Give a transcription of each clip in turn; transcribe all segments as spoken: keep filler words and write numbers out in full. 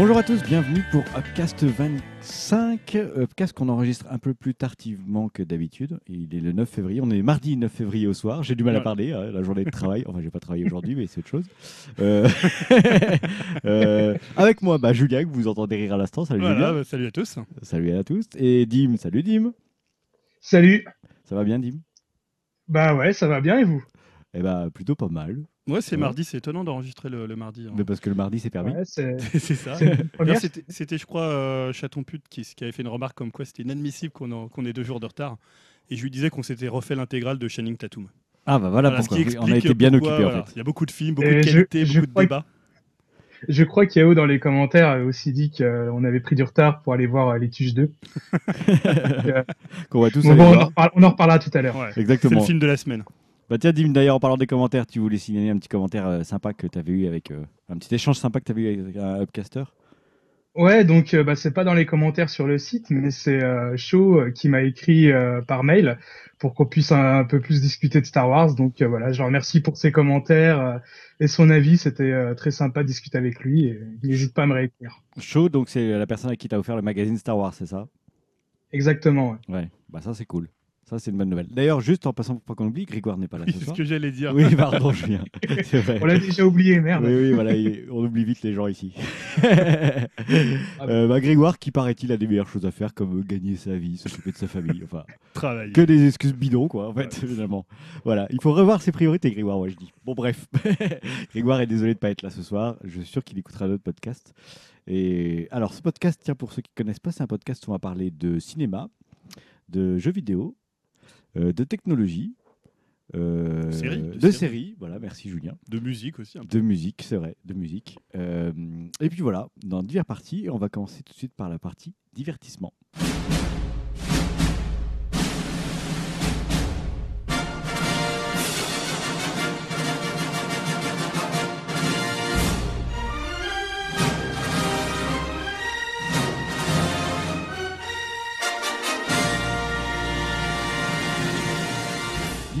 Bonjour à tous, bienvenue pour Upcast vingt-cinq, Upcast qu'on enregistre un peu plus tardivement que d'habitude. Il est le neuf février, on est mardi neuf février au soir, j'ai du mal à parler, hein, la journée de travail, enfin j'ai pas travaillé aujourd'hui mais c'est autre chose. Euh... euh... Avec moi, bah, Julien, que vous entendez rire à l'instant, salut voilà, Julien. Bah, salut à tous. Salut à tous, et Dim, salut Dim. Salut. Ça va bien Dim? Bah ouais, ça va bien et vous? Eh bah plutôt pas mal. Ouais, c'est ouais. Mardi, c'est étonnant d'enregistrer le, le mardi. Hein. Mais parce que le mardi, c'est permis. Ouais, c'est... c'est ça. C'est non, c'était, c'était, je crois, euh, Chaton Pute qui, qui avait fait une remarque comme quoi c'était inadmissible qu'on, en, qu'on ait deux jours de retard. Et je lui disais qu'on s'était refait l'intégrale de Channing Tatum. Ah bah voilà, voilà pourquoi. Ce qui on a été bien pourquoi, occupés voilà. En fait. Il y a beaucoup de films, beaucoup et de qualités, beaucoup de débats. Que, je crois qu'Yao dans les commentaires avait aussi dit qu'on avait pris du retard pour aller voir Les Tuches deux. euh... qu'on va tous bon, aller bon, voir. On, en reparle, on en reparlera tout à l'heure. Ouais. Exactement. C'est le film de la semaine. Bah tiens, Dim, d'ailleurs, en parlant des commentaires, tu voulais signaler un petit commentaire euh, sympa que tu avais eu avec euh, un petit échange sympa que tu avais eu avec, avec un Upcaster. Ouais, donc euh, bah, c'est pas dans les commentaires sur le site, mais c'est euh, Shaw qui m'a écrit euh, par mail pour qu'on puisse un, un peu plus discuter de Star Wars. Donc euh, voilà, je le remercie pour ses commentaires euh, et son avis. C'était euh, très sympa de discuter avec lui. Et, n'hésite pas à me réécrire. Shaw, donc c'est la personne à qui tu as offert le magazine Star Wars, c'est ça? Exactement. Ouais. Ouais, bah ça c'est cool. Ça, c'est une bonne nouvelle. D'ailleurs, juste en passant pour pas qu'on oublie, Grégoire n'est pas là oui, ce soir. C'est ce que j'allais dire. Oui, pardon, je viens. C'est vrai. On l'a déjà oublié, merde. Oui, oui, voilà, on oublie vite les gens ici. euh, bah, Grégoire, qui paraît-il, a des meilleures choses à faire, comme gagner sa vie, s'occuper de sa famille, enfin... Travailler. Que des excuses bidons, quoi, en fait, finalement. Voilà, il faut revoir ses priorités, Grégoire, moi, ouais, je dis. Bon, bref. Grégoire est désolé de ne pas être là ce soir. Je suis sûr qu'il écoutera d'autres podcasts. Et... Alors, ce podcast, tiens, pour ceux qui ne connaissent pas, c'est un podcast où on va parler de cinéma, de jeux vidéo, Euh, de technologie, euh, série, de, de séries, série, voilà, merci Julien. De musique aussi. Un peu. De musique, c'est vrai, de musique. Euh, et puis voilà, dans diverses parties, on va commencer tout de suite par la partie divertissement.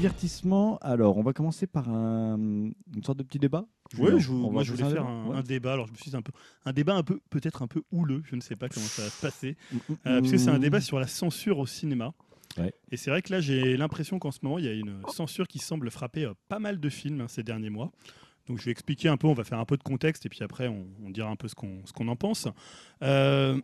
Divertissement, alors on va commencer par un, une sorte de petit débat. Oui, je, moi je voulais faire un, ouais. un débat, alors je me suis dit un peu, un débat un peu, peut-être un peu houleux, je ne sais pas comment ça va se passer, euh, parce que c'est un débat sur la censure au cinéma. Ouais. Et c'est vrai que là j'ai l'impression qu'en ce moment il y a une censure qui semble frapper euh, pas mal de films hein, ces derniers mois. Donc je vais expliquer un peu, on va faire un peu de contexte et puis après on, on dira un peu ce qu'on, ce qu'on en pense. Euh...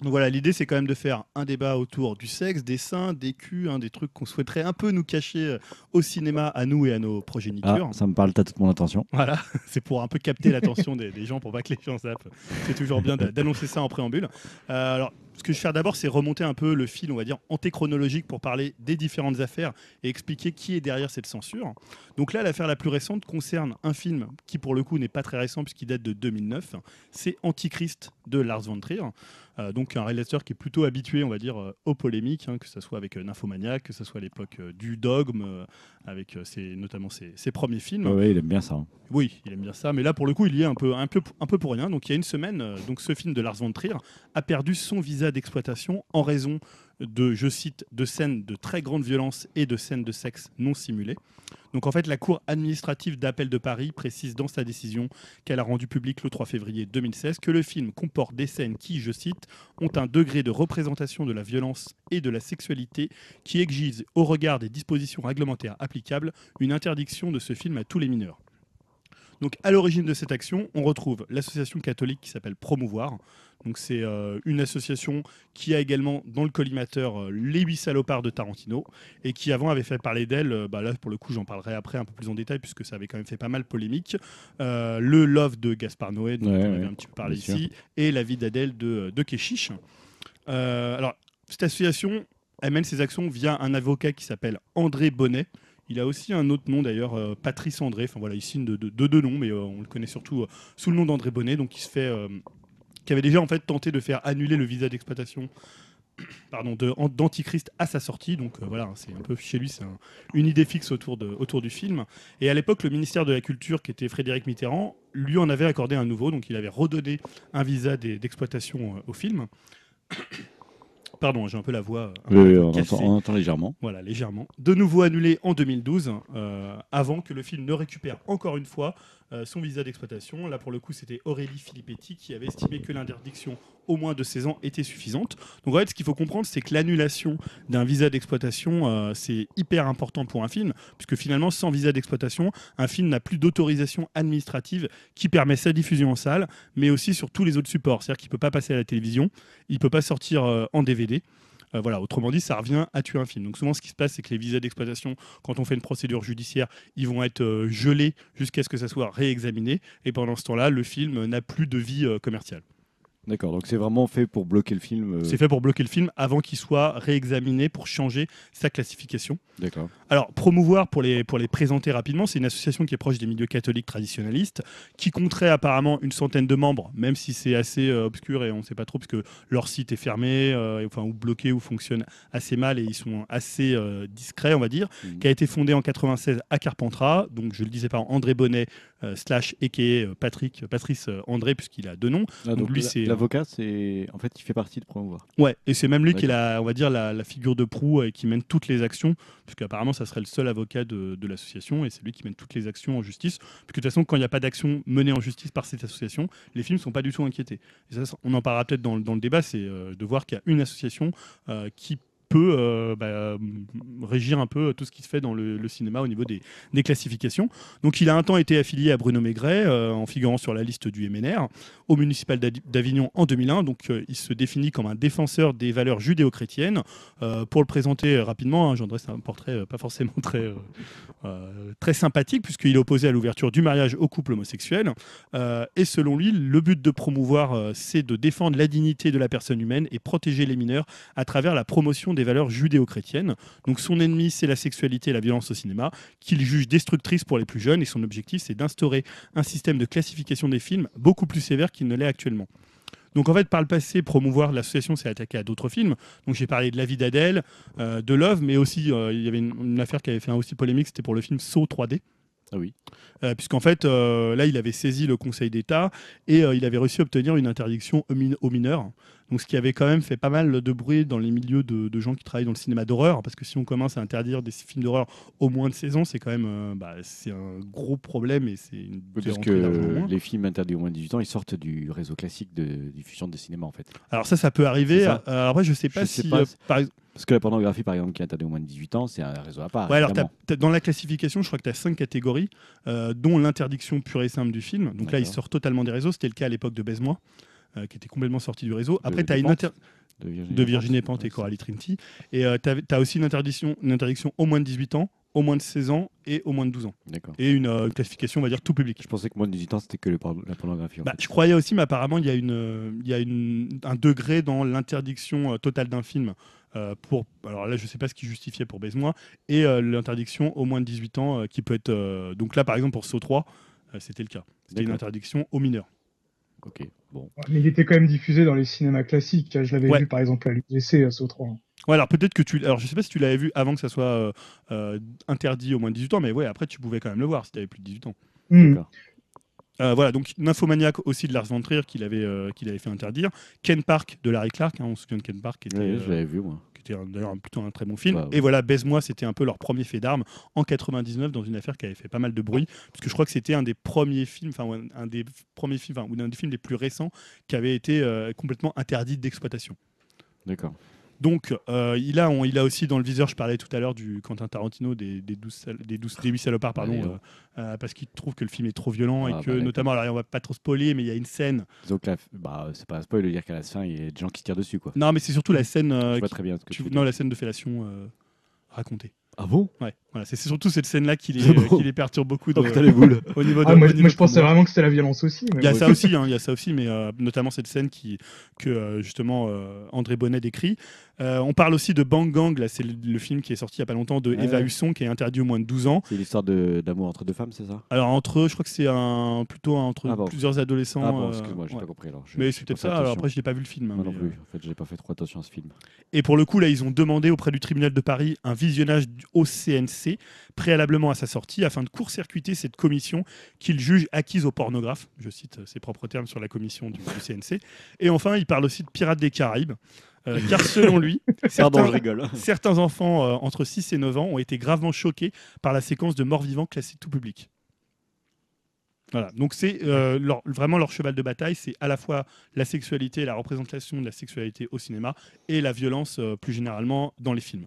Donc voilà, l'idée c'est quand même de faire un débat autour du sexe, des seins, des culs, hein, des trucs qu'on souhaiterait un peu nous cacher au cinéma à nous et à nos progénitures. Ah, ça me parle, t'as toute mon attention. Voilà, c'est pour un peu capter l'attention des, des gens, pour pas que les gens zappent. C'est toujours bien d'annoncer ça en préambule. Euh, alors, ce que je vais faire d'abord, c'est remonter un peu le fil, on va dire, antéchronologique pour parler des différentes affaires et expliquer qui est derrière cette censure. Donc là, l'affaire la plus récente concerne un film qui, pour le coup, n'est pas très récent puisqu'il date de deux mille neuf. C'est Antichrist de Lars von Trier. Euh, donc un réalisateur qui est plutôt habitué, on va dire, euh, aux polémiques, hein, que ce soit avec euh, Nymphomaniac, que ce soit à l'époque euh, du Dogme, euh, avec euh, ses, notamment ses, ses premiers films. Oui, ouais, il aime bien ça. Hein. Oui, il aime bien ça. Mais là, pour le coup, il y est un peu, un peu, un peu pour rien. Donc il y a une semaine, euh, donc, ce film de Lars von Trier a perdu son visa d'exploitation en raison de, je cite, de scènes de très grande violence et de scènes de sexe non simulées. Donc en fait, la Cour administrative d'appel de Paris précise dans sa décision qu'elle a rendue publique le trois février deux mille seize que le film comporte des scènes qui, je cite, ont un degré de représentation de la violence et de la sexualité qui exige, au regard des dispositions réglementaires applicables, une interdiction de ce film à tous les mineurs. Donc à l'origine de cette action, on retrouve l'association catholique qui s'appelle Promouvoir. Donc c'est euh, une association qui a également dans le collimateur euh, les huit salopards de Tarantino et qui avant avait fait parler d'elle, euh, bah là pour le coup j'en parlerai après un peu plus en détail puisque ça avait quand même fait pas mal polémique, euh, le Love de Gaspar Noé dont ouais, on avait ouais, un petit peu parlé ici sûr. Et La Vie d'Adèle de, de Keshish. Euh, alors cette association elle mène ses actions via un avocat qui s'appelle André Bonnet. Il a aussi un autre nom d'ailleurs, euh, Patrice André, enfin voilà il signe de deux de, de noms mais euh, on le connaît surtout euh, sous le nom d'André Bonnet donc il se fait... Euh, qui avait déjà en fait tenté de faire annuler le visa d'exploitation pardon, de, d'Antichrist à sa sortie. Donc euh, voilà, c'est un peu chez lui, c'est un, une idée fixe autour, de, autour du film. Et à l'époque, le ministère de la Culture, qui était Frédéric Mitterrand, lui en avait accordé un nouveau. Donc il avait redonné un visa des, d'exploitation euh, au film. Pardon, j'ai un peu la voix euh, oui, oui, on, entend, on entend légèrement. Voilà, légèrement. De nouveau annulé en deux mille douze, euh, avant que le film ne récupère encore une fois euh, son visa d'exploitation. Là, pour le coup, c'était Aurélie Filippetti qui avait estimé que l'interdiction au moins de seize ans était suffisante. Donc en fait, ce qu'il faut comprendre, c'est que l'annulation d'un visa d'exploitation, euh, c'est hyper important pour un film, puisque finalement, sans visa d'exploitation, un film n'a plus d'autorisation administrative qui permet sa diffusion en salle, mais aussi sur tous les autres supports. C'est-à-dire qu'il ne peut pas passer à la télévision, il ne peut pas sortir euh, en D V D. Euh, voilà, autrement dit, ça revient à tuer un film. Donc souvent, ce qui se passe, c'est que les visas d'exploitation, quand on fait une procédure judiciaire, ils vont être euh, gelés jusqu'à ce que ça soit réexaminé. Et pendant ce temps-là, le film n'a plus de vie euh, commerciale. D'accord, donc c'est vraiment fait pour bloquer le film euh... C'est fait pour bloquer le film avant qu'il soit réexaminé pour changer sa classification. D'accord. Alors, Promouvoir, pour les, pour les présenter rapidement, c'est une association qui est proche des milieux catholiques traditionnalistes, qui compterait apparemment une centaine de membres, même si c'est assez euh, obscur et on ne sait pas trop, parce que leur site est fermé, euh, et, enfin, ou bloqué, ou fonctionne assez mal, et ils sont assez euh, discrets, on va dire, mmh. qui a été fondée en quatre-vingt-seize à Carpentras, donc je le disais par André Bonnet, euh, slash, aka Patrick, Patrice André, puisqu'il a deux noms. Ah, donc, donc lui, la... c'est... L'avocat, c'est en fait, il fait partie de Promouvoir. Ouais, et c'est même lui qui est la, on va dire, la, la figure de proue et qui mène toutes les actions, puisque apparemment, ça serait le seul avocat de, de l'association, et c'est lui qui mène toutes les actions en justice. Puisque de toute façon, quand il n'y a pas d'action menée en justice par cette association, les films ne sont pas du tout inquiétés. Et ça, on en parlera peut-être dans, dans le débat, c'est euh, de voir qu'il y a une association euh, qui peut euh, bah, régir un peu tout ce qui se fait dans le, le cinéma au niveau des, des classifications. Donc il a un temps été affilié à Bruno Maigret euh, en figurant sur la liste du M N R au municipal d'Avignon en deux mille un. Donc euh, il se définit comme un défenseur des valeurs judéo-chrétiennes. Euh, pour le présenter rapidement, hein, j'en dresse un portrait euh, pas forcément très, euh, euh, très sympathique, puisqu'il est opposé à l'ouverture du mariage aux couples homosexuels. Euh, et selon lui, le but de Promouvoir, euh, c'est de défendre la dignité de la personne humaine et protéger les mineurs à travers la promotion des valeurs judéo-chrétiennes. Donc son ennemi, c'est la sexualité et la violence au cinéma, qu'il juge destructrice pour les plus jeunes, et son objectif, c'est d'instaurer un système de classification des films beaucoup plus sévère qu'il ne l'est actuellement. Donc en fait, par le passé, Promouvoir, l'association s'est attaquée à d'autres films. Donc j'ai parlé de La Vie d'Adèle, euh, de Love, mais aussi euh, il y avait une, une affaire qui avait fait un aussi polémique, c'était pour le film Saut trois D. Ah oui. Euh, puisqu'en fait, euh, là, il avait saisi le Conseil d'État et euh, il avait réussi à obtenir une interdiction aux, min- aux mineurs. Donc, ce qui avait quand même fait pas mal de bruit dans les milieux de, de gens qui travaillent dans le cinéma d'horreur, parce que si on commence à interdire des films d'horreur au moins de seize ans, c'est quand même euh, bah, c'est un gros problème et c'est une oui, parce que les films interdits au moins de dix-huit ans, ils sortent du réseau classique de diffusion de cinéma en fait. Alors ça, ça peut arriver. Ça euh, après, je sais pas je si. Sais pas, euh, par... Parce que la pornographie, par exemple, qui est interdite au moins de dix-huit ans, c'est un réseau à part. Ouais, alors, t'as, t'as, dans la classification, je crois que tu as cinq catégories, euh, dont l'interdiction pure et simple du film. Donc D'accord. Là, il sort totalement des réseaux. C'était le cas à l'époque de Baise-moi. Euh, qui était complètement sorti du réseau. Après, tu as une inter... de Virginie, de Virginie Pente, Pente et Coralie Trinity. Et euh, tu as aussi une interdiction, une interdiction au moins de dix-huit ans, au moins de seize ans et au moins de douze ans. D'accord. Et une euh, classification, on va dire, tout public. Je pensais que moins de dix-huit ans, c'était que le por- la pornographie. Bah, je croyais aussi, mais apparemment, il y a, une, y a une, un degré dans l'interdiction euh, totale d'un film. Euh, pour, alors là, je ne sais pas ce qui justifiait pour Baise-moi. Et euh, l'interdiction au moins de dix-huit ans, euh, qui peut être... Euh, donc là, par exemple, pour Saut trois, euh, c'était le cas. C'était D'accord. Une interdiction aux mineurs. Ok, bon. Mais il était quand même diffusé dans les cinémas classiques. Je l'avais ouais. vu par exemple à l'U G C, à Saut trois. Ouais, alors peut-être que tu. Alors je sais pas si tu l'avais vu avant que ça soit euh, euh, interdit au moins de dix-huit ans, mais ouais, après tu pouvais quand même le voir si tu avais plus de dix-huit ans. Mmh. D'accord. Euh, voilà, donc Nymphomaniac aussi de Lars von Trier qu'il avait, euh, qu'il avait fait interdire. Ken Park de Larry Clark, hein, on se souvient de Ken Park. Qui était, oui, je l'avais euh, vu moi. Qui était un, d'ailleurs un, plutôt un très bon film. Bah, ouais. Et voilà, Baise-moi, c'était un peu leur premier fait d'armes en quatre-vingt-dix-neuf dans une affaire qui avait fait pas mal de bruit, parce que je crois que c'était un des premiers films, enfin un, un des premiers films, enfin, ou un des films les plus récents qui avait été euh, complètement interdit d'exploitation. D'accord. Donc, euh, il, a, on, il a aussi dans le viseur, je parlais tout à l'heure du Quentin Tarantino, des, des, douze, des, douze, des huit salopards, pardon, allez, ouais. euh, euh, parce qu'il trouve que le film est trop violent ah, et que, bah, notamment, alors on va pas trop spoiler, mais il y a une scène. Donc, la, bah, c'est pas un spoil de dire qu'à la fin, il y a des gens qui se tirent dessus, quoi. Non, mais c'est surtout la scène. Euh, je vois très bien ce que tu, tu non, la scène de fellation euh, racontée. Ah bon ? Ouais, voilà, c'est, c'est surtout cette scène-là qui les, qui les perturbe beaucoup. De, oh, putain, les boules. Au niveau de, ah, moi, au niveau moi je pensais vraiment que c'était la violence aussi. Il y a ça aussi, hein, il y a ça aussi, mais euh, notamment cette scène qui, que euh, justement euh, André Bonnet décrit. Euh, on parle aussi de Bang Gang, là, c'est le, le film qui est sorti il n'y a pas longtemps de ouais, Eva ouais. Husson qui est interdit au moins de douze ans. C'est l'histoire de, d'amour entre deux femmes, c'est ça ? Alors entre eux, je crois que c'est un, plutôt un, entre ah bon. plusieurs adolescents. Ah bon, excuse-moi, j'ai ouais. pas compris alors. Je, mais c'est peut-être ça, alors après je n'ai pas vu le film. Moi hein, non plus, euh... en fait, j'ai pas fait trop attention à ce film. Et pour le coup, là, ils ont demandé auprès du tribunal de Paris un visionnage au C N C préalablement à sa sortie afin de court-circuiter cette commission qu'il juge acquise aux pornographes, je cite ses propres termes sur la commission du, du C N C. Et enfin, il parle aussi de Pirates des Caraïbes, euh, car selon lui, certains, Pardon, je rigole. certains enfants euh, entre six et neuf ans ont été gravement choqués par la séquence de morts vivants classée tout public. Voilà, donc c'est euh, leur, vraiment leur cheval de bataille, c'est à la fois la sexualité, la représentation de la sexualité au cinéma et la violence euh, plus généralement dans les films.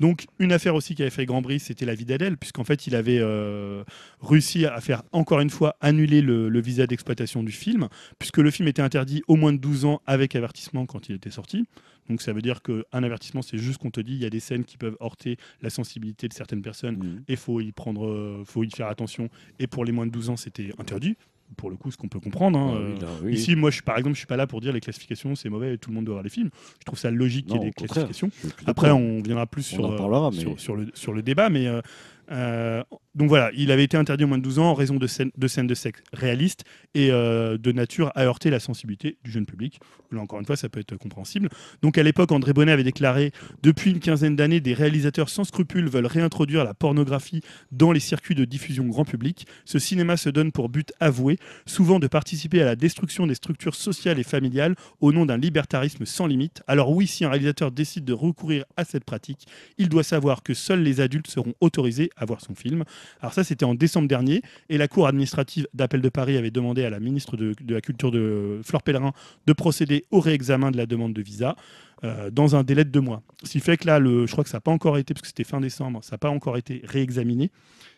Donc une affaire aussi qui avait fait grand bruit, c'était La Vie d'Adèle, puisqu'en fait il avait euh, réussi à faire encore une fois annuler le, le visa d'exploitation du film, puisque le film était interdit au moins de douze ans avec avertissement quand il était sorti. Donc ça veut dire qu'un avertissement, c'est juste qu'on te dit il y a des scènes qui peuvent heurter la sensibilité de certaines personnes, mmh. et faut y prendre, euh, faut y faire attention. Et pour les moins de douze ans, c'était interdit. Pour le coup, ce qu'on peut comprendre. Hein. Euh, oui, là, oui. Ici, moi, je, par exemple, je ne suis pas là pour dire les classifications, c'est mauvais, tout le monde doit voir les films. Je trouve ça logique qu'il y ait des classifications. Après, on viendra plus sur, parlera, euh, mais... sur, sur, le, sur le débat. Mais, euh, euh, donc voilà, il avait été interdit au moins de douze ans en raison de scènes de, scène de sexe réalistes et euh, de nature à heurter la sensibilité du jeune public. Là, encore une fois, ça peut être compréhensible. Donc à l'époque, André Bonnet avait déclaré « Depuis une quinzaine d'années, des réalisateurs sans scrupules veulent réintroduire la pornographie dans les circuits de diffusion grand public. Ce cinéma se donne pour but avoué, souvent de participer à la destruction des structures sociales et familiales au nom d'un libertarisme sans limite. Alors oui, si un réalisateur décide de recourir à cette pratique, il doit savoir que seuls les adultes seront autorisés à voir son film. » Alors ça, c'était en décembre dernier, et la Cour administrative d'appel de Paris avait demandé à la ministre de, de la Culture, de Fleur Pellerin, de procéder au réexamen de la demande de visa euh, dans un délai de deux mois. Ce qui fait que là, le, je crois que ça n'a pas encore été, parce que c'était fin décembre, ça n'a pas encore été réexaminé.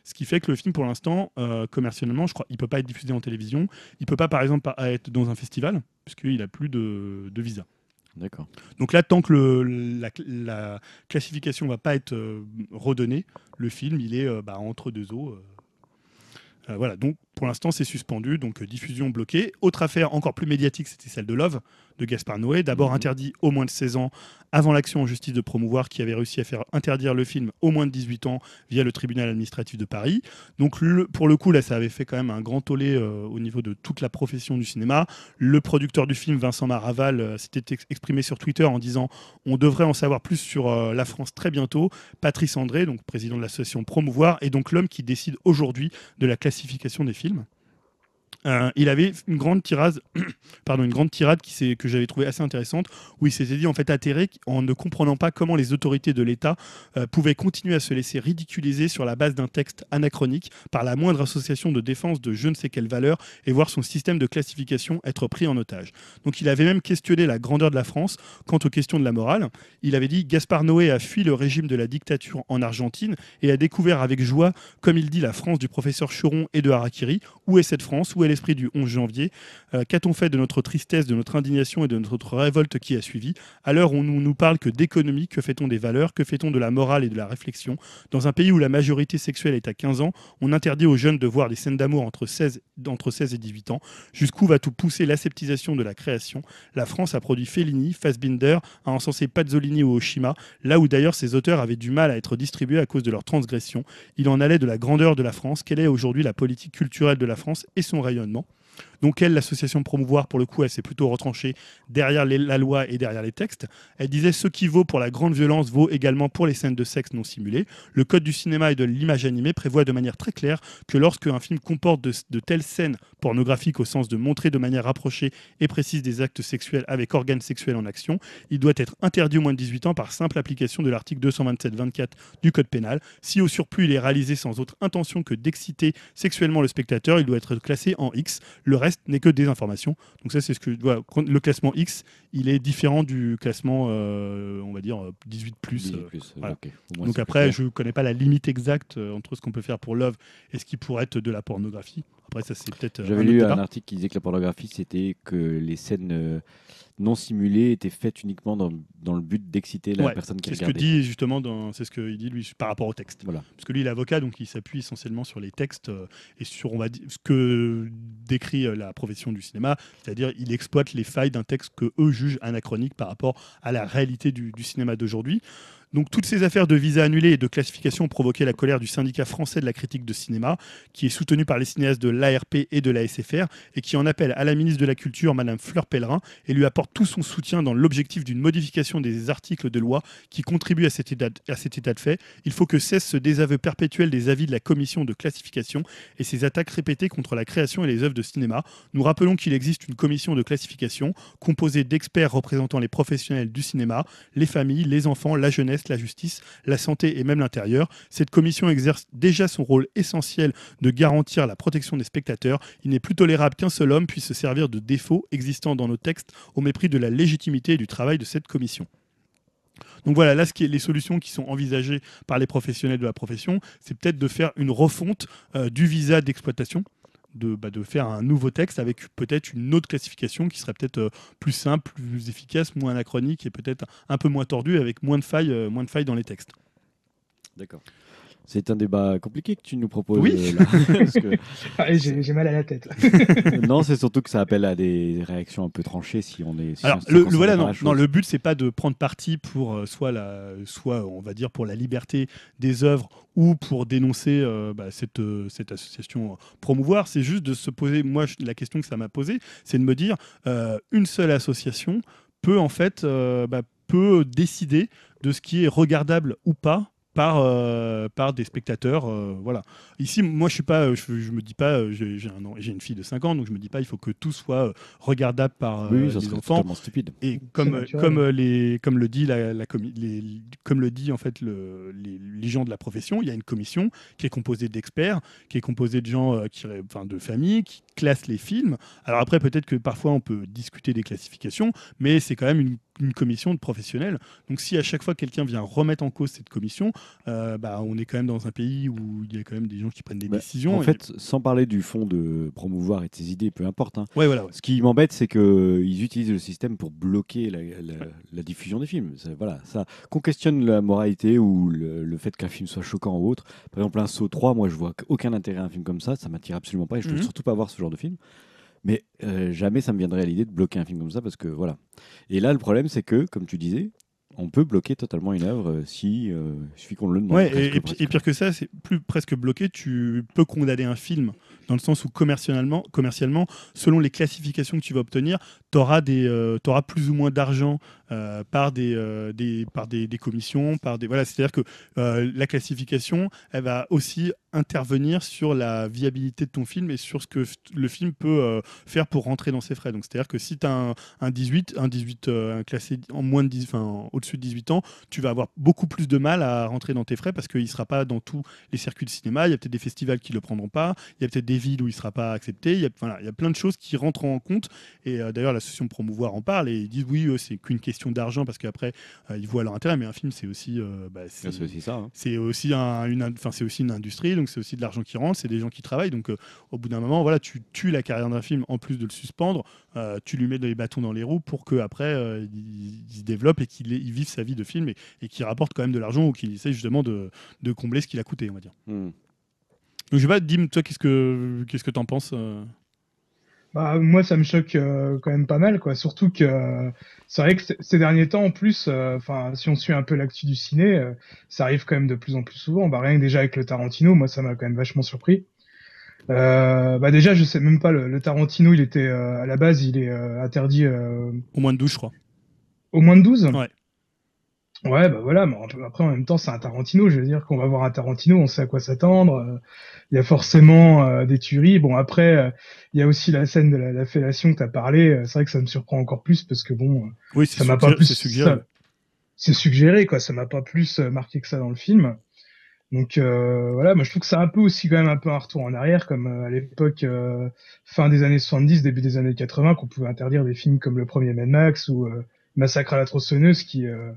Ce qui fait que le film, pour l'instant, euh, commercialement, je crois, il ne peut pas être diffusé en télévision. Il ne peut pas, par exemple, pas être dans un festival, puisqu'il n'a plus de, de visa. D'accord. Donc là, tant que le, la, la classification ne va pas être euh, redonnée, le film, il est euh, bah, entre deux eaux. Euh. Euh, voilà, donc pour l'instant, c'est suspendu, donc euh, diffusion bloquée. Autre affaire encore plus médiatique, c'était celle de Love, de Gaspar Noé. D'abord mmh. interdit au moins de seize ans avant l'action en justice de Promouvoir, qui avait réussi à faire interdire le film au moins de dix-huit ans via le tribunal administratif de Paris. Donc le, pour le coup, là, ça avait fait quand même un grand tollé euh, au niveau de toute la profession du cinéma. Le producteur du film, Vincent Maraval, euh, s'était ex- exprimé sur Twitter en disant « On devrait en savoir plus sur euh, la France très bientôt. » Patrice André, donc président de l'association Promouvoir, est donc l'homme qui décide aujourd'hui de la classification des films. Euh, il avait une grande tirade, pardon, une grande tirade qui que j'avais trouvée assez intéressante, où il s'était dit en fait atterré en ne comprenant pas comment les autorités de l'État euh, pouvaient continuer à se laisser ridiculiser sur la base d'un texte anachronique par la moindre association de défense de je ne sais quelle valeur et voir son système de classification être pris en otage. Donc il avait même questionné la grandeur de la France quant aux questions de la morale. Il avait dit « Gaspar Noé a fui le régime de la dictature en Argentine et a découvert avec joie, comme il dit, la France du professeur Choron et de Harakiri. Où est cette France ? Où est l'esprit du onze janvier, euh, qu'a-t-on fait de notre tristesse, de notre indignation et de notre révolte qui a suivi ? À l'heure où on nous parle que d'économie, que fait-on des valeurs, que fait-on de la morale et de la réflexion ? Dans un pays où la majorité sexuelle est à quinze ans, on interdit aux jeunes de voir des scènes d'amour entre seize, entre seize et dix-huit ans. Jusqu'où va tout pousser l'aseptisation de la création ? La France a produit Fellini, Fassbender, a encensé Pasolini ou Oshima, là où d'ailleurs ces auteurs avaient du mal à être distribués à cause de leurs transgressions. Il en allait de la grandeur de la France. Quelle est aujourd'hui la politique culturelle de la France et son rayonnement ? Donc elle, l'association Promouvoir, pour le coup, elle s'est plutôt retranchée derrière les, la loi et derrière les textes. Elle disait « Ce qui vaut pour la grande violence vaut également pour les scènes de sexe non simulées. Le code du cinéma et de l'image animée prévoit de manière très claire que lorsque un film comporte de, de telles scènes pornographiques au sens de montrer de manière rapprochée et précise des actes sexuels avec organes sexuels en action, il doit être interdit au moins de dix-huit ans par simple application de l'article deux cent vingt-sept vingt-quatre du code pénal. Si au surplus il est réalisé sans autre intention que d'exciter sexuellement le spectateur, il doit être classé en X. Le reste n'est que des informations. » Donc ça, c'est ce que voilà, le classement X, il est différent du classement, euh, on va dire dix-huit plus. Euh, voilà. Okay. Moi, donc après, je connais pas la limite exacte euh, entre ce qu'on peut faire pour Love et ce qui pourrait être de la pornographie. Après, ça c'est peut-être. Euh, J'avais un lu débat. Un article qui disait que la pornographie, c'était que les scènes euh, non simulées étaient faites uniquement dans, dans le but d'exciter la ouais, personne qui regardait. C'est ce que dit justement, dans, c'est ce qu'il dit lui par rapport au texte. Voilà. Parce que lui, il est avocat, donc il s'appuie essentiellement sur les textes euh, et sur on va dire ce que décrit euh, la profession du cinéma, c'est-à-dire il exploite les failles d'un texte que eux jugent anachronique par rapport à la réalité du, du cinéma d'aujourd'hui. Donc toutes ces affaires de visa annulés et de classification ont provoqué la colère du syndicat français de la critique de cinéma, qui est soutenu par les cinéastes de l'A R P et de l'A S F R, et qui en appelle à la ministre de la Culture, Madame Fleur Pellerin, et lui apporte tout son soutien dans l'objectif d'une modification des articles de loi qui contribuent à cet état de, à cet état de fait. Il faut que cesse ce désaveu perpétuel des avis de la commission de classification et ses attaques répétées contre la création et les œuvres de cinéma. Nous rappelons qu'il existe une commission de classification composée d'experts représentant les professionnels du cinéma, les familles, les enfants, la jeunesse, police, la justice, la santé et même l'intérieur. Cette commission exerce déjà son rôle essentiel de garantir la protection des spectateurs. Il n'est plus tolérable qu'un seul homme puisse se servir de défauts existants dans nos textes au mépris de la légitimité et du travail de cette commission. Donc voilà, là, ce qui est les solutions qui sont envisagées par les professionnels de la profession, c'est peut-être de faire une refonte euh, du visa d'exploitation, de, bah, de faire un nouveau texte avec peut-être une autre classification qui serait peut-être euh, plus simple, plus efficace, moins anachronique et peut-être un peu moins tordue, avec moins de failles, euh, moins de failles dans les textes. D'accord. C'est un débat compliqué que tu nous proposes. Oui. Là, parce que... Pareil, j'ai, j'ai mal à la tête. Non, c'est surtout que ça appelle à des réactions un peu tranchées si on est. Si Alors, on le, le voilà, non, non, le but c'est pas de prendre parti pour euh, soit la, soit on va dire pour la liberté des œuvres ou pour dénoncer euh, bah, cette euh, cette association euh, Promouvoir. C'est juste de se poser. Moi, je, la question que ça m'a posée, c'est de me dire euh, une seule association peut en fait euh, bah, peut décider de ce qui est regardable ou pas. Par, euh, par des spectateurs. Euh, voilà. Ici, moi, je suis pas, je, je me dis pas, j'ai, j'ai, un, j'ai une fille de cinq ans, donc je me dis pas, il faut que tout soit regardable par euh, oui, ça les enfants. Stupide. Et comme, comme, les, comme le dit, la, la comi- les, comme le dit en fait le, les, les gens de la profession, il y a une commission qui est composée d'experts, qui est composée de gens, euh, qui, enfin, de familles, qui classent les films. Alors après, peut-être que parfois on peut discuter des classifications, mais c'est quand même une une commission de professionnels. Donc si à chaque fois quelqu'un vient remettre en cause cette commission, euh, bah, on est quand même dans un pays où il y a quand même des gens qui prennent des bah, décisions. En et... fait, sans parler du fond de Promouvoir et de ses idées, peu importe. Hein, ouais, voilà, ouais. Ce qui m'embête, c'est qu'ils utilisent le système pour bloquer la, la, ouais. la diffusion des films. Ça, voilà, ça, qu'on questionne la moralité ou le, le fait qu'un film soit choquant ou autre. Par exemple, un Saut trois, moi je vois aucun intérêt à un film comme ça. Ça m'attire absolument pas et je ne veux mmh. surtout pas voir ce genre de film. Mais euh, jamais ça me viendrait à l'idée de bloquer un film comme ça parce que voilà. Et là, le problème, c'est que, comme tu disais, on peut bloquer totalement une œuvre euh, si euh, il suffit qu'on le demande. Ouais, presque, et, presque. Et pire que ça, c'est plus presque bloqué, tu peux condamner un film dans le sens où commercialement, commercialement selon les classifications que tu vas obtenir, tu auras euh, plus ou moins d'argent euh, par, des, euh, des, par des, des commissions. Par des, voilà, c'est-à-dire que euh, la classification, elle va aussi intervenir sur la viabilité de ton film et sur ce que f- le film peut euh, faire pour rentrer dans ses frais. Donc, c'est-à-dire que si tu as un, un dix-huit, un dix-huit euh, un classé en moins de dix, enfin, au-dessus de dix-huit ans, tu vas avoir beaucoup plus de mal à rentrer dans tes frais parce qu'il ne sera pas dans tous les circuits de cinéma. Il y a peut-être des festivals qui ne le prendront pas. Il y a peut-être des villes où il ne sera pas accepté. Il y a, voilà, il y a plein de choses qui rentrent en compte. Et euh, d'ailleurs, l'association Promouvoir en parle et ils disent oui, euh, c'est qu'une question d'argent parce qu'après, euh, ils voient leur intérêt. Mais un film, c'est aussi, euh, bah, c'est, c'est aussi ça. Hein. C'est aussi un, une, enfin, c'est aussi une industrie. Donc Donc c'est aussi de l'argent qui rentre, c'est des gens qui travaillent. Donc euh, au bout d'un moment, voilà, tu tues la carrière d'un film en plus de le suspendre. Euh, tu lui mets des bâtons dans les roues pour qu'après, euh, il, il se développe et qu'il il vive sa vie de film et, et qu'il rapporte quand même de l'argent ou qu'il essaie justement de, de combler ce qu'il a coûté, on va dire. Mmh. Donc je sais pas, dis-moi, toi, qu'est-ce que qu'est-ce que t'en penses euh... Bah, moi, ça me choque euh, quand même pas mal, quoi. Surtout que euh, c'est vrai que c- ces derniers temps, en plus, enfin, euh, si on suit un peu l'actu du ciné, euh, ça arrive quand même de plus en plus souvent. Bah, rien que déjà avec le Tarantino, moi, ça m'a quand même vachement surpris. Euh, bah, déjà, je sais même pas, le, le Tarantino, il était euh, à la base, il est euh, interdit. Euh... Au moins de douze, je crois. Au moins de douze ? Ouais. Ouais, bah voilà, mais après, en même temps, c'est un Tarantino, je veux dire qu'on va voir un Tarantino, on sait à quoi s'attendre, il y a forcément euh, des tueries, bon après, euh, il y a aussi la scène de la, la fellation que t'as parlé, c'est vrai que ça me surprend encore plus, parce que bon, oui, ça suggéré, m'a pas plus... C'est suggéré. Ça, c'est suggéré, quoi, ça m'a pas plus marqué que ça dans le film, donc euh, voilà, moi je trouve que c'est un peu aussi quand même un peu un retour en arrière, comme euh, à l'époque, euh, fin des années soixante-dix, début des années quatre-vingts, qu'on pouvait interdire des films comme le premier Mad Max, ou euh, Massacre à la tronçonneuse, qui... Euh,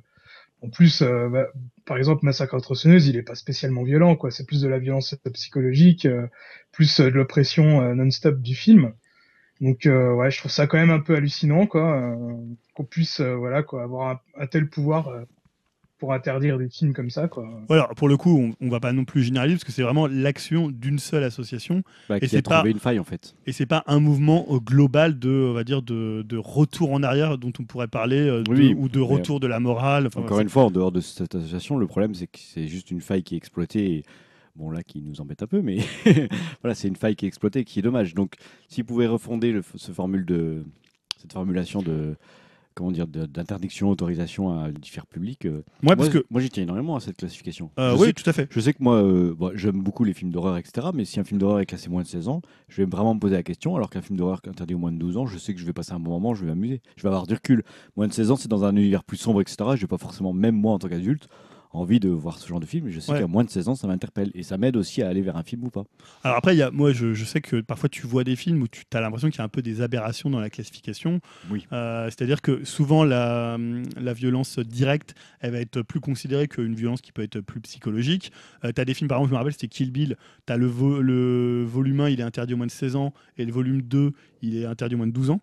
En plus, euh, bah, par exemple, Massacre à la tronçonneuse, il est pas spécialement violent, quoi. C'est plus de la violence psychologique, euh, plus de l'oppression euh, non-stop du film. Donc, euh, ouais, je trouve ça quand même un peu hallucinant, quoi, euh, qu'on puisse, euh, voilà, quoi, avoir un, un tel pouvoir. Euh, pour interdire des films comme ça, quoi. Voilà, pour le coup, on, on va pas non plus généraliser parce que c'est vraiment l'action d'une seule association bah, et qui c'est a trouvé pas, une faille en fait. Et c'est pas un mouvement global de, on va dire, de, de retour en arrière dont on pourrait parler de, oui, ou de retour euh, de la morale. Enfin, encore bah, une fois, en dehors de cette association, le problème c'est que c'est juste une faille qui est exploitée. Et... Bon, là, qui nous embête un peu, mais voilà, c'est une faille qui est exploitée, qui est dommage. Donc, s'ils pouvaient refonder le, ce formule de cette formulation de comment dire, d'interdiction, autorisation à différents publics. Euh, ouais, parce moi, que... moi, j'y tiens énormément à cette classification. Euh, oui, tout à fait. Je sais que moi, euh, bon, j'aime beaucoup les films d'horreur, et cetera. Mais si un film d'horreur est classé moins de seize ans, je vais vraiment me poser la question. Alors qu'un film d'horreur interdit au moins de douze ans, je sais que je vais passer un bon moment, je vais m'amuser. Je vais avoir du recul. Moins de seize ans, c'est dans un univers plus sombre, et cetera. Je vais pas forcément, même moi en tant qu'adulte, envie de voir ce genre de film. Je sais ouais. qu'à moins de seize ans, ça m'interpelle. Et ça m'aide aussi à aller vers un film ou pas. Alors après, y a, moi, je, je sais que parfois, tu vois des films où tu as l'impression qu'il y a un peu des aberrations dans la classification. Oui. Euh, c'est-à-dire que souvent, la, la violence directe, elle va être plus considérée qu'une violence qui peut être plus psychologique. Euh, tu as des films, par exemple, je me rappelle, c'était Kill Bill. Tu as le, vo- le volume un, il est interdit au moins de seize ans. Et le volume deux, il est interdit au moins de douze ans.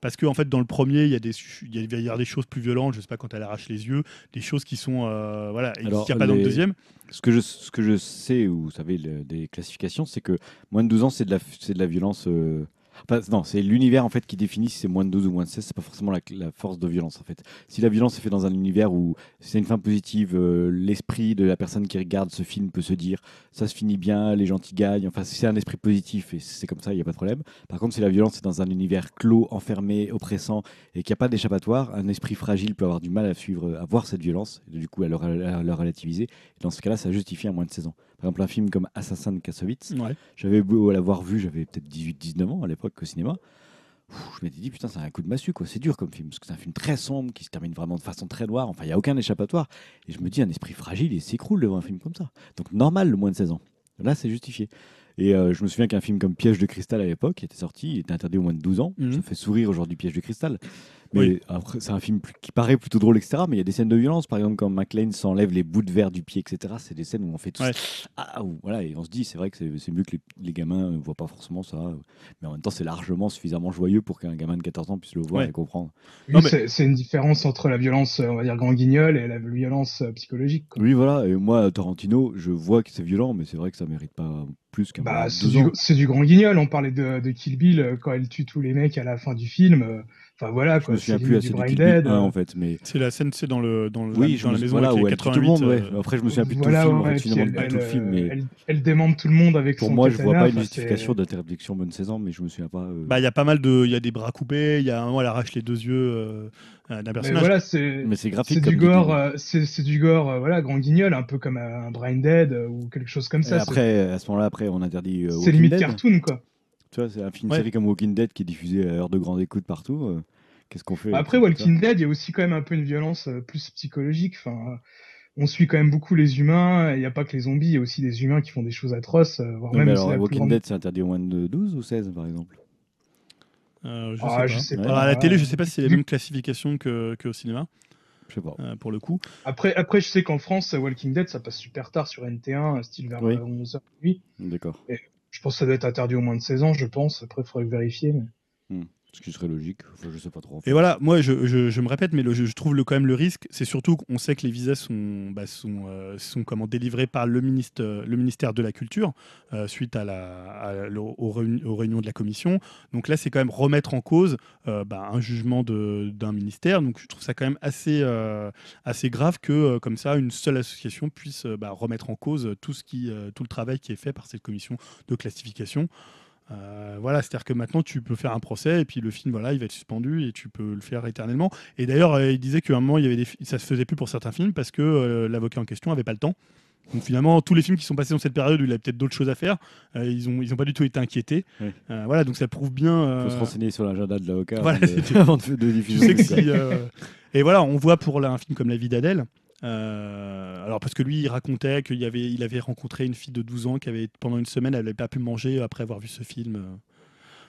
Parce que en fait, dans le premier, il y a des il y a, il y a des choses plus violentes. Je sais pas, quand elle arrache les yeux, des choses qui sont euh, voilà, et alors, qu'il n'y a pas les... dans le deuxième. Ce que je ce que je sais, ou vous savez, le, des classifications, c'est que moins de douze ans, c'est de la c'est de la violence. Euh... Enfin, non, c'est l'univers en fait qui définit si c'est moins de douze ou moins de seize. C'est pas forcément la, la force de violence en fait. Si la violence est faite dans un univers où c'est une fin positive, euh, l'esprit de la personne qui regarde ce film peut se dire ça se finit bien, les gentils gagnent. Enfin, c'est un esprit positif et c'est comme ça, il y a pas de problème. Par contre, si la violence est dans un univers clos, enfermé, oppressant et qu'il n'y a pas d'échappatoire, un esprit fragile peut avoir du mal à suivre, à voir cette violence et du coup à le, à le relativiser. Et dans ce cas-là, ça justifie un moins de seize ans. Par exemple, un film comme Assassin de Kassovitz, ouais. j'avais beau l'avoir vu, j'avais peut-être dix-huit dix-neuf ans à l'époque au cinéma. Ouf, je m'étais dit, putain, c'est un coup de massue, quoi. C'est dur comme film, parce que c'est un film très sombre, qui se termine vraiment de façon très noire. Enfin, il n'y a aucun échappatoire. Et je me dis, un esprit fragile, il s'écroule devant un film comme ça. Donc, normal, le moins de seize ans. Là, c'est justifié. Et euh, je me souviens qu'un film comme Piège de cristal à l'époque, qui était sorti, il était interdit au moins de douze ans. Mm-hmm. Ça fait sourire aujourd'hui, Piège de cristal. Mais oui. après, c'est un film plus, qui paraît plutôt drôle, et cetera. Mais il y a des scènes de violence, par exemple quand McLean s'enlève les bouts de verre du pied, et cetera. C'est des scènes où on fait tout ouais. ça. Ah, voilà, et on se dit, c'est vrai que c'est, c'est mieux que les, les gamins ne voient pas forcément ça. Mais en même temps, c'est largement suffisamment joyeux pour qu'un gamin de quatorze ans puisse le voir ouais. et comprendre. Oui, non, mais... c'est, c'est une différence entre la violence, on va dire, grand guignol et la violence euh, psychologique. Quoi. Oui, voilà. Et moi, Tarantino, je vois que c'est violent, mais c'est vrai que ça ne mérite pas... Plus qu'un bah, c'est, du, c'est du grand guignol. On parlait de, de Kill Bill quand elle tue tous les mecs à la fin du film. Enfin voilà, quoi. Je me souviens plus assez de Kill Bill un, en fait, mais c'est la scène, c'est dans le dans le oui, dans la maison voilà, où elle tue tout le monde. Ouais. Après je me souviens plus de voilà, tout le film. Ouais, en fait, finalement, elle, pas elle, tout le film, mais elle, elle démembre tout le monde avec pour son. Pour moi, katana, je vois pas une justification d'interdiction bonne seize ans, mais je me souviens pas. Euh... Bah il y a pas mal de, il y a des bras coupés, il y a un moment elle arrache les deux yeux. Euh... d'un personnage. Mais voilà, c'est, mais c'est graphique. C'est comme du gore, euh, c'est, c'est du gore, euh, voilà, grand guignol, un peu comme euh, un Brain Dead euh, ou quelque chose comme ça. Et après, c'est... à ce moment-là, après, on interdit. Euh, c'est limite Dead. Cartoon, quoi. Tu vois, c'est un film ouais. série comme Walking Dead qui est diffusé à l'heure de grande écoute partout. Euh, qu'est-ce qu'on fait après Walking Dead? Il y a aussi quand même un peu une violence euh, plus psychologique. Enfin, euh, on suit quand même beaucoup les humains. Il n'y a pas que les zombies, il y a aussi des humains qui font des choses atroces. Euh, voire non, même mais alors, Walking grande... Dead, c'est interdit au moins de douze ou seize, par exemple. Euh, je, ah, sais je sais pas. Alors, à la télé, je sais pas si c'est la même classification que qu'au cinéma. Je sais pas. Euh, pour le coup. Après, après, je sais qu'en France, Walking Dead, ça passe super tard sur N T un, style vers oui. onze heures trente. D'accord. Et je pense que ça doit être interdit au moins de seize ans, je pense. Après, il faudrait vérifier. Mais... Hmm. Ce qui serait logique, enfin, je sais pas trop. En fait. Et voilà, moi je, je, je me répète, mais le, je, je trouve le, quand même le risque, c'est surtout qu'on sait que les visas sont, bah, sont, euh, sont comment, délivrés par le, ministre, le ministère de la Culture euh, suite à la, à la, aux réunions de la Commission. Donc là, c'est quand même remettre en cause euh, bah, un jugement de, d'un ministère. Donc je trouve ça quand même assez, euh, assez grave que, euh, comme ça, une seule association puisse euh, bah, remettre en cause tout, ce qui, euh, tout le travail qui est fait par cette commission de classification. Euh, voilà, c'est-à-dire que maintenant tu peux faire un procès et puis le film, voilà, il va être suspendu et tu peux le faire éternellement. Et d'ailleurs, euh, il disait qu'à un moment, il y avait des fi- ça se faisait plus pour certains films parce que euh, l'avocat en question avait pas le temps. Donc finalement, tous les films qui sont passés dans cette période, il a peut-être d'autres choses à faire. Euh, ils ont, ils ont pas du tout été inquiétés. Oui. Euh, voilà, donc ça prouve bien. Euh... Faut se renseigner sur l'agenda de l'avocat. Voilà, avant de, de diffuser. Tu sais que si, euh... Et voilà, on voit pour là, un film comme La Vie d'Adèle. Euh, alors parce que lui il racontait qu'il avait, il avait rencontré une fille de douze ans qui avait pendant une semaine elle n'avait pas pu manger après avoir vu ce film.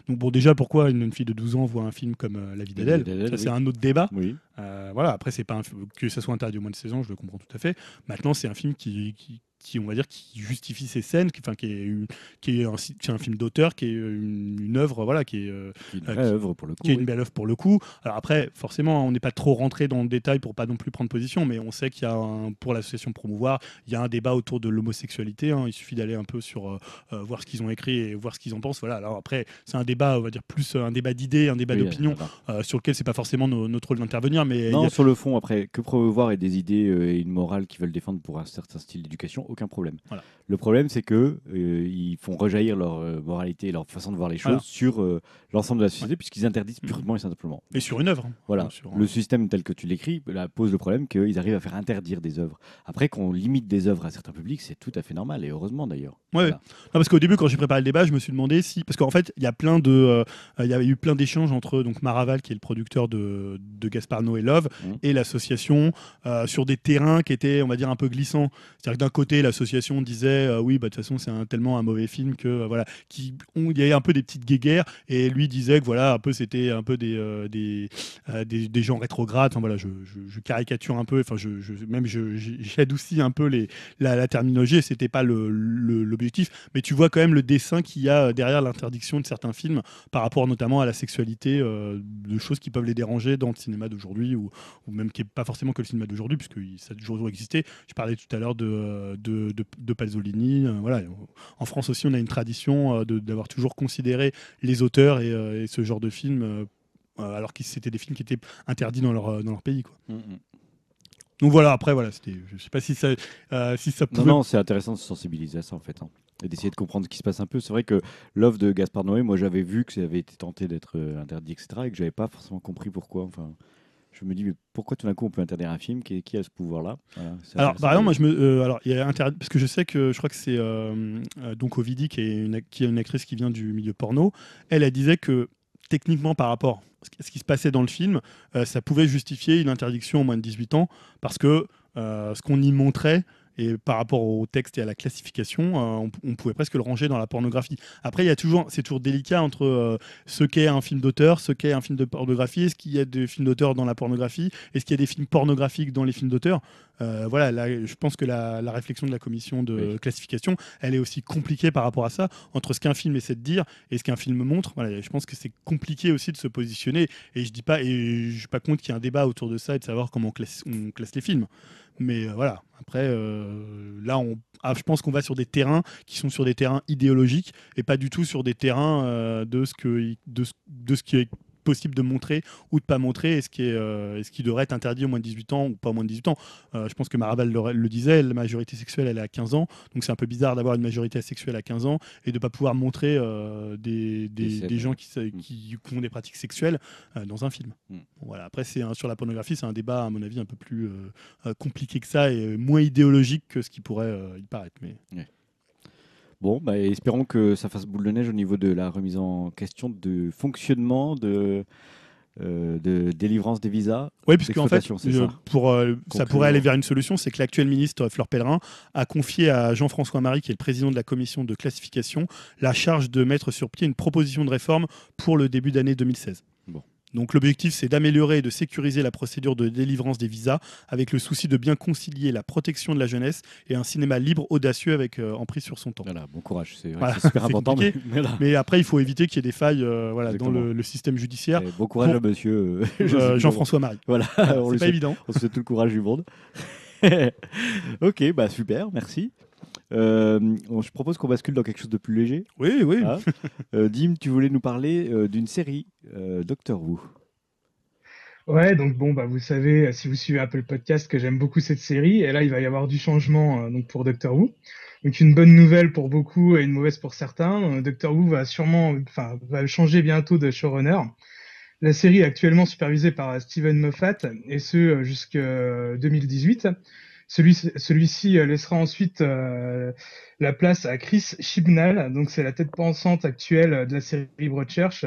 Donc bon, déjà pourquoi une, une fille de douze ans voit un film comme euh, La Vie d'Adèle, ça oui. c'est un autre débat. Oui. Euh, voilà, après c'est pas un, que ça soit interdit au moins de seize ans, je le comprends tout à fait. Maintenant c'est un film qui, qui, qui on va dire qui justifie ses scènes, qui, enfin qui est, une, qui est un, c'est un film d'auteur, qui est une, une œuvre, voilà, qui est euh, une belle euh, œuvre pour le coup. Qui oui. est une belle œuvre pour le coup. Alors après forcément on n'est pas trop rentré dans le détail pour pas non plus prendre position, mais on sait qu'il y a un, pour l'association Promouvoir, il y a un débat autour de l'homosexualité. Hein, il suffit d'aller un peu sur euh, voir ce qu'ils ont écrit et voir ce qu'ils en pensent. Voilà. Alors après c'est un débat, on va dire plus un débat d'idées, un débat oui, d'opinion euh, sur lequel c'est pas forcément no, notre rôle d'intervenir, mais non a... sur le fond après que Promouvoir ait des idées euh, et une morale qu'ils veulent défendre pour un certain style d'éducation. aucun problème. Voilà. Le problème, c'est que euh, ils font rejaillir leur euh, moralité et leur façon de voir les choses voilà. sur euh, l'ensemble de la société, ouais. puisqu'ils interdisent purement mmh. et simplement. Et sur une œuvre. Voilà. Sur, le euh... système tel que tu l'écris là, pose le problème qu'ils arrivent à faire interdire des œuvres. Après, qu'on limite des œuvres à certains publics, c'est tout à fait normal, et heureusement d'ailleurs. Ouais, voilà. ouais. Non, parce qu'au début, quand j'ai préparé le débat, je me suis demandé si... Parce qu'en fait, il y a plein de... Il euh, y a eu plein d'échanges entre donc, Maraval, qui est le producteur de, de Gaspar Noé Love, mmh. et l'association, euh, sur des terrains qui étaient, on va dire, un peu glissants. C'est-à-dire que d'un côté, l'association disait Euh, oui, bah de toute façon, c'est un, tellement un mauvais film que euh, voilà, qui on, il y avait un peu des petites guéguerres, et lui disait que voilà, un peu c'était un peu des euh, des, euh, des des gens rétrogrades. Enfin voilà, je, je, je caricature un peu, enfin je, je même je, j'adoucis un peu les la, la terminologie. C'était pas le, le l'objectif, mais tu vois quand même le dessin qu'il y a derrière l'interdiction de certains films par rapport notamment à la sexualité, euh, de choses qui peuvent les déranger dans le cinéma d'aujourd'hui ou, ou même qui est pas forcément que le cinéma d'aujourd'hui, puisque ça a toujours existé. Je parlais tout à l'heure de de de, de Pasolini. Voilà. En France aussi, on a une tradition de, d'avoir toujours considéré les auteurs et, euh, et ce genre de films, euh, alors que c'était des films qui étaient interdits dans leur, dans leur pays, quoi. Mmh. Donc voilà, après, voilà, c'était, je ne sais pas si ça, euh, si ça pouvait... Non, non, c'est intéressant de se sensibiliser à ça, en fait, hein, et d'essayer de comprendre ce qui se passe un peu. C'est vrai que l'œuvre de Gaspar Noé, moi, j'avais vu que ça avait été tenté d'être interdit, et cetera, et que je n'avais pas forcément compris pourquoi, enfin... Je me dis, mais pourquoi tout d'un coup on peut interdire un film qui, qui a ce pouvoir-là? Voilà, alors, par exemple, moi, je me, euh, alors, il y a interdit, parce que je sais que je crois que c'est euh, euh, donc Ovidi, qui est, une, qui est une actrice qui vient du milieu porno. Elle, elle disait que techniquement, par rapport à ce qui se passait dans le film, euh, ça pouvait justifier une interdiction aux moins de dix-huit ans, parce que euh, ce qu'on y montrait, et par rapport au texte et à la classification, euh, on, on pouvait presque le ranger dans la pornographie. Après, il y a toujours, c'est toujours délicat entre euh, ce qu'est un film d'auteur, ce qu'est un film de pornographie, est-ce qu'il y a des films d'auteur dans la pornographie, est-ce qu'il y a des films pornographiques dans les films d'auteur. Euh, voilà, là, je pense que la, la réflexion de la commission de oui. classification, elle est aussi compliquée par rapport à ça, entre ce qu'un film essaie de dire et ce qu'un film montre. Voilà, je pense que c'est compliqué aussi de se positionner, et je dis pas, et je suis pas contre qu'il y ait un débat autour de ça et de savoir comment on classe, on classe les films. Mais euh, voilà, après, euh, là, on, ah, je pense qu'on va sur des terrains qui sont sur des terrains idéologiques et pas du tout sur des terrains euh, de, ce que, de, ce, de ce qui est possible de montrer ou de pas montrer, et ce qui, est, euh, et ce qui devrait être interdit aux moins de dix-huit ans ou pas aux moins de dix-huit ans. Euh, je pense que Maraval le, le disait, la majorité sexuelle, elle est à quinze ans, donc c'est un peu bizarre d'avoir une majorité sexuelle à quinze ans et de pas pouvoir montrer euh, des, des, des gens qui, qui, qui ont des pratiques sexuelles euh, dans un film. Mm. Bon, voilà. Après, c'est, sur la pornographie, c'est un débat, à mon avis, un peu plus euh, compliqué que ça et moins idéologique que ce qui pourrait euh, y paraître. Mais... Ouais. Bon, bah, espérons que ça fasse boule de neige au niveau de la remise en question de fonctionnement, de, euh, de délivrance des visas. Oui, puisque en fait, c'est ça, pour, euh, ça pourrait aller vers une solution. C'est que l'actuel ministre Fleur Pellerin a confié à Jean-François Marie, qui est le président de la commission de classification, la charge de mettre sur pied une proposition de réforme pour le début d'année deux mille seize. Bon. Donc l'objectif, c'est d'améliorer et de sécuriser la procédure de délivrance des visas avec le souci de bien concilier la protection de la jeunesse et un cinéma libre, audacieux, avec euh, emprise sur son temps. Voilà, bon courage, c'est, vrai, voilà, c'est super c'est important. Mais, mais, mais après, il faut éviter qu'il y ait des failles euh, voilà, dans le, le système judiciaire. Et bon courage, bon, à monsieur euh, euh, Jean-François Marie. Voilà, voilà, c'est pas sait, évident. On se fait tout le courage du monde. Ok, bah super, merci. Euh, je propose qu'on bascule dans quelque chose de plus léger. Oui, oui. Ah. Euh, Dim, tu voulais nous parler euh, d'une série, euh, Doctor Who. Ouais, donc bon, bah, vous savez, si vous suivez Apple Podcast, que j'aime beaucoup cette série. Et là, il va y avoir du changement euh, donc pour Doctor Who. Donc une bonne nouvelle pour beaucoup et une mauvaise pour certains. Euh, Doctor Who va sûrement, enfin, va changer bientôt de showrunner. La série est actuellement supervisée par Steven Moffat, et ce jusqu'en deux mille dix-huit. Celui-ci, celui-ci laissera ensuite euh, la place à Chris Chibnall, donc c'est la tête pensante actuelle de la série Broadchurch,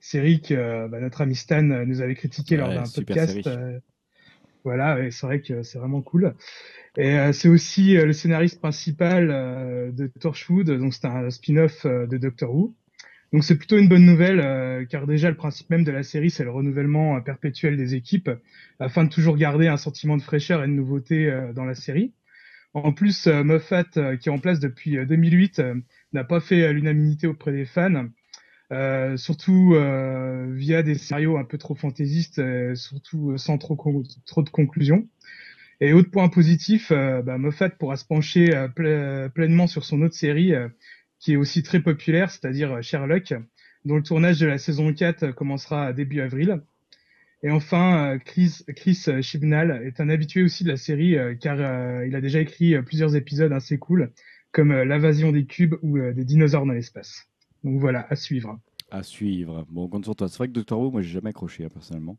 série que euh, bah, notre ami Stan nous avait critiqué lors ouais, d'un podcast. Euh, voilà, et c'est vrai que c'est vraiment cool. Et euh, c'est aussi euh, le scénariste principal euh, de Torchwood, donc c'est un spin-off euh, de Doctor Who. Donc c'est plutôt une bonne nouvelle, euh, car déjà le principe même de la série, c'est le renouvellement euh, perpétuel des équipes, afin de toujours garder un sentiment de fraîcheur et de nouveauté euh, dans la série. En plus, euh, Moffat, euh, qui est en place depuis euh, deux mille huit, euh, n'a pas fait euh, l'unanimité auprès des fans, euh, surtout euh, via des scénarios un peu trop fantaisistes, euh, surtout euh, sans trop, con- trop de conclusions. Et autre point positif, euh, bah, Moffat pourra se pencher euh, ple- pleinement sur son autre série, euh, qui est aussi très populaire, c'est-à-dire Sherlock, dont le tournage de la saison quatre commencera début avril. Et enfin, Chris, Chris Chibnall est un habitué aussi de la série, euh, car euh, il a déjà écrit euh, plusieurs épisodes assez cool, comme euh, l'invasion des cubes ou euh, des dinosaures dans l'espace. Donc voilà, à suivre. À suivre. Bon, on compte sur toi. C'est vrai que Doctor Who, moi, j'ai jamais accroché, hein, personnellement.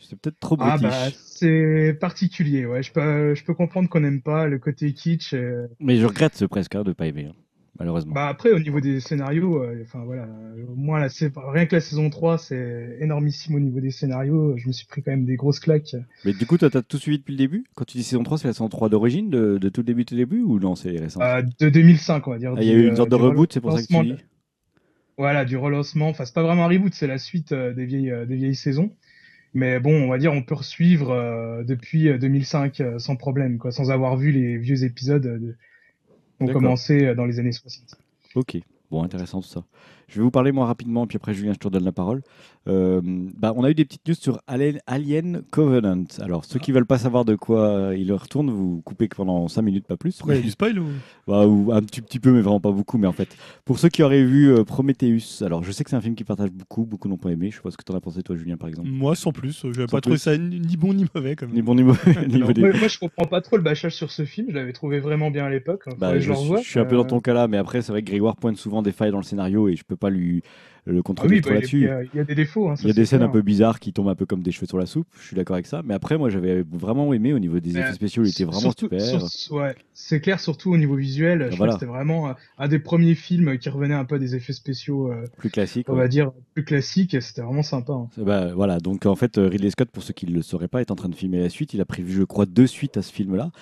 C'est peut-être trop british. Ah bah, c'est particulier, ouais. Je peux, je peux comprendre qu'on n'aime pas le côté kitsch. Et... Mais je regrette presque hein, de ne pas aimer, hein, malheureusement. Bah après, au niveau des scénarios, euh, enfin voilà, au moins là, c'est... rien que la saison trois, c'est énormissime au niveau des scénarios. Je me suis pris quand même des grosses claques. Mais du coup, toi, t'as tout suivi depuis le début ? Quand tu dis saison trois, c'est la saison trois d'origine, de, de tout début, tout début, ou non, c'est récent ? euh, De deux mille cinq, on va dire. Il ah, y a eu une sorte de reboot, c'est pour ça que tu dis ? Voilà, du relancement. Enfin, c'est pas vraiment un reboot, c'est la suite euh, des vieilles, euh, des vieilles saisons. Mais bon, on va dire, on peut suivre euh, depuis deux mille cinq euh, sans problème, quoi, sans avoir vu les vieux épisodes euh, de... qui ont commencé euh, dans les années soixante. Ok, bon, intéressant tout ça. Je vais vous parler moi rapidement, puis après Julien, je te donne la parole. Euh, bah, on a eu des petites news sur Alien, Alien Covenant. Alors, ceux qui ne veulent pas savoir de quoi ils retournent, vous coupez pendant cinq minutes, pas plus. Ouais, mais... du spoil ou... Bah, ou un petit, petit peu, mais vraiment pas beaucoup. Mais en fait, pour ceux qui auraient vu euh, Prometheus, alors je sais que c'est un film qui partage beaucoup, beaucoup n'ont pas aimé. Je ne sais pas ce que tu en as pensé, toi, Julien, par exemple. Moi, sans plus. Je n'ai pas trouvé ça ni bon ni mauvais. Quand même. Ni bon ni mauvais. Moi, des... moi, je ne comprends pas trop le bâchage sur ce film. Je l'avais trouvé vraiment bien à l'époque. Bah, je, je, suis, je suis un peu dans ton cas là, mais après, c'est vrai que Grégoire pointe souvent des failles dans le scénario et je peux pas lui le contredire ah oui, bah, là-dessus. Il y, y a des défauts. Hein, ça, il y a des scènes clair. Un peu bizarres qui tombent un peu comme des cheveux sur la soupe. Je suis d'accord avec ça. Mais après, moi, j'avais vraiment aimé au niveau des effets euh, spéciaux. Il était vraiment surtout, super. Sur, ouais, c'est clair, surtout au niveau visuel. Ah, je voilà. pense que c'était vraiment euh, un des premiers films qui revenait un peu à des effets spéciaux euh, plus classiques. On ouais. va dire plus classiques. Et c'était vraiment sympa. Hein. Bah, voilà. Donc en fait, Ridley Scott, pour ceux qui ne le sauraient pas, est en train de filmer la suite. Il a prévu, je crois, deux suites à ce film-là.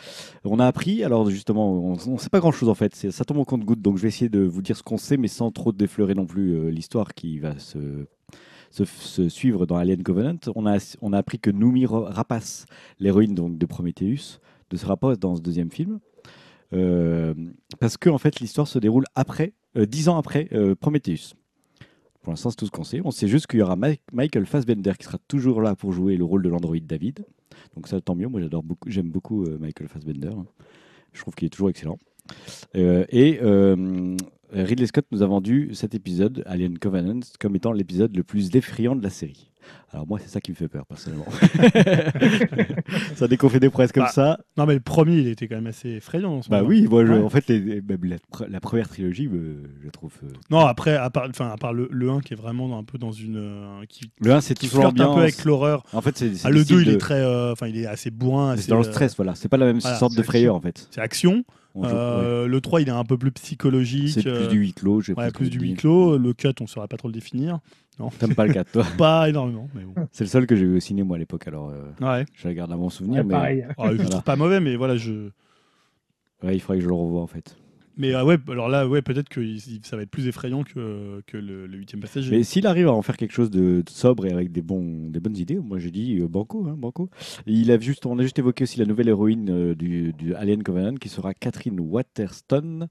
On a appris. Alors justement, on ne sait pas grand-chose en fait. C'est, ça tombe au compte-goutte. Donc je vais essayer de vous dire ce qu'on sait, mais sans trop défleurer non plus euh, l'histoire qui va se, se, se suivre dans Alien Covenant. On a, on a appris que Noomi Rapace, l'héroïne donc de Prometheus, ne sera pas dans ce deuxième film. Euh, parce que en fait, l'histoire se déroule après, euh, dix ans après euh, Prometheus. Pour l'instant, c'est tout ce qu'on sait. On sait juste qu'il y aura Mike, Michael Fassbender qui sera toujours là pour jouer le rôle de l'androïde David. Donc ça, tant mieux. Moi, j'adore beaucoup, j'aime beaucoup euh, Michael Fassbender. Je trouve qu'il est toujours excellent. Euh, et... Euh, Ridley Scott nous a vendu cet épisode, Alien Covenant, comme étant l'épisode le plus effrayant de la série. Alors moi, c'est ça qui me fait peur, personnellement. Ça déconfait des promesses comme bah, ça. Non, mais le premier, il était quand même assez effrayant. En ce bah moment. Oui, moi, je, ouais. en fait, les, la, la première trilogie, je trouve... Euh... Non, après, à part, à part le, le un qui est vraiment un peu dans une... Euh, qui, le un, c'est qui toujours flirte un peu avec l'horreur. En fait, c'est, c'est ah, le deux, de... il, est très, euh, il est assez bourrin. Assez, c'est dans le stress, voilà. C'est pas la même voilà, sorte de frayeur, en fait. C'est action. Joue, euh, ouais. Le trois, il est un peu plus psychologique. C'est plus du huis clos. J'ai ouais, plus du huis clos. Le quatre, on ne saurait pas trop le définir. Non. T'aimes pas le quatre, toi ? Pas énormément, mais bon. C'est le seul que j'ai vu au ciné, moi, à l'époque. Alors, euh, ouais. Je le garde à mon souvenir. Ouais, mais... pareil. Oh, je le trouve pas mauvais, mais voilà, je... Ouais, il faudrait que je le revoie, en fait. Mais euh, ouais, alors là, ouais, peut-être que ça va être plus effrayant que, que le huitième passager. Mais s'il arrive à en faire quelque chose de sobre et avec des, bons, des bonnes idées, moi j'ai dit euh, banco, hein, banco. Il a juste, on a juste évoqué aussi la nouvelle héroïne euh, du, du Alien Covenant qui sera Catherine Waterston.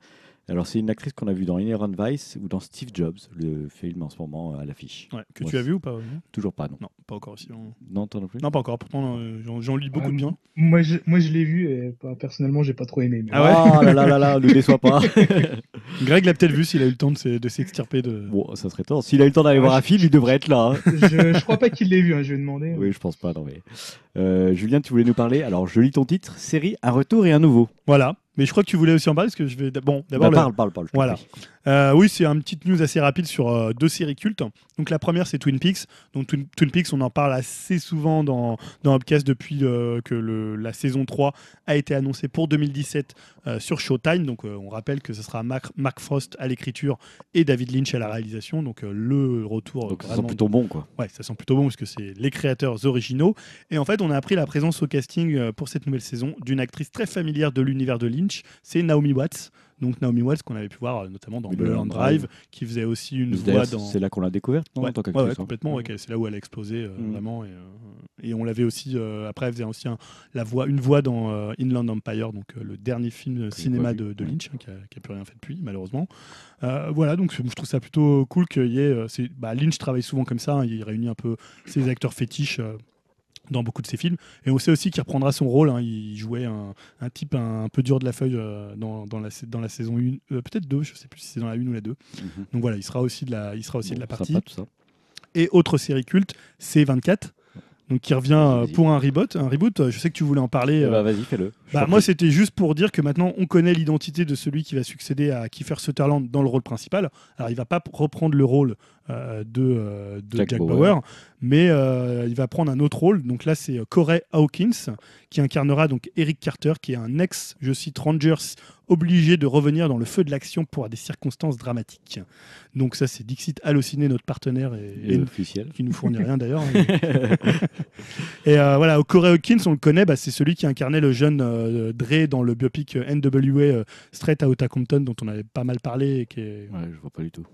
Alors c'est une actrice qu'on a vue dans Inherent Vice ou dans Steve Jobs, le film en ce moment à l'affiche. Ouais, que moi, tu as vu ou pas ? Toujours pas, non. Non, pas encore aussi. On... Non, toi non plus ? Non, pas encore. Pourtant, euh, j'en, j'en lis beaucoup euh, de bien. Moi, je, moi, je l'ai vu et bah, personnellement, j'ai pas trop aimé. Mais... Ah ouais ? Oh là là là là, ne déçois pas. Greg l'a peut-être vu s'il a eu le temps de, de s'extirper de. Bon, ça serait temps. S'il a eu le temps d'aller ouais, voir un film, il devrait être là. Hein. je, je crois pas qu'il l'ait vu. Hein, je vais demander. Hein. Oui, je pense pas. Non mais euh, Julien, tu voulais nous parler. Alors, je lis ton titre. Série, un retour et un nouveau. Voilà. Mais je crois que tu voulais aussi en parler, parce que je vais... Bon, d'abord... Bah, parle, le... parle, parle, parle. Voilà. Euh, oui, c'est une petite news assez rapide sur euh, deux séries cultes. Donc la première, c'est Twin Peaks. Donc Twin, Twin Peaks, on en parle assez souvent dans, dans Upcast depuis euh, que le, la saison trois a été annoncée pour deux mille dix-sept euh, sur Showtime. Donc euh, on rappelle que ce sera Mark, Mark Frost à l'écriture et David Lynch à la réalisation. Donc euh, le retour... Donc, ça sent plutôt bon, quoi. Ouais, ça sent plutôt bon, parce que c'est les créateurs originaux. Et en fait, on a appris la présence au casting euh, pour cette nouvelle saison d'une actrice très familière de l'univers de Lynch. C'est Naomi Watts, donc Naomi Watts qu'on avait pu voir notamment dans Mulholland Drive, qui faisait aussi une voix dans... C'est là qu'on l'a découverte, non ouais, en tant qu'actrice, ouais, ouais, complètement, ouais, c'est là où elle a explosé euh, mm. vraiment, et, euh, et on l'avait aussi, euh, après elle faisait aussi un, la voix, une voix dans euh, Inland Empire, donc euh, le dernier film c'est cinéma de, de Lynch, hein, qui n'a plus rien fait depuis, malheureusement. Euh, voilà, donc je trouve ça plutôt cool que y ait, euh, c'est, bah, Lynch travaille souvent comme ça, hein, il réunit un peu ses acteurs fétiches, euh, dans beaucoup de ses films, et on sait aussi qu'il reprendra son rôle, hein. Il jouait un, un type un, un peu dur de la feuille euh, dans, dans, la, dans la saison un, euh, peut-être deux, je ne sais plus si c'est dans la un ou la deux, mm-hmm. Donc voilà, il sera aussi de la, il sera aussi bon, de la partie, sympa, tout ça. Et autre série culte, c'est vingt-quatre, donc qui revient euh, pour un reboot, un reboot. Je sais que tu voulais en parler. Euh... Bah, vas-y, fais-le. Bah, moi, c'était juste pour dire que maintenant, on connaît l'identité de celui qui va succéder à Kiefer Sutherland dans le rôle principal. Alors, il ne va pas reprendre le rôle euh, de, euh, de Jack, Jack Bauer, Bauer mais euh, il va prendre un autre rôle. Donc là, c'est Corey Hawkins qui incarnera donc Eric Carter, qui est un ex, je cite, Rangers obligé de revenir dans le feu de l'action pour des circonstances dramatiques. Donc ça, c'est Dixit Allociné, notre partenaire et, et officiel, qui nous fournit rien d'ailleurs. Et euh, voilà, Corey Hawkins, on le connaît, bah, c'est celui qui incarnait le jeune euh, Dre dans le biopic N W A euh, Straight Outta Compton, dont on avait pas mal parlé. Et qui est... Ouais, je vois pas du tout.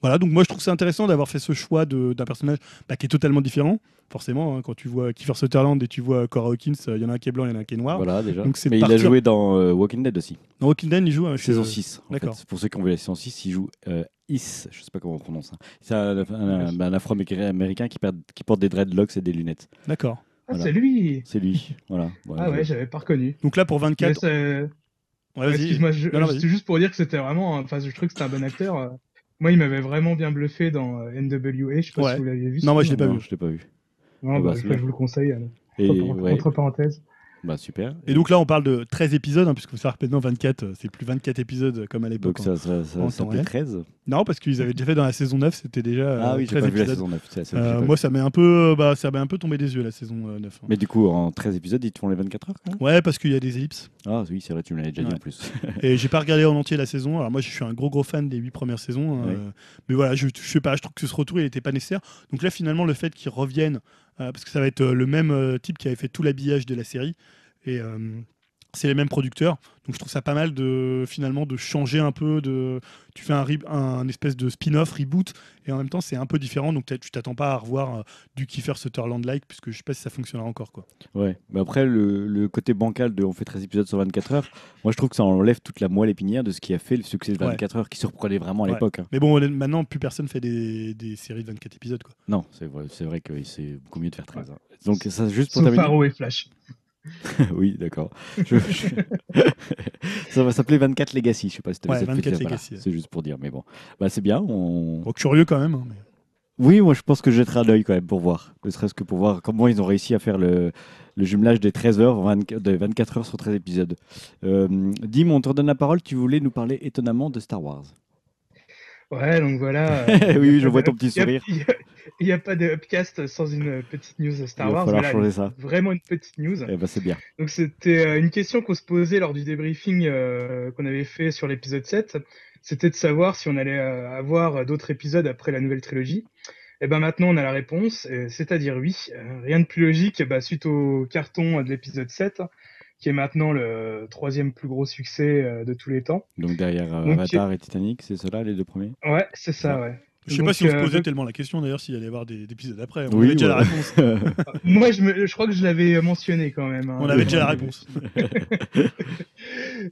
Voilà, donc moi je trouve ça intéressant d'avoir fait ce choix de, d'un personnage bah, qui est totalement différent, forcément, hein, quand tu vois Kiefer Sutherland et tu vois Corey Hawkins, il euh, y en a un qui est blanc, il y en a un qui est noir. Voilà, déjà. Donc, c'est mais partir... il a joué dans euh, Walking Dead aussi. Dans Walking Dead, il joue... Hein, saison six. En D'accord. Fait. Pour ceux qui ont vu la saison six, il joue euh, Is, je sais pas comment on prononce ça. Hein. C'est un, un, un, un afro-américain qui, perd, qui porte des dreadlocks et des lunettes. D'accord. Ah, voilà. C'est lui C'est lui, voilà. Ouais, ah ouais, ouais, j'avais pas reconnu. Donc là, pour vingt-quatre... Mais c'est... Ouais, vas-y. Excuse-moi, je... non, non, vas-y. C'est juste pour dire que c'était vraiment... Enfin, je trouve que c'était un bon acteur... Euh... Moi, il m'avait vraiment bien bluffé dans N W A. Je sais pas ouais. si vous l'aviez vu. Non, moi, je l'ai pas non, vu. Je l'ai pas vu. Non, ah bah, bah, je vous le conseille. Et entre ouais. parenthèses. Bah super. Et donc là, on parle de treize épisodes, hein, puisque ça va maintenant vingt-quatre. C'est plus vingt-quatre épisodes comme à l'époque. Donc ça, ça, ça, ça fait treize. Non, parce qu'ils avaient déjà fait dans la saison neuf, c'était déjà ah, oui, treize j'ai pas épisodes. Vu la saison neuf. C'est la saison euh, moi, ça m'est un peu, bah, ça m'est un peu tombé des yeux la saison neuf. Hein. Mais du coup, en treize épisodes, ils te font les vingt-quatre heures. Quoi ouais, parce qu'il y a des ellipses. Ah oui, c'est vrai, tu me l'avais déjà ouais. dit en plus. Et j'ai pas regardé en entier la saison. Alors moi, je suis un gros gros fan des huit premières saisons, ouais. euh, mais voilà, je, je sais pas, je trouve que ce retour, il était pas nécessaire. Donc là, finalement, le fait qu'ils reviennent. Euh, parce que ça va être euh, le même euh, type qui avait fait tout l'habillage de la série et euh, c'est les mêmes producteurs, donc je trouve ça pas mal de finalement de changer un peu de tu fais un, re- un espèce de spin-off reboot et en même temps c'est un peu différent, donc tu t'attends pas à revoir euh, du Kiefer Sutherland-like puisque je sais pas si ça fonctionnera encore quoi. Ouais, mais après le, le côté bancal de on fait treize épisodes sur vingt-quatre heures, moi je trouve que ça enlève toute la moelle épinière de ce qui a fait le succès de vingt-quatre ouais. heures qui surprenait vraiment à ouais. l'époque hein. Mais bon maintenant plus personne fait des, des séries de vingt-quatre épisodes quoi. Non c'est vrai, c'est vrai que c'est beaucoup mieux de faire treize ouais. hein. Donc ça juste pour terminer. Faro et Flash. Oui, d'accord. Je, je... ça va s'appeler vingt-quatre Legacy. Je sais pas si tu as vu cette petite affaire. C'est juste pour dire, mais bon, bah c'est bien. On... Oh, curieux quand même. Hein, mais... Oui, moi je pense que je jetterai un œil quand même pour voir, ne serait-ce que pour voir comment ils ont réussi à faire le, le jumelage des treize heures, des vingt-quatre heures sur treize épisodes. Euh, Dim, on te redonne la parole. Tu voulais nous parler étonnamment de Star Wars. Ouais, donc voilà. Euh, oui, je vois ton petit sourire. Il n'y a, a pas de Upcast sans une petite news Star Wars. Il va falloir changer ça. Vraiment une petite news. Eh ben, c'est bien. Donc, c'était une question qu'on se posait lors du débriefing euh, qu'on avait fait sur l'épisode sept. C'était de savoir si on allait euh, avoir d'autres épisodes après la nouvelle trilogie. Et ben maintenant, on a la réponse, euh, c'est-à-dire oui. Euh, rien de plus logique bah, suite au carton de l'épisode sept, qui est maintenant le troisième plus gros succès euh, de tous les temps. Donc derrière euh, donc, Avatar et Titanic, c'est ceux-là, les deux premiers ? Ouais, c'est ça, ouais. ouais. Je ne sais donc, pas si on euh, se posait donc... tellement la question, d'ailleurs, s'il y allait y avoir des, des épisodes après. On oui, avait déjà ouais. la réponse. Moi, je, me, je crois que je l'avais mentionné quand même. Hein, on avait déjà la réponse.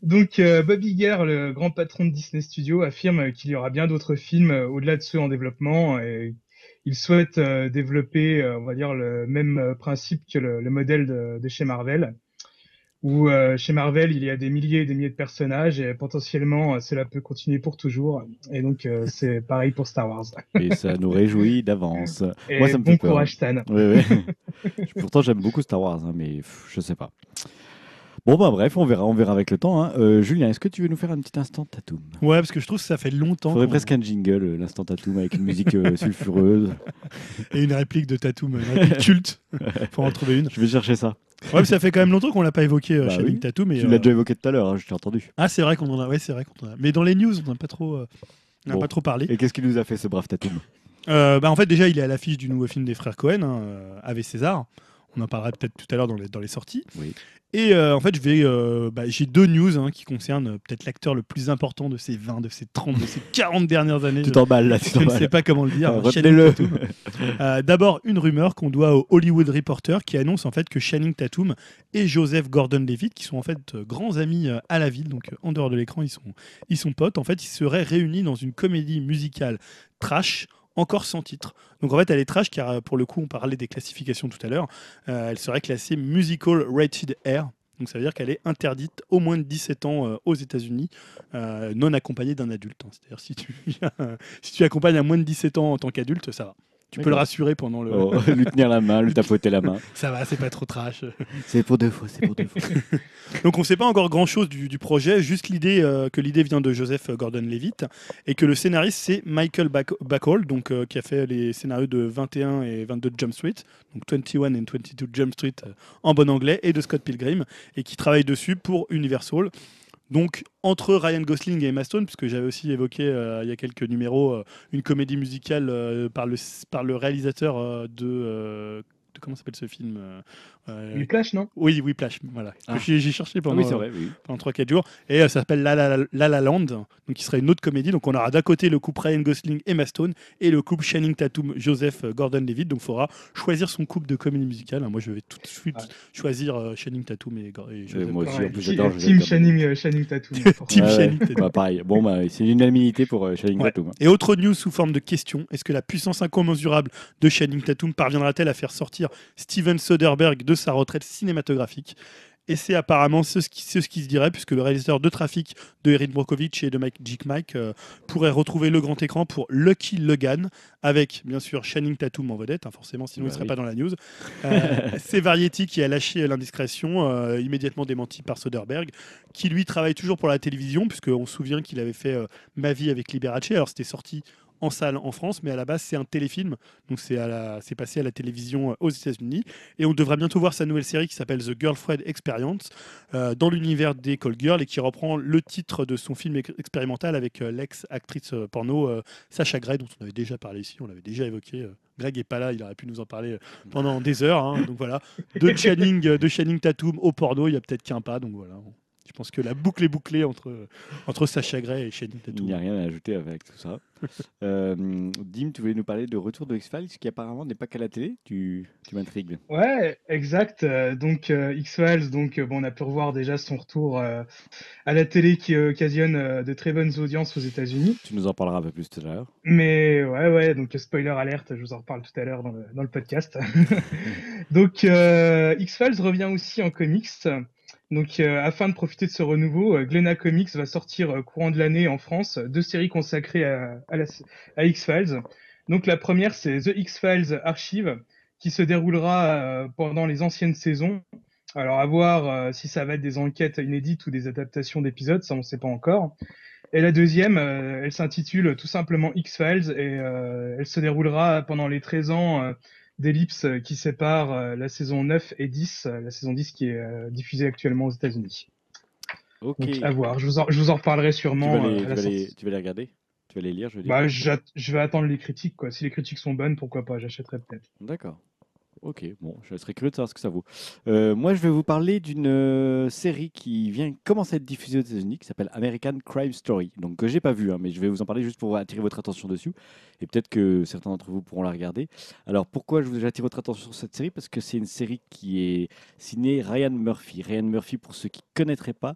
Donc, euh, Bob Iger, le grand patron de Disney Studios, affirme qu'il y aura bien d'autres films euh, au-delà de ceux en développement. Et il souhaite euh, développer, euh, on va dire, le même euh, principe que le, le modèle de, de chez Marvel. Où euh, chez Marvel, il y a des milliers et des milliers de personnages et potentiellement, euh, cela peut continuer pour toujours. Et donc, euh, c'est pareil pour Star Wars. Et ça nous réjouit d'avance. Et moi, ça me bon fait peur. Courage, Stan. Oui, oui. Pourtant, j'aime beaucoup Star Wars, hein, mais pff, je sais pas. Bon, bah bref, on verra, on verra avec le temps. Hein. Euh, Julien, est-ce que tu veux nous faire un petit instant Tatoum ? Ouais, parce que je trouve que ça fait longtemps. Il faudrait qu'on... presque un jingle, euh, l'instant Tatoum, avec une musique euh, sulfureuse. Et une réplique de Tatoum, une réplique culte. Faut en trouver une. Je vais chercher ça. Ouais, mais ça fait quand même longtemps qu'on l'a pas évoqué, euh, bah Shining oui. Tattoo. Mais tu euh... l'as déjà évoqué tout à l'heure, hein, je t'ai entendu. Ah, c'est vrai qu'on en a. Ouais, c'est vrai qu'on en a. Mais dans les news, on n'a pas trop, euh... on n'a bon. pas trop parlé. Et qu'est-ce qu'il nous a fait ce brave Tattoo ? euh, Bah en fait, déjà, il est à l'affiche du nouveau film des frères Cohen, hein, Ave César. On en parlera peut-être tout à l'heure dans les, dans les sorties. Oui. Et euh, en fait, je vais, euh, bah, j'ai deux news hein, qui concernent euh, peut-être l'acteur le plus important de ces vingt, de ces trente, de ces quarante dernières années. Tout en balle, là. Tout je ne sais pas comment le dire. Retenez-le. euh, D'abord, une rumeur qu'on doit au Hollywood Reporter qui annonce en fait que Channing Tatum et Joseph Gordon-Levitt, qui sont en fait euh, grands amis euh, à la ville, donc euh, en dehors de l'écran, ils sont, ils sont potes. En fait, ils seraient réunis dans une comédie musicale trash, encore sans titre. Donc en fait, elle est trash car pour le coup, on parlait des classifications tout à l'heure. Euh, elle serait classée musical rated R. Donc ça veut dire qu'elle est interdite au moins de dix-sept ans euh, aux États-Unis, euh, non accompagnée d'un adulte. Hein. C'est-à-dire si tu, si tu accompagnes à moins de dix-sept ans en tant qu'adulte, ça va. Tu D'accord. peux le rassurer pendant le... Oh, lui tenir la main, lui tapoter la main. Ça va, c'est pas trop trash. C'est pour deux fois, c'est pour deux fois. Donc on ne sait pas encore grand-chose du, du projet, juste l'idée euh, que l'idée vient de Joseph Gordon-Levitt et que le scénariste, c'est Michael Bacall, donc euh, qui a fait les scénarios de vingt et un et vingt-deux Jump Street, donc vingt et un and vingt-deux Jump Street euh, en bon anglais, et de Scott Pilgrim, et qui travaille dessus pour Universal. Donc, entre Ryan Gosling et Emma Stone, puisque j'avais aussi évoqué euh, il y a quelques numéros, euh, une comédie musicale euh, par, le, par le réalisateur euh, de, euh, de... Comment s'appelle ce film euh, Whiplash, non ? Oui, Whiplash, voilà. Ah. Que j'ai, j'ai cherché pendant, ah oui, c'est vrai, oui. pendant trois quatre jours. Et euh, ça s'appelle La La, La, La La Land, donc qui serait une autre comédie. Donc, on aura d'un côté le couple Ryan Gosling et Emma Stone et le couple Channing Tatum, Joseph Gordon-Levitt. Donc, il faudra choisir son couple de comédie musicale. Moi, je vais tout de suite ah. choisir euh, Channing Tatum et, et Joseph. Et moi aussi, en plus, j'adore Joseph. Team Channing, euh, Channing Tatum. Team ah ouais. Channing Tatum. Bah, pareil. Bon, bah, c'est l'unanimité pour euh, Channing ouais. Tatum. Hein. Et autre news sous forme de question, est-ce que la puissance incommensurable de Channing Tatum parviendra-t-elle à faire sortir Steven Soderbergh de sa retraite cinématographique? Et c'est apparemment ce qui, ce qui se dirait, puisque le réalisateur de Trafic de Erin Brockovich et de Magic Mike euh, pourrait retrouver le grand écran pour Lucky Logan, avec bien sûr Channing Tatum en vedette, hein, forcément, sinon bah il ne serait oui. pas dans la news. Euh, c'est Variety qui a lâché l'indiscrétion, euh, immédiatement démentie par Soderbergh, qui lui travaille toujours pour la télévision, puisqu'on se souvient qu'il avait fait euh, Ma vie avec Liberace, alors c'était sorti en salle en France, mais à la base c'est un téléfilm, donc c'est, à la, c'est passé à la télévision aux États-Unis, et on devra bientôt voir sa nouvelle série qui s'appelle The Girlfriend Experience, euh, dans l'univers des call girls, et qui reprend le titre de son film expérimental avec euh, l'ex-actrice porno euh, Sacha Grey, dont on avait déjà parlé ici, on l'avait déjà évoqué. Euh, Greg n'est pas là, il aurait pu nous en parler pendant des heures, hein, donc voilà, de Channing, de Channing Tatum au porno, il y a peut-être qu'un pas, donc voilà. Je pense que la boucle est bouclée entre, entre Sacha Grey et Channing Tatum. Il n'y a rien à ajouter avec tout ça. euh, Dim, tu voulais nous parler de Retour de X-Files, qui apparemment n'est pas qu'à la télé. Tu, tu m'intrigues. Ouais, exact. Donc euh, X-Files, donc, bon, on a pu revoir déjà son retour euh, à la télé qui euh, occasionne euh, de très bonnes audiences aux États-Unis. Tu nous en parleras un peu plus tout à l'heure. Mais ouais, ouais, donc spoiler alerte, je vous en reparle tout à l'heure dans le, dans le podcast. Donc euh, X-Files revient aussi en comics. Donc, euh, afin de profiter de ce renouveau, euh, Glénat Comics va sortir euh, courant de l'année en France deux séries consacrées à, à, la, à X-Files. Donc, la première, c'est The X-Files Archive, qui se déroulera euh, pendant les anciennes saisons. Alors, à voir euh, si ça va être des enquêtes inédites ou des adaptations d'épisodes, ça on ne sait pas encore. Et la deuxième, euh, elle s'intitule tout simplement X-Files et euh, elle se déroulera pendant les treize ans... Euh, d'ellipse qui sépare euh, la saison neuf et dix, euh, la saison dix qui est euh, diffusée actuellement aux États-Unis. Ok. Donc, à voir, je vous en, je vous en reparlerai sûrement. Tu vas, les, euh, à la tu, vas les, tu vas les regarder ? Tu vas les lire, je veux dire. Bah, je vais attendre les critiques, quoi. Si les critiques sont bonnes, pourquoi pas, j'achèterai peut-être. D'accord. Ok, bon, je serais curieux de savoir ce que ça vaut. Euh, moi, je vais vous parler d'une euh, série qui vient commencer à être diffusée aux États-Unis, qui s'appelle American Crime Story, donc que j'ai pas vue, hein, mais je vais vous en parler juste pour attirer votre attention dessus, et peut-être que certains d'entre vous pourront la regarder. Alors, pourquoi je vous attire votre attention sur cette série ? Parce que c'est une série qui est signée Ryan Murphy. Ryan Murphy, pour ceux qui ne connaîtraient pas,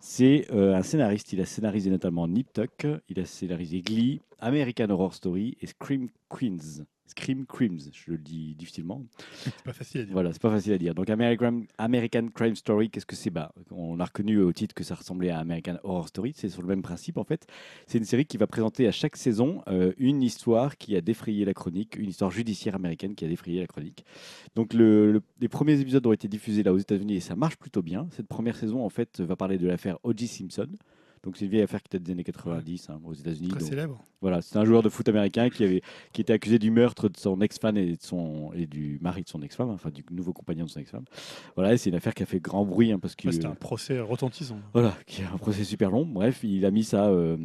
c'est euh, un scénariste. Il a scénarisé notamment Nip Tuck, il a scénarisé Glee, American Horror Story et Scream Queens. Scream Crimes, je le dis difficilement. C'est pas facile à dire. Voilà, c'est pas facile à dire. Donc American, American Crime Story, qu'est-ce que c'est ? Bah, on a reconnu au titre que ça ressemblait à American Horror Story. C'est sur le même principe en fait. C'est une série qui va présenter à chaque saison euh, une histoire qui a défrayé la chronique, une histoire judiciaire américaine qui a défrayé la chronique. Donc le, le, les premiers épisodes ont été diffusés là aux États-Unis et ça marche plutôt bien. Cette première saison en fait va parler de l'affaire O J Simpson. Donc c'est une vieille affaire qui date des années quatre-vingt-dix, hein, aux États-Unis. Très donc, célèbre. Voilà, c'est un joueur de foot américain qui avait, qui était accusé du meurtre de son ex-femme et de son et du mari de son ex-femme, hein, enfin du nouveau compagnon de son ex-femme. Voilà, et c'est une affaire qui a fait grand bruit, hein, parce que ouais, c'était euh, un procès retentissant. Voilà, qui est un procès super long. Bref, il a mis ça euh,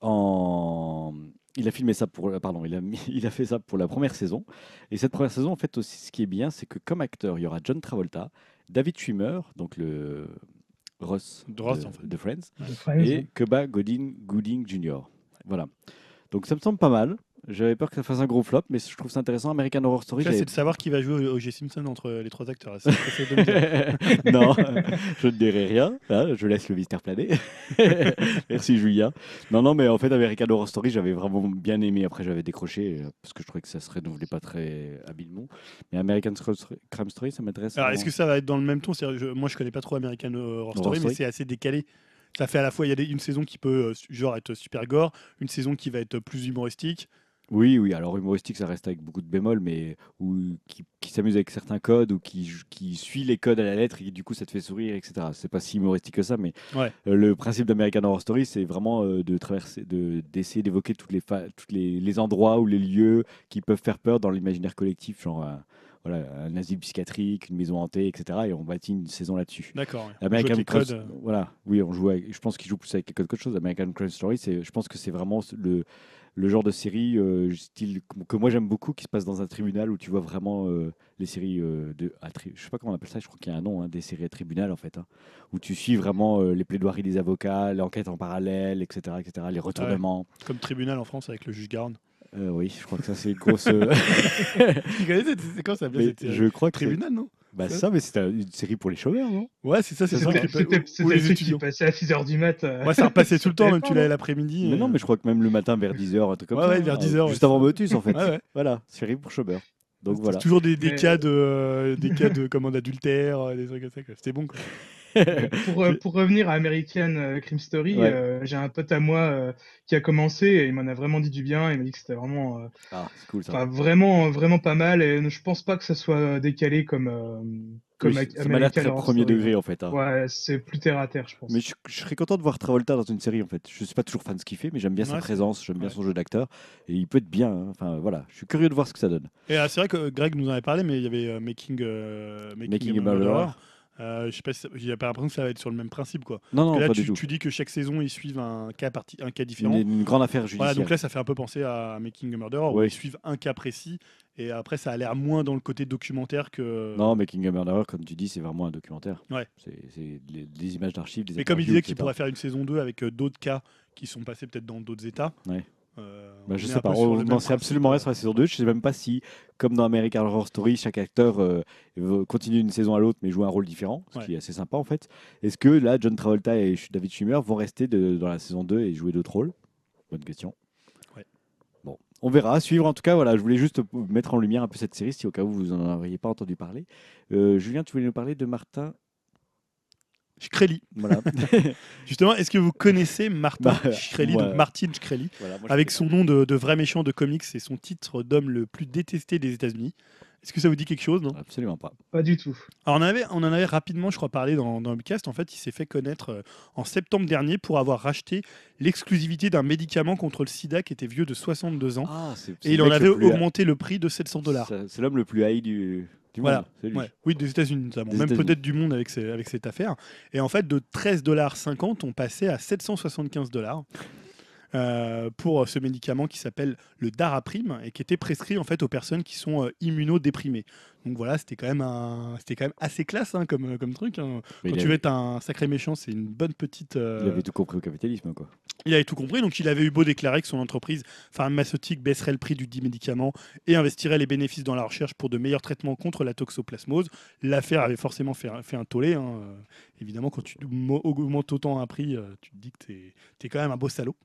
en. Il a filmé ça pour, pardon, il a, mis, il a fait ça pour la première saison. Et cette première saison, en fait, aussi, ce qui est bien, c'est que comme acteur, il y aura John Travolta, David Schwimmer, donc le Ross de, Ross, de, en fait. de Friends, ouais, et Cuba Gooding, Gooding junior Voilà. Donc ça me semble pas mal. J'avais peur que ça fasse un gros flop, mais je trouve ça intéressant. American Horror Story. Là, c'est de savoir qui va jouer O J Simpson entre les trois acteurs. C'est non, je ne dirai rien. Je laisse le mystère planer. Merci Julia. Non, non, mais en fait, American Horror Story, j'avais vraiment bien aimé. Après, j'avais décroché parce que je trouvais que ça se renouvelait pas très habilement. Mais American Crime Story, ça m'intéresse. Alors, vraiment. Est-ce que ça va être dans le même ton ? je, Moi, je connais pas trop American Horror, Horror Story, Story, mais c'est assez décalé. Ça fait à la fois, il y a une saison qui peut genre être super gore, une saison qui va être plus humoristique. Oui, oui, alors humoristique, ça reste avec beaucoup de bémols, mais ou qui, qui s'amuse avec certains codes ou qui, qui suit les codes à la lettre et du coup ça te fait sourire, et cetera. C'est pas si humoristique que ça, mais Ouais. euh, le principe d'American Horror Story, c'est vraiment euh, de traverser, de, d'essayer d'évoquer toutes les fa- toutes les, les endroits ou les lieux qui peuvent faire peur dans l'imaginaire collectif, genre un, voilà, un asile psychiatrique, une maison hantée, et cetera. Et on bâtit une saison là-dessus. D'accord. Ouais. American Crime, codes... voilà, oui, on joue. Avec, je pense qu'ils jouent plus avec les codes qu'autre chose. American Crime Story, c'est, je pense que c'est vraiment le le genre de série euh, style que moi j'aime beaucoup, qui se passe dans un tribunal où tu vois vraiment euh, les séries euh, de à tri- je sais pas comment on appelle ça, je crois qu'il y a un nom, hein, des séries à tribunal en fait, hein, où tu suis vraiment euh, les plaidoiries des avocats, l'enquête en parallèle, etc., etc., les retournements. Ah ouais. Comme tribunal en France avec le juge Garde. Euh, oui, je crois que ça c'est une grosse euh... tu connais cette séquence, ça a bien été, je crois que tribunal c'est... non bah c'est ça, mais c'était une série pour les chômeurs, non? Ouais, c'est ça, c'est, c'est ça. Qui... C'était, c'était les trucs qui passaient à six heures du mat. Euh... Ouais, ça repassait tout le temps, même tu l'avais l'après-midi. Mais euh... non, mais je crois que même le matin vers dix heures, un truc comme ouais, ça. Ouais, vers dix heures. Juste ouais, avant Motus, en fait. Ouais, ouais. Voilà, série pour chômeurs. Donc c'est voilà. Toujours des, des mais... cas de, euh, des cas de commande adultère, des trucs comme ça. Quoi. C'était bon, quoi. pour, euh, pour revenir à American Crime Story, ouais. euh, j'ai un pote à moi euh, qui a commencé et il m'en a vraiment dit du bien. Il m'a dit que c'était vraiment, euh, ah, c'est cool, ça. vraiment, vraiment pas mal. Et je pense pas que ça soit décalé comme, euh, comme oui, a- American Horror Story. Premier degré en fait. Hein. Ouais, c'est plus terre à terre, je pense. Mais je, je serais content de voir Travolta dans une série en fait. Je suis pas toujours fan de ce qu'il fait, mais j'aime bien ouais, sa présence, j'aime ouais. bien son jeu d'acteur et il peut être bien. Hein. Enfin voilà, je suis curieux de voir ce que ça donne. Et euh, c'est vrai que Greg nous en avait parlé, mais il y avait euh, Making, euh, Making, Making a Murderer. Murderer. Euh, je sais pas, si ça, j'ai pas l'impression que ça va être sur le même principe quoi. Non, non, là, pas tu, du tout. Tu dis que chaque saison ils suivent un cas, parti, un cas différent. Une, une grande affaire judiciaire. Voilà, donc là ça fait un peu penser à Making a Murderer ouais. où ils suivent un cas précis et après ça a l'air moins dans le côté documentaire que. Non, Making a Murderer comme tu dis c'est vraiment un documentaire. Ouais. C'est, c'est les, des images d'archives. Des mais comme il disait qu'il pourrait faire une saison deux avec euh, d'autres cas qui sont passés peut-être dans d'autres états. Ouais. Euh, bah je sais pas, on n'en sait absolument rien sur la saison deux. Je sais même pas si, comme dans American Horror Story, chaque acteur euh, continue d'une saison à l'autre mais joue un rôle différent, ce ouais. qui est assez sympa en fait. Est-ce que là, John Travolta et David Schwimmer vont rester de, dans la saison deux et jouer d'autres rôles? Bonne question. Ouais. Bon, on verra, à suivre en tout cas. Voilà, je voulais juste mettre en lumière un peu cette série si au cas où vous en auriez pas entendu parler. Euh, Julien, tu voulais nous parler de Martin Shkreli. Voilà. Justement, est-ce que vous connaissez Martin bah, Shkreli, donc Martin Shkreli, voilà, avec son nom de, de vrai méchant de comics et son titre d'homme le plus détesté des États-Unis? Est-ce que ça vous dit quelque chose? Non, absolument pas. Pas du tout. Alors on, avait, on en avait rapidement, je crois, parlé dans, dans Upcast. En fait, il s'est fait connaître en septembre dernier pour avoir racheté l'exclusivité d'un médicament contre le sida qui était vieux de soixante-deux ans. Ah, c'est, c'est et il en avait le augmenté ha... le prix de sept cents dollars. C'est, c'est l'homme le plus haï du... Voilà. Ouais. Oui, des États-Unis notamment, des même États-Unis. Peut-être du monde avec, ces, avec cette affaire. Et en fait, de treize dollars cinquante, on passait à sept cent soixante-quinze dollars euh, pour ce médicament qui s'appelle le Daraprime et qui était prescrit en fait aux personnes qui sont euh, immunodéprimées. Donc voilà, c'était quand même un, c'était quand même assez classe hein, comme comme truc. Hein. Quand tu avait... veux être un sacré méchant, c'est une bonne petite. Euh... Il avait tout compris au capitalisme, quoi. Il avait tout compris, donc il avait eu beau déclarer que son entreprise pharmaceutique baisserait le prix du dit médicament et investirait les bénéfices dans la recherche pour de meilleurs traitements contre la toxoplasmose. L'affaire avait forcément fait, fait un tollé. Hein. Évidemment, quand tu augmentes autant un prix, tu te dis que t'es, t'es quand même un beau salaud.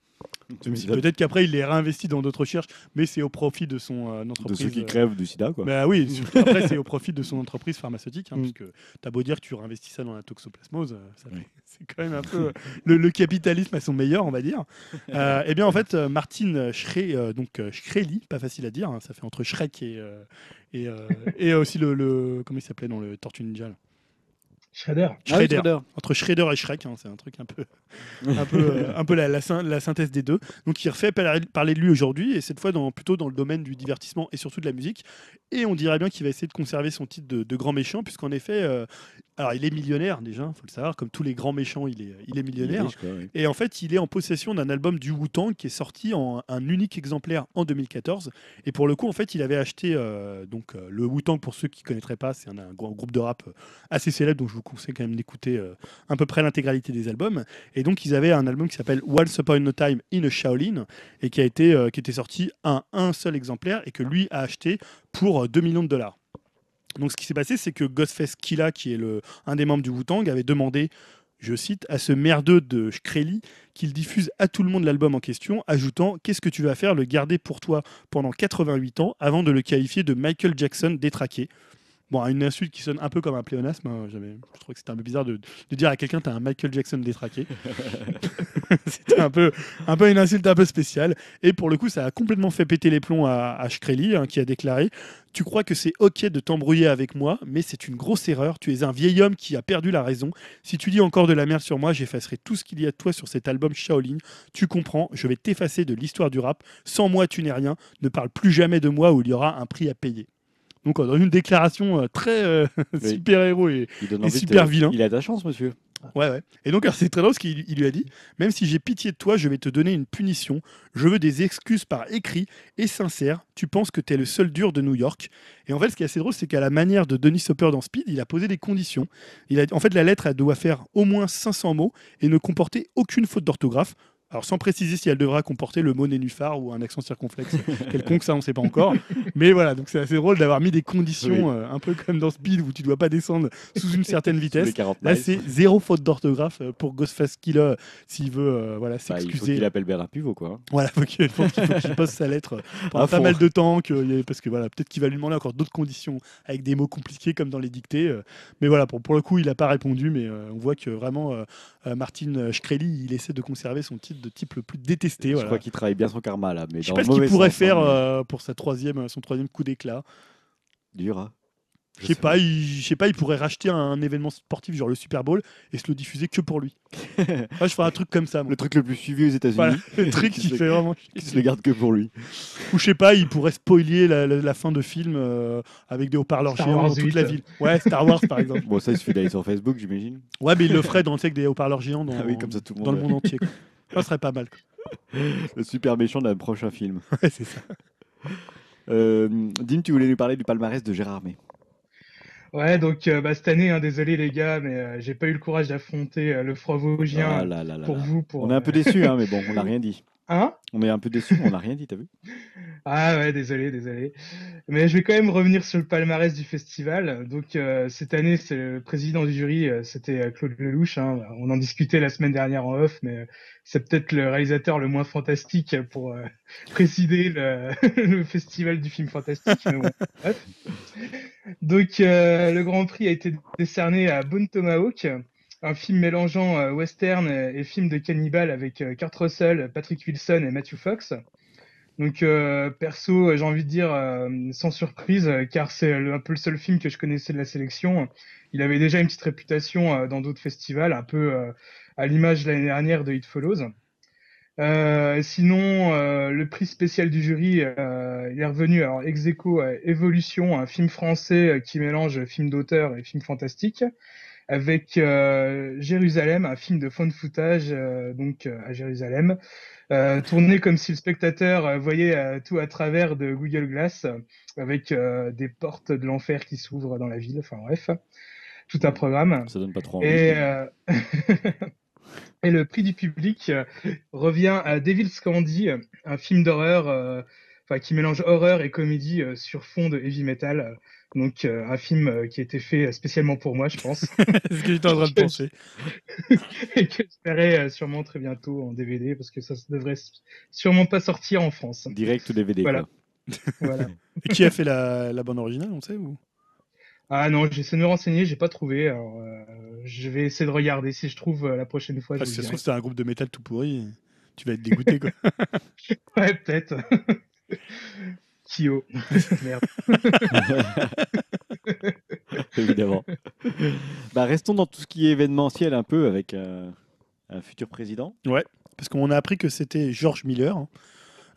Si peut-être qu'après il les réinvestit dans d'autres recherches, mais c'est au profit de son euh, entreprise. De ceux qui crèvent du sida, quoi. Bah oui, après c'est au profit de son entreprise pharmaceutique, hein, mm. puisque t'as beau dire que tu réinvestis ça dans la toxoplasmose, ça, oui. c'est quand même un peu le, le capitalisme à son meilleur, on va dire. Euh, et bien en fait, Martin Shkreli, euh, donc Shkreli, pas facile à dire, hein, ça fait entre Shrek et euh, et, euh, et aussi le, le comment il s'appelait dans le Tortue Ninja. Là. Shredder. Shredder. Ah, Shredder. Entre Shredder et Shrek, hein, c'est un truc un peu, un peu, euh, un peu la, la, la synthèse des deux. Donc il refait parler de lui aujourd'hui, et cette fois dans, plutôt dans le domaine du divertissement et surtout de la musique. Et on dirait bien qu'il va essayer de conserver son titre de, de grand méchant, puisqu'en effet, euh, alors il est millionnaire déjà, il faut le savoir, comme tous les grands méchants, il est, il est millionnaire. Il est riche, quoi, oui. Et en fait, il est en possession d'un album du Wu-Tang qui est sorti en un unique exemplaire en deux mille quatorze. Et pour le coup, en fait, il avait acheté euh, donc, euh, le Wu-Tang, pour ceux qui ne connaîtraient pas, c'est un, un, un groupe de rap assez célèbre, dont je vous conseille quand même d'écouter euh, à peu près l'intégralité des albums. Et donc, ils avaient un album qui s'appelle Once Upon a Time in a Shaolin, et qui, a été, euh, qui était sorti à un seul exemplaire, et que lui a acheté pour deux millions de dollars. Donc ce qui s'est passé, c'est que Ghostface Killah, qui est le, un des membres du Wu-Tang, avait demandé, je cite, à ce merdeux de Shkreli qu'il diffuse à tout le monde l'album en question, ajoutant « Qu'est-ce que tu vas faire le garder pour toi pendant quatre-vingt-huit ans avant de le qualifier de Michael Jackson détraqué ?» Bon, une insulte qui sonne un peu comme un pléonasme. Hein, j'avais, je trouvais que c'était un peu bizarre de, de dire à quelqu'un t'as un Michael Jackson détraqué. C'était un peu, un peu une insulte un peu spéciale. Et pour le coup, ça a complètement fait péter les plombs à, à Shkreli, hein, qui a déclaré « Tu crois que c'est ok de t'embrouiller avec moi, mais c'est une grosse erreur. Tu es un vieil homme qui a perdu la raison. Si tu dis encore de la merde sur moi, j'effacerai tout ce qu'il y a de toi sur cet album Shaolin. Tu comprends, je vais t'effacer de l'histoire du rap. Sans moi, tu n'es rien. Ne parle plus jamais de moi ou il y aura un prix à payer. » Donc, dans une déclaration très euh, super-héros et, et super-vilain. Il a de la chance, monsieur. Ouais, ouais. Et donc, c'est très drôle ce qu'il lui a dit. « Même si j'ai pitié de toi, je vais te donner une punition. Je veux des excuses par écrit et sincères. Tu penses que t'es le seul dur de New York. » Et en fait, ce qui est assez drôle, c'est qu'à la manière de Dennis Hopper dans Speed, il a posé des conditions. Il a... En fait, la lettre, elle doit faire au moins cinq cents mots et ne comporter aucune faute d'orthographe. Alors, sans préciser si elle devra comporter le mot nénuphar ou un accent circonflexe quelconque, ça, on ne sait pas encore. Mais voilà, donc c'est assez drôle d'avoir mis des conditions, oui. euh, un peu comme dans Speed, où tu ne dois pas descendre sous une certaine vitesse. Là, c'est zéro faute d'orthographe pour Ghostface Killah, s'il veut euh, voilà, s'excuser. Bah, il faut qu'il appelle Bernard Pivot, quoi. Voilà, faut qu'il, faut qu'il, faut qu'il pose sa lettre pendant pas mal de temps, que, parce que voilà, peut-être qu'il va lui demander encore d'autres conditions, avec des mots compliqués comme dans les dictées. Mais voilà, pour, pour le coup, il n'a pas répondu, mais euh, on voit que vraiment, euh, Martin Shkreli, il essaie de conserver son titre de type le plus détesté. Je voilà. crois qu'il travaille bien son karma là, mais je sais pas ce qu'il pourrait sens, faire euh, pour sa troisième, son troisième coup d'éclat. Dur. Hein. Je sais pas, il, je sais pas, il pourrait racheter un, un événement sportif genre le Super Bowl et se le diffuser que pour lui. Moi, ouais, je ferais un truc comme ça. Moi. Le truc le plus suivi aux États-Unis. Voilà, le truc qui fait vraiment. Qui se le garde que pour lui. Ou je sais pas, il pourrait spoiler la, la, la fin de film euh, avec des haut-parleurs géants dans toute la ville. Ouais, Star Wars par exemple. Bon, ça il se fait d'aller sur Facebook, j'imagine. Ouais, mais il le ferait dans, avec des haut-parleurs géants dans, ah oui, comme ça, tout le, monde dans le monde entier. Quoi. Ça serait pas mal. Le super méchant d'un prochain film. Ouais, c'est ça. Euh, Dim, tu voulais nous parler du palmarès de Gérard May. Ouais, donc euh, bah, cette année, hein, désolé les gars, mais euh, j'ai pas eu le courage d'affronter euh, le froid vosgien ah pour là. vous. Pour, on est un peu déçus, hein, mais bon, on n'a rien dit. Hein on est un peu déçus, on n'a rien dit, t'as vu? Ah ouais, désolé, désolé. Mais je vais quand même revenir sur le palmarès du festival. Donc euh, cette année, c'est le président du jury, euh, c'était Claude Lelouch. Hein. On en discutait la semaine dernière en off, mais euh, c'est peut-être le réalisateur le moins fantastique pour euh, présider le, le festival du film fantastique. Mais bon, bref. Donc euh, le Grand Prix a été décerné à Bone Tomahawk. Un film mélangeant euh, western et, et film de cannibale avec euh, Kurt Russell, Patrick Wilson et Matthew Fox. Donc euh, perso, j'ai envie de dire euh, sans surprise, euh, car c'est un peu le seul film que je connaissais de la sélection. Il avait déjà une petite réputation euh, dans d'autres festivals, un peu euh, à l'image de l'année dernière de It Follows. Euh, sinon, euh, le prix spécial du jury euh, il est revenu alors ex aequo à Évolution, un film français euh, qui mélange film d'auteur et film fantastique. Avec euh, Jérusalem, un film de fan footage euh, donc euh, à Jérusalem, euh, tourné comme si le spectateur euh, voyait euh, tout à travers de Google Glass, euh, avec euh, des portes de l'enfer qui s'ouvrent dans la ville. Enfin bref, tout un programme. Ça donne pas trop envie. Et, euh... Et le prix du public euh, revient à Devil's Candy, un film d'horreur, enfin euh, qui mélange horreur et comédie euh, sur fond de heavy metal. Euh, Donc, euh, un film euh, qui a été fait spécialement pour moi, je pense. Ce que j'étais en train de penser. Et que j'espérais euh, sûrement très bientôt en D V D, parce que ça ne devrait sûrement pas sortir en France. Direct ou D V D. Voilà. Voilà. Et qui a fait la, la bande originale, on sait ou... Ah non, j'essaie de me renseigner, j'ai pas trouvé. Alors, euh, je vais essayer de regarder si je trouve euh, la prochaine fois. Ah, je trouve que c'est un groupe de métal tout pourri. Tu vas être dégoûté, quoi. Ouais, peut-être. Kyo. Merde. Évidemment. Bah, restons dans tout ce qui est événementiel un peu avec euh, un futur président. Ouais, parce qu'on a appris que c'était George Miller, hein,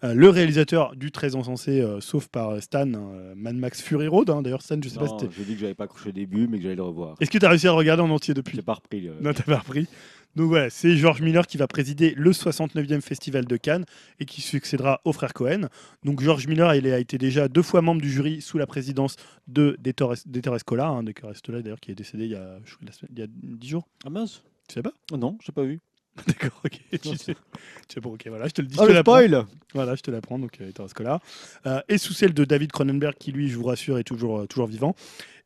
euh, le réalisateur du très encensé, euh, sauf par Stan, euh, Mad Max Fury Road. Hein. D'ailleurs, Stan, je sais non, pas si t'es... J'ai dit que j'avais pas accroché au début, mais que j'allais le revoir. Est-ce que t'as réussi à le regarder en entier depuis? J'ai pas repris. Le... Non, t'as pas repris. Donc voilà, c'est George Miller qui va présider le soixante-neuvième Festival de Cannes et qui succédera aux frères Cohen. Donc George Miller, il a été déjà deux fois membre du jury sous la présidence de des Torres Cola, hein, de Torres Cola d'ailleurs qui est décédé il y a, je crois, la semaine, il y a dix jours. Ah mince, tu sais pas? Oh non, je n'ai pas vu. D'accord, ok. Non, tu sais, tu sais pas, ok, voilà, je te le dis. Ah, je te le spoil. Voilà, je te l'apprends, donc euh, Torres Cola. Euh, et sous celle de David Cronenberg qui, lui, je vous rassure, est toujours, euh, toujours vivant.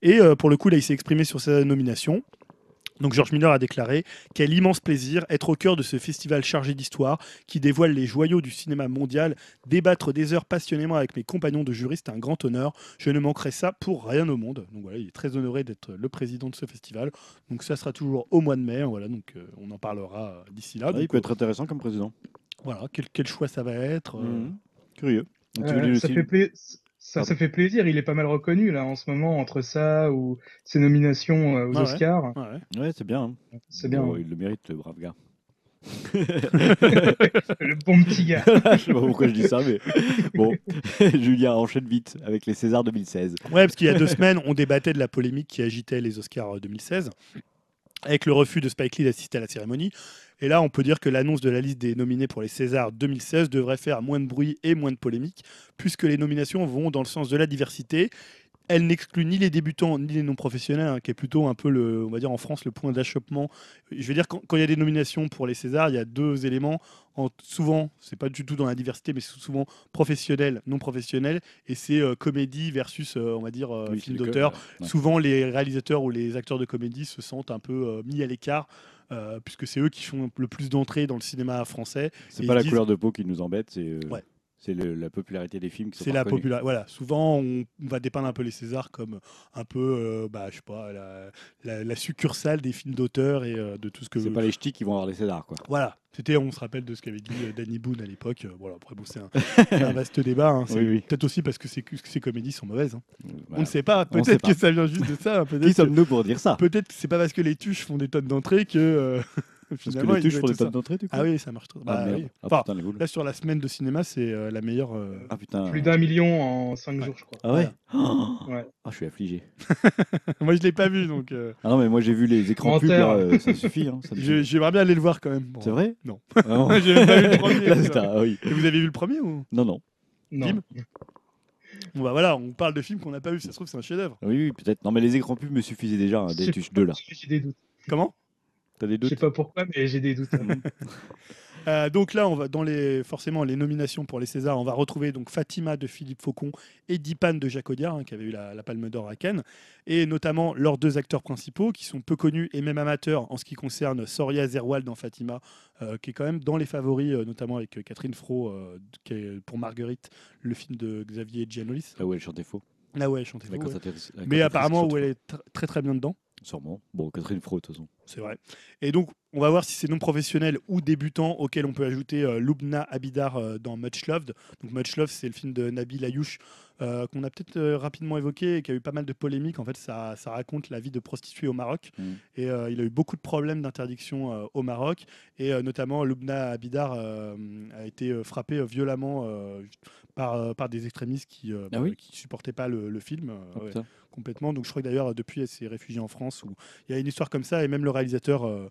Et euh, pour le coup, là, il s'est exprimé sur sa nomination. Donc George Miller a déclaré « Quel immense plaisir être au cœur de ce festival chargé d'histoire qui dévoile les joyaux du cinéma mondial. Débattre des heures passionnément avec mes compagnons de jury, c'est un grand honneur. Je ne manquerai ça pour rien au monde. » Donc voilà, il est très honoré d'être le président de ce festival. Donc ça sera toujours au mois de mai. Voilà, donc euh, on en parlera d'ici là. Ouais, donc, il peut être intéressant comme président. Voilà, quel, quel choix ça va être. Euh... Mmh. Curieux. Donc, euh, ça fait plaisir. Ça, ça fait plaisir, il est pas mal reconnu là en ce moment entre ça ou ses nominations euh, aux ah ouais, Oscars. Ah ouais, ouais c'est bien. Hein. C'est bien. Oh, ouais. Il le mérite, le brave gars. Le bon petit gars. Je sais pas pourquoi je dis ça, mais bon, Julien enchaîne vite avec les Césars deux mille seize. Ouais, parce qu'il y a deux semaines, on débattait de la polémique qui agitait les Oscars deux mille seize, avec le refus de Spike Lee d'assister à la cérémonie. Et là, on peut dire que l'annonce de la liste des nominés pour les Césars deux mille seize devrait faire moins de bruit et moins de polémique, puisque les nominations vont dans le sens de la diversité. Elle n'exclut ni les débutants ni les non-professionnels, hein, qui est plutôt un peu, le, on va dire en France, le point d'achoppement. Je veux dire, quand, quand il y a des nominations pour les Césars, il y a deux éléments. En, souvent, c'est pas du tout dans la diversité, mais c'est souvent professionnel, non-professionnel. Et c'est euh, comédie versus, euh, on va dire, euh, oui, film d'auteur. Que, ouais. Souvent, les réalisateurs ou les acteurs de comédie se sentent un peu euh, mis à l'écart. Euh, puisque c'est eux qui font le plus d'entrées dans le cinéma français. C'est pas la disent... couleur de peau qui nous embête, c'est, euh... ouais. c'est le, la popularité des films qui sont c'est pas la popula... Voilà, souvent on va dépeindre un peu les Césars comme un peu, euh, bah, je sais pas, la, la, la succursale des films d'auteur et euh, de tout ce que. C'est pas les ch'tis qui vont avoir les Césars, quoi. Voilà. C'était, on se rappelle de ce qu'avait dit Danny Boone à l'époque. Bon, après, bon, c'est, un, c'est un vaste débat. Hein. C'est oui, oui. Peut-être aussi parce que ces, ces comédies sont mauvaises. Hein. Voilà. On ne sait pas. Peut-être sait pas. Que ça vient juste de ça. Peut-être Qui sommes-nous pour dire ça? Peut-être que c'est pas parce que les tuches font des tonnes d'entrées que. Euh, finalement, parce que les tuches font des tonnes d'entrées, du coup. Ah oui, ça marche trop. Ah, bah, oui. Ah, putain, enfin, là, sur la semaine de cinéma, c'est euh, la meilleure. Euh... Ah, putain. Plus d'un million en cinq ouais. jours, je crois. Ah ouais. Ah, oh ouais. Oh, je suis affligé. Moi, je l'ai pas vu, donc. Euh... Ah non, mais moi, j'ai vu les écrans pubs. Euh, ça suffit. Hein, ça je, j'aimerais bien aller le voir quand même. Bon. C'est vrai. Non. Ah non. J'ai même pas vu le premier. Là, ah, oui. Et vous avez vu le premier ou non? Non. Non. Film bon, bah voilà, on parle de films qu'on n'a pas vu. Ça se trouve, c'est un chef-d'œuvre. Oui, oui, peut-être. Non, mais les écrans pubs me suffisaient déjà. Hein, des tuches de là. J'ai des doutes. Comment? T'as des doutes? Je sais pas pourquoi, mais j'ai des doutes. Hein. Euh, donc là, on va dans les forcément les nominations pour les Césars, on va retrouver donc Fatima de Philippe Faucon et Dipane de Jacques Audiard, hein, qui avait eu la, la Palme d'Or à Cannes, et notamment leurs deux acteurs principaux qui sont peu connus et même amateurs en ce qui concerne Soria Zerwal dans Fatima, euh, qui est quand même dans les favoris, euh, notamment avec Catherine Fro euh, qui est pour Marguerite, le film de Xavier Giannoulis. Ah ouais, elle chantait faux. Ah ouais, elle chantait faux. Ouais. Mais apparemment, où elle est tr- très très bien dedans. Sûrement. Bon, Catherine Fro, de toute façon. C'est vrai. Et donc, on va voir si c'est non professionnel ou débutant, auquel on peut ajouter euh, Loubna Abidar euh, dans Much Loved. Donc, Much Loved, c'est le film de Nabil Ayouch euh, qu'on a peut-être euh, rapidement évoqué et qui a eu pas mal de polémiques. En fait, ça, ça raconte la vie de prostituée au Maroc. Mmh. Et euh, il a eu beaucoup de problèmes d'interdiction euh, au Maroc. Et euh, notamment, Loubna Abidar euh, a été euh, frappée euh, violemment euh, par, euh, par des extrémistes qui euh, ah oui euh, qui supportaient pas le, le film. Euh, ouais, complètement. Donc, je crois que d'ailleurs, depuis, elle s'est réfugiée en France. Où il y a une histoire comme ça et même le réalisateur... Euh,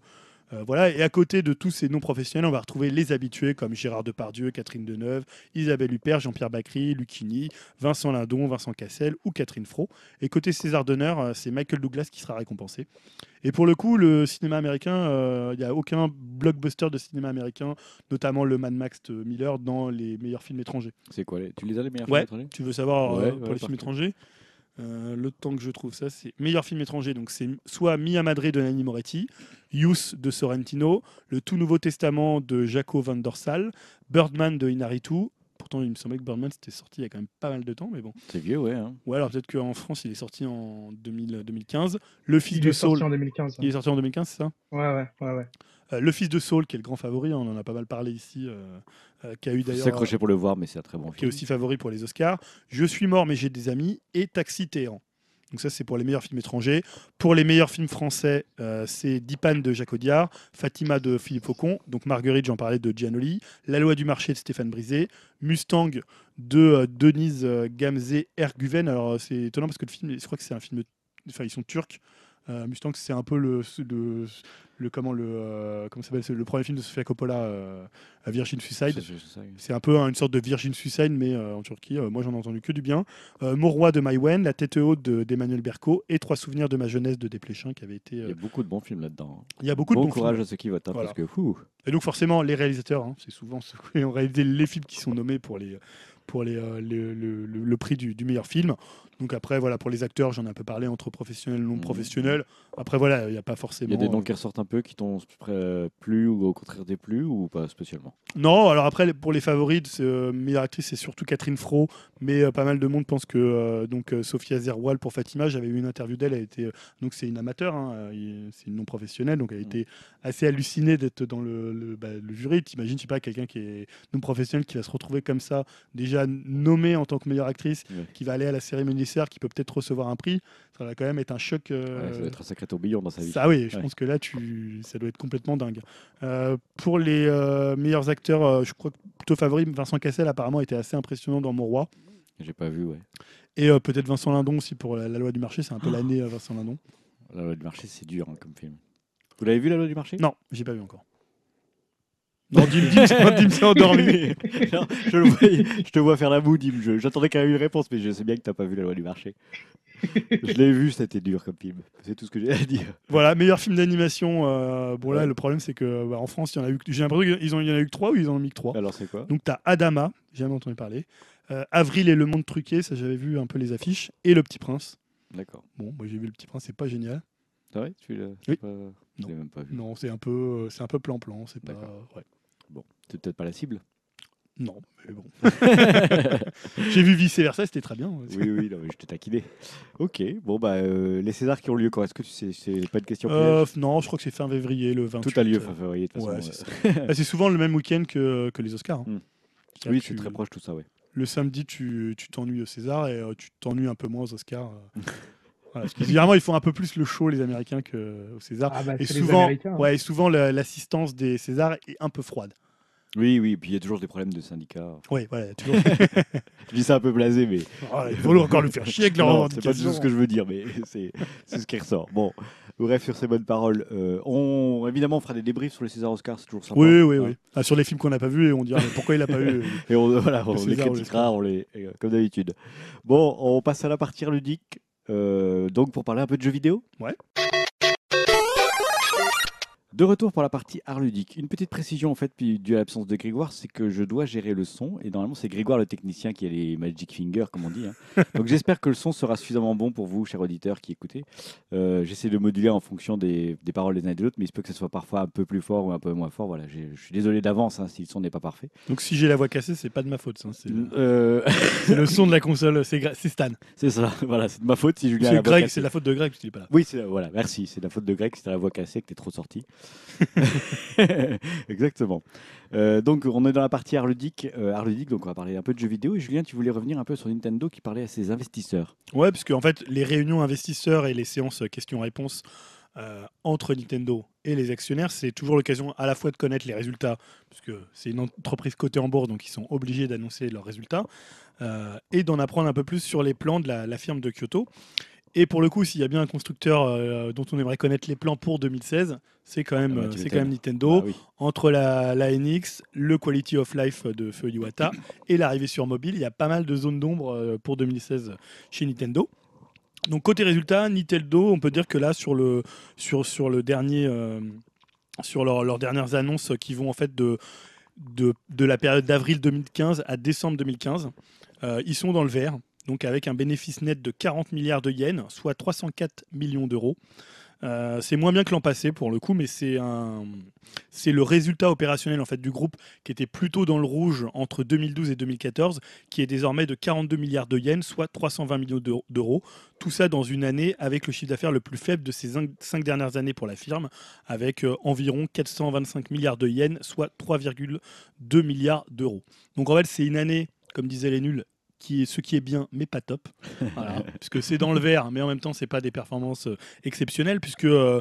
Euh, voilà. Et à côté de tous ces non-professionnels, on va retrouver les habitués comme Gérard Depardieu, Catherine Deneuve, Isabelle Huppert, Jean-Pierre Bacri, Lucchini, Vincent Lindon, Vincent Cassel ou Catherine Fro. Et côté César d'honneur, c'est Michael Douglas qui sera récompensé. Et pour le coup, le cinéma américain, il euh, n'y a aucun blockbuster de cinéma américain, notamment le Mad Max de Miller, dans les meilleurs films étrangers. C'est quoi les... Tu les as les meilleurs ouais, films étrangers? Tu veux savoir ouais, euh, ouais, pour les films étrangers Euh, le temps que je trouve ça, c'est meilleur film étranger. Donc, c'est soit Mia Madre de Nanni Moretti, Youth de Sorrentino, Le Tout Nouveau Testament de Jaco van der Sal, Birdman de Inarritu. Pourtant, il me semblait que Birdman c'était sorti il y a quand même pas mal de temps, mais bon. C'est vieux, ouais. Hein. Ouais, alors peut-être qu'en France, il est sorti en deux mille quinze. Le Fils de Saul. En deux mille quinze, hein. Il est sorti en deux mille quinze, c'est ça? Ouais, ouais, ouais. ouais. Euh, le Fils de Saul, qui est le grand favori, hein, on en a pas mal parlé ici, euh, euh, qui a eu d'ailleurs. S'accrocher pour le voir, mais c'est un très bon film. Qui est aussi favori pour les Oscars. Je suis mort, mais j'ai des amis. Et Taxi Téhéran. Donc ça, c'est pour les meilleurs films étrangers. Pour les meilleurs films français, euh, c'est Dipane de Jacques Audiard, Fatima de Philippe Faucon, donc Marguerite, j'en parlais, de Giannoli, La Loi du Marché de Stéphane Brisé, Mustang de euh, Denise euh, Gamze Erguven. Alors c'est étonnant parce que le film, je crois que c'est un film, de... enfin ils sont turcs. Euh, Mustang, c'est un peu le, le, le comment le euh, comment ça s'appelle, c'est le premier film de Sofia Coppola, euh, à Virgin Suicide. C'est un peu hein, une sorte de Virgin Suicide mais euh, en Turquie. Euh, moi, j'en ai entendu que du bien. Euh, Mon roi de Maïwenn, La tête haute de, d'Emmanuel Berco et Trois souvenirs de ma jeunesse de Desplechin qui avait été. Euh... Il y a beaucoup de bons films là-dedans. Hein. Il y a beaucoup bon de bons courage films. À ceux qui votent hein, voilà. Parce que fou. Et donc forcément les réalisateurs, hein, c'est souvent ceux qui ont réalisé les films qui sont nommés pour les pour les, euh, le, le, le, le prix du, du meilleur film. Donc après, voilà, pour les acteurs, j'en ai un peu parlé, entre professionnels et non professionnels. Après, voilà, il n'y a pas forcément... Il y a des noms euh... qui ressortent un peu, qui t'ont plu ou au contraire déplu, ou pas spécialement? Non, alors après, pour les favorites, euh, meilleure actrice, c'est surtout Catherine Fro, mais euh, pas mal de monde pense que euh, donc, euh, Sophia Zerwal pour Fatima, j'avais eu une interview d'elle, elle était, euh, donc c'est une amateur, hein, euh, c'est une non professionnelle, donc elle était mmh. assez hallucinée d'être dans le, le, bah, le jury. T'imagines, je sais pas, quelqu'un qui est non professionnel, qui va se retrouver comme ça, déjà nommée en tant que meilleure actrice, mmh. qui va aller à la cérémonie qui peut peut-être recevoir un prix, ça va quand même être un choc. Euh... Ouais, ça doit être un sacré tourbillon dans sa vie. Ah oui, je ouais. pense que là, tu... ça doit être complètement dingue. Euh, pour les euh, meilleurs acteurs, euh, je crois que plutôt favori, Vincent Cassel apparemment était assez impressionnant dans Mon Roi. J'ai pas vu, ouais. Et euh, peut-être Vincent Lindon aussi pour La, la Loi du Marché, c'est un peu oh. l'année euh, Vincent Lindon. La Loi du Marché, c'est dur hein, comme film. Vous l'avez vu, La Loi du Marché? Non, j'ai pas vu encore. Non, Dim, Dim, Dim s'est endormi. Non, je, le voyais, je te vois faire la boue, Dim. Je, j'attendais quand même une réponse, mais je sais bien que tu n'as pas vu La Loi du Marché. Je l'ai vu, c'était dur comme film. C'est tout ce que j'ai à dire. Voilà, meilleur film d'animation. Euh, bon, ouais. là, le problème, c'est qu'en bah, France, il y en a eu. J'ai l'impression qu'il y en a eu que trois ou ils en ont mis que trois. Alors, c'est quoi? Donc, tu as Adama, j'ai jamais entendu parler. Euh, Avril et Le Monde Truqué, ça, j'avais vu un peu les affiches. Et Le Petit Prince. D'accord. Bon, moi, j'ai vu Le Petit Prince, c'est pas génial. C'est vrai? Tu l'as oui. pas... Non. Même pas vu. Non, c'est un peu c'est un peu plan-plan. C'est pas. Ouais. Bon, c'est peut-être pas la cible. Non, mais bon. J'ai vu Vice Versa, c'était très bien. Oui, oui, non, mais je t'ai taquiné. Ok, bon, bah, euh, les Césars qui ont lieu quand? Est-ce que tu sais, c'est pas une question euh, Non, je crois que c'est fin février, le vingt-huit. Tout a lieu fin février, de toute ouais, façon. C'est, bah, c'est souvent le même week-end que, que les Oscars. Hein. Mmh. C'est oui, c'est tu, très proche tout ça, ouais. Le samedi, tu, tu t'ennuies aux Césars et euh, tu t'ennuies un peu moins aux Oscars. Euh. Voilà, parce que, évidemment, ils font un peu plus le show, les Américains, qu'au César. Ah bah, et, souvent, hein. ouais, et souvent, la, l'assistance des Césars est un peu froide. Oui, oui, et puis il y a toujours des problèmes de syndicats. Oui, voilà, toujours. Je dis ça un peu blasé, mais... Oh, ils vont encore le faire chier avec leurs revendications. C'est pas du tout ce que je veux dire, mais c'est, c'est ce qui ressort. Bon, bref, sur ces bonnes paroles, euh, on... évidemment, on fera des débriefs sur les Césars Oscars, c'est toujours sympa. Oui, oui, ouais. oui. Ah, sur les films qu'on n'a pas vus, et on dira mais pourquoi il n'a pas eu... et on, voilà, on les critiquera, on les... comme d'habitude. Bon, on passe à la partie ludique. Euh, donc pour parler un peu de jeux vidéo. Ouais. De retour pour la partie art ludique. Une petite précision en fait, puis due à l'absence de Grégoire, c'est que je dois gérer le son et normalement c'est Grégoire le technicien qui a les magic fingers comme on dit. Hein. Donc j'espère que le son sera suffisamment bon pour vous, chers auditeurs qui écoutez. Euh, j'essaie de moduler en fonction des, des paroles des uns et des autres, mais il se peut que ce soit parfois un peu plus fort ou un peu moins fort. Voilà, j'ai, je suis désolé d'avance hein, si le son n'est pas parfait. Donc si j'ai la voix cassée, c'est pas de ma faute. Hein, c'est, le... Euh... c'est le son de la console, c'est, Gra- c'est Stan. C'est ça. Voilà, c'est de ma faute si Julien. C'est Greg, c'est la faute de Greg parce qu'il est pas là. Oui, c'est voilà, merci, c'est la faute de Greg si t'as la voix cassée que t'es trop sorti. Exactement. Euh, donc on est dans la partie art ludique, euh, art ludique, donc on va parler un peu de jeux vidéo. Et Julien, tu voulais revenir un peu sur Nintendo qui parlait à ses investisseurs. Ouais, parce que en fait les réunions investisseurs et les séances questions-réponses euh, entre Nintendo et les actionnaires, c'est toujours l'occasion à la fois de connaître les résultats, puisque c'est une entreprise cotée en bourse, donc ils sont obligés d'annoncer leurs résultats, euh, et d'en apprendre un peu plus sur les plans de la, la firme de Kyoto. Et pour le coup, s'il y a bien un constructeur euh, dont on aimerait connaître les plans pour deux mille seize, c'est quand même, ah bah, c'est quand même Nintendo. Ah, oui. Entre la, la N X, le Quality of Life de Feu Iwata et l'arrivée sur mobile, il y a pas mal de zones d'ombre pour deux mille seize chez Nintendo. Donc côté résultats, Nintendo, on peut dire que là, sur le, sur, sur le dernier, euh, sur leur, leurs dernières annonces qui vont en fait de, de, de la période d'avril deux mille quinze à décembre deux mille quinze, euh, ils sont dans le vert. Donc avec un bénéfice net de quarante milliards de yens, soit trois cent quatre millions d'euros. Euh, c'est moins bien que l'an passé pour le coup, mais c'est, un, c'est le résultat opérationnel en fait, du groupe qui était plutôt dans le rouge entre deux mille douze et deux mille quatorze, qui est désormais de quarante-deux milliards de yens, soit trois cent vingt millions d'euros. Tout ça dans une année avec le chiffre d'affaires le plus faible de ces cinq dernières années pour la firme, avec environ quatre cent vingt-cinq milliards de yens, soit trois virgule deux milliards d'euros. Donc en fait, c'est une année, comme disaient les nuls, qui est, ce qui est bien, mais pas top. Voilà. Puisque c'est dans le vert, mais en même temps, ce n'est pas des performances euh, exceptionnelles, puisque euh,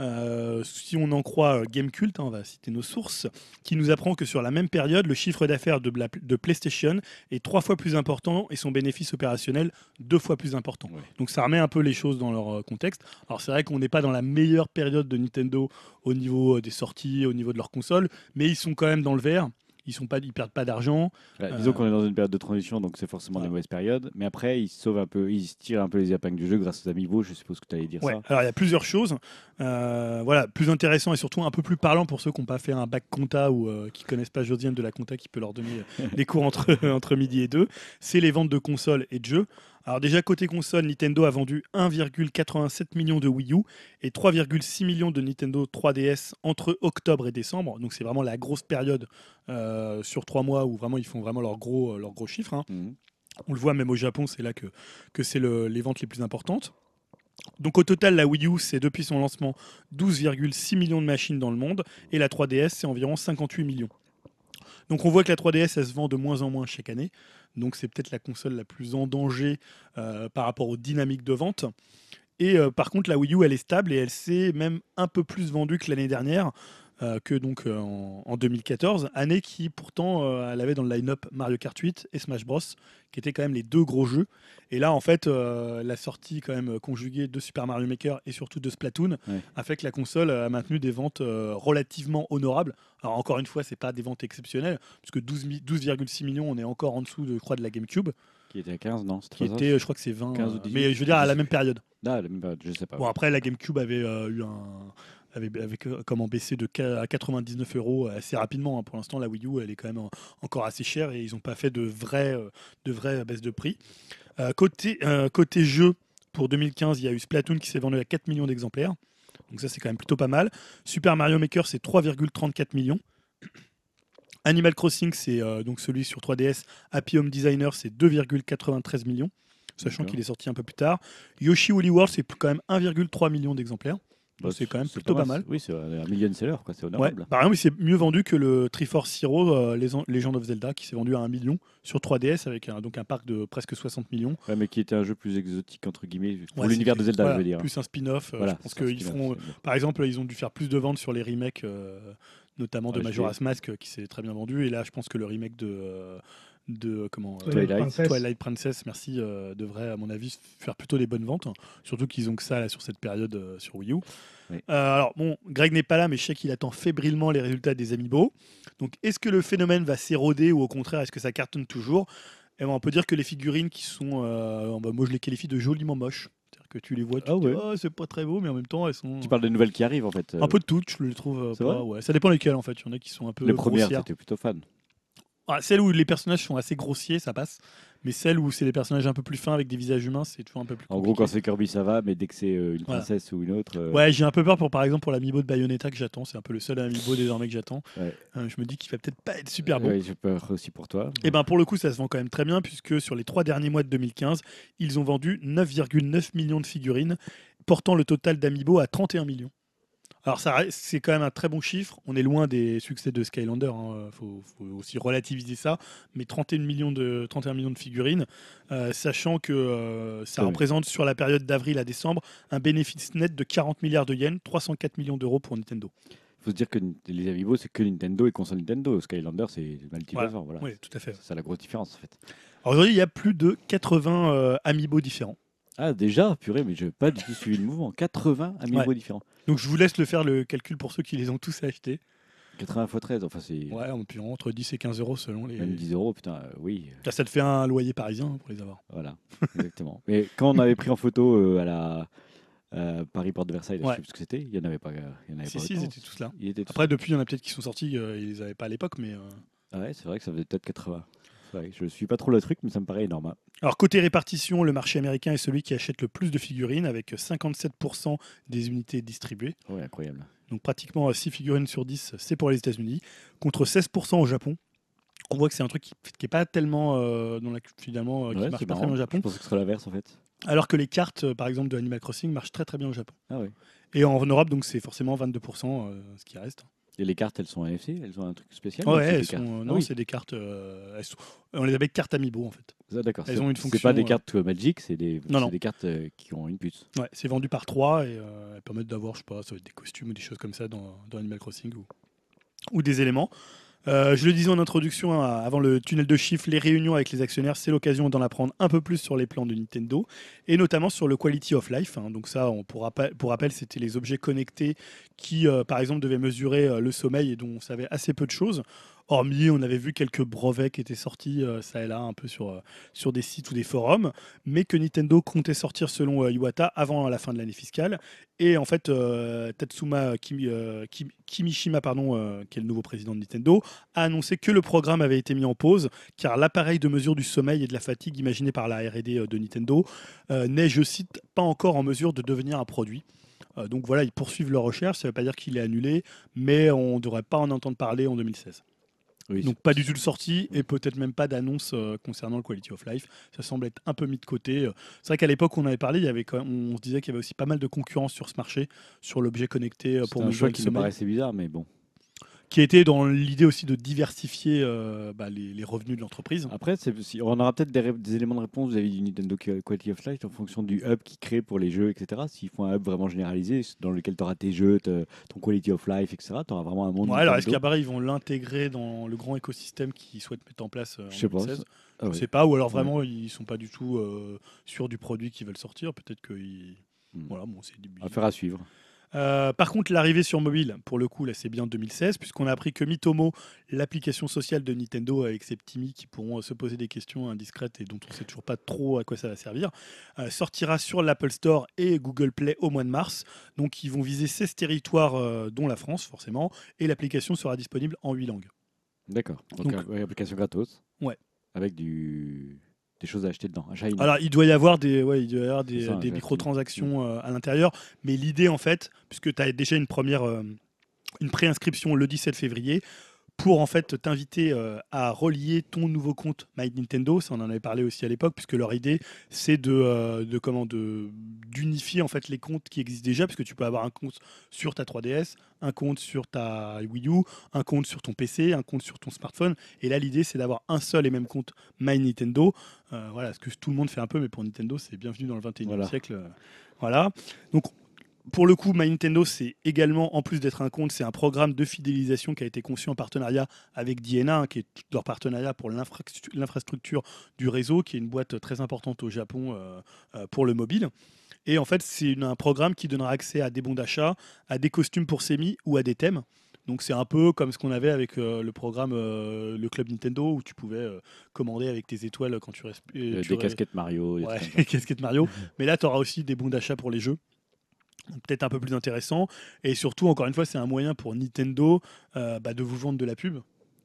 euh, si on en croit euh, Gamekult, hein, on va citer nos sources, qui nous apprend que sur la même période, le chiffre d'affaires de, la, de PlayStation est trois fois plus important et son bénéfice opérationnel deux fois plus important. Ouais. Donc ça remet un peu les choses dans leur euh, contexte. Alors c'est vrai qu'on n'est pas dans la meilleure période de Nintendo au niveau euh, des sorties, au niveau de leurs consoles, mais ils sont quand même dans le vert. ils sont pas, ils perdent pas d'argent. Là, disons euh... qu'on est dans une période de transition, donc c'est forcément voilà. des mauvaises périodes. Mais après, ils se sauvent un peu, ils tirent un peu les épingles du jeu grâce aux amiibo. Je suppose que tu allais dire ouais. ça. Alors il y a plusieurs choses, euh, voilà, plus intéressant et surtout un peu plus parlant pour ceux qui n'ont pas fait un bac compta ou euh, qui connaissent pas Josiane de la compta qui peut leur donner des cours entre entre midi et deux. C'est les ventes de consoles et de jeux. Alors déjà, côté console, Nintendo a vendu un virgule quatre-vingt-sept million de Wii U et trois virgule six millions de Nintendo trois D S entre octobre et décembre. Donc c'est vraiment la grosse période euh, sur trois mois où vraiment ils font vraiment leurs gros, leurs gros chiffres. Hein. Mmh. On le voit même au Japon, c'est là que, que c'est le, les ventes les plus importantes. Donc au total, la Wii U, c'est depuis son lancement douze virgule six millions de machines dans le monde et la trois D S, c'est environ cinquante-huit millions. Donc on voit que la trois D S, elle se vend de moins en moins chaque année. Donc c'est peut-être la console la plus en danger euh, par rapport aux dynamiques de vente. Et euh, par contre, la Wii U, elle est stable et elle s'est même un peu plus vendue que l'année dernière, euh, que donc euh, en, en deux mille quatorze, année qui pourtant, euh, elle avait dans le line-up Mario Kart huit et Smash Bros, qui étaient quand même les deux gros jeux. Et là, en fait, euh, la sortie quand même conjuguée de Super Mario Maker et surtout de Splatoon ouais. a fait que la console a maintenu des ventes euh, relativement honorables. Alors encore une fois, c'est pas des ventes exceptionnelles, puisque douze virgule six millions, on est encore en dessous de, je crois, de la GameCube. Qui était à quinze, non c'était Qui était, je crois que c'est vingt, quinze ou dix, mais je veux dire à la même période. Ah, la même période, je sais pas. Bon, après, la GameCube avait euh, eu un... Avec, avec euh, comment baisser de quatre-vingt-dix-neuf euros assez rapidement. Hein. Pour l'instant, la Wii U, elle est quand même en, encore assez chère et ils n'ont pas fait de vraies euh, vraie baisse de prix. Euh, côté, euh, côté jeu, pour deux mille quinze, il y a eu Splatoon qui s'est vendu à quatre millions d'exemplaires. Donc ça, c'est quand même plutôt pas mal. Super Mario Maker, c'est trois virgule trente-quatre millions. Animal Crossing, c'est euh, donc celui sur trois D S. Happy Home Designer, c'est deux virgule quatre-vingt-treize millions, sachant okay. qu'il est sorti un peu plus tard. Yoshi Woolly World, c'est quand même un virgule trois million d'exemplaires. Bah, c'est quand même c'est plutôt pas mal. Pas mal. Oui, c'est un million seller, quoi. C'est honorable. Ouais. Par exemple, c'est mieux vendu que le Triforce Hero, euh, les en- Legend of Zelda, qui s'est vendu à un million sur trois D S avec un, donc un parc de presque soixante millions. Ouais, mais qui était un jeu plus exotique, entre guillemets, pour ouais, l'univers de Zelda, voilà, je veux dire. Plus un spin-off. Euh, voilà, je pense qu'ils feront, par exemple, ils ont dû faire plus de ventes sur les remakes, euh, notamment ah, de Majora's Mask, qui s'est très bien vendu. Et là, je pense que le remake de. Euh, de comment euh, Twilight. Princess. Twilight Princess merci euh, devrait à mon avis faire plutôt des bonnes ventes, surtout qu'ils ont que ça là, sur cette période euh, sur Wii U. Oui. Euh, alors bon, Greg n'est pas là mais je sais qu'il attend fébrilement les résultats des Amiibo. Donc est-ce que le phénomène va s'éroder ou au contraire est-ce que ça cartonne toujours? Et ben, on peut dire que les figurines qui sont euh, ben, moi je les qualifie de joliment moches. Que tu les vois, tu ah ouais. dis, oh, c'est pas très beau, mais en même temps, elles sont. Tu parles des nouvelles qui arrivent en fait. Un peu de tout, je les trouve. C'est pas, ouais. Ça dépend lesquelles en fait. Il y en a qui sont un peu. Les premières, grossières. C'était plutôt fan. Ah, celles où les personnages sont assez grossiers, ça passe. Mais celles où c'est des personnages un peu plus fins avec des visages humains, c'est toujours un peu plus compliqué. En gros, quand c'est Kirby, ça va, mais dès que c'est euh, une princesse voilà. ou une autre. Euh... Ouais, j'ai un peu peur pour, par exemple, pour l'amiibo de Bayonetta que j'attends. C'est un peu le seul amiibo désormais que j'attends. Ouais. Euh, je me dis qu'il va peut-être pas être super beau. Ouais, j'ai peur aussi pour toi. Et ben pour le coup, ça se vend quand même très bien puisque sur les trois derniers mois de deux mille quinze, ils ont vendu neuf virgule neuf millions de figurines, portant le total d'amiibo à trente et un millions. Alors ça, c'est quand même un très bon chiffre, on est loin des succès de Skylander, hein. faut, faut aussi relativiser ça, mais trente et un millions de, trente et un millions de figurines, euh, sachant que euh, ça oui. représente sur la période d'avril à décembre un bénéfice net de quarante milliards de yens, trois cent quatre millions d'euros pour Nintendo. Il faut se dire que les Amiibo, c'est que Nintendo et console Nintendo, Skylander c'est multivers, voilà. Voilà. Oui, tout à fait. C'est ça la grosse différence en fait. Alors aujourd'hui il y a plus de quatre-vingts euh, Amiibo différents. Ah déjà, purée, mais je n'ai pas du tout suivi le mouvement. quatre-vingts amiibo ouais. différents. Donc je vous laisse le faire le calcul pour ceux qui les ont tous achetés. quatre-vingts fois treize, enfin c'est... Ouais, entre dix et quinze euros selon les... Même dix euros, putain, euh, oui. Ça, ça te fait un loyer parisien pour les avoir. Voilà, exactement. Mais quand on avait pris en photo euh, à la... Euh, Paris Porte de Versailles, ouais. je sais plus ce que c'était. Il n'y en avait pas. Il y en avait si, pas si, ils étaient tous là. Ils étaient tous Après, là. Depuis, il y en a peut-être qui sont sortis, euh, ils les avaient pas à l'époque, mais... Euh... Ah ouais, c'est vrai que ça faisait peut-être quatre-vingts. Ouais, je ne suis pas trop le truc, mais ça me paraît énorme. Alors, côté répartition, le marché américain est celui qui achète le plus de figurines, avec cinquante-sept pour cent des unités distribuées. Oui, incroyable. Donc, pratiquement six figurines sur dix, c'est pour les États-Unis, contre seize pour cent au Japon. On voit que c'est un truc qui n'est pas tellement, euh, dans la, finalement, euh, qui ouais, marche pas très bien au Japon. Je pense que ce serait l'inverse, en fait. Alors que les cartes, par exemple, de Animal Crossing marchent très, très bien au Japon. Ah oui. Et en Europe, donc, c'est forcément vingt-deux pour cent euh, ce qui reste. Et les cartes, elles sont N F C, elles ont un truc spécial. Ouais, elles sont, euh, non, ah oui. c'est des cartes. Euh, elles sont, on les appelle cartes Amiibo en fait. Ah, d'accord. Elles c'est, ont une fonction. C'est pas des euh, cartes Magic, c'est des, non, c'est non. des cartes euh, qui ont une puce. Ouais, c'est vendu par trois et euh, elles permettent d'avoir, je sais pas, ça va être des costumes ou des choses comme ça dans, dans Animal Crossing ou, ou des éléments. Euh, je le disais en introduction, hein, avant le tunnel de chiffres, les réunions avec les actionnaires, c'est l'occasion d'en apprendre un peu plus sur les plans de Nintendo et notamment sur le quality of life. Hein. Donc ça, on, pour, rappel, pour rappel, c'était les objets connectés qui, euh, par exemple, devaient mesurer euh, le sommeil et dont on savait assez peu de choses. Hormis, on avait vu quelques brevets qui étaient sortis, euh, ça et là, un peu sur, euh, sur des sites ou des forums, mais que Nintendo comptait sortir selon euh, Iwata avant la fin de l'année fiscale. Et en fait, euh, Tatsuma Kimi, euh, Kim, Kimishima, pardon, euh, qui est le nouveau président de Nintendo, a annoncé que le programme avait été mis en pause, car l'appareil de mesure du sommeil et de la fatigue imaginé par la R et D de Nintendo euh, n'est, je cite, pas encore en mesure de devenir un produit. Euh, donc voilà, ils poursuivent leur recherche, ça ne veut pas dire qu'il est annulé, mais on ne devrait pas en entendre parler en deux mille seize. Oui, donc pas du tout de sortie et peut-être même pas d'annonce euh, concernant le Quality of Life. Ça semble être un peu mis de côté. C'est vrai qu'à l'époque, on avait parlé, il y avait quand même, on se disait qu'il y avait aussi pas mal de concurrence sur ce marché, sur l'objet connecté. C'est pour un choix qui me paraissait bizarre, mais bon. Qui était dans l'idée aussi de diversifier euh, bah, les, les revenus de l'entreprise. Après, c'est, on aura peut-être des, ré- des éléments de réponse vis-à-vis du Nintendo Quality of Life en fonction du hub qu'ils créent pour les jeux, et cetera. S'ils font un hub vraiment généralisé dans lequel tu auras tes jeux, ton Quality of Life, et cetera, tu auras vraiment un monde. Ouais, alors, est-ce qu'après, ils vont l'intégrer dans le grand écosystème qu'ils souhaitent mettre en place euh, en deux mille seize? Je ne sais pas. Ou alors, vraiment, ouais. Ils ne sont pas du tout euh, sûrs du produit qu'ils veulent sortir. Peut-être que... Ils... Hmm. Voilà, bon, c'est... Affaire à suivre. Euh, par contre, l'arrivée sur mobile, pour le coup, là, c'est bien deux mille seize, puisqu'on a appris que Mitomo, l'application sociale de Nintendo avec ses petits mi qui pourront euh, se poser des questions indiscrètes et dont on ne sait toujours pas trop à quoi ça va servir, euh, sortira sur l'Apple Store et Google Play au mois de mars. Donc, ils vont viser seize territoires, euh, dont la France, forcément, et l'application sera disponible en huit langues. D'accord. Donc, Donc euh, application gratos. Ouais. Avec du... des choses à acheter dedans. À Alors, il doit y avoir des, ouais, il doit y avoir des, ça, des microtransactions euh, à l'intérieur, mais l'idée, en fait, puisque tu as déjà une première, euh, une préinscription le dix-sept février, pour en fait t'inviter euh, à relier ton nouveau compte My Nintendo, ça on en avait parlé aussi à l'époque, puisque leur idée c'est de, euh, de comment de d'unifier en fait les comptes qui existent déjà, puisque tu peux avoir un compte sur ta trois D S, un compte sur ta Wii U, un compte sur ton P C, un compte sur ton smartphone, et là l'idée c'est d'avoir un seul et même compte My Nintendo. Euh, voilà, ce que tout le monde fait un peu, mais pour Nintendo c'est bienvenu dans le vingt et unième voilà. siècle. Euh, voilà, donc pour le coup, My Nintendo, c'est également, en plus d'être un compte, c'est un programme de fidélisation qui a été conçu en partenariat avec D N A, hein, qui est leur partenariat pour l'infra- l'infrastructure du réseau, qui est une boîte très importante au Japon euh, euh, pour le mobile. Et en fait, c'est une, un programme qui donnera accès à des bons d'achat, à des costumes pour Semi ou à des thèmes. Donc c'est un peu comme ce qu'on avait avec euh, le programme euh, le Club Nintendo, où tu pouvais euh, commander avec tes étoiles quand tu... Resp- euh, tu des ré- casquettes Mario. Ouais, des casquettes Mario. Mais là, tu auras aussi des bons d'achat pour les jeux. Peut-être un peu plus intéressant, et surtout encore une fois c'est un moyen pour Nintendo euh, bah, de vous vendre de la pub,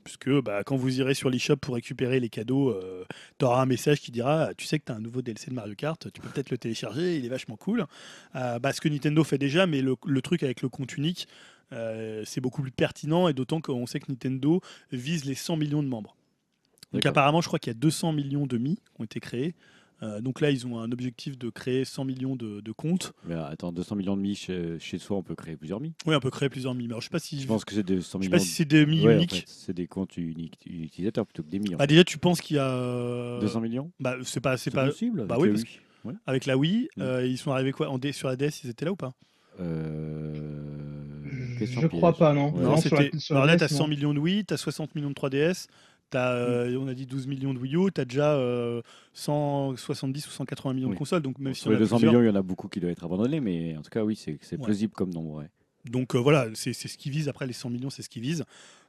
puisque bah, quand vous irez sur l'eShop pour récupérer les cadeaux, euh, t'auras un message qui dira tu sais que t'as un nouveau D L C de Mario Kart, tu peux peut-être le télécharger, il est vachement cool. Euh, bah, ce que Nintendo fait déjà, mais le, le truc avec le compte unique euh, c'est beaucoup plus pertinent, et d'autant qu'on sait que Nintendo vise les cent millions de membres. Donc D'accord. apparemment je crois qu'il y a deux cents millions de Mi qui ont été créés. Euh, donc là, ils ont un objectif de créer cent millions de, de comptes. Mais attends, deux cents millions de mi chez, chez soi, on peut créer plusieurs mi. Oui, on peut créer plusieurs mi. Alors, je ne sais pas si je pense que c'est des cent millions. Je sais pas si c'est des mi ouais, uniques. En fait, c'est des comptes uniques utilisateurs plutôt que des mi. Bah, déjà, tu penses qu'il y a deux cents millions. Bah, c'est pas, c'est, c'est pas possible. Bah oui, parce que ouais. Avec la Wii, ouais. euh, ils sont arrivés quoi en D, sur la D S, ils étaient là ou pas? euh... Je crois pas, non. Ouais. non, non sur la, sur alors là, t'as cent millions de Wii, t'as soixante millions de trois D S. T'as, euh, on a dit douze millions de Wii U, tu as déjà euh, cent soixante-dix ou cent quatre-vingts millions oui. de consoles. Donc même si on a deux cents millions, il y en a beaucoup qui doivent être abandonnés, mais en tout cas, oui, c'est, c'est ouais. plausible comme nombre. Ouais. Donc euh, voilà, c'est, c'est ce qu'ils visent. Après, les cent millions, c'est ce qu'ils visent.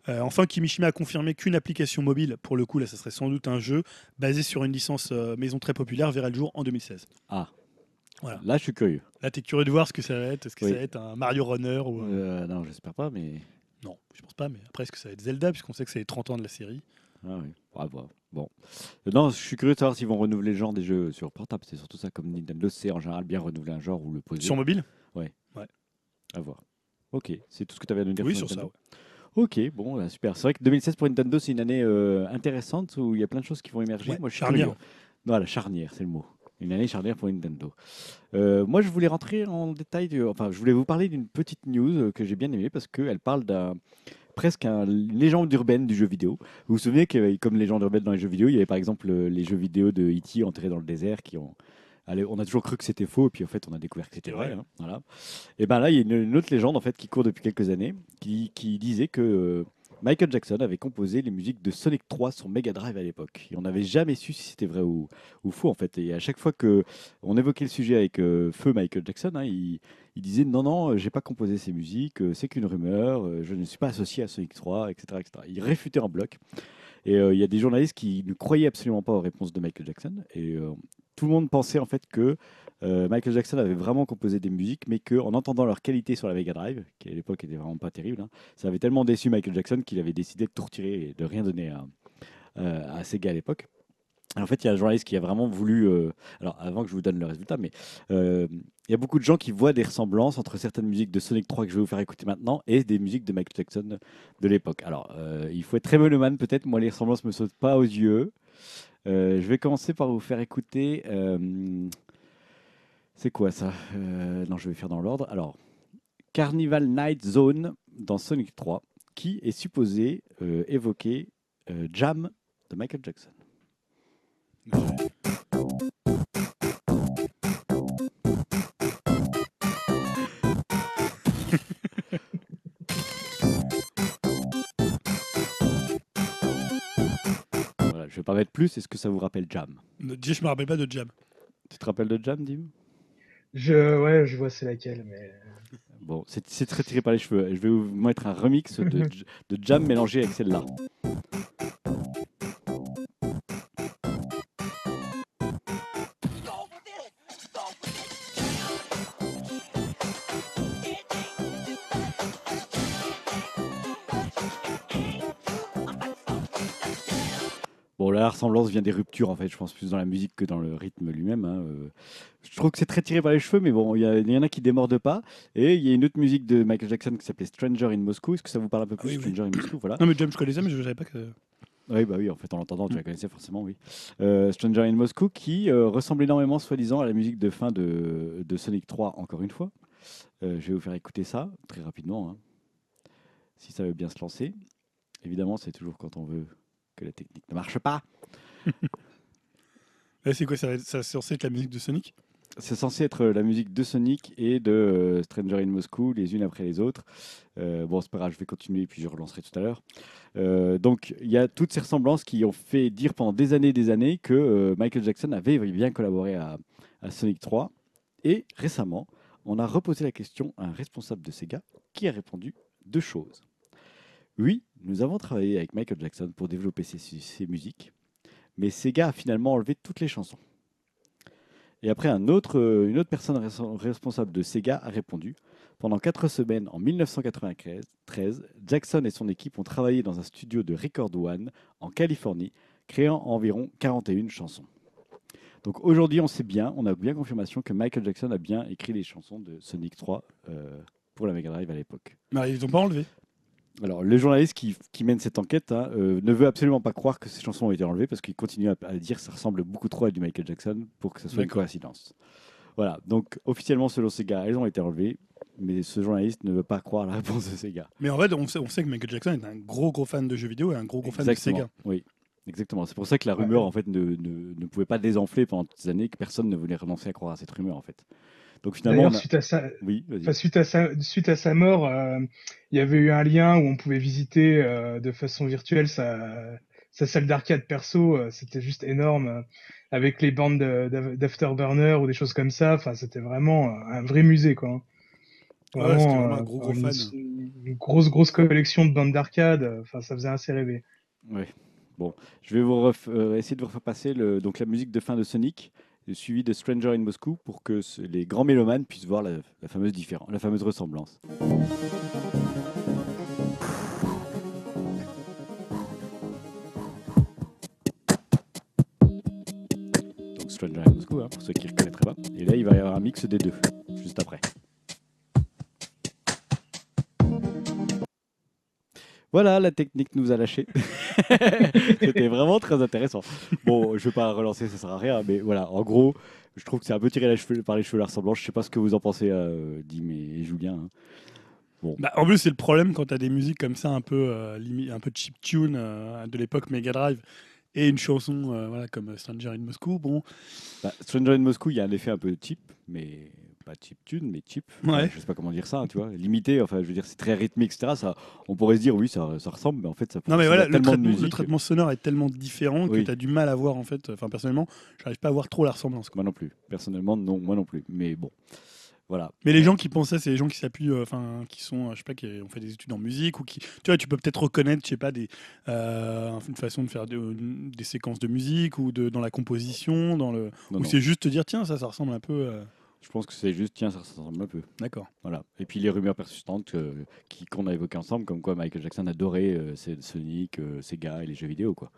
Euh, enfin, Kimishima a confirmé qu'une application mobile, pour le coup, là, ça serait sans doute un jeu, basé sur une licence euh, maison très populaire, verrait le jour en deux mille seize. Ah, voilà. Là, je suis curieux. Là, tu es curieux de voir ce que ça va être. Est-ce que oui. ça va être un Mario Runner ou un... euh, Non, j'espère pas, mais... Non, je pense pas, mais après, est-ce que ça va être Zelda, puisqu'on sait que c'est les trente ans de la série. Ah oui, bravo. Bon. Non, je suis curieux de savoir s'ils vont renouveler le genre des jeux sur portable. C'est surtout ça, comme Nintendo sait en général bien renouveler un genre ou le poser. Sur mobile ? Ouais. Ouais. À voir. Ok, c'est tout ce que tu avais à nous dire oui, sur Nintendo. Oui, sur ça. Ouais. Ok, bon, là, super. C'est vrai que deux mille seize pour Nintendo, c'est une année euh, intéressante où il y a plein de choses qui vont émerger. Ouais, moi, je suis charnière. Curieux. Voilà, charnière, c'est le mot. Une année charnière pour Nintendo. Euh, moi, je voulais rentrer en détail. De, enfin, je voulais vous parler d'une petite news que j'ai bien aimée parce qu'elle parle d'un. Presque un, une légende urbaine du jeu vidéo. Vous vous souvenez que, comme légende urbaine dans les jeux vidéo, il y avait par exemple les jeux vidéo de E T enterrés dans le désert qui ont. Allez, on a toujours cru que c'était faux, et puis en fait, on a découvert que c'était vrai. Hein, voilà. Et ben là, il y a une, une autre légende en fait qui court depuis quelques années, qui, qui disait que euh, Michael Jackson avait composé les musiques de Sonic trois sur Mega Drive à l'époque. Et on n'avait jamais su si c'était vrai ou, ou faux en fait. Et à chaque fois que on évoquait le sujet avec euh, feu Michael Jackson, hein, il il disait non, non, j'ai pas composé ces musiques, c'est qu'une rumeur, je ne suis pas associé à Sonic trois, et cetera, et cetera. Il réfutait en bloc. Et euh, il y a des journalistes qui ne croyaient absolument pas aux réponses de Michael Jackson. Et euh, tout le monde pensait en fait que euh, Michael Jackson avait vraiment composé des musiques, mais qu'en entendant leur qualité sur la Mega Drive, qui à l'époque n'était vraiment pas terrible, hein, ça avait tellement déçu Michael Jackson qu'il avait décidé de tout retirer et de rien donner à, euh, à Sega à l'époque. En fait, il y a un journaliste qui a vraiment voulu... Euh, alors, avant que je vous donne le résultat, mais euh, il y a beaucoup de gens qui voient des ressemblances entre certaines musiques de Sonic trois que je vais vous faire écouter maintenant et des musiques de Michael Jackson de l'époque. Alors, euh, il faut être très mélomane peut-être. Moi, les ressemblances ne me sautent pas aux yeux. Euh, je vais commencer par vous faire écouter... Euh, c'est quoi, ça euh, Non, je vais faire dans l'ordre. Alors, Carnival Night Zone dans Sonic trois, qui est supposé euh, évoquer euh, Jam de Michael Jackson. Non. Voilà, je vais pas mettre plus. Est-ce que ça vous rappelle Jam? Dis, je me rappelle pas de Jam. Tu te rappelles de Jam, Dim? Je, ouais, je vois c'est laquelle, mais. Bon, c'est, c'est très tiré par les cheveux. Je vais vous mettre un remix de, de Jam mélangé avec celle-là. Bon, la ressemblance vient des ruptures, en fait, je pense, plus dans la musique que dans le rythme lui-même. Hein. Euh, je trouve que c'est très tiré par les cheveux, mais bon, il y, y en a qui ne démordent pas. Et il y a une autre musique de Michael Jackson qui s'appelait Stranger in Moscow. Est-ce que ça vous parle un peu plus? Ah, oui, Stranger oui. in Moscow, voilà. Non, mais James, je connaissais, mais je ne savais pas que... Oui, bah oui, en fait, en l'entendant, tu la connaissais forcément, oui. Euh, Stranger in Moscow, qui euh, ressemble énormément, soi-disant, à la musique de fin de, de Sonic trois, encore une fois. Euh, je vais vous faire écouter ça, très rapidement, hein, si ça veut bien se lancer. Évidemment, c'est toujours quand on veut... que la technique ne marche pas. Là, c'est quoi, ça, ça, c'est censé être la musique de Sonic? C'est censé être la musique de Sonic et de euh, Stranger in Moscow, les unes après les autres. Euh, bon, c'est pas grave, je vais continuer et puis je relancerai tout à l'heure. Euh, donc, il y a toutes ces ressemblances qui ont fait dire pendant des années et des années que euh, Michael Jackson avait bien collaboré à, à Sonic trois. Et récemment, on a reposé la question à un responsable de Sega qui a répondu deux choses. Oui, nous avons travaillé avec Michael Jackson pour développer ses, ses musiques, mais Sega a finalement enlevé toutes les chansons. Et après, un autre, une autre personne responsable de Sega a répondu « Pendant quatre semaines, en dix-neuf cent quatre-vingt-treize, Jackson et son équipe ont travaillé dans un studio de Record One en Californie, créant environ quarante et une chansons. » Donc aujourd'hui, on sait bien, on a bien confirmation que Michael Jackson a bien écrit les chansons de Sonic trois euh, pour la Mega Drive à l'époque. Mais ils ne les ont pas enlevées. Alors, le journaliste qui, qui mène cette enquête hein, euh, ne veut absolument pas croire que ces chansons ont été enlevées parce qu'il continue à, à dire que ça ressemble beaucoup trop à du Michael Jackson pour que ce soit D'accord. une coïncidence. Voilà, donc officiellement, selon Sega, elles ont été enlevées, mais ce journaliste ne veut pas croire la réponse de Sega. Mais en fait, on sait, on sait que Michael Jackson est un gros, gros fan de jeux vidéo et un gros, gros fan Exactement. de Sega. Oui. Exactement, c'est pour ça que la rumeur en fait, ne, ne, ne pouvait pas désenfler pendant toutes ces années et que personne ne voulait renoncer à croire à cette rumeur. En fait. Donc, finalement, D'ailleurs, a... suite, à sa... oui, enfin, suite, à sa... suite à sa mort, euh, il y avait eu un lien où on pouvait visiter euh, de façon virtuelle sa, sa salle d'arcade perso, euh, c'était juste énorme, euh, avec les bandes de... d'Afterburner ou des choses comme ça, enfin, c'était vraiment un vrai musée. Quoi. Vraiment, ouais, c'était vraiment un gros, gros euh, fan. Une... une grosse, grosse collection de bandes d'arcade, enfin, ça faisait assez rêver. Oui. Bon, je vais vous ref... euh, essayer de vous repasser le... donc la musique de fin de Sonic, suivie de Stranger in Moscow, pour que ce... les grands mélomanes puissent voir la, la fameuse différence, la fameuse ressemblance. Donc Stranger in Moscow, hein, pour ceux qui ne reconnaîtraient pas. Et là, il va y avoir un mix des deux, juste après. Voilà, la technique nous a lâchés. C'était vraiment très intéressant. Bon, je ne vais pas relancer, ça ne sert à rien. Mais voilà, en gros, je trouve que c'est un peu tiré par les cheveux la ressemblance. Je ne sais pas ce que vous en pensez, euh, Dim et Julien. Hein. Bon. Bah, en plus, c'est le problème quand tu as des musiques comme ça, un peu, euh, un peu chiptune euh, de l'époque Mega Drive. Et une chanson euh, voilà, comme Stranger in Moscow. Bon. Bah, Stranger in Moscow, il y a un effet un peu cheap, mais... pas chiptune, mais cheap. Ouais. Je sais pas comment dire ça, tu vois. Limité, enfin, je veux dire, c'est très rythmique, et cetera. Ça, on pourrait se dire, oui, ça, ça ressemble, mais en fait, ça. Non, mais voilà, le traitement, le traitement sonore est tellement différent oui. que tu as du mal à voir, en fait. Enfin, personnellement, j'arrive pas à voir trop la ressemblance. Quoi. Moi non plus. Personnellement, non, moi non plus. Mais bon. Voilà. Mais les ouais. gens qui pensaient, c'est les gens qui s'appuient, enfin, euh, qui sont, euh, je sais pas, qui ont fait des études en musique ou qui, tu vois, tu peux peut-être reconnaître, je sais pas, des, euh, une façon de faire de, une, des séquences de musique ou de dans la composition, dans le, ou c'est juste te dire tiens ça, ça ressemble un peu. Euh... Je pense que c'est juste tiens ça, ça ressemble un peu. D'accord. Voilà. Et puis les rumeurs persistantes euh, qui qu'on a évoquées ensemble, comme quoi Michael Jackson adorait euh, Sonic, euh, Sega et les jeux vidéo, quoi.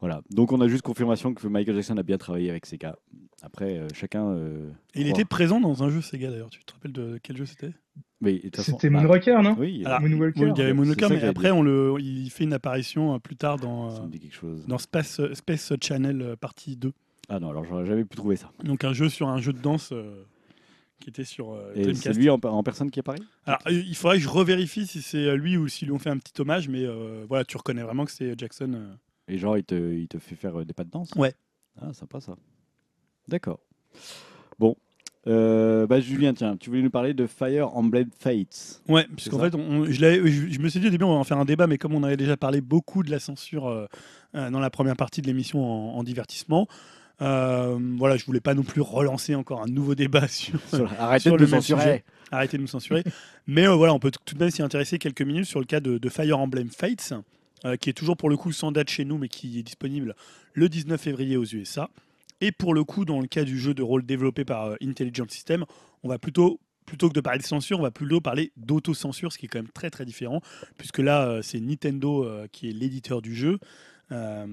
Voilà, donc on a juste confirmation que Michael Jackson a bien travaillé avec Sega. Après, euh, chacun... Euh, et il croit. Était présent dans un jeu Sega d'ailleurs, tu te rappelles de quel jeu c'était ? Mais, C'était bah, Moonwalker, non ? Oui, ah, Moonwalker. Oui, il y avait Moonwalker, mais après, on le, il fait une apparition plus tard dans, ça me dit quelque chose. Dans Space, Space Channel partie deux. Ah non, alors j'aurais jamais pu trouver ça. Donc un jeu sur un jeu de danse... Euh... qui était sur euh, et Dreamcast. C'est lui en, en personne qui est pareil ? Alors, il faudrait que je revérifie si c'est lui ou s'ils lui ont fait un petit hommage, mais euh, voilà, tu reconnais vraiment que c'est Jackson. Euh... Et genre, il te, il te fait faire des pas de danse ? Ouais. Ah, sympa ça. D'accord. Bon. Euh, bah, Julien, tiens, tu voulais nous parler de Fire Emblem Fates. Ouais, puisqu'en fait, on, je, l'avais, je, je me suis dit au début, on va en faire un débat, mais comme on avait déjà parlé beaucoup de la censure euh, dans la première partie de l'émission en, en divertissement, Euh, voilà, je voulais pas non plus relancer encore un nouveau débat sur, sur, arrêtez, sur de le même sujet. Arrêtez de nous censurer. Mais euh, voilà, on peut tout de même s'y intéresser quelques minutes sur le cas de, de Fire Emblem Fates, euh, qui est toujours pour le coup sans date chez nous, mais qui est disponible le dix-neuf février aux U S A. Et pour le coup, dans le cas du jeu de rôle développé par euh, Intelligent System, on va plutôt, plutôt que de parler de censure, on va plutôt parler d'autocensure, ce qui est quand même très très différent, puisque là, euh, c'est Nintendo euh, qui est l'éditeur du jeu. Euh,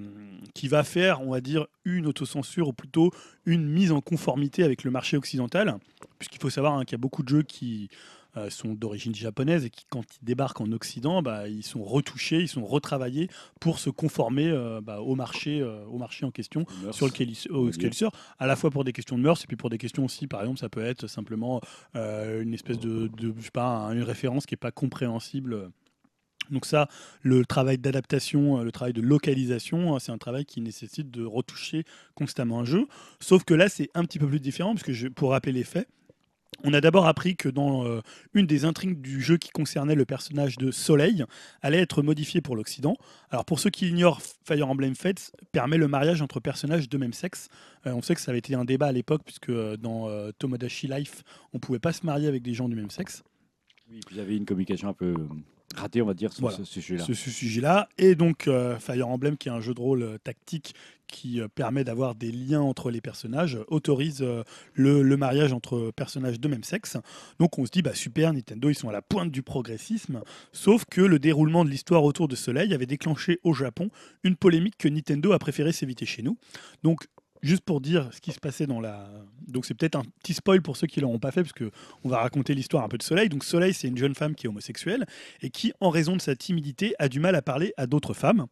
qui va faire, on va dire, une autocensure ou plutôt une mise en conformité avec le marché occidental, puisqu'il faut savoir hein, qu'il y a beaucoup de jeux qui euh, sont d'origine japonaise et qui, quand ils débarquent en Occident, bah, ils sont retouchés, ils sont retravaillés pour se conformer euh, bah, au marché, euh, au marché en question, meurs. Sur lequel ils, euh, lequel ils sortent, à la fois pour des questions de mœurs et puis pour des questions aussi, par exemple, ça peut être simplement euh, une espèce de, de, je sais pas, une référence qui n'est pas compréhensible. Donc ça, le travail d'adaptation, le travail de localisation, c'est un travail qui nécessite de retoucher constamment un jeu. Sauf que là, c'est un petit peu plus différent, parce que je, pour rappeler les faits, on a d'abord appris que dans euh, une des intrigues du jeu qui concernait le personnage de Soleil, allait être modifiée pour l'Occident. Alors pour ceux qui ignorent, Fire Emblem Fates permet le mariage entre personnages de même sexe. Euh, on sait que ça avait été un débat à l'époque, puisque euh, dans euh, Tomodachi Life, on ne pouvait pas se marier avec des gens du même sexe. Oui, vous avez une communication un peu... raté, on va dire, sur voilà, ce sujet-là. Ce, ce sujet-là. Et donc, euh, Fire Emblem, qui est un jeu de rôle euh, tactique qui euh, permet d'avoir des liens entre les personnages, euh, autorise euh, le, le mariage entre personnages de même sexe. Donc, on se dit, bah, super, Nintendo, ils sont à la pointe du progressisme. Sauf que le déroulement de l'histoire autour de Soleil avait déclenché au Japon une polémique que Nintendo a préféré s'éviter chez nous. Donc, juste pour dire ce qui se passait dans la... Donc c'est peut-être un petit spoil pour ceux qui ne l'auront pas fait, parce qu'on va raconter l'histoire un peu de Soleil. Donc Soleil, c'est une jeune femme qui est homosexuelle et qui, en raison de sa timidité, a du mal à parler à d'autres femmes.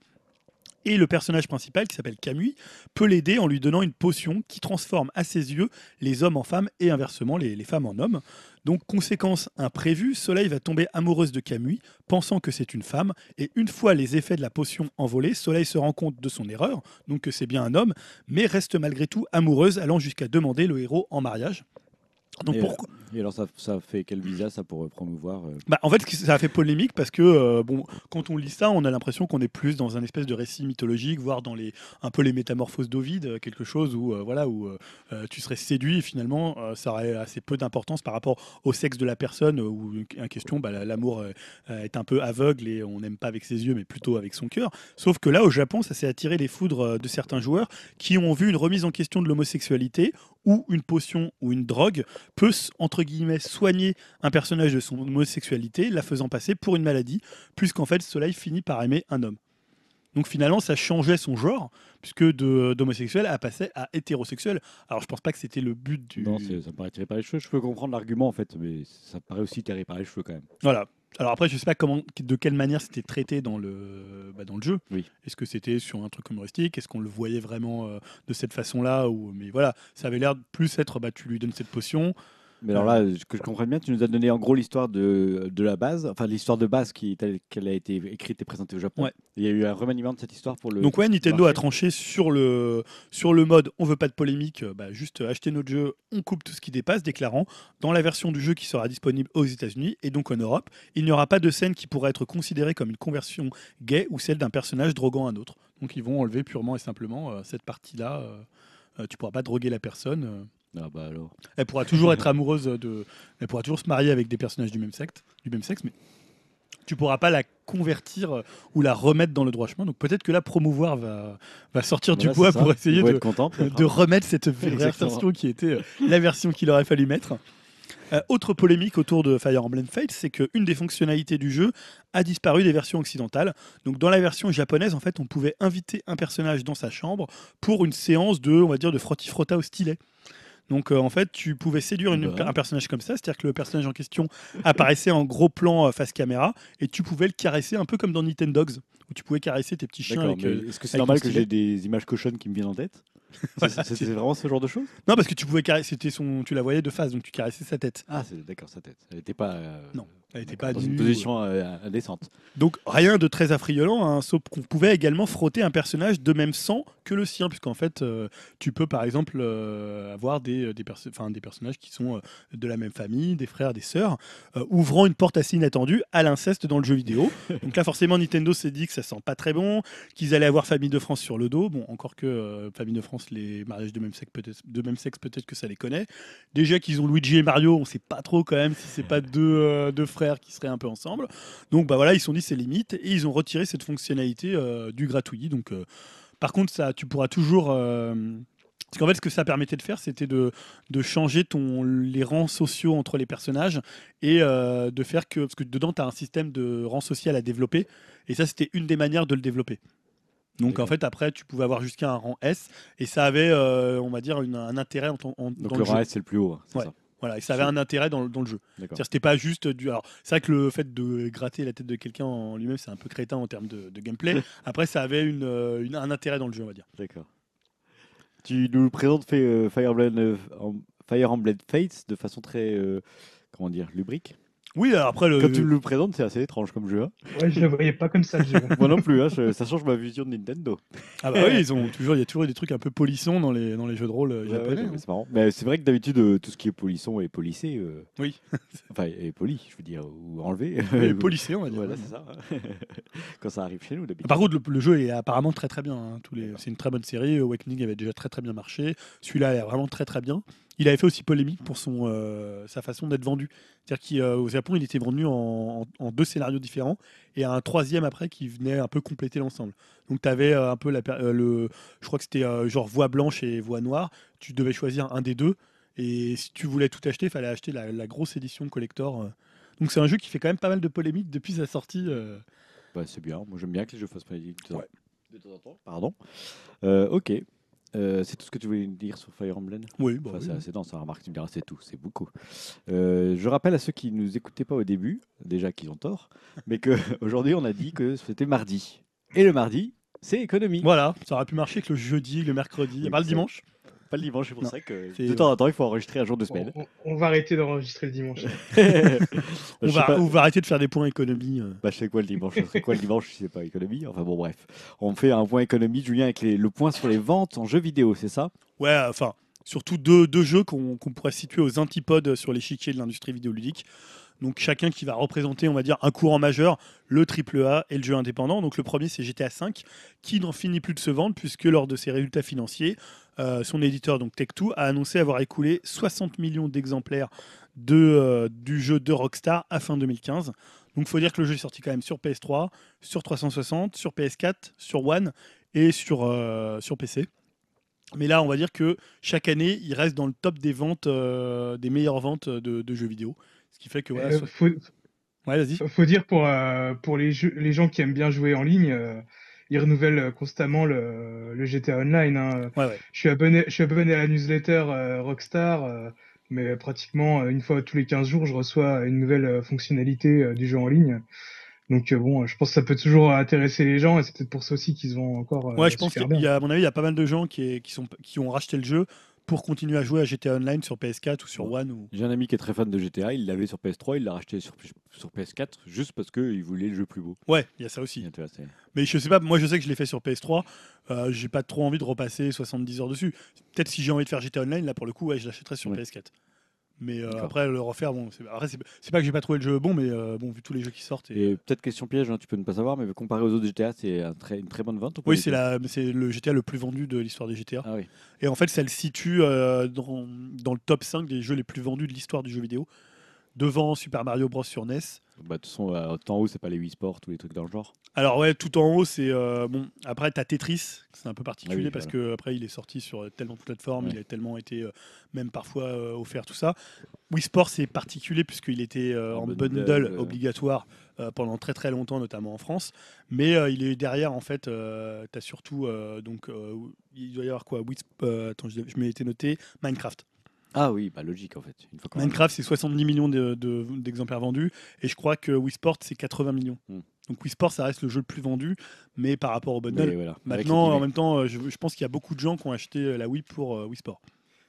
Et le personnage principal, qui s'appelle Kamui, peut l'aider en lui donnant une potion qui transforme à ses yeux les hommes en femmes et inversement les, les femmes en hommes. Donc, conséquence imprévue, Soleil va tomber amoureuse de Kamui, pensant que c'est une femme. Et une fois les effets de la potion envolés, Soleil se rend compte de son erreur, donc que c'est bien un homme, mais reste malgré tout amoureuse, allant jusqu'à demander le héros en mariage. Donc et, pourquoi et alors ça, ça fait quel visa ça pour promouvoir euh... bah, en fait ça a fait polémique parce que euh, bon, quand on lit ça on a l'impression qu'on est plus dans un espèce de récit mythologique, voire dans les, un peu les métamorphoses d'Ovide, quelque chose où, euh, voilà, où euh, tu serais séduit et finalement euh, ça aurait assez peu d'importance par rapport au sexe de la personne où en question bah, l'amour euh, est un peu aveugle et on n'aime pas avec ses yeux mais plutôt avec son cœur. Sauf que là au Japon ça s'est attiré les foudres de certains joueurs qui ont vu une remise en question de l'homosexualité où une potion ou une drogue peut, entre guillemets, soigner un personnage de son homosexualité, la faisant passer pour une maladie, puisqu'en fait, Soleil finit par aimer un homme. Donc finalement, ça changeait son genre, puisque de, d'homosexuel à passer à hétérosexuel. Alors je pense pas que c'était le but du... Non, ça me paraît tiré par les cheveux. Je peux comprendre l'argument, en fait, mais ça me paraît aussi tiré par les cheveux, quand même. Voilà. Alors après, je sais pas comment, de quelle manière c'était traité dans le, bah dans le jeu. Oui. Est-ce que c'était sur un truc humoristique ? Est-ce qu'on le voyait vraiment euh, de cette façon-là ? Ou, mais voilà, ça avait l'air de plus être, bah, tu lui donnes cette potion. Mais alors là, que je comprenne bien, tu nous as donné en gros l'histoire de, de la base, enfin l'histoire de base qui telle qu'elle a été écrite et présentée au Japon. Ouais. Il y a eu un remaniement de cette histoire pour le... Donc ouais, Nintendo marché. A tranché sur le, sur le mode « on veut pas de polémique bah, », juste acheter notre jeu, on coupe tout ce qui dépasse, déclarant « dans la version du jeu qui sera disponible aux États-Unis et donc en Europe, il n'y aura pas de scène qui pourra être considérée comme une conversion gay ou celle d'un personnage droguant un autre ». Donc ils vont enlever purement et simplement euh, cette partie-là, euh, euh, tu pourras pas droguer la personne... Euh. Ah bah alors. Elle pourra toujours être amoureuse de. Elle pourra toujours se marier avec des personnages du même sexe, du même sexe, mais tu pourras pas la convertir ou la remettre dans le droit chemin. Donc peut-être que là, Promouvoir va, va sortir voilà, du bois pour essayer de, content, de remettre cette version qui était la version qu'il aurait fallu mettre. Euh, autre polémique autour de Fire Emblem Fates, c'est qu'une des fonctionnalités du jeu a disparu des versions occidentales. Donc dans la version japonaise, en fait, on pouvait inviter un personnage dans sa chambre pour une séance de, on va dire, de frotti-frotta au stylet. Donc euh, en fait, tu pouvais séduire une, ouais. un personnage comme ça, c'est-à-dire que le personnage en question apparaissait en gros plan euh, face caméra et tu pouvais le caresser un peu comme dans Nintendogs, où tu pouvais caresser tes petits chiens. Avec, euh, est-ce que c'est normal que j'ai des images cochonnes qui me viennent en tête? Voilà, c'était c'est... vraiment ce genre de choses? Non, parce que tu pouvais caresser, c'était son, tu la voyais de face, donc tu caressais sa tête. Ah, c'est d'accord, sa tête. Elle n'était pas. Euh... Non. Elle n'était pas dans une position euh, indécente. Donc rien de très affriolant, hein, sauf qu'on pouvait également frotter un personnage de même sang que le sien, puisqu'en fait, euh, tu peux par exemple euh, avoir des, des, perso- des personnages qui sont euh, de la même famille, des frères, des sœurs, euh, ouvrant une porte assez inattendue à l'inceste dans le jeu vidéo. Donc là, forcément, Nintendo s'est dit que ça sent pas très bon, qu'ils allaient avoir Famille de France sur le dos. Bon, encore que euh, Famille de France, les mariages de même sexe, peut-être, de même sexe, peut-être que ça les connaît. Déjà qu'ils ont Luigi et Mario, on sait pas trop quand même si c'est pas deux, euh, deux frères qui seraient un peu ensemble. Donc bah voilà, ils se sont dit c'est limite et ils ont retiré cette fonctionnalité euh, du gratouillis. Donc euh, par contre ça, tu pourras toujours euh, parce qu'en fait ce que ça permettait de faire, c'était de de changer ton les rangs sociaux entre les personnages et euh, de faire que parce que dedans tu as un système de rang social à développer et ça c'était une des manières de le développer. Donc, en fait, après, tu pouvais avoir jusqu'à un rang S et ça avait, euh, on va dire, une, un intérêt en, en, donc dans le jeu. Donc, le rang S, c'est le plus haut. Hein, c'est ouais. ça. Voilà, et ça avait un intérêt dans le, dans le jeu. C'était pas juste du. Alors, c'est vrai que le fait de gratter la tête de quelqu'un en lui-même, c'est un peu crétin en termes de, de gameplay. Après, ça avait une, une, un intérêt dans le jeu, on va dire. D'accord. Tu nous présentes euh, Fire Emblem, euh, Fire Emblem Fates de façon très. Euh, comment dire, lubrique. Oui, alors après le... Quand tu le présentes, c'est assez étrange comme jeu. Hein. Ouais, je le voyais pas comme ça le jeu. Moi non plus, hein, je... ça change ma vision de Nintendo. Ah bah oui, ils ont toujours, il y a toujours des trucs un peu polissons dans les dans les jeux de rôle ouais, japonais. Ouais, hein. C'est marrant. Mais c'est vrai que d'habitude euh, tout ce qui est polisson est polissé. Euh... Oui. Enfin, est poli, je veux dire, ou enlevé. Et polissé, on va dire. Voilà, ouais, c'est ça. Quand ça arrive chez nous d'habitude. Par contre, le, le jeu est apparemment très très bien. Hein. Tous les, c'est une très bonne série. Awakening avait déjà très très bien marché. Celui-là est vraiment très très bien. Il avait fait aussi polémique pour son, euh, sa façon d'être vendu. C'est-à-dire qu'au euh, Japon, il était vendu en, en, en deux scénarios différents et un troisième après qui venait un peu compléter l'ensemble. Donc tu avais euh, un peu, la, euh, le, je crois que c'était euh, genre voix blanche et voix noire. Tu devais choisir un des deux. Et si tu voulais tout acheter, il fallait acheter la, la grosse édition collector. Euh. Donc c'est un jeu qui fait quand même pas mal de polémique depuis sa sortie. Euh. Bah, c'est bien. Moi, j'aime bien que les jeux fassent polémique de temps en temps. Pardon. Euh, ok. Euh, c'est tout ce que tu voulais dire sur Fire Emblem? Oui, bah enfin, oui. C'est assez dense, remarque, tu me diras, c'est tout, c'est beaucoup. Euh, je rappelle à ceux qui ne nous écoutaient pas au début, déjà qu'ils ont tort, mais qu'aujourd'hui on a dit que c'était mardi. Et le mardi, c'est économie. Voilà, ça aurait pu marcher que le jeudi, le mercredi, oui, pas le dimanche. Pas le dimanche, c'est pour non. ça que c'est... de temps en temps, il faut enregistrer un jour de semaine. On, on va arrêter d'enregistrer le dimanche. on, va, pas... on va arrêter de faire des points économie. Bah, je sais quoi le dimanche, je sais quoi le dimanche, je sais pas économie. Enfin bon, bref. On fait un point économie, Julien, avec les, le point sur les ventes en jeux vidéo, c'est ça? Ouais, enfin, surtout deux, deux jeux qu'on, qu'on pourrait situer aux antipodes sur l'échiquier de l'industrie vidéoludique. Donc chacun qui va représenter, on va dire, un courant majeur, le triple A et le jeu indépendant. Donc le premier, c'est G T A cinq, qui n'en finit plus de se vendre, puisque lors de ses résultats financiers, euh, son éditeur, donc Take-Two, a annoncé avoir écoulé soixante millions d'exemplaires de, euh, du jeu de Rockstar à fin deux mille quinze. Donc il faut dire que le jeu est sorti quand même sur P S trois, sur trois cent soixante, sur P S quatre, sur One et sur, euh, sur P C. Mais là, on va dire que chaque année, il reste dans le top des ventes, euh, des meilleures ventes de, de jeux vidéo. Ce qui fait que voilà, euh, soit... faut... Ouais, vas-y. Faut dire pour euh, pour les jeux, les gens qui aiment bien jouer en ligne, euh, ils renouvellent constamment le, le G T A Online. Hein. Ouais, ouais. Je suis abonné, je suis abonné à la newsletter euh, Rockstar, euh, mais pratiquement une fois tous les quinze jours, je reçois une nouvelle euh, fonctionnalité euh, du jeu en ligne. Donc euh, bon, je pense que ça peut toujours intéresser les gens et c'est peut-être pour ça aussi qu'ils vont encore. Euh, ouais, je pense qu'il y a, à mon avis, il y a pas mal de gens qui est, qui sont qui ont racheté le jeu pour continuer à jouer à G T A Online sur P S quatre ou sur One. Ou... J'ai un ami qui est très fan de G T A, il l'avait sur P S trois, il l'a racheté sur, sur P S quatre, juste parce qu'il voulait le jeu plus beau. Ouais, il y a ça aussi. Mais je sais pas, moi je sais que je l'ai fait sur P S trois, euh, j'ai pas trop envie de repasser soixante-dix heures dessus. Peut-être si j'ai envie de faire G T A Online, là pour le coup, ouais, je l'achèterais sur ouais. P S quatre. Mais euh, après, le refaire, bon, c'est, après, c'est, c'est pas que j'ai pas trouvé le jeu bon, mais euh, bon, vu tous les jeux qui sortent. Et, et peut-être question piège, hein, tu peux ne pas savoir, mais comparé aux autres G T A, c'est un très, une très bonne vente. Oui, c'est, la, c'est le G T A le plus vendu de l'histoire des G T A. Ah, oui. Et en fait, ça le situe euh, dans, dans le top cinq des jeux les plus vendus de l'histoire du jeu vidéo, devant Super Mario Bros sur N E S. Bah, de toute façon, euh, tout en haut, c'est pas les Wii Sports ou les trucs dans le genre. Alors, ouais, tout en haut, c'est. Euh, bon, après, t'as Tetris, c'est un peu particulier ah oui, parce voilà. que après il est sorti sur tellement de plateformes, ouais. il a tellement été, euh, même parfois, euh, offert, tout ça. Wii Sports, c'est particulier puisqu'il était euh, en bundle, bundle euh... obligatoire euh, pendant très très longtemps, notamment en France. Mais euh, il est derrière, en fait, euh, t'as surtout. Euh, donc, euh, il doit y avoir quoi Wii, euh, Attends, je, je m'étais noté Minecraft. Ah oui, bah logique en fait. Une fois Minecraft, c'est soixante-dix millions de, de, d'exemplaires vendus. Et je crois que Wii Sports, c'est quatre-vingts millions. Mm. Donc Wii Sports, ça reste le jeu le plus vendu. Mais par rapport au bundle, voilà. maintenant, en même temps, je, je pense qu'il y a beaucoup de gens qui ont acheté la Wii pour euh, Wii Sports.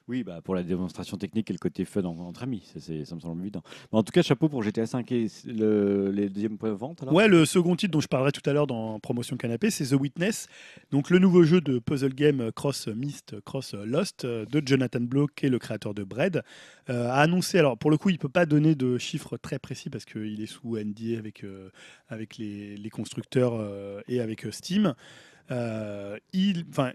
Oui, bah pour la démonstration technique et le côté fun entre amis, ça, c'est, ça me semble évident. Mais en tout cas, chapeau pour G T A cinq et le, les deuxièmes points de vente. Alors. Ouais, le second titre dont je parlerai tout à l'heure dans Promotion Canapé, c'est The Witness, donc le nouveau jeu de puzzle game Cross Myst, Cross Lost de Jonathan Blow, qui est le créateur de Braid, euh, a annoncé. Alors pour le coup, il peut pas donner de chiffres très précis parce qu'il est sous N D A avec euh, avec les, les constructeurs euh, et avec Steam. Euh, il, enfin.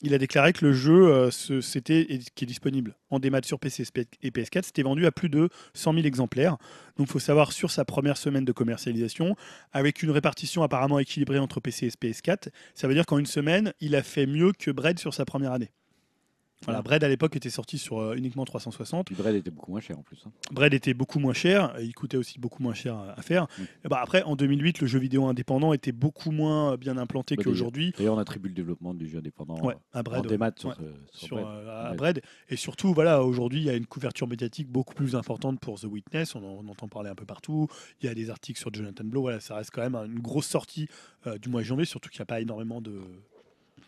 Il a déclaré que le jeu euh, ce, c'était, et, qui est disponible en démat sur P C et P S quatre, c'était vendu à plus de cent mille exemplaires. Donc il faut savoir sur sa première semaine de commercialisation, avec une répartition apparemment équilibrée entre P C et P S quatre, ça veut dire qu'en une semaine, il a fait mieux que Braid sur sa première année. Voilà, Braid à l'époque était sorti sur euh, uniquement trois cent soixante. Puis Braid était beaucoup moins cher en plus. Hein. Braid était beaucoup moins cher, et il coûtait aussi beaucoup moins cher à, à faire. Mmh. Et bah après, en deux mille huit, le jeu vidéo indépendant était beaucoup moins bien implanté bah, qu'aujourd'hui. D'ailleurs, on attribue le développement du jeu indépendant ouais, à Braid, en ouais. démat sur, ouais. sur, sur Braid. Euh, à Braid. Et surtout, voilà, aujourd'hui, il y a une couverture médiatique beaucoup plus importante pour The Witness. On, en, on entend parler un peu partout. Il y a des articles sur Jonathan Blow. Voilà, ça reste quand même une grosse sortie euh, du mois de janvier, surtout qu'il n'y a pas énormément de...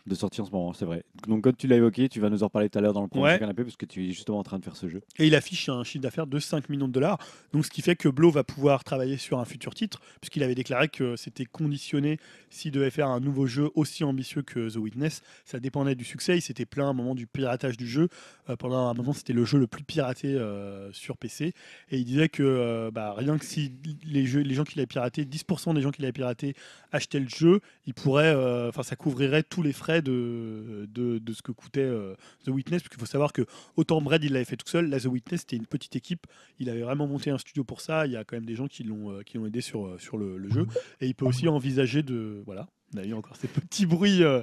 de sortie en ce moment, c'est vrai. Donc comme tu l'as évoqué, tu vas nous en reparler tout à l'heure dans le prochain ouais. canapé parce que tu es justement en train de faire ce jeu. Et il affiche un chiffre d'affaires de cinq millions de dollars, donc ce qui fait que Blow va pouvoir travailler sur un futur titre puisqu'il avait déclaré que c'était conditionné s'il devait faire un nouveau jeu aussi ambitieux que The Witness, ça dépendait du succès. Il s'était plaint à un moment du piratage du jeu. Euh, pendant un moment, c'était le jeu le plus piraté euh, sur P C et il disait que euh, bah, rien que si les, jeux, les gens qui l'avaient piraté, dix pour cent des gens qui l'avaient piraté achetaient le jeu, il pourrait, euh, ça couvrirait tous les frais De, de, de ce que coûtait euh, The Witness, parce qu'il faut savoir que autant Braid il l'avait fait tout seul, là The Witness c'était une petite équipe, il avait vraiment monté un studio pour ça, il y a quand même des gens qui l'ont, euh, qui l'ont aidé sur, sur le, le jeu, et il peut aussi envisager de... Voilà, on a eu encore ces petits bruits... Euh...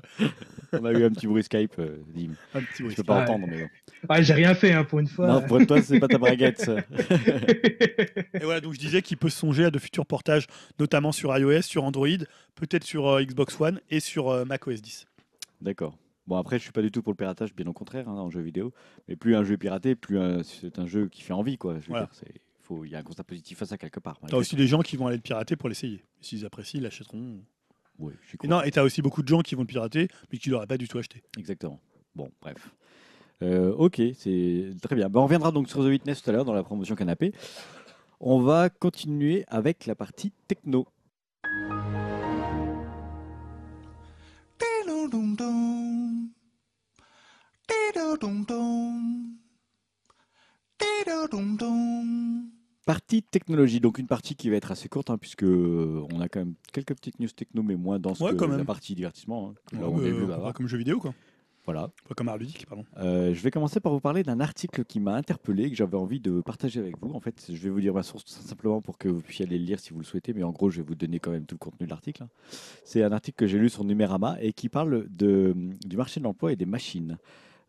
on a eu un petit bruit Skype, euh, Dim. Un petit bruit. Je peux pas ah, entendre, mais... Ah, j'ai rien fait, hein, pour une fois. Non, pour toi, c'est pas ta braguette, ça. Et voilà, donc je disais qu'il peut songer à de futurs portages, notamment sur iOS, sur Android, peut-être sur euh, Xbox One et sur euh, Mac O S dix. D'accord. Bon, après, je suis pas du tout pour le piratage, bien au contraire, hein, en jeu vidéo. Mais plus un jeu est piraté, plus un... c'est un jeu qui fait envie, quoi. Je veux voilà. dire, c'est... Faut... y a un constat positif à ça quelque part. T'as aussi des gens qui vont aller le pirater pour l'essayer. S'ils apprécient, ils l'achèteront. Oui, je suis convaincu. Et t'as aussi beaucoup de gens qui vont le pirater, mais qui l'auraient pas du tout acheté. Exactement. Bon, bref. Euh, ok, c'est très bien. Bah, on reviendra donc sur The Witness tout à l'heure dans la promotion canapé. On va continuer avec la partie techno. Partie technologie, donc une partie qui va être assez courte hein, puisque on a quand même quelques petites news techno mais moins dense ouais, que la partie divertissement. Hein, ouais, là, on euh, on comme jeu vidéo quoi. Voilà. Enfin, comme art ludique, pardon. Euh, je vais commencer par vous parler d'un article qui m'a interpellé, que j'avais envie de partager avec vous. En fait, je vais vous dire ma source tout simplement pour que vous puissiez aller le lire si vous le souhaitez, mais en gros, je vais vous donner quand même tout le contenu de l'article. C'est un article que j'ai lu sur Numérama et qui parle de, du marché de l'emploi et des machines.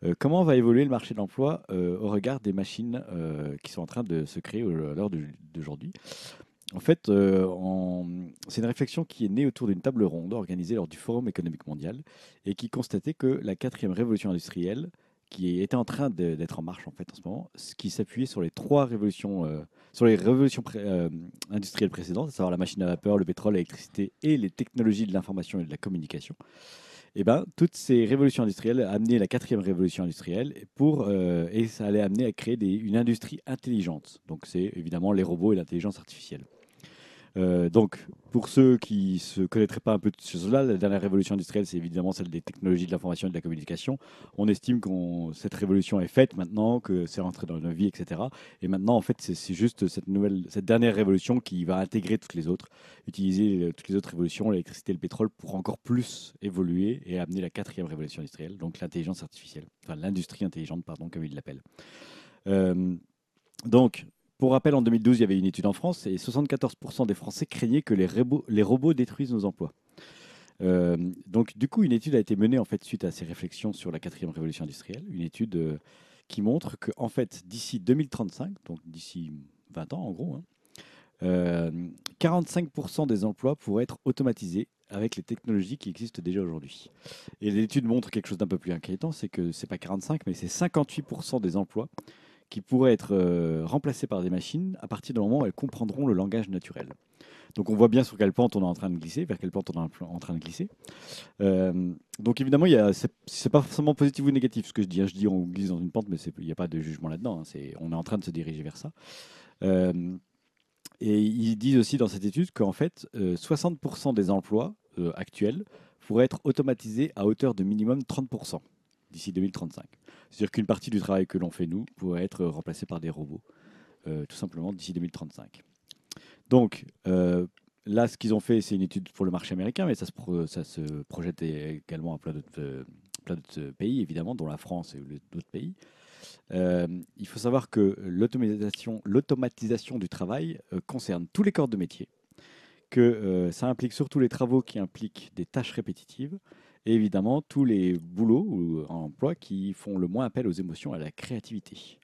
Euh, comment va évoluer le marché de l'emploi euh, au regard des machines euh, qui sont en train de se créer à l'heure d'aujourd'hui ? En fait, euh, en... c'est une réflexion qui est née autour d'une table ronde organisée lors du Forum économique mondial et qui constatait que la quatrième révolution industrielle, qui était en train de, d'être en marche en fait en ce moment, qui s'appuyait sur les trois révolutions, euh, sur les révolutions pré- euh, industrielles précédentes, à savoir la machine à vapeur, le pétrole, l'électricité et les technologies de l'information et de la communication. Eh ben, toutes ces révolutions industrielles amenaient la quatrième révolution industrielle pour, euh, et ça allait amener à créer des, une industrie intelligente. Donc c'est évidemment les robots et l'intelligence artificielle. Euh, donc, pour ceux qui ne se connaîtraient pas un peu de cela, la dernière révolution industrielle, c'est évidemment celle des technologies de l'information et de la communication. On estime que cette révolution est faite maintenant, que c'est rentré dans nos vies, et cetera. Et maintenant, en fait, c'est juste cette, nouvelle, cette dernière révolution qui va intégrer toutes les autres, utiliser toutes les autres révolutions, l'électricité et le pétrole, pour encore plus évoluer et amener la quatrième révolution industrielle, donc l'intelligence artificielle, enfin l'industrie intelligente, pardon, comme ils l'appellent. Euh, donc... Pour rappel, en deux mille douze, il y avait une étude en France et soixante-quatorze pour cent des Français craignaient que les, rébo- les robots détruisent nos emplois. Euh, donc, du coup, une étude a été menée en fait, suite à ces réflexions sur la quatrième révolution industrielle. Une étude euh, qui montre que en fait, d'ici deux mille trente-cinq, donc d'ici vingt ans en gros, hein, euh, quarante-cinq pour cent des emplois pourraient être automatisés avec les technologies qui existent déjà aujourd'hui. Et l'étude montre quelque chose d'un peu plus inquiétant, c'est que ce n'est pas quarante-cinq, mais c'est cinquante-huit pour cent des emplois qui pourraient être euh, remplacées par des machines à partir du moment où elles comprendront le langage naturel. Donc on voit bien sur quelle pente on est en train de glisser, vers quelle pente on est en train de glisser. Euh, donc évidemment, il y a, c'est, c'est pas forcément positif ou négatif ce que je dis. Hein, je dis on glisse dans une pente, mais il n'y a pas de jugement là-dedans. Hein, c'est, on est en train de se diriger vers ça. Euh, et ils disent aussi dans cette étude qu'en fait, euh, soixante pour cent des emplois euh, actuels pourraient être automatisés à hauteur de minimum trente pour cent d'ici deux mille trente-cinq. C'est-à-dire qu'une partie du travail que l'on fait, nous, pourrait être remplacée par des robots, euh, tout simplement, d'ici deux mille trente-cinq. Donc, euh, là, ce qu'ils ont fait, c'est une étude pour le marché américain, mais ça se, pro- ça se projette également à plein d'autres, euh, plein d'autres pays, évidemment, dont la France et d'autres pays. Euh, il faut savoir que l'automatisation, l'automatisation du travail euh, concerne tous les corps de métier, que euh, ça implique surtout les travaux qui impliquent des tâches répétitives, et évidemment, tous les boulots ou emplois qui font le moins appel aux émotions et à la créativité.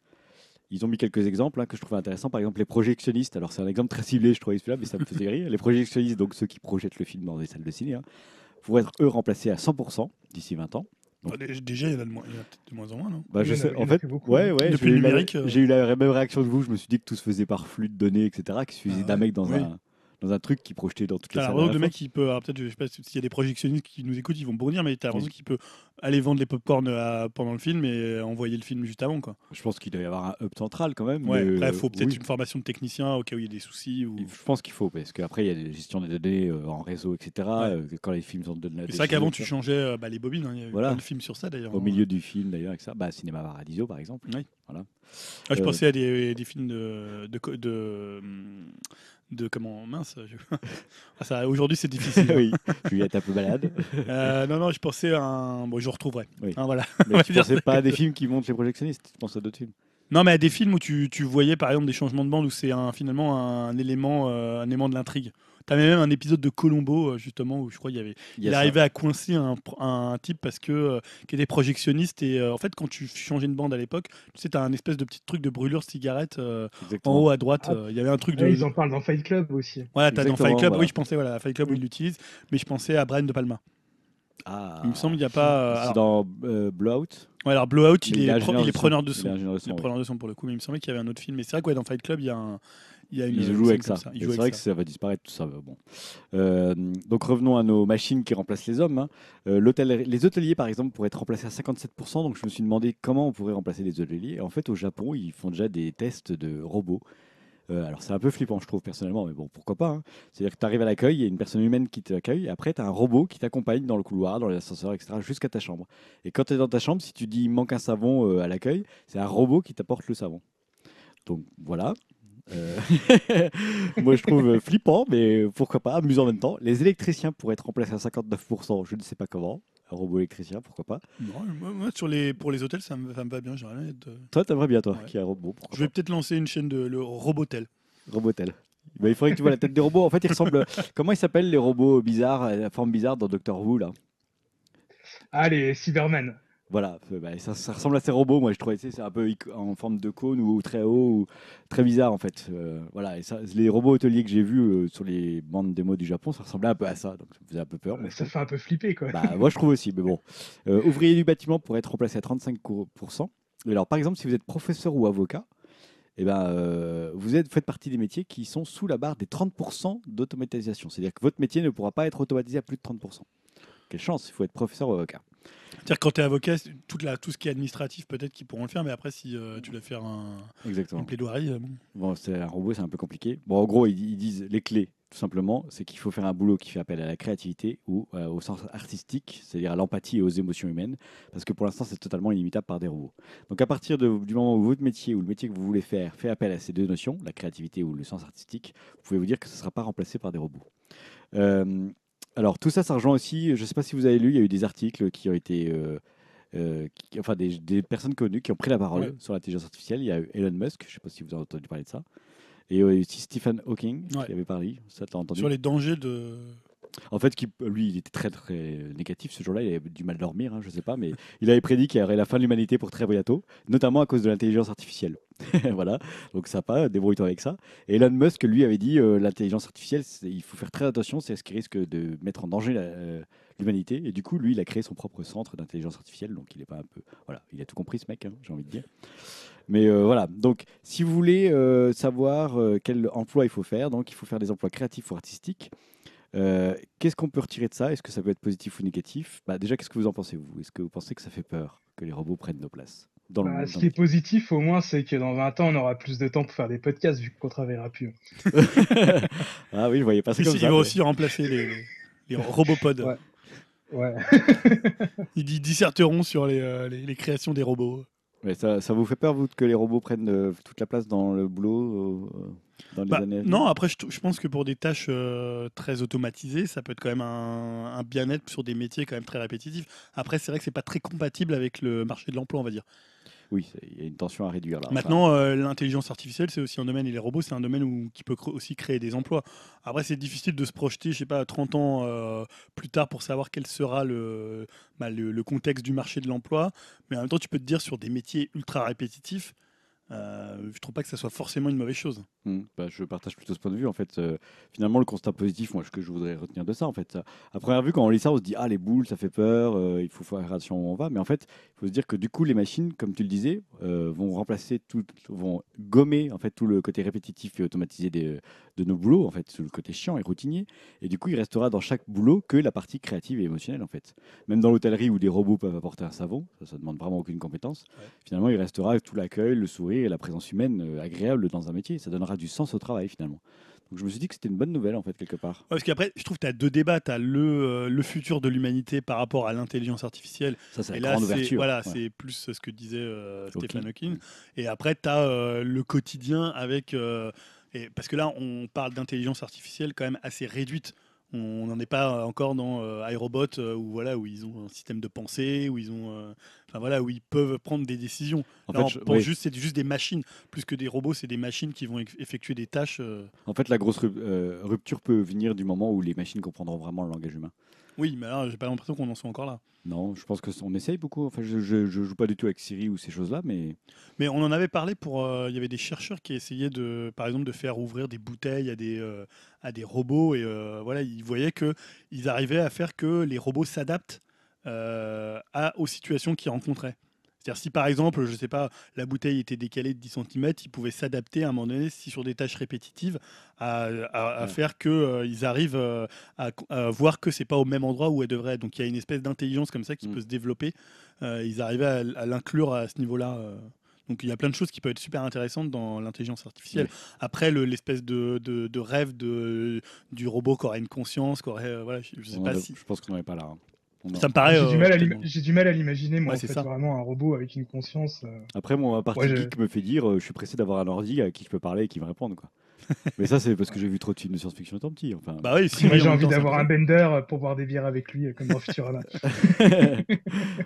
Ils ont mis quelques exemples hein, que je trouvais intéressants. Par exemple, les projectionnistes. Alors, c'est un exemple très ciblé, je trouvais celui-là, mais ça me faisait rire. Les projectionnistes, donc ceux qui projettent le film dans des salles de ciné, hein, pourraient être, eux, remplacés à cent pour cent d'ici vingt ans. Donc, déjà, il y en a de moins, de moins en moins, non bah, je sais, en, en fait, beaucoup, ouais, ouais, depuis le numérique. La, euh... J'ai eu la même réaction que vous. Je me suis dit que tout se faisait par flux de données, et cetera, qui se faisait ah, d'un ouais. mec dans oui. un... dans un truc qui projetait dans toutes les salles. Alors, le mec qui peut, alors peut-être, je sais pas s'il y a des projectionnistes qui nous écoutent, ils vont bondir, mais t'as raison, qui peut aller vendre les pop-corn à, pendant le film et envoyer le film juste avant, quoi. Je pense qu'il doit y avoir un hub central quand même. Ouais, mais après, il faut euh, peut-être oui. une formation de technicien au cas où il y a des soucis. Ou... Je pense qu'il faut, parce qu'après, il y a des gestions des données euh, en réseau, et cetera. Ouais. Euh, quand les films sont de la. C'est vrai qu'avant, tu changeais euh, bah, les bobines, hein, il y a eu voilà. plein de films sur ça d'ailleurs. Au hein. milieu du film d'ailleurs, avec ça. Bah, Cinéma Paradiso par exemple. Oui. Voilà. Ah, je euh... pensais à des, des films de. de, de, de de comment mince je... ah, ça, aujourd'hui c'est difficile oui tu es un peu malade euh, non non je pensais à un bon je retrouverai oui. hein, voilà mais tu pensais pas à des films qui montrent les projectionnistes, tu penses à d'autres films? Non mais à des films où tu, tu voyais par exemple des changements de bande où c'est un, finalement un élément euh, un élément de l'intrigue. T'avais même un épisode de Columbo justement où je crois il y avait il, y il arrivait à coincer un, un type parce que euh, qui était projectionniste et euh, en fait quand tu changeais une bande à l'époque tu sais t'as un espèce de petit truc de brûlure cigarette euh, en haut à droite ah, euh, il y avait un truc de... Ils en parlent dans Fight Club aussi. Voilà t'as Exactement, dans Fight Club voilà. oui je pensais voilà à Fight Club où ils l'utilisent mais je pensais à Brian De Palma. Ah, il me semble qu'il n'y a pas. Euh, c'est alors... dans euh, Blowout. Ouais, alors Blowout, il, il, est, pro... il est preneur de son. Il est, de son, il est preneur de son pour le coup, mais il me semblait qu'il y avait un autre film. Mais c'est vrai que ouais, dans Fight Club, il y a un. Il y a une. Ils jouent avec ça. ça. Ils jouent c'est avec vrai ça. que ça va disparaître tout ça. Bon. Euh, donc revenons à nos machines qui remplacent les hommes. Hein. Euh, l'hôtel... Les hôteliers, par exemple, pourraient être remplacés à cinquante-sept pour cent. Donc je me suis demandé comment on pourrait remplacer les hôteliers. Et en fait, au Japon, ils font déjà des tests de robots. Euh, alors c'est un peu flippant je trouve personnellement mais bon pourquoi pas hein. C'est-à-dire que tu arrives à l'accueil, il y a une personne humaine qui t'accueille et après tu as un robot qui t'accompagne dans le couloir, dans les ascenseurs etc jusqu'à ta chambre et quand tu es dans ta chambre si tu dis il manque un savon euh, à l'accueil c'est un robot qui t'apporte le savon donc voilà euh... moi je trouve flippant mais pourquoi pas, amusant en même temps. Les électriciens pourraient être remplacés à cinquante-neuf pour cent je ne sais pas comment. Un robot électricien, pourquoi pas? Non, moi, moi, sur les, pour les hôtels, ça me, ça me va bien. J'aimerais être... Toi, t'aimerais bien, toi, ouais. qui est un robot. Je vais pas. peut-être lancer une chaîne de le Robotel. Robotel. Ben, il faudrait que tu vois la tête des robots. En fait, ils ressemblent. Comment ils s'appellent les robots bizarres, la forme bizarre dans Doctor Who là? Ah, les Cybermen. Voilà, ben, ça, ça ressemble à ces robots. Moi, je trouvais, c'est un peu en forme de cône ou très haut, ou très bizarre en fait. Euh, voilà, et ça, les robots hôteliers que j'ai vus euh, sur les bandes démos du Japon, ça ressemblait un peu à ça, donc ça me faisait un peu peur. Mais ça fait un peu flipper, quoi. Bah, moi, je trouve aussi, mais bon. Euh, ouvriers du bâtiment pourraient être remplacés à trente-cinq pour cent. Et alors, par exemple, si vous êtes professeur ou avocat, eh ben, euh, vous êtes, faites partie des métiers qui sont sous la barre des trente pour cent d'automatisation. C'est-à-dire que votre métier ne pourra pas être automatisé à plus de trente pour cent. Quelle chance, il faut être professeur ou avocat. C'est-à-dire quand tu es avocat, toute la, tout ce qui est administratif, peut-être qu'ils pourront le faire, mais après, si euh, tu dois faire un, une plaidoirie... Bon. Bon, c'est un robot, c'est un peu compliqué. Bon, en gros, ils, ils disent les clés, tout simplement, c'est qu'il faut faire un boulot qui fait appel à la créativité ou euh, au sens artistique, c'est-à-dire à l'empathie et aux émotions humaines, parce que pour l'instant, c'est totalement inimitable par des robots. Donc à partir de, du moment où votre métier ou le métier que vous voulez faire fait appel à ces deux notions, la créativité ou le sens artistique, vous pouvez vous dire que ce ne sera pas remplacé par des robots. Euh, alors tout ça, ça rejoint aussi, je ne sais pas si vous avez lu, il y a eu des articles qui ont été... Euh, Euh, qui, enfin des, des personnes connues qui ont pris la parole ouais. sur l'intelligence artificielle. Il y a eu Elon Musk, je ne sais pas si vous avez entendu parler de ça, et euh, aussi Stephen Hawking ouais. qui avait parlé, ça t'as entendu ? Sur les dangers de... En fait, qui, lui, il était très très négatif ce jour-là, il avait du mal à dormir, hein, je ne sais pas, mais il avait prédit qu'il y aurait la fin de l'humanité pour très bientôt, notamment à cause de l'intelligence artificielle. Voilà, donc ça pas, débrouille-toi avec ça. Et Elon Musk, lui, avait dit euh, l'intelligence artificielle, il faut faire très attention, c'est ce qui risque de mettre en danger la... Euh, l'humanité, et du coup, lui, il a créé son propre centre d'intelligence artificielle, donc il est pas un peu... Voilà, il a tout compris, ce mec, hein, j'ai envie de dire. Mais euh, voilà, donc, si vous voulez euh, savoir euh, quel emploi il faut faire, donc il faut faire des emplois créatifs ou artistiques, euh, qu'est-ce qu'on peut retirer de ça? Est-ce que ça peut être positif ou négatif? Bah, déjà, qu'est-ce que vous en pensez, vous? Est-ce que vous pensez que ça fait peur, que les robots prennent nos places dans bah, le... Ce qui est positif, au moins, c'est que dans vingt ans, on aura plus de temps pour faire des podcasts, vu qu'on travaillera plus. Ah oui, je voyais pas ça comme si ça. Ils vont mais... aussi remplacer les, les robopods. Ouais. Ouais. Ils disserteront sur les, euh, les, les créations des robots. Mais ça, ça vous fait peur, vous, que les robots prennent euh, toute la place dans le boulot euh, dans les bah, années à venir? Non, après, je, je pense que pour des tâches euh, très automatisées, ça peut être quand même un, un bien-être sur des métiers quand même très répétitifs. Après, c'est vrai que c'est pas très compatible avec le marché de l'emploi, on va dire. Oui, il y a une tension à réduire là. Maintenant, euh, l'intelligence artificielle, c'est aussi un domaine, et les robots, c'est un domaine où, qui peut cr- aussi créer des emplois. Après, c'est difficile de se projeter, je sais pas, trente ans euh, plus tard pour savoir quel sera le, bah, le, le contexte du marché de l'emploi. Mais en même temps, tu peux te dire sur des métiers ultra répétitifs, Euh, je ne trouve pas que ça soit forcément une mauvaise chose. Mmh, bah, je partage plutôt ce point de vue. En fait, euh, finalement, le constat positif, moi, ce que je voudrais retenir de ça, en fait, ça, à première vue, quand on lit ça, on se dit ah les boules, ça fait peur. Euh, il faut faire attention où on va. Mais en fait, il faut se dire que du coup, les machines, comme tu le disais, euh, vont remplacer tout, vont gommer en fait tout le côté répétitif et automatisé des, de nos boulots, en fait, tout le côté chiant et routinier. Et du coup, il restera dans chaque boulot que la partie créative et émotionnelle, en fait. Même dans l'hôtellerie où des robots peuvent apporter un savon, ça ne demande vraiment aucune compétence. Ouais. Finalement, il restera tout l'accueil, le sourire et la présence humaine euh, agréable dans un métier. Ça donnera du sens au travail, finalement. Donc je me suis dit que c'était une bonne nouvelle, en fait, quelque part. Ouais, parce qu'après, je trouve que tu as deux débats. Tu as le, euh, le futur de l'humanité par rapport à l'intelligence artificielle. Ça, c'est et la là, grande c'est, ouverture. Voilà, ouais. C'est plus ce que disait euh, Stephen Hawking. Mmh. Et après, tu as euh, le quotidien avec... Euh, et parce que là, on parle d'intelligence artificielle quand même assez réduite. On n'en est pas encore dans euh, iRobot euh, où, voilà, où ils ont un système de pensée, où ils, ont, euh, enfin, voilà, où ils peuvent prendre des décisions. En Là, fait, on pense oui. juste, c'est juste des machines. Plus que des robots, c'est des machines qui vont effectuer des tâches. Euh... En fait, la grosse rupture peut venir du moment où les machines comprendront vraiment le langage humain. Oui, mais alors, j'ai pas l'impression qu'on en soit encore là. Non, je pense qu'on essaye beaucoup. Enfin, je, je, je joue pas du tout avec Siri ou ces choses-là, mais... Mais on en avait parlé pour... Euh, il y avait des chercheurs qui essayaient, de, par exemple, de faire ouvrir des bouteilles à des, euh, à des robots. Et euh, voilà, ils voyaient qu'ils arrivaient à faire que les robots s'adaptent euh, à, aux situations qu'ils rencontraient. C'est-à-dire si, par exemple, je sais pas, la bouteille était décalée de dix centimètres, ils pouvaient s'adapter à un moment donné, si sur des tâches répétitives, à, à, à ouais. faire qu'ils euh, arrivent euh, à, à voir que ce n'est pas au même endroit où elle devrait être. Donc il y a une espèce d'intelligence comme ça qui mmh. peut se développer. Euh, ils arrivaient à, à l'inclure à ce niveau-là. Euh. Donc il y a plein de choses qui peuvent être super intéressantes dans l'intelligence artificielle. Ouais. Après, le, l'espèce de, de, de rêve de, du robot qui aurait une conscience, qui aurait... Euh, voilà, je, je, sais pas a, si... je pense qu'on n'en est pas là. Hein. Ça me paraît, j'ai, euh, du mal à l'im- j'ai du mal à l'imaginer, moi, ouais, en fait, vraiment un robot avec une conscience. Euh... Après, moi, ma partie ouais, geek me fait dire euh, je suis pressé d'avoir un ordi à qui je peux parler et qui me répondre. Quoi. Mais ça, c'est parce que j'ai vu trop de films de science-fiction étant petit. Enfin... Bah oui, si moi, j'ai envie d'avoir un Bender pour boire des bières avec lui, comme dans Futurama.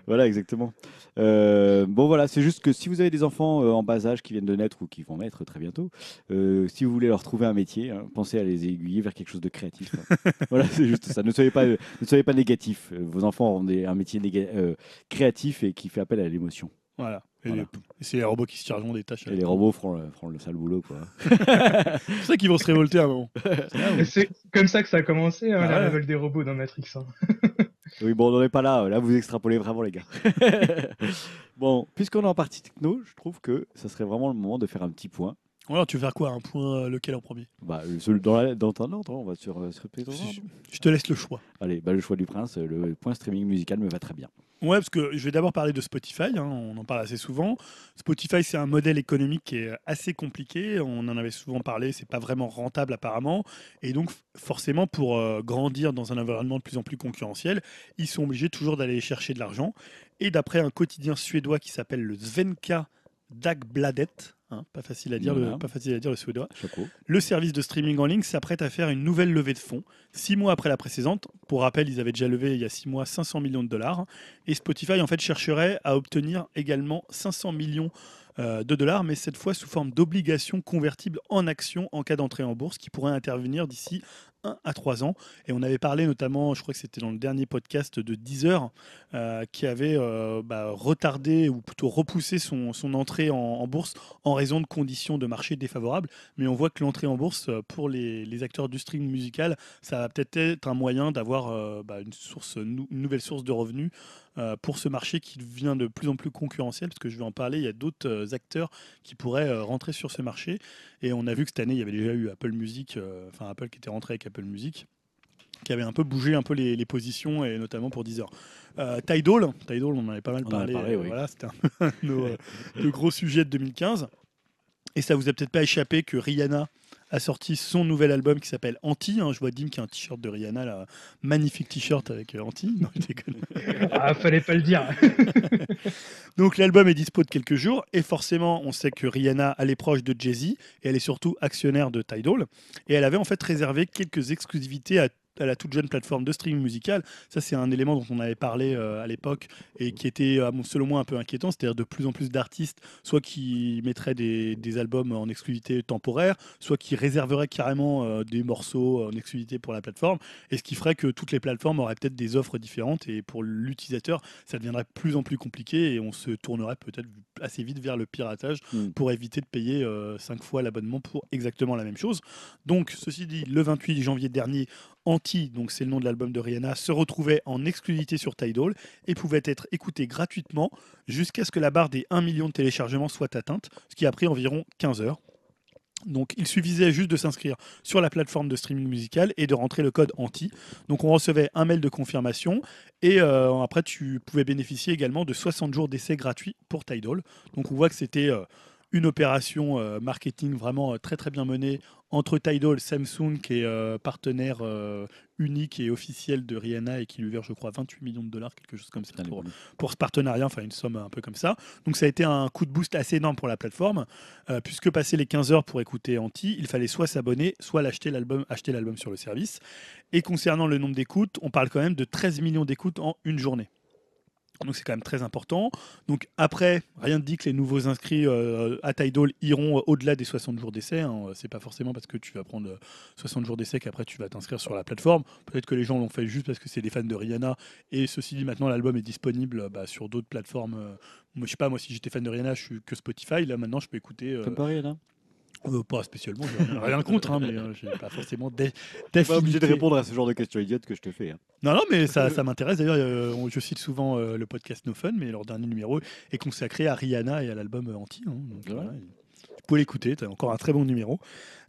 Voilà, exactement. Euh, bon, voilà, c'est juste que si vous avez des enfants euh, en bas âge qui viennent de naître ou qui vont naître très bientôt, euh, si vous voulez leur trouver un métier, hein, pensez à les aiguiller vers quelque chose de créatif. Hein. Voilà, c'est juste ça. Ne soyez pas, euh, ne soyez pas négatif. Vos enfants auront des, un métier néga- euh, créatif et qui fait appel à l'émotion. Voilà. Et voilà. Les, c'est les robots qui se chargeront des tâches. Et les robots feront le, feront le sale boulot, quoi. C'est ça qu'ils vont se révolter à un moment. C'est, là, oui. C'est comme ça que ça a commencé, hein, ah, la ouais. révolte des robots dans Matrix. Hein. Oui, bon, on n'en est pas là. Là, vous extrapolez vraiment, les gars. Bon, puisqu'on est en partie techno, je trouve que ça serait vraiment le moment de faire un petit point. Alors, tu veux faire quoi? Un point, lequel en premier? Bah, dans, la, dans un ordre, on va sur Pétro. Je, je te laisse le choix. Allez, bah, le choix du prince, le point streaming musical me va très bien. Ouais, parce que je vais d'abord parler de Spotify, hein, on en parle assez souvent. Spotify, c'est un modèle économique qui est assez compliqué, on en avait souvent parlé, c'est pas vraiment rentable apparemment. Et donc, forcément, pour euh, grandir dans un environnement de plus en plus concurrentiel, ils sont obligés toujours d'aller chercher de l'argent. Et d'après un quotidien suédois qui s'appelle le Svenska Dagbladet, hein, pas facile à dire, voilà. le, pas facile à dire le suédois. Chapeau. Le service de streaming en ligne s'apprête à faire une nouvelle levée de fonds, six mois après la précédente. Pour rappel, ils avaient déjà levé il y a six mois cinq cents millions de dollars. Et Spotify en fait chercherait à obtenir également cinq cents millions euh, de dollars, mais cette fois sous forme d'obligations convertibles en actions en cas d'entrée en bourse, qui pourraient intervenir d'ici un à trois ans. Et on avait parlé notamment, je crois que c'était dans le dernier podcast de Deezer, euh, qui avait euh, bah, retardé ou plutôt repoussé son, son entrée en, en bourse en raison de conditions de marché défavorables. Mais on voit que l'entrée en bourse pour les, les acteurs du streaming musical, ça va peut-être être un moyen d'avoir euh, bah, une, source, une nouvelle source de revenus euh, pour ce marché qui devient de plus en plus concurrentiel, parce que je vais en parler, il y a d'autres acteurs qui pourraient euh, rentrer sur ce marché. Et on a vu que cette année, il y avait déjà eu Apple Music, euh, enfin Apple qui était rentré avec Apple Music, qui avait un peu bougé un peu les, les positions, et notamment pour Deezer. Euh, Tidal, Tidal, on en avait pas mal on parlé, parlé euh, oui. Voilà, c'était un de nos euh, gros sujets de deux mille quinze. Et ça vous a peut-être pas échappé que Rihanna a sorti son nouvel album qui s'appelle Anti. Hein. Je vois Dim qui a un t-shirt de Rihanna, là. Magnifique t-shirt avec euh, Anti. Non, je déconne. Ah, fallait pas le dire. Donc l'album est dispo de quelques jours, et forcément on sait que Rihanna, elle est proche de Jay-Z, et elle est surtout actionnaire de Tidal, et elle avait en fait réservé quelques exclusivités à à la toute jeune plateforme de streaming musical. Ça, c'est un élément dont on avait parlé euh, à l'époque et qui était, à mon selon moi, un peu inquiétant. C'est-à-dire de plus en plus d'artistes, soit qui mettraient des, des albums en exclusivité temporaire, soit qui réserveraient carrément euh, des morceaux en exclusivité pour la plateforme, et ce qui ferait que toutes les plateformes auraient peut-être des offres différentes, et pour l'utilisateur, ça deviendrait de plus en plus compliqué et on se tournerait peut-être assez vite vers le piratage mmh. pour éviter de payer euh, cinq fois l'abonnement pour exactement la même chose. Donc, ceci dit, le vingt-huit janvier dernier, Anti, donc c'est le nom de l'album de Rihanna, se retrouvait en exclusivité sur Tidal et pouvait être écouté gratuitement jusqu'à ce que la barre des un million de téléchargements soit atteinte, ce qui a pris environ quinze heures. Donc il suffisait juste de s'inscrire sur la plateforme de streaming musical et de rentrer le code Anti. Donc on recevait un mail de confirmation et euh, après tu pouvais bénéficier également de soixante jours d'essai gratuits pour Tidal. Donc on voit que c'était... Euh, une opération euh, marketing vraiment euh, très très bien menée entre Tidal, Samsung qui est euh, partenaire euh, unique et officiel de Rihanna et qui lui verse je crois vingt-huit millions de dollars, quelque chose comme ça pour, pour ce partenariat, enfin une somme un peu comme ça. Donc ça a été un coup de boost assez énorme pour la plateforme euh, puisque passé les quinze heures pour écouter Anti, il fallait soit s'abonner, soit l'acheter l'album, acheter l'album sur le service. Et concernant le nombre d'écoutes, on parle quand même de treize millions d'écoutes en une journée. Donc c'est quand même très important. Donc après, rien ne dit que les nouveaux inscrits euh, à Tidal iront au-delà des soixante jours d'essai. Hein. C'est pas forcément parce que tu vas prendre soixante jours d'essai qu'après tu vas t'inscrire sur la plateforme. Peut-être que les gens l'ont fait juste parce que c'est des fans de Rihanna. Et ceci dit, maintenant l'album est disponible bah, sur d'autres plateformes. Euh, moi, je sais pas, moi si j'étais fan de Rihanna, je suis que Spotify. Là maintenant, je peux écouter. Euh, Comme pas Rihanna. Euh, pas spécialement, j'ai rien contre, hein, mais euh, j'ai pas forcément d'affinité. T'es pas obligé de répondre à ce genre de questions idiotes que je te fais. Hein. Non, non, mais ça, ça m'intéresse. D'ailleurs, euh, je cite souvent euh, le podcast No Fun, mais leur dernier numéro est consacré à Rihanna et à l'album Anti. Hein, donc ouais. Voilà. Tu peux l'écouter, tu as encore un très bon numéro.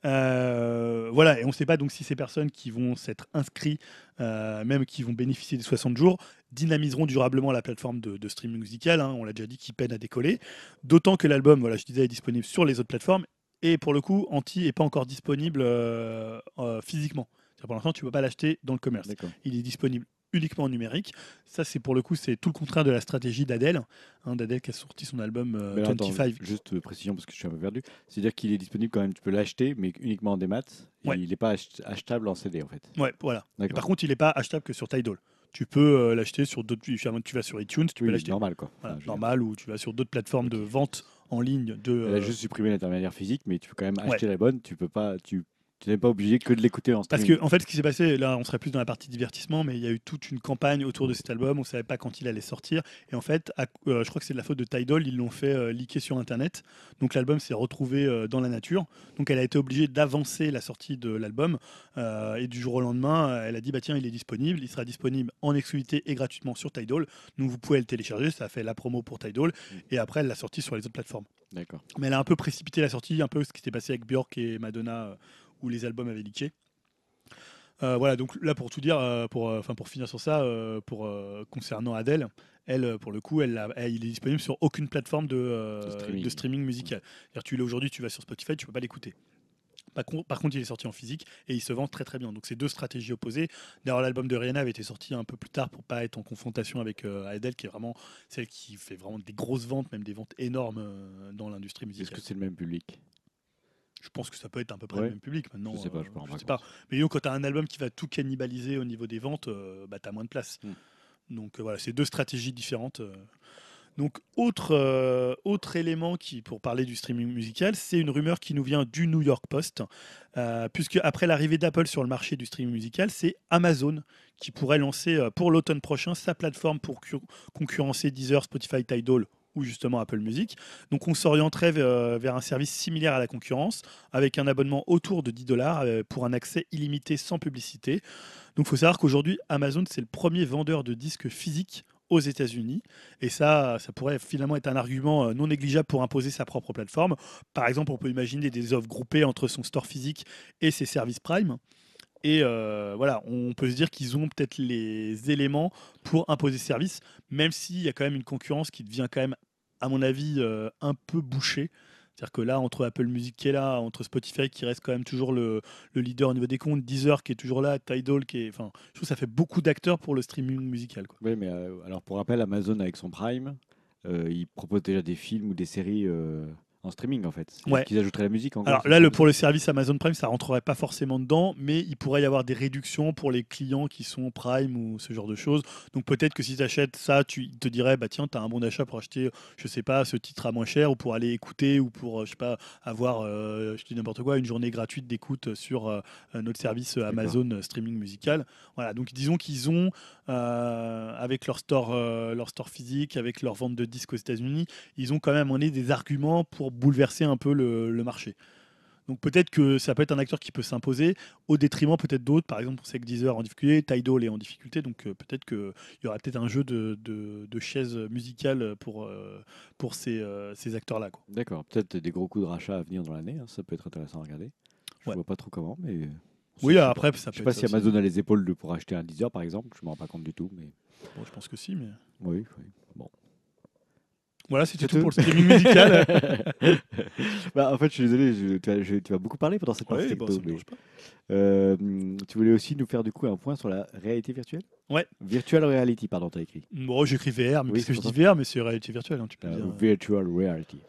Euh, voilà, et on ne sait pas donc si ces personnes qui vont s'être inscrites, euh, même qui vont bénéficier des soixante jours, dynamiseront durablement la plateforme de, de streaming musical. Hein, on l'a déjà dit, qui peine à décoller. D'autant que l'album, voilà, je disais, est disponible sur les autres plateformes. Et pour le coup, Anti n'est pas encore disponible euh, euh, physiquement. C'est-à-dire pour l'instant, tu ne peux pas l'acheter dans le commerce. D'accord. Il est disponible uniquement en numérique. Ça, c'est pour le coup, c'est tout le contraire de la stratégie d'Adèle. Hein, d'Adèle qui a sorti son album euh, là, vingt-cinq. Attends, juste précision parce que je suis un peu perdu. C'est-à-dire qu'il est disponible quand même, tu peux l'acheter, mais uniquement en démat. Ouais. Il n'est pas achetable en C D en fait. Ouais, voilà. Et par contre, il n'est pas achetable que sur Tidal. Tu peux euh, l'acheter sur d'autres. Tu vas sur iTunes, tu oui, peux l'acheter. Normal quoi. Voilà, normal, ou tu vas sur d'autres plateformes okay. de vente en ligne. De, elle a juste supprimé l'intermédiaire physique, mais tu peux quand même acheter ouais. la bonne. Tu peux pas, tu, tu n'es pas obligé que de l'écouter en streaming. Parce que en fait, ce qui s'est passé, là, on serait plus dans la partie divertissement, mais il y a eu toute une campagne autour de cet album. On savait pas quand il allait sortir, et en fait, à, euh, je crois que c'est de la faute de Tidal, ils l'ont fait euh, leaker sur Internet. Donc l'album s'est retrouvé euh, dans la nature. Donc elle a été obligée d'avancer la sortie de l'album, euh, et du jour au lendemain, elle a dit bah tiens, il est disponible, il sera disponible en exclusivité et gratuitement sur Tidal. Donc vous pouvez le télécharger. Ça a fait la promo pour Tidal, et après elle l'a sorti sur les autres plateformes. D'accord. Mais elle a un peu précipité la sortie, un peu ce qui s'était passé avec Björk et Madonna, où les albums avaient leaké. Euh, voilà, donc là pour tout dire, euh, pour, euh, pour finir sur ça, euh, pour, euh, concernant Adèle, elle, pour le coup, elle, elle, elle, il est disponible sur aucune plateforme de, euh, de, streaming. de streaming musical. C'est-à-dire, tu l'as aujourd'hui, tu vas sur Spotify, tu ne peux pas l'écouter. Par contre, il est sorti en physique et il se vend très très bien. Donc, c'est deux stratégies opposées. D'ailleurs, l'album de Rihanna avait été sorti un peu plus tard pour ne pas être en confrontation avec euh, Adele, qui est vraiment celle qui fait vraiment des grosses ventes, même des ventes énormes euh, dans l'industrie musicale. Est-ce que c'est le même public ? Je pense que ça peut être à peu près ouais. le même public maintenant. Je ne sais pas. Je euh, je sais pas. Mais donc, quand tu as un album qui va tout cannibaliser au niveau des ventes, euh, bah, tu as moins de place. Mm. Donc, euh, voilà, c'est deux stratégies différentes. Euh. Donc, autre, euh, autre élément qui, pour parler du streaming musical, c'est une rumeur qui nous vient du New York Post, euh, puisque après l'arrivée d'Apple sur le marché du streaming musical, c'est Amazon qui pourrait lancer euh, pour l'automne prochain sa plateforme pour cu- concurrencer Deezer, Spotify, Tidal ou justement Apple Music. Donc, on s'orienterait euh, vers un service similaire à la concurrence, avec un abonnement autour de dix dollars euh, pour un accès illimité sans publicité. Donc, il faut savoir qu'aujourd'hui, Amazon, c'est le premier vendeur de disques physiques aux États-Unis, et ça, ça pourrait finalement être un argument non négligeable pour imposer sa propre plateforme. Par exemple, on peut imaginer des offres groupées entre son store physique et ses services Prime. Et euh, voilà, on peut se dire qu'ils ont peut-être les éléments pour imposer ce service, même s'il y a quand même une concurrence qui devient quand même, à mon avis, euh, un peu bouchée. C'est-à-dire que là, entre Apple Music qui est là, entre Spotify qui reste quand même toujours le, le leader au niveau des comptes, Deezer qui est toujours là, Tidal qui est... Enfin, je trouve que ça fait beaucoup d'acteurs pour le streaming musical, quoi. Oui, mais euh, alors pour rappel, Amazon avec son Prime, euh, il propose déjà des films ou des séries euh, en streaming en fait. Ouais. Qu'ils ajouteraient la musique. En alors gros, là, le, pour le service Amazon Prime, ça ne rentrerait pas forcément dedans, mais il pourrait y avoir des réductions pour les clients qui sont Prime ou ce genre de choses. Donc peut-être que si tu achètes ça, tu te dirais, bah tiens, tu as un bon d'achat pour acheter, je sais pas, ce titre à moins cher, ou pour aller écouter, ou pour, je sais pas, avoir, euh, je dis n'importe quoi, une journée gratuite d'écoute sur euh, notre service Amazon D'accord. Streaming Musical. Voilà, donc disons qu'ils ont, euh, avec leur store, euh, leur store physique, avec leur vente de disques aux États-Unis, ils ont quand même amené des arguments pour bouleverser un peu le, le marché. Donc peut-être que ça peut être un acteur qui peut s'imposer au détriment peut-être d'autres. Par exemple, on sait que Deezer est en difficulté, Tidal est en difficulté, donc euh, peut-être qu'il y aura peut-être un jeu de, de, de chaises musicales pour, euh, pour ces, euh, ces acteurs-là, quoi. D'accord, peut-être des gros coups de rachat à venir dans l'année, hein. Ça peut être intéressant à regarder. Je ne ouais. vois pas trop comment, mais... Oui, là, après, ça peut... Je sais pas si Amazon a les épaules de, pour acheter un Deezer, par exemple, je ne me rends pas compte du tout, mais... Bon, je pense que si, mais... Oui, oui, bon... Voilà, c'était tout, tout pour le streaming musical. Bah, en fait, je suis désolé, je, tu, as, je, tu as beaucoup parlé pendant cette partie. Ouais, bon, mais... euh, tu voulais aussi nous faire du coup un point sur la réalité virtuelle. Ouais. Virtual reality, pardon, t'as écrit. Bon, j'écris V R, mais oui, parce que je dis V R, mais c'est réalité virtuelle, hein, tu peux uh, dire. Virtual reality.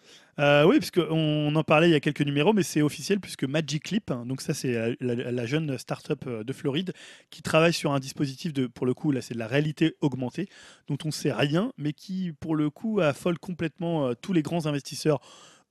Euh, oui, parce qu'on en parlait il y a quelques numéros, mais c'est officiel puisque Magic Leap, hein, donc ça c'est la, la, la jeune start-up de Floride qui travaille sur un dispositif de, pour le coup là c'est de la réalité augmentée dont on sait rien, mais qui pour le coup affole complètement euh, tous les grands investisseurs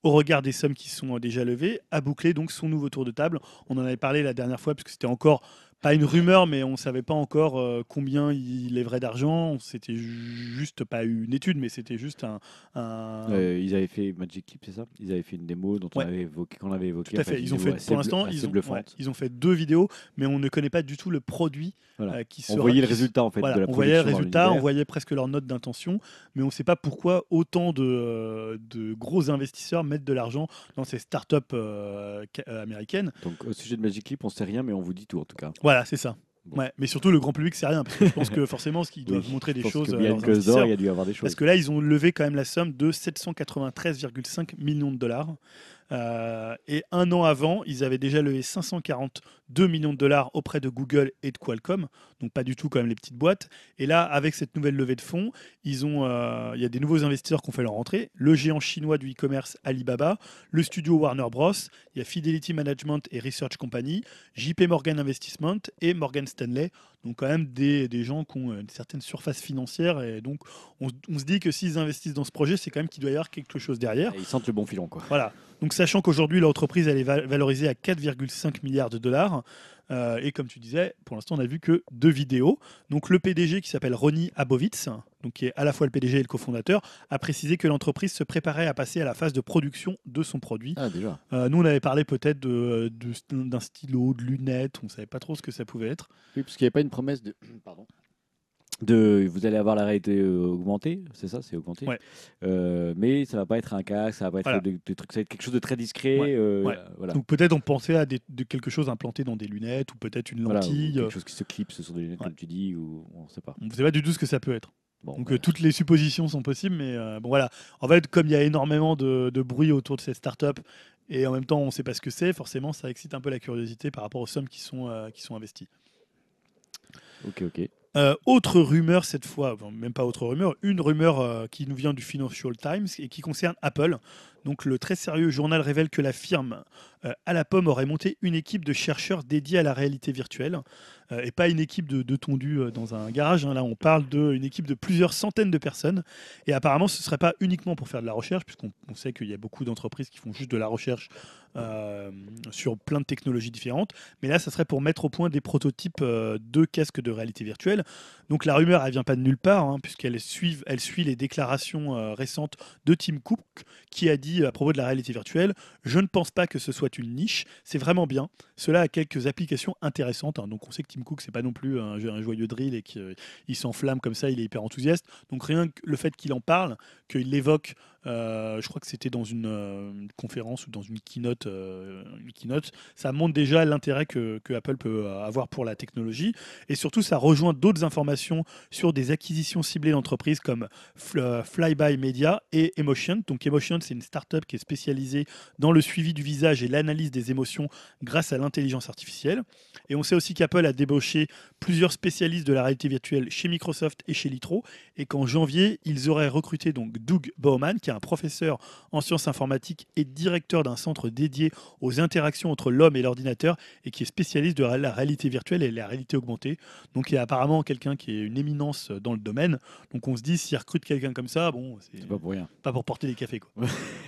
au regard des sommes qui sont euh, déjà levées, a bouclé donc son nouveau tour de table. On en avait parlé la dernière fois puisque c'était encore pas une rumeur, mais on ne savait pas encore euh, combien il lèverait d'argent. C'était juste pas une étude, mais c'était juste un... un... Euh, ils avaient fait Magic Clip, c'est ça ? Ils avaient fait une démo dont ouais. on avait évoqué, qu'on avait évoqué. Tout à fait. Ils ont fait, pour l'instant, ils ont, ouais, ils ont fait deux vidéos, mais on ne connaît pas du tout le produit voilà. euh, qui sera... On voyait le résultat, en fait, voilà, de la production. On voyait le résultat, on voyait presque leur note d'intention, mais on ne sait pas pourquoi autant de, euh, de gros investisseurs mettent de l'argent dans ces startups euh, américaines. Donc, au sujet de Magic Clip, on ne sait rien, mais on vous dit tout, en tout cas. Ouais. Voilà, c'est ça. Bon. Ouais, mais surtout, le grand public, c'est rien. Parce que je pense que forcément, ce qu'ils doivent oui, montrer des choses. Bien que d'or, il y a dû avoir des choses. Parce que là, ils ont levé quand même la somme de sept cent quatre-vingt-treize virgule cinq millions de dollars. Euh, et un an avant, ils avaient déjà levé cinq cent quarante-deux millions de dollars auprès de Google et de Qualcomm. Donc, pas du tout quand même les petites boîtes. Et là, avec cette nouvelle levée de fonds, ils ont, euh, il y a des nouveaux investisseurs qui ont fait leur entrée. Le géant chinois du e-commerce Alibaba, le studio Warner Bros, il y a Fidelity Management et Research Company, J P Morgan Investment et Morgan Stanley. Donc quand même des, des gens qui ont une certaine surface financière. Et donc, on, on se dit que s'ils investissent dans ce projet, c'est quand même qu'il doit y avoir quelque chose derrière. Et ils sentent le bon filon, quoi. Voilà. Donc, sachant qu'aujourd'hui, l'entreprise, elle est valorisée à quatre virgule cinq milliards de dollars. Euh, et comme tu disais, pour l'instant, on n'a vu que deux vidéos. Donc, le P D G qui s'appelle Ronnie Abovitz, donc qui est à la fois le P D G et le cofondateur, a précisé que l'entreprise se préparait à passer à la phase de production de son produit. Ah, déjà. Euh, nous, on avait parlé peut-être de, de, d'un stylo, de lunettes. On ne savait pas trop ce que ça pouvait être. Oui, parce qu'il n'y avait pas une promesse de... Pardon. de, vous allez avoir la réalité euh, augmentée, c'est ça, c'est augmenté. Ouais. Euh, mais ça va pas être un casque, ça va pas être voilà. des, des trucs, ça va être quelque chose de très discret. Ouais. Euh, ouais. Voilà. Donc peut-être on pensait à des, de quelque chose implanté dans des lunettes ou peut-être une lentille, voilà, quelque chose qui se clipse sur des lunettes, ouais. comme tu dis, ou on sait pas. On ne sait pas du tout ce que ça peut être. Bon, Donc euh, ouais. toutes les suppositions sont possibles, mais euh, bon voilà. En fait, comme il y a énormément de, de bruit autour de ces startups et en même temps on ne sait pas ce que c'est, forcément ça excite un peu la curiosité par rapport aux sommes qui sont euh, qui sont investies. Ok, ok. Euh, autre rumeur cette fois, bon, même pas autre rumeur, une rumeur euh, qui nous vient du Financial Times et qui concerne Apple. Donc le très sérieux journal révèle que la firme euh, à la pomme aurait monté une équipe de chercheurs dédiés à la réalité virtuelle euh, et pas une équipe de, de tondus euh, dans un garage. Hein. Là on parle d'une équipe de plusieurs centaines de personnes et apparemment ce ne serait pas uniquement pour faire de la recherche puisqu'on on sait qu'il y a beaucoup d'entreprises qui font juste de la recherche euh, sur plein de technologies différentes. Mais là ça serait pour mettre au point des prototypes euh, de casques de réalité virtuelle. Donc la rumeur, elle vient pas de nulle part, hein, puisqu'elle suit, elle suit les déclarations euh, récentes de Tim Cook, qui a dit à propos de la réalité virtuelle, « Je ne pense pas que ce soit une niche, c'est vraiment bien. Cela a quelques applications intéressantes. Hein. » Donc on sait que Tim Cook, c'est pas non plus un, un joyeux drill et qu'il euh, s'enflamme comme ça, il est hyper enthousiaste. Donc rien que le fait qu'il en parle, qu'il l'évoque, euh, je crois que c'était dans une, euh, une conférence ou dans une keynote, euh, une keynote, ça montre déjà l'intérêt que, que Apple peut avoir pour la technologie. Et surtout, ça rejoint d'autres informations sur des acquisitions ciblées d'entreprises comme Flyby Media et Emotion. Donc Emotion, c'est une start-up qui est spécialisée dans le suivi du visage et l'analyse des émotions grâce à l'intelligence artificielle. Et on sait aussi qu'Apple a débauché plusieurs spécialistes de la réalité virtuelle chez Microsoft et chez Litro et qu'en janvier, ils auraient recruté donc Doug Bauman, qui est un professeur en sciences informatiques et directeur d'un centre dédié aux interactions entre l'homme et l'ordinateur et qui est spécialiste de la réalité virtuelle et la réalité augmentée. Donc il y a apparemment quelqu'un qui est une éminence dans le domaine, donc on se dit s'il recrute quelqu'un comme ça, bon, c'est, c'est pas pour rien, pas pour porter des cafés quoi.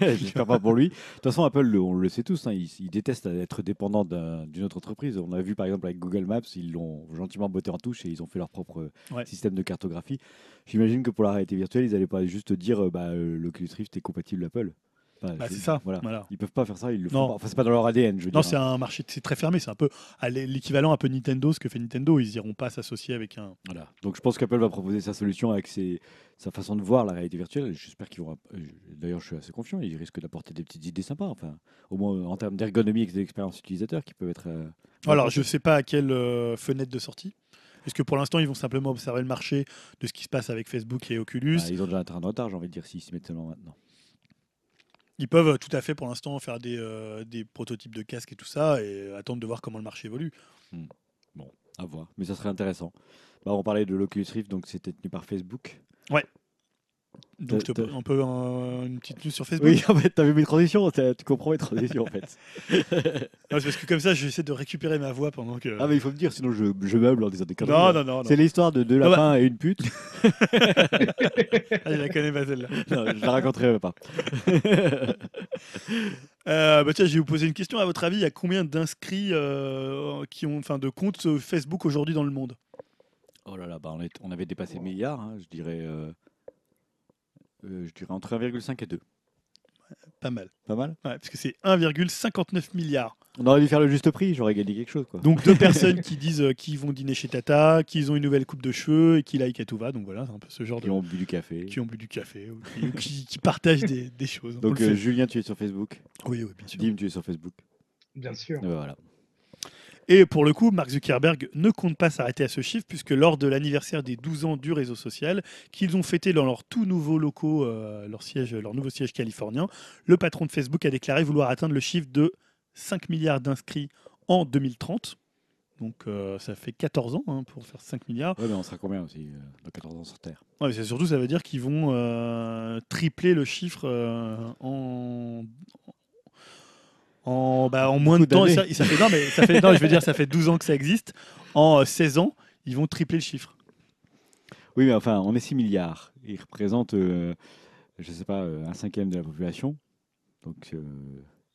J'espère pas pour lui. De toute façon, Apple, on le sait tous, hein, il, il déteste être dépendant d'un, d'une autre entreprise. On a vu par exemple avec Google Maps, ils l'ont gentiment botté en touche et ils ont fait leur propre ouais. système de cartographie. J'imagine que pour la réalité virtuelle, ils allaient pas juste dire bah, euh, l'Oculus Rift est compatible Apple. Enfin, bah, c'est ça. Voilà. Voilà. Ils peuvent pas faire ça, ils le font pas. Enfin, c'est pas dans leur A D N. Je veux non, dire, c'est hein. un marché, c'est très fermé. C'est un peu à l'équivalent un peu Nintendo, ce que fait Nintendo. Ils iront pas s'associer avec un. Voilà. Donc je pense qu'Apple va proposer sa solution avec ses, sa façon de voir la réalité virtuelle. J'espère qu'ils vont. D'ailleurs, je suis assez confiant. Ils risquent d'apporter des petites idées sympas. Enfin, au moins en termes d'ergonomie et d'expérience utilisateur, qui peuvent être. Euh, Alors, je sais pas à quelle euh, fenêtre de sortie. Est-ce que pour l'instant, ils vont simplement observer le marché de ce qui se passe avec Facebook et Oculus bah, ils ont déjà un train de retard, j'ai envie de dire, s'ils s'y mettent seulement maintenant. Ils peuvent tout à fait pour l'instant faire des, euh, des prototypes de casques et tout ça et attendre de voir comment le marché évolue. Hmm. Bon, à voir. Mais ça serait intéressant. Bah, on parlait de l'Oculus Rift, donc c'était tenu par Facebook. Ouais. Donc je te un peu un, une petite news sur Facebook. Oui, en fait, t'as vu mes transitions, tu comprends mes transitions en fait. Non, c'est parce que comme ça, j'essaie de récupérer ma voix pendant que. Ah mais il faut me dire, sinon je, je meuble en disant des conneries. Non, non, non. C'est non. l'histoire de deux lapins ah bah... et une pute. Ah, je la connais pas celle-là. Non, je la raconterai pas. Euh, bah tiens, je vais vous poser une question. À votre avis, il y a combien d'inscrits euh, qui ont, enfin, de comptes Facebook aujourd'hui dans le monde ? Oh là là, bah on, est, on avait dépassé le milliard, hein, je dirais. Euh... Euh, je dirais entre un virgule cinq et deux. Ouais, pas mal. Pas mal ? Ouais, parce que c'est un virgule cinquante-neuf milliard. On aurait dû faire le juste prix, j'aurais gagné quelque chose. Quoi. Donc deux personnes qui disent euh, qu'ils vont dîner chez Tata, qu'ils ont une nouvelle coupe de cheveux et qu'ils like à tout va. Donc voilà, c'est un peu ce genre qui de... Qui ont bu du café. Qui ont bu du café ou qui, ou qui, qui partagent des, des choses. Donc euh, Julien, tu es sur Facebook ? Oui, oui, bien sûr. Dim, tu es sur Facebook ? Bien sûr. Euh, voilà. Et pour le coup, Mark Zuckerberg ne compte pas s'arrêter à ce chiffre, puisque lors de l'anniversaire des douze ans du réseau social, qu'ils ont fêté dans leurs tout nouveaux locaux, euh, leur, siège, leur nouveau siège californien, le patron de Facebook a déclaré vouloir atteindre le chiffre de cinq milliards d'inscrits en deux mille trente. Donc euh, ça fait quatorze ans hein, pour faire cinq milliards. Ouais, mais on sera combien aussi euh, dans quatorze ans sur Terre ? Ouais, mais c'est surtout, ça veut dire qu'ils vont euh, tripler le chiffre euh, en... En, bah, en moins de temps, ça, ça fait, non, mais ça fait, non, je veux dire, ça fait douze ans que ça existe. En euh, seize ans, ils vont tripler le chiffre. Oui, mais enfin, on est six milliards. Ils représentent, euh, je ne sais pas, euh, un cinquième de la population. Donc, euh,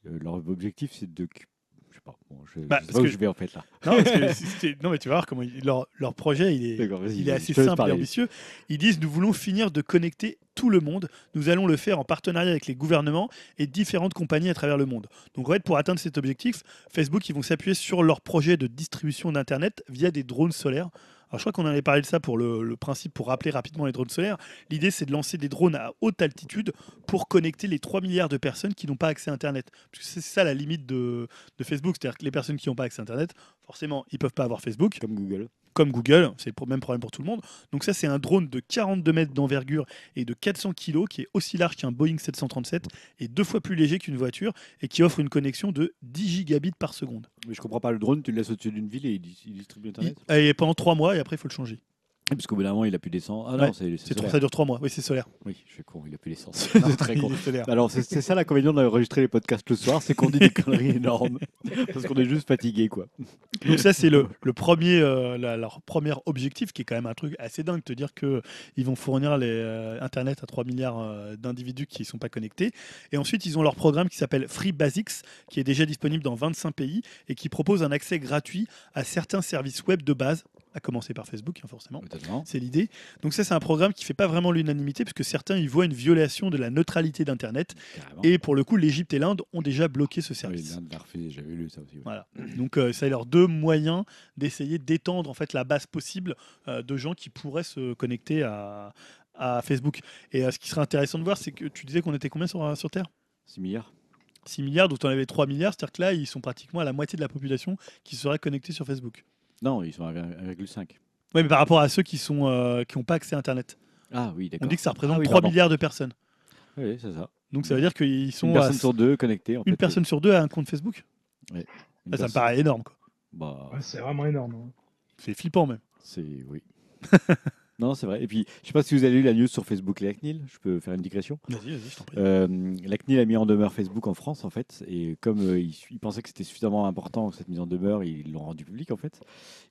euh, leur objectif, c'est de... Je ne sais pas, bon, je, bah, je sais pas où que, je vais en fait là. Non, parce que c'est, c'est, non mais tu vas voir, comment ils, leur, leur projet, il est, il il est assez simple et ambitieux. Ils disent, nous voulons finir de connecter tout le monde. Nous allons le faire en partenariat avec les gouvernements et différentes compagnies à travers le monde. Donc en fait, pour atteindre cet objectif, Facebook, ils vont s'appuyer sur leur projet de distribution d'Internet via des drones solaires. Alors, je crois qu'on avait parlé de ça pour le, le principe, pour rappeler rapidement les drones solaires. L'idée, c'est de lancer des drones à haute altitude pour connecter les trois milliards de personnes qui n'ont pas accès à Internet. Parce que c'est ça la limite de, de Facebook. C'est-à-dire que les personnes qui n'ont pas accès à Internet, forcément, ils ne peuvent pas avoir Facebook. Comme Google. Comme Google, c'est le même problème pour tout le monde. Donc ça, c'est un drone de quarante-deux mètres d'envergure et de quatre cents kilos qui est aussi large qu'un Boeing sept cent trente-sept et deux fois plus léger qu'une voiture et qui offre une connexion de dix gigabits par seconde. Mais je comprends pas, le drone, tu le laisses au-dessus d'une ville et il, il distribue Internet il, et pendant trois mois et après, il faut le changer. Et parce qu'au bout d'un moment, il a plus d'essence. Ah non, ouais, c'est, c'est, c'est ça dure trois mois. Oui, c'est solaire. Oui, je suis con, il a plus d'essence. C'est très con. Solaire. Alors, c'est, c'est ça l'inconvénient d'enregistrer les podcasts le soir, c'est qu'on dit des conneries énormes parce qu'on est juste fatigué, quoi. Donc ça, c'est le, le premier, euh, la, leur premier objectif, qui est quand même un truc assez dingue, te dire que ils vont fournir les euh, Internet à trois milliards euh, d'individus qui ne sont pas connectés. Et ensuite, ils ont leur programme qui s'appelle Free Basics, qui est déjà disponible dans vingt-cinq pays et qui propose un accès gratuit à certains services web de base. À commencer par Facebook, forcément. Totalement. C'est l'idée. Donc ça, c'est un programme qui ne fait pas vraiment l'unanimité, puisque certains y voient une violation de la neutralité d'Internet. Carrément. Et pour le coup, l'Égypte et l'Inde ont déjà bloqué ce service. Oui, l'Inde l'a refusé, j'avais lu ça aussi. Ouais. Voilà. Donc euh, c'est leurs deux moyens d'essayer d'étendre en fait, la base possible euh, de gens qui pourraient se connecter à, à Facebook. Et euh, ce qui serait intéressant de voir, c'est que tu disais qu'on était combien sur, sur Terre ? six milliards. six milliards, donc tu en avais trois milliards, c'est-à-dire que là, ils sont pratiquement à la moitié de la population qui serait connectée sur Facebook. Non, ils sont à un virgule cinq. Oui, mais par rapport à ceux qui sont euh, qui n'ont pas accès à Internet. Ah oui, d'accord. On dit que ça représente ah, oui, trois milliards de personnes. Oui, c'est ça. Donc ça veut dire qu'ils sont... Une personne à... sur deux connectée. En Une fait, personne oui. sur deux a un compte Facebook. Oui. Là, personne... Ça me paraît énorme, quoi. Bah... Ouais, c'est vraiment énorme. Hein. C'est flippant, même. C'est... Oui. Non, c'est vrai. Et puis, je ne sais pas si vous avez lu la news sur Facebook et la C N I L. Je peux faire une digression ? Vas-y, vas-y, je t'en prie. Euh, la C N I L a mis en demeure Facebook en France, en fait. Et comme euh, ils, ils pensaient que c'était suffisamment important, cette mise en demeure, ils l'ont rendue publique, en fait.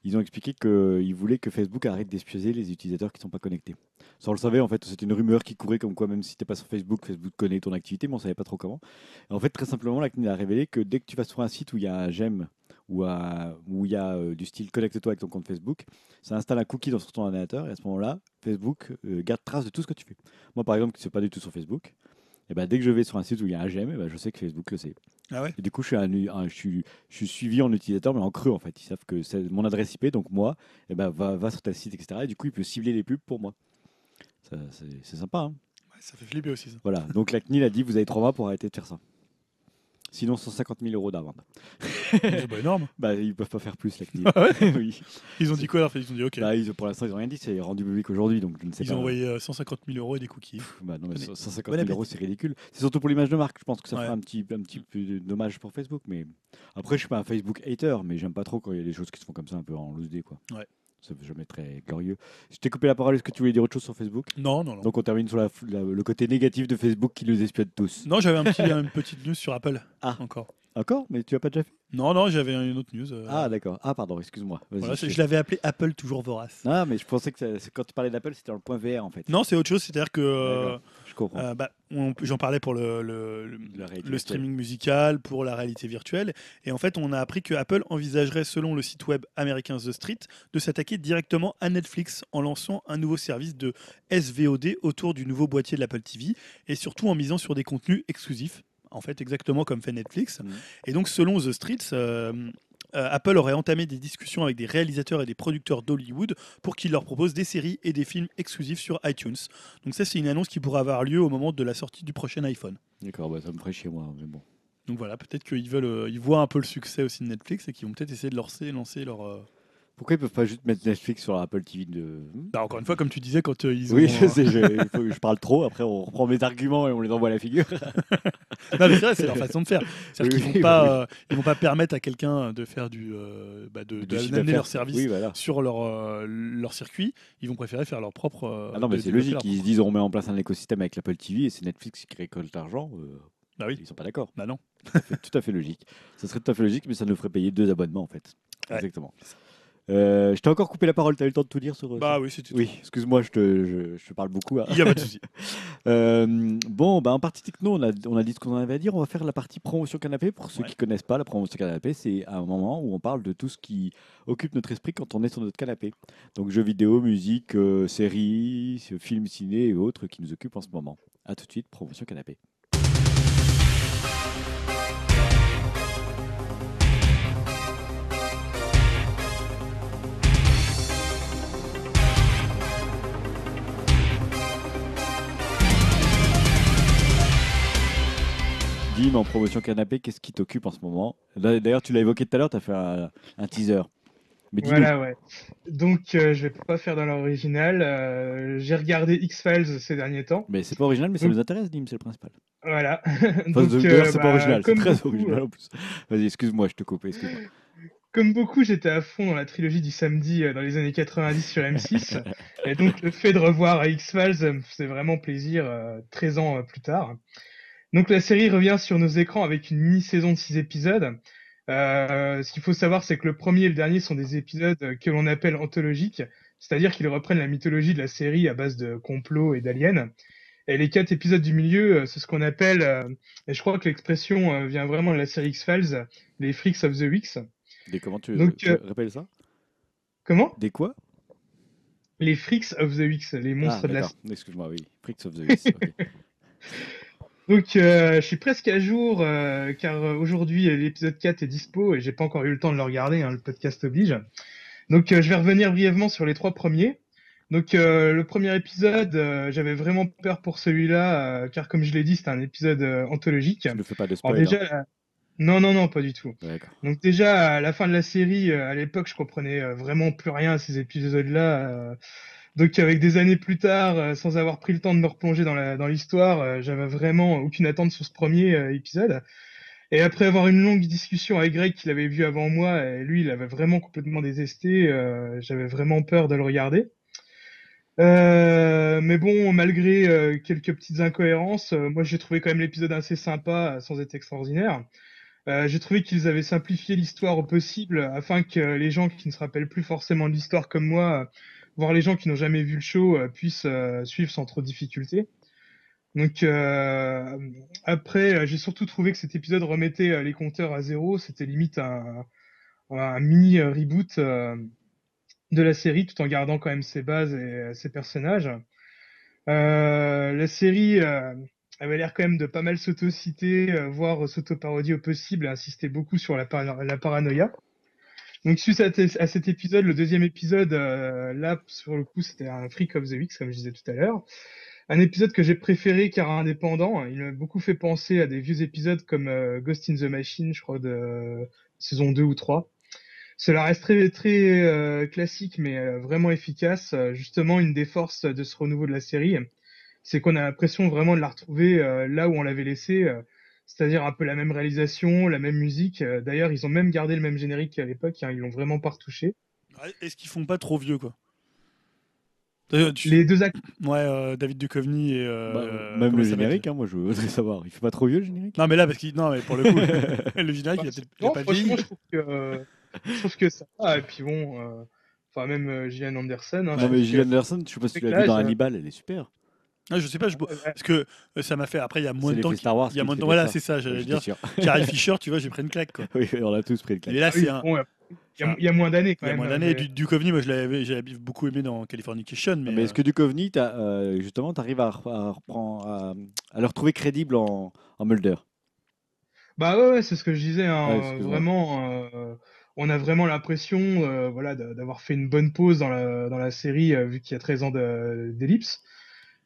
Ils ont expliqué qu'ils voulaient que Facebook arrête d'espionner les utilisateurs qui ne sont pas connectés. Ça, on le savait, en fait. C'était une rumeur qui courait comme quoi, même si tu n'es pas sur Facebook, Facebook connaît ton activité, mais on ne savait pas trop comment. Et en fait, très simplement, la C N I L a révélé que dès que tu vas sur un site où il y a un j'aime, où il y a euh, du style connecte-toi avec ton compte Facebook, ça installe un cookie dans ton ordinateur et à ce moment-là, Facebook euh, garde trace de tout ce que tu fais. Moi, par exemple, qui ne suis pas du tout sur Facebook, et ben, dès que je vais sur un site où il y a un j'aime, et ben, je sais que Facebook le sait. Ah ouais. Et du coup, je suis, un, un, je, suis, je suis suivi en utilisateur, mais en creux en fait. Ils savent que c'est mon adresse I P, donc moi, et ben, va, va sur tel site, et cetera. Et du coup, il peut cibler les pubs pour moi. Ça, c'est, c'est sympa. Hein ouais, ça fait flipper aussi. Ça. Voilà, donc la C N I L a dit vous avez trois mois pour arrêter de faire ça. Sinon, cent cinquante mille euros d'amende. C'est pas énorme. Bah, ils peuvent pas faire plus, la C N I L. Ah ouais oui. Ils ont dit quoi alors ? Ils ont dit OK. Bah, ils, pour l'instant, ils ont rien dit. C'est rendu public aujourd'hui, donc je ne sais ils pas. Ils ont envoyé cent cinquante mille euros et des cookies. Pff, bah non, mais cent cinquante mille euros, c'est ridicule. C'est surtout pour l'image de marque. Je pense que ça ouais. fera un petit, un petit peu dommage pour Facebook. Mais après, je suis pas un Facebook hater, mais j'aime pas trop quand il y a des choses qui se font comme ça, un peu en loose day, quoi. Ouais. Ça ne veut jamais être très glorieux. Je t'ai coupé la parole. Est-ce que tu voulais dire autre chose sur Facebook ? Non, non, non. Donc on termine sur la, la, le côté négatif de Facebook qui nous espionne tous. Non, j'avais un petit, une petite news sur Apple. Ah. Encore. Encore ? Mais tu n'as pas déjà fait ? Non, non, j'avais une autre news. Euh... Ah, d'accord. Ah, pardon, excuse-moi. Vas-y, voilà, je l'avais appelé Apple toujours vorace. Ah, mais je pensais que ça, quand tu parlais d'Apple, c'était dans le point V R en fait. Non, c'est autre chose. C'est-à-dire que. Euh, je comprends. Euh, bah, on, j'en parlais pour le, le, le, le streaming musical, pour la réalité virtuelle. Et en fait, on a appris que Apple envisagerait, selon le site web américain The Street, de s'attaquer directement à Netflix en lançant un nouveau service de S V O D autour du nouveau boîtier de l'Apple T V et surtout en misant sur des contenus exclusifs. En fait, exactement comme fait Netflix. Mmh. Et donc, selon The Streets, euh, euh, Apple aurait entamé des discussions avec des réalisateurs et des producteurs d'Hollywood pour qu'ils leur proposent des séries et des films exclusifs sur iTunes. Donc ça, c'est une annonce qui pourrait avoir lieu au moment de la sortie du prochain iPhone. D'accord, bah ça me ferait chier moi, mais bon. Donc voilà, peut-être qu'ils veulent, euh, ils voient un peu le succès aussi de Netflix et qu'ils vont peut-être essayer de lancer, lancer leur... Euh Pourquoi ils peuvent pas juste mettre Netflix sur Apple T V de... bah encore une fois, comme tu disais, quand euh, ils ont... Oui, je sais, je, je, je parle trop. Après, on reprend mes arguments et on les envoie à la figure. Non, mais c'est vrai, c'est leur façon de faire. C'est-à-dire oui, qu'ils ne vont, bah, oui. euh, vont pas permettre à quelqu'un de faire du... Euh, bah, de, de d'amener leur service oui, voilà. sur leur, euh, leur circuit. Ils vont préférer faire leur propre... Euh, ah non, mais de, c'est logique. Leur... Ils se disent, on met en place un écosystème avec l'Apple T V et c'est Netflix qui récolte l'argent. Euh... Bah oui. Ils sont pas d'accord. Bah non. C'est tout à fait logique. Ça serait tout à fait logique, mais ça nous ferait payer deux abonnements, en fait. Ouais. Exactement. Euh, je t'ai encore coupé la parole, t'as eu le temps de tout dire sur... Bah oui, c'était tout. Oui, excuse-moi, je te, je, je te parle beaucoup. Hein. Il n'y a pas de souci. euh, bon, bah, en partie techno, on a, on a dit ce qu'on en avait à dire. On va faire la partie promotion canapé. Pour ceux ouais. qui ne connaissent pas, la promotion canapé, c'est un moment où on parle de tout ce qui occupe notre esprit quand on est sur notre canapé. Donc jeux vidéo, musique, euh, séries, films, ciné et autres qui nous occupent en ce moment. A tout de suite, promotion canapé. Dim en promotion canapé, qu'est-ce qui t'occupe en ce moment? D'ailleurs, tu l'as évoqué tout à l'heure, tu as fait un, un teaser. Mais voilà, ouais. Donc, euh, je vais pas faire dans l'original. Euh, j'ai regardé X-Files ces derniers temps. Mais c'est pas original, mais ça donc... nous intéresse, Dim, c'est le principal. Voilà. Donc, de, euh, c'est bah, pas original, c'est très beaucoup, original en plus. Vas-y, excuse-moi, je te coupe, excuse-moi. Comme beaucoup, j'étais à fond dans la trilogie du samedi euh, dans les années quatre-vingt-dix sur M six. Et donc, le fait de revoir X-Files me faisait vraiment plaisir euh, treize ans euh, plus tard. Donc, la série revient sur nos écrans avec une mini-saison de six épisodes. Euh, ce qu'il faut savoir, c'est que le premier et le dernier sont des épisodes que l'on appelle anthologiques, c'est-à-dire qu'ils reprennent la mythologie de la série à base de complots et d'aliens. Et les quatre épisodes du milieu, c'est ce qu'on appelle, euh, et je crois que l'expression euh, vient vraiment de la série X-Files, les Freaks of the Weeks. Des comment tu, Donc, tu euh, rappelles ça? Comment? Des quoi? Les Freaks of the Weeks, les monstres ah, de la série. Excuse-moi, oui, Freaks of the Weeks, ok. Donc, euh, je suis presque à jour, euh, car aujourd'hui, l'épisode quatre est dispo et j'ai pas encore eu le temps de le regarder, hein, le podcast oblige. Donc, euh, je vais revenir brièvement sur les trois premiers. Donc, euh, le premier épisode, euh, j'avais vraiment peur pour celui-là, euh, car comme je l'ai dit, c'est un épisode euh, anthologique. Tu ne fais pas de spoil. Alors, déjà, hein. Non, non, non, pas du tout. D'accord. Donc déjà, à la fin de la série, euh, à l'époque, je comprenais euh, vraiment plus rien à ces épisodes-là. Euh... Donc avec des années plus tard, euh, sans avoir pris le temps de me replonger dans, la, dans l'histoire, euh, j'avais vraiment aucune attente sur ce premier euh, épisode. Et après avoir une longue discussion avec Greg, qui l'avait vu avant moi, et lui, il avait vraiment complètement désesté, euh, j'avais vraiment peur de le regarder. Euh, mais bon, malgré euh, quelques petites incohérences, euh, moi j'ai trouvé quand même l'épisode assez sympa, sans être extraordinaire. Euh, j'ai trouvé qu'ils avaient simplifié l'histoire au possible, afin que euh, les gens qui ne se rappellent plus forcément de l'histoire comme moi... Euh, voir les gens qui n'ont jamais vu le show euh, puissent euh, suivre sans trop de difficulté. Donc euh, après, euh, j'ai surtout trouvé que cet épisode remettait euh, les compteurs à zéro. C'était limite un, un mini reboot euh, de la série, tout en gardant quand même ses bases et euh, ses personnages. Euh, la série euh, avait l'air quand même de pas mal s'auto-citer, euh, voire s'auto-parodier au possible, et insister beaucoup sur la, par- la paranoïa. Donc suite à, t- à cet épisode, le deuxième épisode, euh, là sur le coup c'était un Freak of the Weeks comme je disais tout à l'heure, un épisode que j'ai préféré car indépendant, il m'a beaucoup fait penser à des vieux épisodes comme euh, Ghost in the Machine, je crois de euh, saison deux ou trois. Cela reste très, très euh, classique mais euh, vraiment efficace. Justement, une des forces de ce renouveau de la série, c'est qu'on a l'impression vraiment de la retrouver euh, là où on l'avait laissée, euh, c'est-à-dire un peu la même réalisation, la même musique. D'ailleurs, ils ont même gardé le même générique qu'à l'époque, hein. Ils l'ont vraiment pas retouché. Est-ce qu'ils font pas trop vieux, quoi? Tu... Les deux acteurs. Ouais, euh, David Duchovny et. Euh, bah, euh, même le générique, hein, moi je voudrais savoir. Il fait pas trop vieux le générique? Non, mais là, parce qu'il... non, mais pour le coup, le générique, bah, il a peut-être non, il a pas de vie. Je trouve que, euh, je trouve que ça. Ah, et puis bon, euh... enfin, même euh, Gillian Anderson. Hein, non, mais Gillian que... Anderson, je sais pas si tu l'as vu dans Hannibal, elle est super. Ah, je sais pas, je... parce que ça m'a fait. Après, il y a moins c'est de temps. Star Wars il y a moins de temps. Voilà, ça. C'est ça, j'allais dire. Carrie Fisher, tu vois, j'ai pris une claque, quoi. Oui, on a tous pris une claque. Et là, c'est un. Il y a moins d'années, quand même. Il y a moins d'années. Mais... Duchovny, moi, je l'avais, j'avais beaucoup aimé dans Californication. Mais, mais est-ce euh... que Duchovny, euh, justement, t'arrives à, à, à, à le retrouver crédible en, en Mulder? Bah ouais, ouais, c'est ce que je disais. Hein, ouais, euh, vraiment, euh, on a vraiment l'impression, euh, voilà, d'avoir fait une bonne pause dans la dans la série, euh, vu qu'il y a treize ans de, d'ellipse.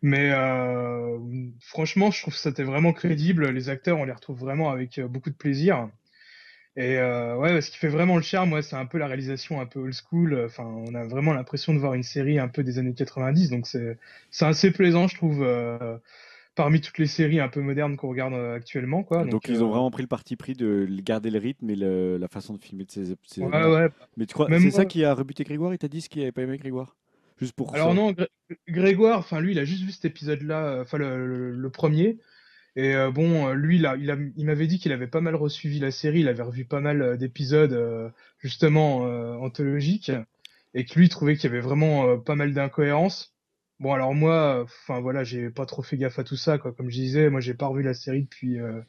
Mais euh, franchement, je trouve que c'était vraiment crédible. Les acteurs, on les retrouve vraiment avec beaucoup de plaisir. Et euh, ouais, ce qui fait vraiment le charme, ouais, c'est un peu la réalisation un peu old school. Enfin, on a vraiment l'impression de voir une série un peu des années quatre-vingt-dix. Donc c'est, c'est assez plaisant, je trouve, euh, parmi toutes les séries un peu modernes qu'on regarde actuellement, quoi. Donc, donc ils euh... ont vraiment pris le parti pris de garder le rythme et le, la façon de filmer de ces épisodes. Ouais, ouais. Mais tu crois, même c'est moi... ça qui a rebuté Grégoire? Il t'a dit ce qu'il n'avait pas aimé Grégoire? Juste pour Alors ça. non, Grégoire, enfin lui, il a juste vu cet épisode-là, enfin le, le, le premier. Et euh, bon, lui, là, il, a, il m'avait dit qu'il avait pas mal resuivi la série, il avait revu pas mal d'épisodes euh, justement euh, anthologiques, et que lui trouvait qu'il y avait vraiment euh, pas mal d'incohérences. Bon, alors moi, enfin euh, voilà, j'ai pas trop fait gaffe à tout ça, quoi. Comme je disais, moi, j'ai pas revu la série depuis euh,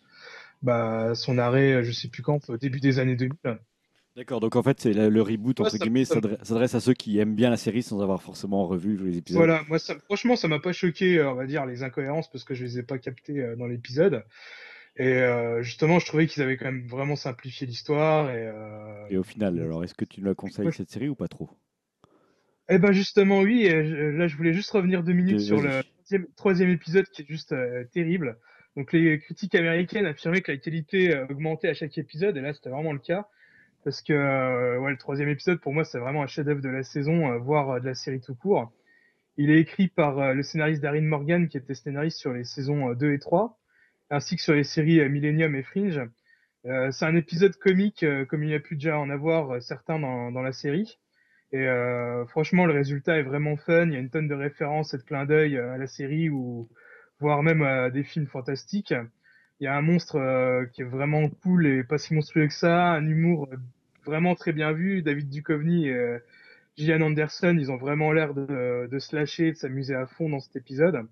bah, son arrêt, je sais plus quand, au début des années deux mille. D'accord, donc en fait, c'est le, le reboot, entre ouais, guillemets, s'adresse, s'adresse à ceux qui aiment bien la série sans avoir forcément revu les épisodes. Voilà, moi, ça, franchement, ça m'a pas choqué, on va dire, les incohérences, parce que je les ai pas captées dans l'épisode. Et euh, justement, je trouvais qu'ils avaient quand même vraiment simplifié l'histoire. Et, euh... et au final, alors, est-ce que tu nous la conseilles, ouais, cette série, ou pas trop? Eh ben justement, oui, là, je voulais juste revenir deux minutes Désolé. sur le troisième, troisième épisode, qui est juste euh, terrible. Donc les critiques américaines affirmaient que la qualité augmentait à chaque épisode, et là c'était vraiment le cas, parce que euh, ouais, le troisième épisode pour moi c'est vraiment un chef-d'œuvre de la saison, euh, voire euh, de la série tout court. Il est écrit par euh, le scénariste Darren Morgan, qui était scénariste sur les saisons euh, deux et trois, ainsi que sur les séries euh, Millennium et Fringe. Euh, c'est un épisode comique, euh, comme il y a pu déjà en avoir euh, certains dans, dans la série. Et euh, franchement, le résultat est vraiment fun. Il y a une tonne de références et de clins d'œil à la série, ou voire même à des films fantastiques. Il y a un monstre euh, qui est vraiment cool et pas si monstrueux que ça. Un humour euh, vraiment très bien vu. David Duchovny et euh, Gillian Anderson, ils ont vraiment l'air de, de se lâcher, de s'amuser à fond dans cet épisode.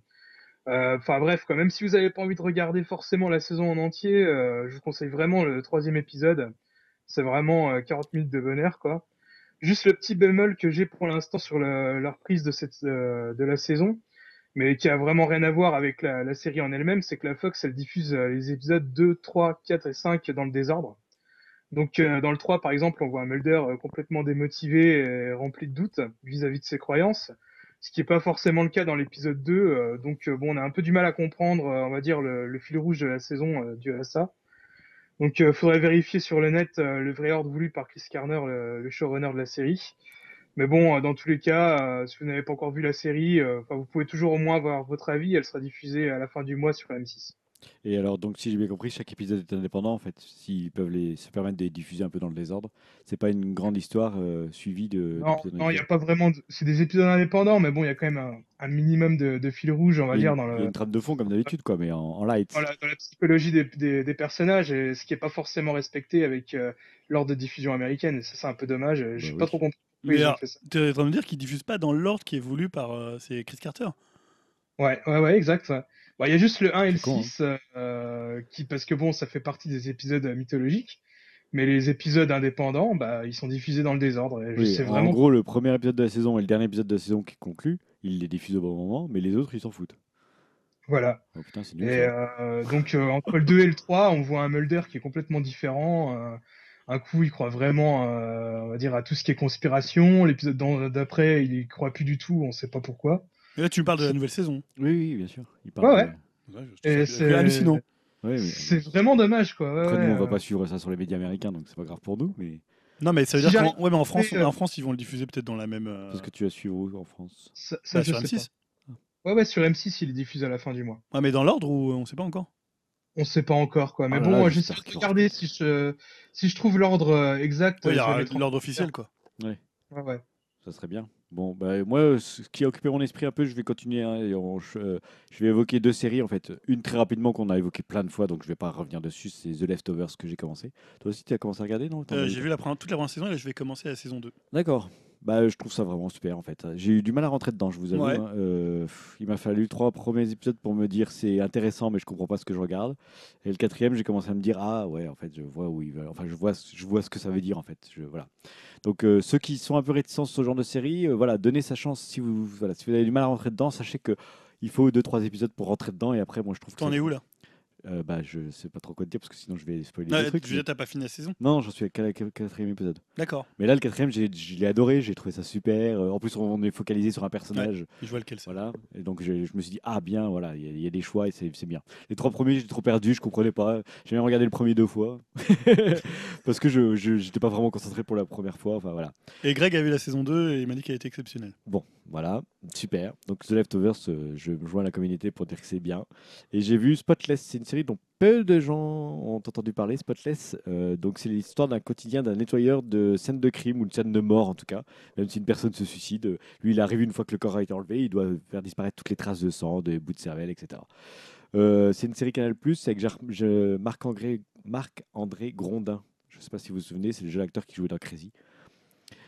Enfin euh, bref, quoi. Même si vous n'avez pas envie de regarder forcément la saison en entier, euh, je vous conseille vraiment le troisième épisode. C'est vraiment euh, quarante minutes de bonheur, quoi. Juste le petit bémol que j'ai pour l'instant sur le, la reprise de, cette, euh, de la saison, mais qui a vraiment rien à voir avec la, la série en elle-même, c'est que la Fox, elle diffuse euh, les épisodes deux, trois, quatre et cinq dans le désordre. Donc euh, dans le trois, par exemple, on voit un Mulder euh, complètement démotivé et rempli de doutes vis-à-vis de ses croyances, ce qui n'est pas forcément le cas dans l'épisode deux. Euh, donc euh, bon, on a un peu du mal à comprendre, euh, on va dire, le, le fil rouge de la saison euh, dû à ça. Donc il euh, faudrait vérifier sur le net euh, le vrai ordre voulu par Chris Carner, le, le showrunner de la série. Mais bon, euh, dans tous les cas, euh, si vous n'avez pas encore vu la série, euh, vous pouvez toujours au moins avoir votre avis. Elle sera diffusée à la fin du mois sur la M six. Et alors, donc, si j'ai bien compris, chaque épisode est indépendant, en fait, s'ils peuvent les, se permettre de les diffuser un peu dans le désordre. C'est pas une grande histoire euh, suivie de... Non, il n'y a pas vraiment... De... C'est des épisodes indépendants, mais bon, il y a quand même un, un minimum de, de fil rouge, on va dire. Il y a une trame de fond, comme d'habitude, quoi, mais en, en light. Dans la, dans la psychologie des, des, des personnages, et ce qui n'est pas forcément respecté avec euh, l'ordre de diffusion américaine. Et ça, c'est un peu dommage. Bah, j'ai oui. pas trop compris. Mais alors, tu es en train de me dire qu'ils ne diffusent pas dans l'ordre qui est voulu par euh, c'est Chris Carter. Ouais, ouais, ouais, exact, ouais. Il bon, y a juste le un et le con, six, hein. euh, qui, parce que bon, ça fait partie des épisodes mythologiques, mais les épisodes indépendants, bah, ils sont diffusés dans le désordre. Et je oui, sais vraiment... En gros, le premier épisode de la saison et le dernier épisode de la saison qui conclut, ils les diffusent au bon moment, mais les autres, ils s'en foutent. Voilà. Oh, putain, c'est nul, et euh, donc, euh, entre le deux et le trois, on voit un Mulder qui est complètement différent. Euh, un coup, il croit vraiment euh, on va dire, à tout ce qui est conspiration. L'épisode d'après, il n'y croit plus du tout, on ne sait pas pourquoi. Et là, tu me parles de la nouvelle saison. Oui, oui, bien sûr. Il parle ouais, de... ouais. ouais c'est hallucinant. Ouais, mais... C'est vraiment dommage, quoi. Ouais, Après, ouais, nous, on ne va euh... pas suivre ça sur les médias américains, donc c'est pas grave pour nous. Mais... Non, mais ça veut si dire qu'en ouais, en France, euh... en France, ils vont le diffuser peut-être dans la même... Euh... Parce que tu vas suivre où, en France ça, ça, bah, sur M six pas. Ouais, ouais, sur M six, ils le diffusent à la fin du mois. Ah, mais dans l'ordre ou on ne sait pas encore? On ne sait pas encore, quoi. Mais ah, bon, là, là, j'essaie de regarder si je, si je trouve l'ordre exact. Ouais, l'ordre officiel, quoi. Ouais. Ouais, ouais. Ça serait bien. Bon, bah, moi, ce qui a occupé mon esprit un peu, je vais continuer. Hein, et on, je, euh, je vais évoquer deux séries, en fait. Une très rapidement qu'on a évoquée plein de fois, donc je ne vais pas revenir dessus. C'est The Leftovers que j'ai commencé. Toi aussi, tu as commencé à regarder, non ? euh, J'ai vu la première, toute la première saison et là, je vais commencer la saison deux. D'accord. Bah, je trouve ça vraiment super, en fait. J'ai eu du mal à rentrer dedans, je vous avoue. Ouais. Hein. Euh, il m'a fallu trois premiers épisodes pour me dire c'est intéressant, mais je ne comprends pas ce que je regarde. Et le quatrième, j'ai commencé à me dire ah ouais, en fait, je vois où ils veulent. Enfin, je vois, je vois ce que ça veut dire, en fait. Je, voilà. Donc, euh, ceux qui sont un peu réticents sur ce genre de série, euh, voilà, donnez sa chance. Si vous, voilà, si vous avez du mal à rentrer dedans, sachez que il faut deux, trois épisodes pour rentrer dedans. Et après, moi, je trouve. T'en es où là ? Euh, bah, je sais pas trop quoi te dire parce que sinon je vais spoiler ah, des trucs. Tu mais... t'as pas fini la saison? Non, j'en suis à la quatrième épisode. D'accord. Mais là, le quatrième, j'ai, je l'ai adoré, j'ai trouvé ça super. En plus, on est focalisé sur un personnage. Ouais, je vois lequel c'est. Voilà. Et donc, je, je me suis dit, ah bien, voilà, il y, y a des choix et c'est, c'est bien. Les trois premiers, j'étais trop perdu, je comprenais pas. J'ai même regardé le premier deux fois parce que je, je j'étais pas vraiment concentré pour la première fois. Enfin, voilà. Et Greg a vu la saison deux et il m'a dit qu'elle était exceptionnelle. Bon, voilà, super. Donc, The Leftovers, euh, je joins la communauté pour dire que c'est bien. Et j'ai vu Spotless, c'est une série dont peu de gens ont entendu parler, Spotless. Euh, donc c'est l'histoire d'un quotidien d'un nettoyeur de scènes de crime ou de scènes de mort en tout cas. Même si une personne se suicide, lui il arrive une fois que le corps a été enlevé, il doit faire disparaître toutes les traces de sang, des bouts de cervelle, et cetera. Euh, c'est une série Canal plus, avec Marc-André, Marc-André Grondin. Je ne sais pas si vous vous souvenez, c'est le jeune acteur qui jouait dans Crazy.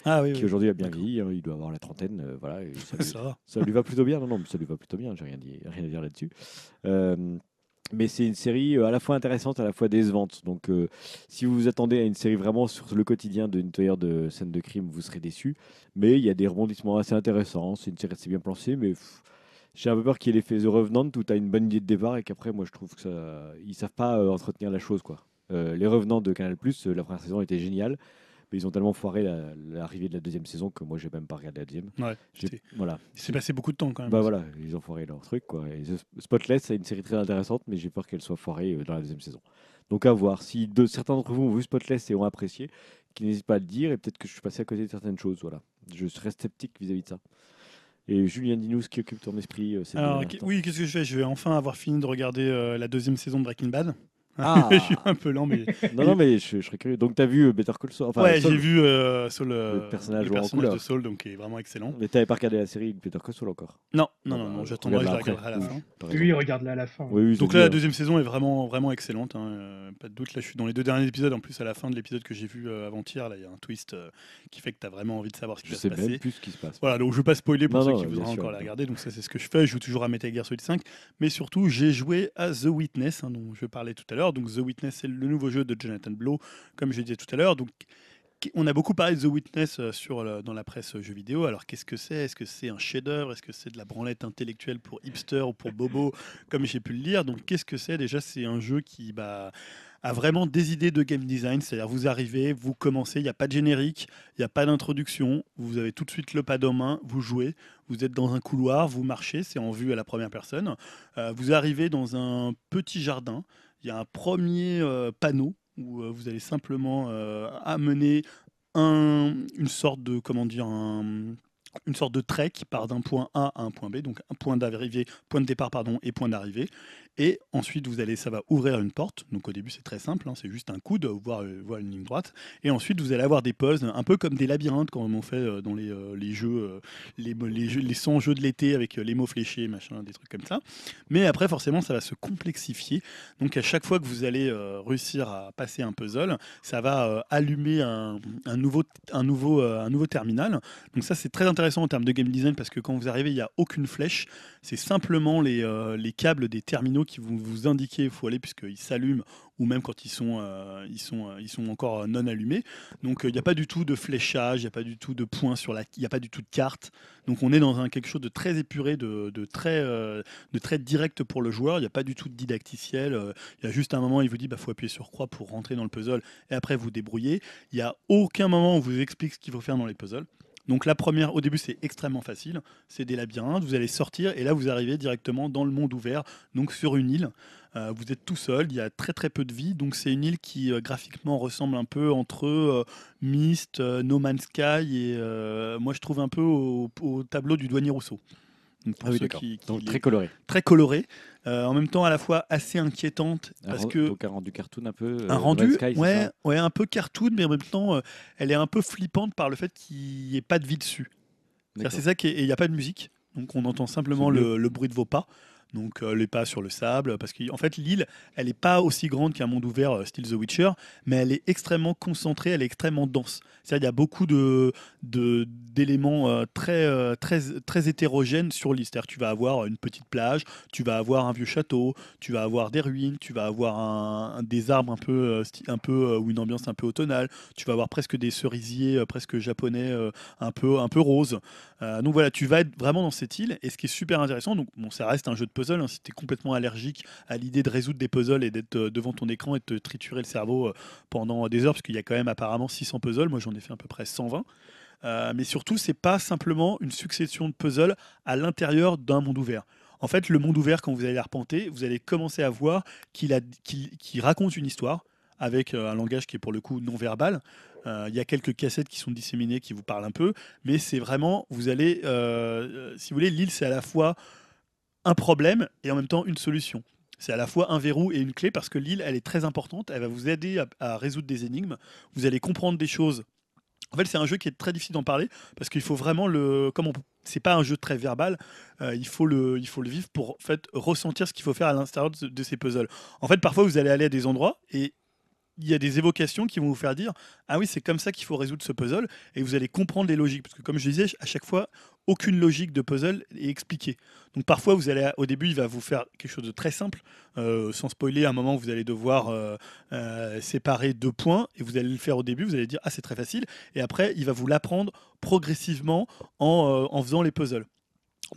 Ah, oui, qui oui. Aujourd'hui a bien vieilli, hein, il doit avoir la trentaine, euh, voilà. Et ça, lui, ça. ça lui va plutôt bien, non, non, mais ça lui va plutôt bien, j'ai rien, dit, rien à dire là-dessus. Euh, Mais c'est une série à la fois intéressante, à la fois décevante. Donc, euh, si vous vous attendez à une série vraiment sur le quotidien de nettoyeur de scène de crime, vous serez déçu. Mais il y a des rebondissements assez intéressants. C'est une série assez bien placée, mais pff, j'ai un peu peur qu'il y ait l'effet The Revenant où tu as une bonne idée de départ et qu'après, moi, je trouve que ça, ils savent pas euh, entretenir la chose, quoi. Euh, les Revenants de Canal plus, euh, la première saison était géniale, mais ils ont tellement foiré la, l'arrivée de la deuxième saison que moi j'ai même pas regardé la deuxième. Ouais, j'ai, voilà. Il s'est passé beaucoup de temps quand même. Bah voilà, ils ont foiré leur truc quoi. Et Spotless, c'est une série très intéressante, mais j'ai peur qu'elle soit foirée dans la deuxième saison. Donc à voir. Si de, certains d'entre vous ont vu Spotless et ont apprécié, qu'ils n'hésitent pas à le dire, et peut-être que je suis passé à côté de certaines choses. Voilà. Je reste sceptique vis-à-vis de ça. Et Julien, dis-nous ce qui occupe ton esprit. Euh, Alors, qu- oui, qu'est-ce que je fais ? Je vais enfin avoir fini de regarder euh, la deuxième saison de Breaking Bad. Ah. Je suis un peu lent, mais non, non, mais je, je serais curieux. Donc, t'as vu Better Call Saul enfin, Ouais, Saul, j'ai vu euh, Saul, euh, le personnage, le personnage de Saul, donc qui est vraiment excellent. Mais t'avais pas regardé la série Better Call Saul encore ? Non, non, non, non j'attendrai, je la regarderai à la fin. Oui, regarde-la à la fin. Oui, oui, donc là, la deuxième saison est vraiment, vraiment excellente. Hein. Euh, pas de doute. Là, je suis dans les deux derniers épisodes. En plus, à la fin de l'épisode que j'ai vu euh, avant-hier, là, il y a un twist euh, qui fait que t'as vraiment envie de savoir ce qui je va se passer. Je sais même plus ce qui se passe. Voilà, donc je vais pas spoiler pour non, ceux qui voudraient encore la regarder. Donc ça, c'est ce que je fais. Je joue toujours à Metal Gear Solid cinq, mais surtout, j'ai joué à The Witness, dont je parlais tout à l'heure. Donc The Witness, c'est le nouveau jeu de Jonathan Blow, comme je disais tout à l'heure. Donc on a beaucoup parlé de The Witness sur le, dans la presse jeux vidéo. Alors qu'est-ce que c'est ? Est-ce que c'est un chef-d'œuvre ? Est-ce que c'est de la branlette intellectuelle pour hipster ou pour bobo, comme j'ai pu le lire ? Donc qu'est-ce que c'est ? Déjà, c'est un jeu qui bah, a vraiment des idées de game design. C'est-à-dire vous arrivez, vous commencez, il n'y a pas de générique, il n'y a pas d'introduction. Vous avez tout de suite le pad en main, vous jouez. Vous êtes dans un couloir, vous marchez, c'est en vue à la première personne. Euh, vous arrivez dans un petit jardin. Il y a un premier euh, panneau où euh, vous allez simplement euh, amener un, une sorte de comment dire un, une sorte de trait qui part d'un point A à un point B, donc un point d'arrivée, point de départ pardon et point d'arrivée. Et ensuite vous allez, ça va ouvrir une porte. Donc au début c'est très simple, hein, c'est juste un coude, voire, voire une ligne droite. Et ensuite vous allez avoir des puzzles, un peu comme des labyrinthes comme on fait dans les, euh, les jeux, euh, les, les jeux, les cent jeux de l'été avec euh, les mots fléchés, machin, des trucs comme ça. Mais après forcément ça va se complexifier. Donc à chaque fois que vous allez euh, réussir à passer un puzzle, ça va euh, allumer un, un nouveau, un nouveau, euh, un nouveau terminal. Donc ça c'est très intéressant en termes de game design parce que quand vous arrivez il n'y a aucune flèche, c'est simplement les, euh, les câbles des terminaux qui vont vous indiquer où il faut aller puisqu'ils s'allument ou même quand ils sont, euh, ils sont, euh, ils sont encore non allumés. Donc il euh, n'y a pas du tout de fléchage, il n'y a pas du tout de points sur la, il n'y a pas du tout de carte. Donc on est dans un, quelque chose de très épuré, de, de, très, euh, de très direct pour le joueur. Il n'y a pas du tout de didacticiel. Il euh, y a juste un moment où il vous dit bah faut appuyer sur croix pour rentrer dans le puzzle et après vous débrouillez. Il n'y a aucun moment où on vous explique ce qu'il faut faire dans les puzzles. Donc la première, au début, c'est extrêmement facile, c'est des labyrinthes, vous allez sortir et là vous arrivez directement dans le monde ouvert, donc sur une île. Euh, vous êtes tout seul, il y a très très peu de vie, donc c'est une île qui euh, graphiquement ressemble un peu entre euh, Myst, euh, No Man's Sky et euh, moi je trouve un peu au, au tableau du douanier Rousseau. Donc, ah oui, d'accord. Qui, qui donc très coloré. Très coloré. Euh, en même temps, à la fois assez inquiétante parce que donc un rendu cartoon un peu. Euh, un rendu, Sky, ouais, ouais, un peu cartoon, mais en même temps, euh, elle est un peu flippante par le fait qu'il n'y ait pas de vie dessus. C'est ça qui est, et il n'y a pas de musique, donc on entend simplement le, le bruit de vos pas. Donc euh, les pas sur le sable, parce qu'en fait l'île, elle n'est pas aussi grande qu'un monde ouvert euh, style The Witcher, mais elle est extrêmement concentrée, elle est extrêmement dense. C'est-à-dire il y a beaucoup de, de, d'éléments euh, très, euh, très, très hétérogènes sur l'île. C'est-à-dire tu vas avoir une petite plage, tu vas avoir un vieux château, tu vas avoir des ruines, tu vas avoir un, un, des arbres un peu, euh, sti- un peu euh, ou une ambiance un peu automnale, tu vas avoir presque des cerisiers euh, presque japonais euh, un peu, un peu roses. Euh, donc voilà, tu vas être vraiment dans cette île, et ce qui est super intéressant, donc bon, ça reste un jeu de puzzle, hein, si tu es complètement allergique à l'idée de résoudre des puzzles et d'être euh, devant ton écran et de te triturer le cerveau euh, pendant des heures, parce qu'il y a quand même apparemment six cents puzzles, moi j'en ai fait à peu près cent vingt, euh, mais surtout c'est pas simplement une succession de puzzles à l'intérieur d'un monde ouvert. En fait le monde ouvert, quand vous allez l'arpenter, vous allez commencer à voir qu'il, a, qu'il, qu'il raconte une histoire avec euh, un langage qui est pour le coup non verbal. Il euh, y a quelques cassettes qui sont disséminées qui vous parlent un peu, mais c'est vraiment, vous allez, euh, si vous voulez, l'île c'est à la fois un problème et en même temps une solution. C'est à la fois un verrou et une clé parce que l'île, elle est très importante, elle va vous aider à, à résoudre des énigmes, vous allez comprendre des choses. En fait, c'est un jeu qui est très difficile d'en parler parce qu'il faut vraiment le... Comme on, c'est pas un jeu très verbal, euh, il, faut le, il faut le vivre pour en fait, ressentir ce qu'il faut faire à l'intérieur de, de ces puzzles. En fait, parfois, vous allez aller à des endroits et il y a des évocations qui vont vous faire dire « Ah oui, c'est comme ça qu'il faut résoudre ce puzzle » et vous allez comprendre les logiques. Parce que comme je disais, à chaque fois, aucune logique de puzzle est expliquée. Donc parfois, vous allez, au début, il va vous faire quelque chose de très simple. Euh, sans spoiler, à un moment, vous allez devoir euh, euh, séparer deux points et vous allez le faire au début. Vous allez dire « Ah, c'est très facile » et après, il va vous l'apprendre progressivement en, euh, en faisant les puzzles.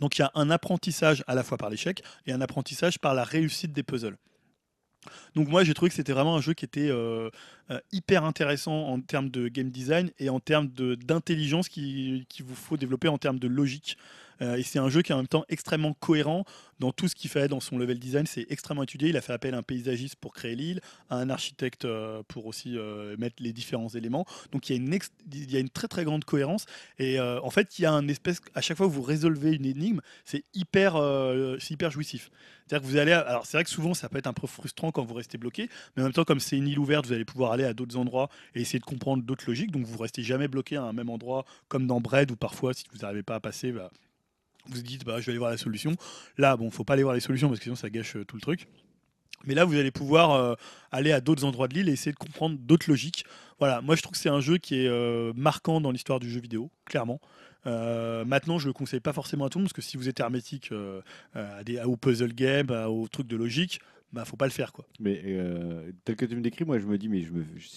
Donc il y a un apprentissage à la fois par l'échec et un apprentissage par la réussite des puzzles. Donc moi j'ai trouvé que c'était vraiment un jeu qui était euh, euh, hyper intéressant en termes de game design et en termes de, d'intelligence qu'il qui vous faut développer en termes de logique. Euh, et c'est un jeu qui est en même temps extrêmement cohérent dans tout ce qu'il fait dans son level design, c'est extrêmement étudié. Il a fait appel à un paysagiste pour créer l'île, à un architecte euh, pour aussi euh, mettre les différents éléments. Donc il y a une, ex- il y a une très très grande cohérence et euh, en fait il y a un espèce, à chaque fois que vous résolvez une énigme, c'est hyper, euh, c'est hyper jouissif. C'est-à-dire que vous allez, à... alors c'est vrai que souvent ça peut être un peu frustrant quand vous restez bloqué, mais en même temps comme c'est une île ouverte, vous allez pouvoir aller à d'autres endroits et essayer de comprendre d'autres logiques. Donc vous restez jamais bloqué à un même endroit, comme dans Braid où parfois si vous n'arrivez pas à passer, bah, vous dites bah, je vais aller voir la solution. Là, bon, faut pas aller voir les solutions parce que sinon ça gâche euh, tout le truc. Mais là, vous allez pouvoir euh, aller à d'autres endroits de l'île et essayer de comprendre d'autres logiques. Voilà, moi je trouve que c'est un jeu qui est euh, marquant dans l'histoire du jeu vidéo, clairement. Euh, maintenant, je le conseille pas forcément à tout le monde parce que si vous êtes hermétique euh, à des, aux puzzle games, aux trucs de logique, bah faut pas le faire quoi. Mais euh, tel que tu me décris, moi je me dis mais je me, je,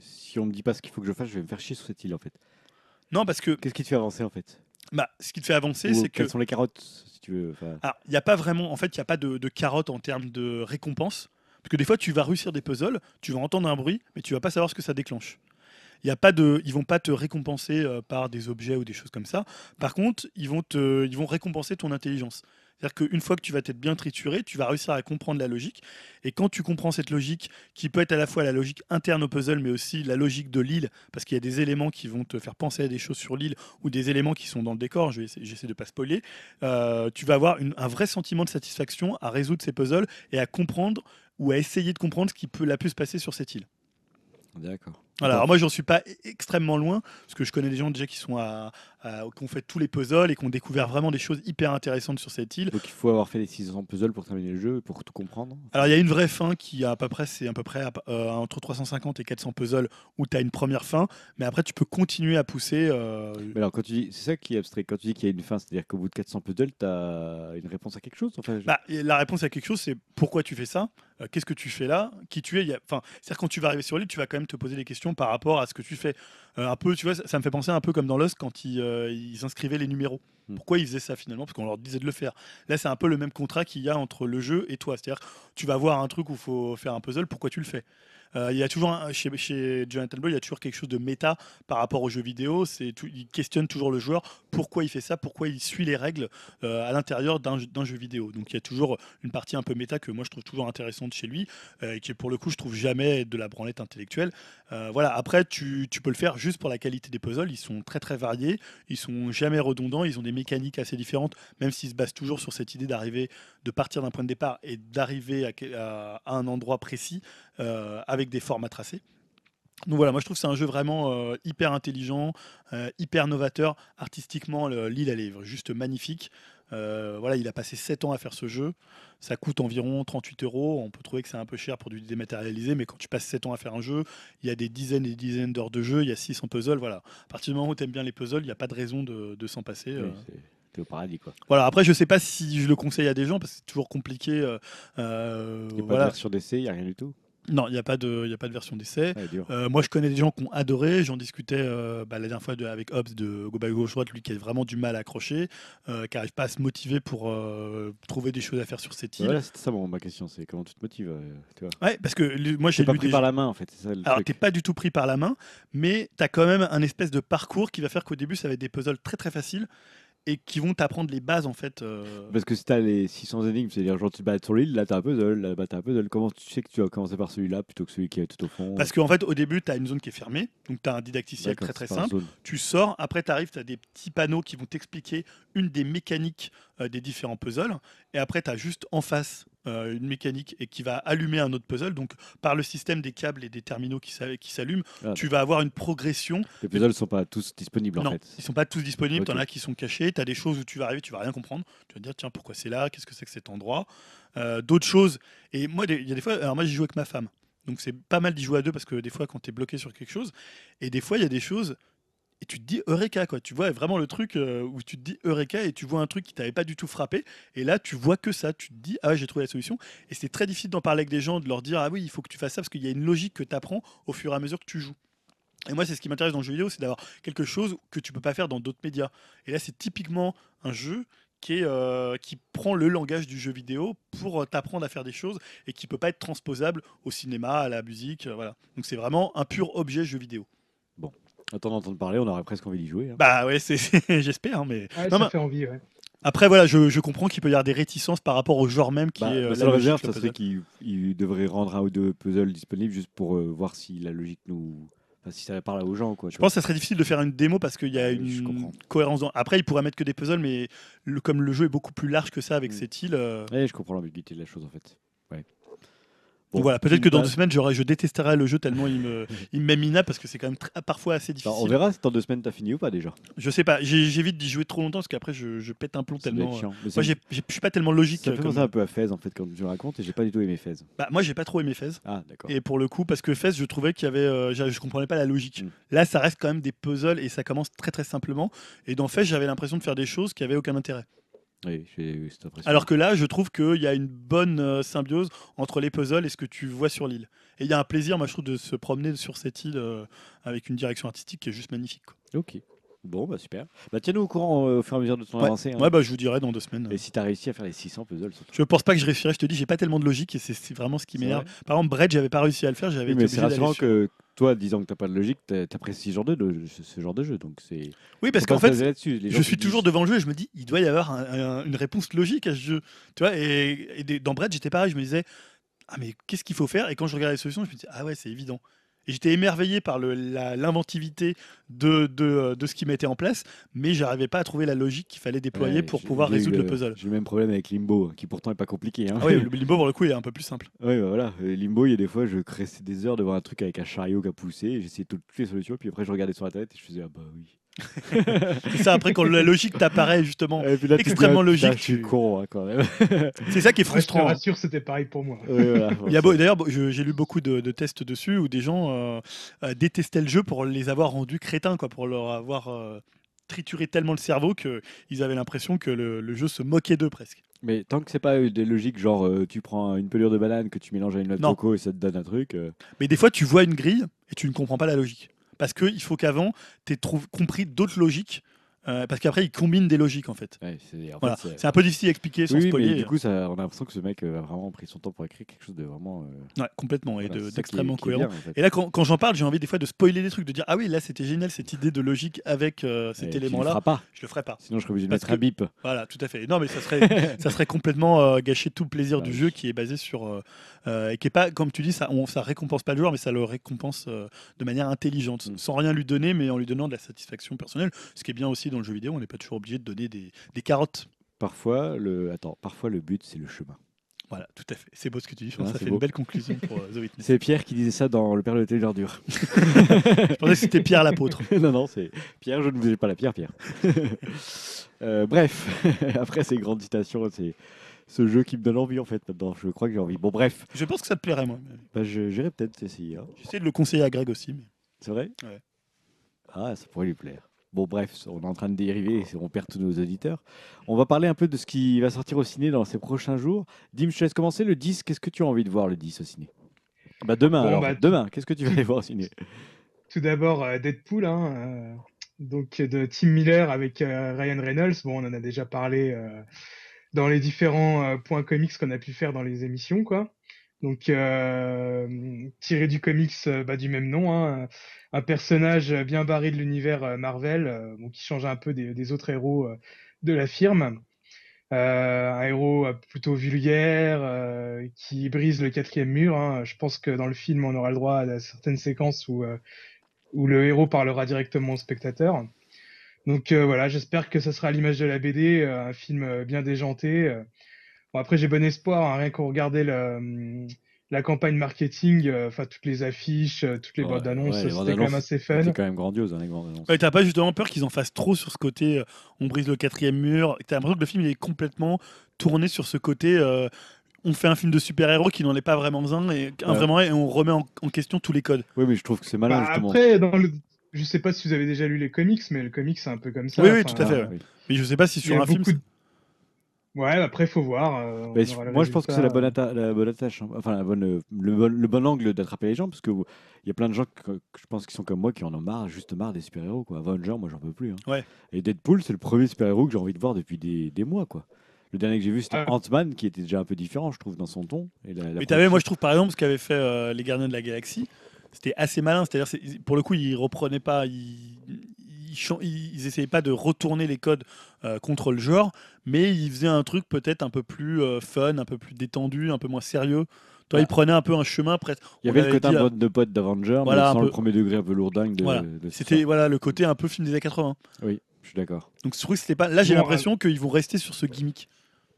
si on me dit pas ce qu'il faut que je fasse, je vais me faire chier sur cette île en fait. Non parce que qu'est-ce qui te fait avancer en fait? Bah, ce qui te fait avancer, ou c'est que... Quelles sont les carottes, si tu veux? Il n'y a pas vraiment... En fait, il n'y a pas de, de carottes en termes de récompense. Parce que des fois, tu vas réussir des puzzles, tu vas entendre un bruit, mais tu ne vas pas savoir ce que ça déclenche. Y a pas de, ils ne vont pas te récompenser euh, par des objets ou des choses comme ça. Par contre, ils vont, te, ils vont récompenser ton intelligence. C'est-à-dire qu'une fois que tu vas t'être bien trituré, tu vas réussir à comprendre la logique. Et quand tu comprends cette logique, qui peut être à la fois la logique interne au puzzle, mais aussi la logique de l'île, parce qu'il y a des éléments qui vont te faire penser à des choses sur l'île, ou des éléments qui sont dans le décor, je vais essayer, j'essaie de ne pas spoiler, euh, tu vas avoir une, un vrai sentiment de satisfaction à résoudre ces puzzles et à comprendre ou à essayer de comprendre ce qui peut la plus se passer sur cette île. D'accord. Voilà, alors moi j'en suis pas extrêmement loin parce que je connais des gens déjà qui sont à, à qui ont fait tous les puzzles et qui ont découvert vraiment des choses hyper intéressantes sur cette île. Donc il faut avoir fait les six cents puzzles pour terminer le jeu et pour tout comprendre. Alors il y a une vraie fin qui a à peu près c'est à peu près euh, entre trois cent cinquante et quatre cents puzzles où tu as une première fin, mais après tu peux continuer à pousser euh... Mais alors quand tu dis c'est ça qui est abstrait, quand tu dis qu'il y a une fin, c'est-à-dire qu'au bout de quatre cents puzzles, tu as une réponse à quelque chose enfin, je... bah, la réponse à quelque chose c'est pourquoi tu fais ça, euh, qu'est-ce que tu fais là, qui tu es, y a... enfin, c'est-à-dire quand tu vas arriver sur l'île, tu vas quand même te poser des questions par rapport à ce que tu fais. Euh, un peu, tu vois, ça, ça me fait penser un peu comme dans Lost quand ils, euh, ils inscrivaient les numéros. Pourquoi ils faisaient ça finalement? Parce qu'on leur disait de le faire. Là, c'est un peu le même contrat qu'il y a entre le jeu et toi. C'est-à-dire, tu vas voir un truc où il faut faire un puzzle, pourquoi tu le fais? Euh, il y a toujours un, chez, chez Jonathan Blow, il y a toujours quelque chose de méta par rapport aux jeux vidéo. C'est tout, il questionne toujours le joueur pourquoi il fait ça, pourquoi il suit les règles euh, à l'intérieur d'un, d'un jeu vidéo. Donc il y a toujours une partie un peu méta que moi je trouve toujours intéressante chez lui euh, et qui pour le coup je trouve jamais de la branlette intellectuelle. Euh, voilà. Après tu, tu peux le faire juste pour la qualité des puzzles. Ils sont très très variés, ils sont jamais redondants, ils ont des mécaniques assez différentes, même s'ils se basent toujours sur cette idée d'arriver, de partir d'un point de départ et d'arriver à, à, à un endroit précis euh, avec des formats tracés. Donc voilà, moi je trouve que c'est un jeu vraiment euh, hyper intelligent, euh, hyper novateur. Artistiquement, le, l'île elle est juste magnifique. Euh, voilà, il a passé sept ans à faire ce jeu. Ça coûte environ trente-huit euros. On peut trouver que c'est un peu cher pour du dématérialisé, mais quand tu passes sept ans à faire un jeu, il y a des dizaines et des dizaines d'heures de jeu, il y a six cents puzzles. Voilà, à partir du moment où tu aimes bien les puzzles, il n'y a pas de raison de, de s'en passer. Euh. Oui, au paradis quoi. Voilà, après je sais pas si je le conseille à des gens parce que c'est toujours compliqué. Euh, il n'y a voilà. pas de version d'essai, il n'y a rien du tout. Non, il n'y a, a pas de version d'essai. Ouais, euh, moi, je connais des gens qui ont adoré. J'en discutais euh, bah, la dernière fois de, avec Hobbs de Go Back Gauche Droite, lui qui a vraiment du mal à accrocher, euh, qui n'arrive pas à se motiver pour euh, trouver des choses à faire sur cette île. Voilà, c'est ça bon, ma question, c'est comment tu te motives euh, tu vois. Ouais, parce que le, moi, t'es j'ai pas lu pris des... par la main, en fait. C'est ça, le Alors, tu n'es pas du tout pris par la main, mais tu as quand même un espèce de parcours qui va faire qu'au début, ça va être des puzzles très très faciles. Et qui vont t'apprendre les bases en fait. Euh... Parce que si t'as les six cents énigmes, c'est-à-dire genre tu te bats sur l'île, là t'as un puzzle, là t'as un puzzle. Comment tu sais que tu vas commencer par celui-là plutôt que celui qui est tout au fond? Parce qu'en fait au début t'as une zone qui est fermée, donc t'as un didacticiel D'accord, très très simple. Tu sors, après t'arrives, t'as des petits panneaux qui vont t'expliquer une des mécaniques euh, des différents puzzles. Et après t'as juste en face euh, une mécanique et qui va allumer un autre puzzle. Donc par le système des câbles et des terminaux qui, s'a... qui s'allument, ah, tu vas avoir une progression. Les puzzles ne sont pas tous disponibles non, en fait. Non, ils ne sont pas tous disponibles, okay. T'en as qui sont cachés. Tu as des choses où tu vas arriver, tu vas rien comprendre. Tu vas te dire, tiens, pourquoi c'est là? Qu'est-ce que c'est que cet endroit? euh, D'autres choses. Et moi, il y a des fois, alors moi, j'y joue avec ma femme. Donc, c'est pas mal d'y jouer à deux parce que des fois, quand tu es bloqué sur quelque chose, et des fois, il y a des choses, et tu te dis Eureka, quoi. Tu vois vraiment le truc où tu te dis Eureka et tu vois un truc qui t'avait pas du tout frappé. Et là, tu vois que ça. Tu te dis, ah, j'ai trouvé la solution. Et c'est très difficile d'en parler avec des gens, de leur dire, ah oui, il faut que tu fasses ça parce qu'il y a une logique que tu apprends au fur et à mesure que tu joues. Et moi, c'est ce qui m'intéresse dans le jeu vidéo, c'est d'avoir quelque chose que tu peux pas faire dans d'autres médias. Et là, c'est typiquement un jeu qui, est, euh, qui prend le langage du jeu vidéo pour t'apprendre à faire des choses et qui ne peut pas être transposable au cinéma, à la musique. Euh, voilà. Donc c'est vraiment un pur objet jeu vidéo. Bon, attends d'entendre parler, on aurait presque envie d'y jouer. Hein. Bah ouais, c'est, c'est, j'espère. Hein, mais... ouais, non, ça bah... fait envie, ouais. Après, voilà, je, je comprends qu'il peut y avoir des réticences par rapport au genre même qui bah, est. Bah, ça le réserve, ça serait qu'il il devrait rendre un ou deux puzzles disponibles juste pour euh, voir si la logique nous. Enfin, si ça parle aux gens. Quoi, je pense vois. Que ça serait difficile de faire une démo parce qu'il y a une oui, cohérence. Dans... Après, il pourrait mettre que des puzzles, mais le, comme le jeu est beaucoup plus large que ça avec mmh. cette île. Euh... Ouais, je comprends l'ambiguïté de la chose en fait. Ouais. Bon, voilà, peut-être que dans deux semaines, j'aurais, je détesterai le jeu tellement il me, il me met mina parce que c'est quand même très, parfois assez difficile. Alors on verra si dans deux semaines t'as fini ou pas déjà. Je sais pas, j'ai, j'évite d'y jouer trop longtemps parce qu'après je, je pète un plomb ça tellement. Chiant, moi, j'ai, j'ai, je suis pas tellement logique. Ça fait penser un peu à Fez en fait quand tu me racontes et j'ai pas du tout aimé Fez. Bah moi j'ai pas trop aimé Fez. Ah d'accord. Et pour le coup parce que Fez je trouvais qu'il y avait, euh, je comprenais pas la logique. Mm. Là ça reste quand même des puzzles et ça commence très très simplement et dans Fez j'avais l'impression de faire des choses qui avaient aucun intérêt. Oui, j'ai eu cette impression. Alors que là, je trouve qu'il y a une bonne symbiose entre les puzzles et ce que tu vois sur l'île. Et il y a un plaisir, moi, je trouve, de se promener sur cette île avec une direction artistique qui est juste magnifique. Quoi. Ok. Bon, bah super. Bah, tiens-nous au courant euh, au fur et à mesure de ton ouais. avancée. Hein. Ouais, bah, je vous dirai dans deux semaines. Euh... Et si t'as réussi à faire les six cents puzzles surtout. Je pense pas que je réussirai, je te dis, j'ai pas tellement de logique et c'est, c'est vraiment ce qui c'est m'énerve. Vrai. Par exemple, Brett, j'avais pas réussi à le faire. J'avais oui, mais c'est rassurant que toi, disant que t'as pas de logique, t'apprécies ce genre de, de, ce genre de jeu. Donc c'est... Oui, parce Faut qu'en fait, je suis toujours disent... devant le jeu et je me dis, il doit y avoir un, un, une réponse logique à ce jeu. Tu vois, et, et dans Brett, j'étais pareil, je me disais, ah, mais qu'est-ce qu'il faut faire ? Et quand je regardais les solutions, je me dis, ah ouais, c'est évident. Et j'étais émerveillé par le, la, l'inventivité de, de, de ce qui mettait en place, mais j'arrivais pas à trouver la logique qu'il fallait déployer ouais, pour pouvoir résoudre le, le puzzle. J'ai le même problème avec Limbo, qui pourtant est pas compliqué. Hein. Ah oui, Limbo pour le coup il est un peu plus simple. Oui, bah voilà. Et Limbo, il y a des fois je restais des heures devant un truc avec un chariot qui a poussé, j'essayais toutes les solutions, puis après je regardais sur internet et je faisais ah bah oui. C'est ça après quand la logique t'apparaît justement et puis là, extrêmement là, logique. Je suis con hein, quand même. C'est ça qui est frustrant. Ouais, je te rassure, c'était pareil pour moi. Ouais, voilà, il y a beau, d'ailleurs, je, j'ai lu beaucoup de, de tests dessus où des gens euh, détestaient le jeu pour les avoir rendus crétins, quoi, pour leur avoir euh, trituré tellement le cerveau qu'ils avaient l'impression que le, le jeu se moquait d'eux presque. Mais tant que c'est pas des logiques genre euh, tu prends une pelure de banane que tu mélanges à une noix de coco et ça te donne un truc. Euh... Mais des fois tu vois une grille et tu ne comprends pas la logique. Parce qu'il faut qu'avant, tu aies compris d'autres logiques. Euh, parce qu'après, ils combinent des logiques, en fait. Ouais, c'est, en voilà. fait c'est... c'est un peu difficile à expliquer sans oui, spoiler. Mais du coup, ça, on a l'impression que ce mec euh, a vraiment pris son temps pour écrire quelque chose de vraiment... Euh... Ouais, complètement, et voilà, de, d'extrêmement qui est, qui est cohérent. Bien, en fait. Et là, quand, quand j'en parle, j'ai envie des fois de spoiler des trucs, de dire « Ah oui, là, c'était génial, cette idée de logique avec euh, cet et élément-là. » Je le ferai pas. Je le ferai pas. Sinon, je serais obligé de mettre que... un bip. Voilà, tout à fait. Non, mais ça serait, ça serait complètement euh, gâcher tout le plaisir ouais, du oui. jeu qui est basé sur... Euh, et qui est pas, comme tu dis, ça ne récompense pas le joueur, mais ça le récompense euh, de manière intelligente, mmh. sans rien lui donner, mais en lui donnant de la satisfaction personnelle, ce qui est bien aussi dans le jeu vidéo, on n'est pas toujours obligé de donner des, des carottes. Parfois le, attends, parfois, le but, c'est le chemin. Voilà, tout à fait. C'est beau ce que tu dis, je pense ah, que ça fait beau. Une belle conclusion pour uh, The Witness. C'est Pierre qui disait ça dans Le Père de la Télé-Verdure. Je pensais que c'était Pierre l'apôtre. Non, non, c'est Pierre, je ne vous ai pas la pierre, Pierre. euh, bref, après ces grandes citations, c'est ce jeu qui me donne envie, en fait, maintenant. Je crois que j'ai envie. Bon, bref. Je pense que ça te plairait, moi. Bah, je, j'irai peut-être essayer. Hein. J'essaie de le conseiller à Greg aussi. Mais... C'est vrai ? Ouais. Ah, ça pourrait lui plaire. Bon bref, on est en train de dériver, on perd tous nos auditeurs. On va parler un peu de ce qui va sortir au ciné dans ces prochains jours. Dim, je te laisse commencer. Le dix, qu'est-ce que tu as envie de voir le dix au ciné ? Bah demain, bon, alors. Bah, demain, qu'est-ce que tu vas aller voir au ciné ? Tout d'abord, Deadpool, hein, euh, donc de Tim Miller avec euh, Ryan Reynolds. Bon, on en a déjà parlé euh, dans les différents euh, points comics qu'on a pu faire dans les émissions, quoi. Donc, euh, tiré du comics bah, du même nom, hein, un personnage bien barré de l'univers Marvel, euh, bon, qui change un peu des, des autres héros euh, de la firme. Euh, un héros plutôt vulgaire, euh, qui brise le quatrième mur. Hein. Je pense que dans le film, on aura le droit à certaines séquences où, euh, où le héros parlera directement au spectateur. Donc euh, voilà, j'espère que ça sera à l'image de la B D, euh, un film bien déjanté. Euh, Bon, après, j'ai bon espoir, hein, rien qu'au regarder le, la campagne marketing, enfin euh, toutes les affiches, euh, toutes les ouais, boîtes d'annonces, ouais, les c'était quand même assez fun. C'était quand même grandiose, hein, les grandes annonces. Ouais, t'as pas justement peur qu'ils en fassent trop sur ce côté euh, on brise le quatrième mur. T'as l'impression que le film il est complètement tourné sur ce côté euh, on fait un film de super-héros qui n'en est pas vraiment un et, ouais. vraiment, et on remet en, en question tous les codes. Oui, mais je trouve que c'est malin bah, justement. Après, dans le... je sais pas si vous avez déjà lu les comics, mais le comics c'est un peu comme ça. Oui, oui, tout à fait. Ouais. Oui. Mais je sais pas si sur il y a un film. De... Ouais, après, faut voir. Euh, bah, je, moi, résultat. Je pense que c'est la bonne, atta- la bonne attache, hein. Enfin, la bonne, euh, le, bon, le bon angle d'attraper les gens, parce qu'il euh, y a plein de gens que, que je pense qui sont comme moi, qui en ont marre, juste marre des super-héros, quoi. Avenger, moi, j'en peux plus, hein. Ouais. Et Deadpool, c'est le premier super-héros que j'ai envie de voir depuis des, des mois, quoi. Le dernier que j'ai vu, c'était ah. Ant-Man, qui était déjà un peu différent, je trouve, dans son ton. Et la, la Mais t'avais, moi, je trouve, par exemple, ce qu'avaient fait euh, les Gardiens de la Galaxie, c'était assez malin. C'est-à-dire, c'est, pour le coup, ils reprenaient pas... Ils... Ils n'essayaient pas de retourner les codes euh, contre le genre, mais ils faisaient un truc peut-être un peu plus euh, fun, un peu plus détendu, un peu moins sérieux. Toi, ah. Ils prenaient un peu un chemin presque. Il y avait le côté dit, un mode de pote d'Avenger, voilà, mais sans peu... le premier degré un peu lourdingue. De, voilà. de C'était voilà, le côté un peu film des années quatre-vingts. Oui, je suis d'accord. Donc, ce truc, c'était pas... là, j'ai bon, l'impression euh... qu'ils vont rester sur ce gimmick.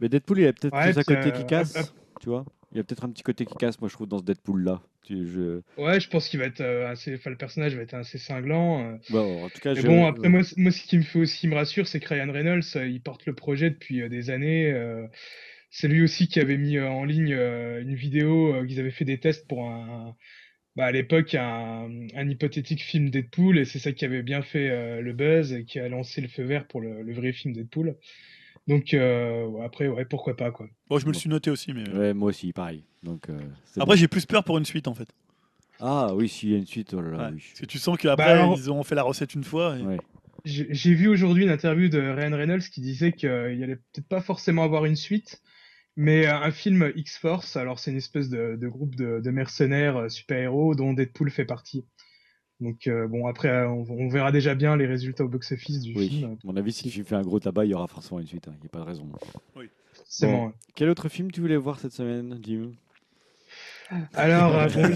Mais Deadpool, il a peut-être ouais, plus un côté euh... qui casse, hop, hop. tu vois. Il y a peut-être un petit côté qui casse, moi, je trouve, dans ce Deadpool-là. Je... Ouais, je pense qu'il va être euh, assez... Enfin, le personnage va être assez cinglant. Bon, en tout cas, bon je... après, moi, moi, ce qui me fait aussi me rassure, c'est que Ryan Reynolds, il porte le projet depuis euh, des années. Euh, c'est lui aussi qui avait mis euh, en ligne euh, une vidéo, euh, qu'ils avaient fait des tests pour un... Bah, à l'époque, un, un hypothétique film Deadpool, et c'est ça qui avait bien fait euh, le buzz, et qui a lancé le feu vert pour le, le vrai film Deadpool. Donc euh, après, ouais, pourquoi pas, quoi. Bon, je me le suis noté aussi, mais... Ouais, moi aussi, pareil. Donc, euh, après, bon. J'ai plus peur pour une suite, en fait. Ah oui, s'il y a une suite, oh là là, ouais. oui. Parce que tu sens qu'après, bah, alors... ils ont fait la recette une fois. Et... Ouais. J'ai, j'ai vu aujourd'hui une interview de Ryan Reynolds qui disait qu'il allait peut-être pas forcément avoir une suite, mais un film X-Force, alors c'est une espèce de, de groupe de, de mercenaires super-héros dont Deadpool fait partie. Donc euh, bon, après euh, on, on verra déjà bien les résultats au box-office du oui. film. À mon avis, si tu fais un gros tabac, il y aura forcément une suite. Il hein. n'y a pas de raison. Oui. C'est bon. Bon, ouais. Quel autre film tu voulais voir cette semaine, Jim? Alors, euh, bon,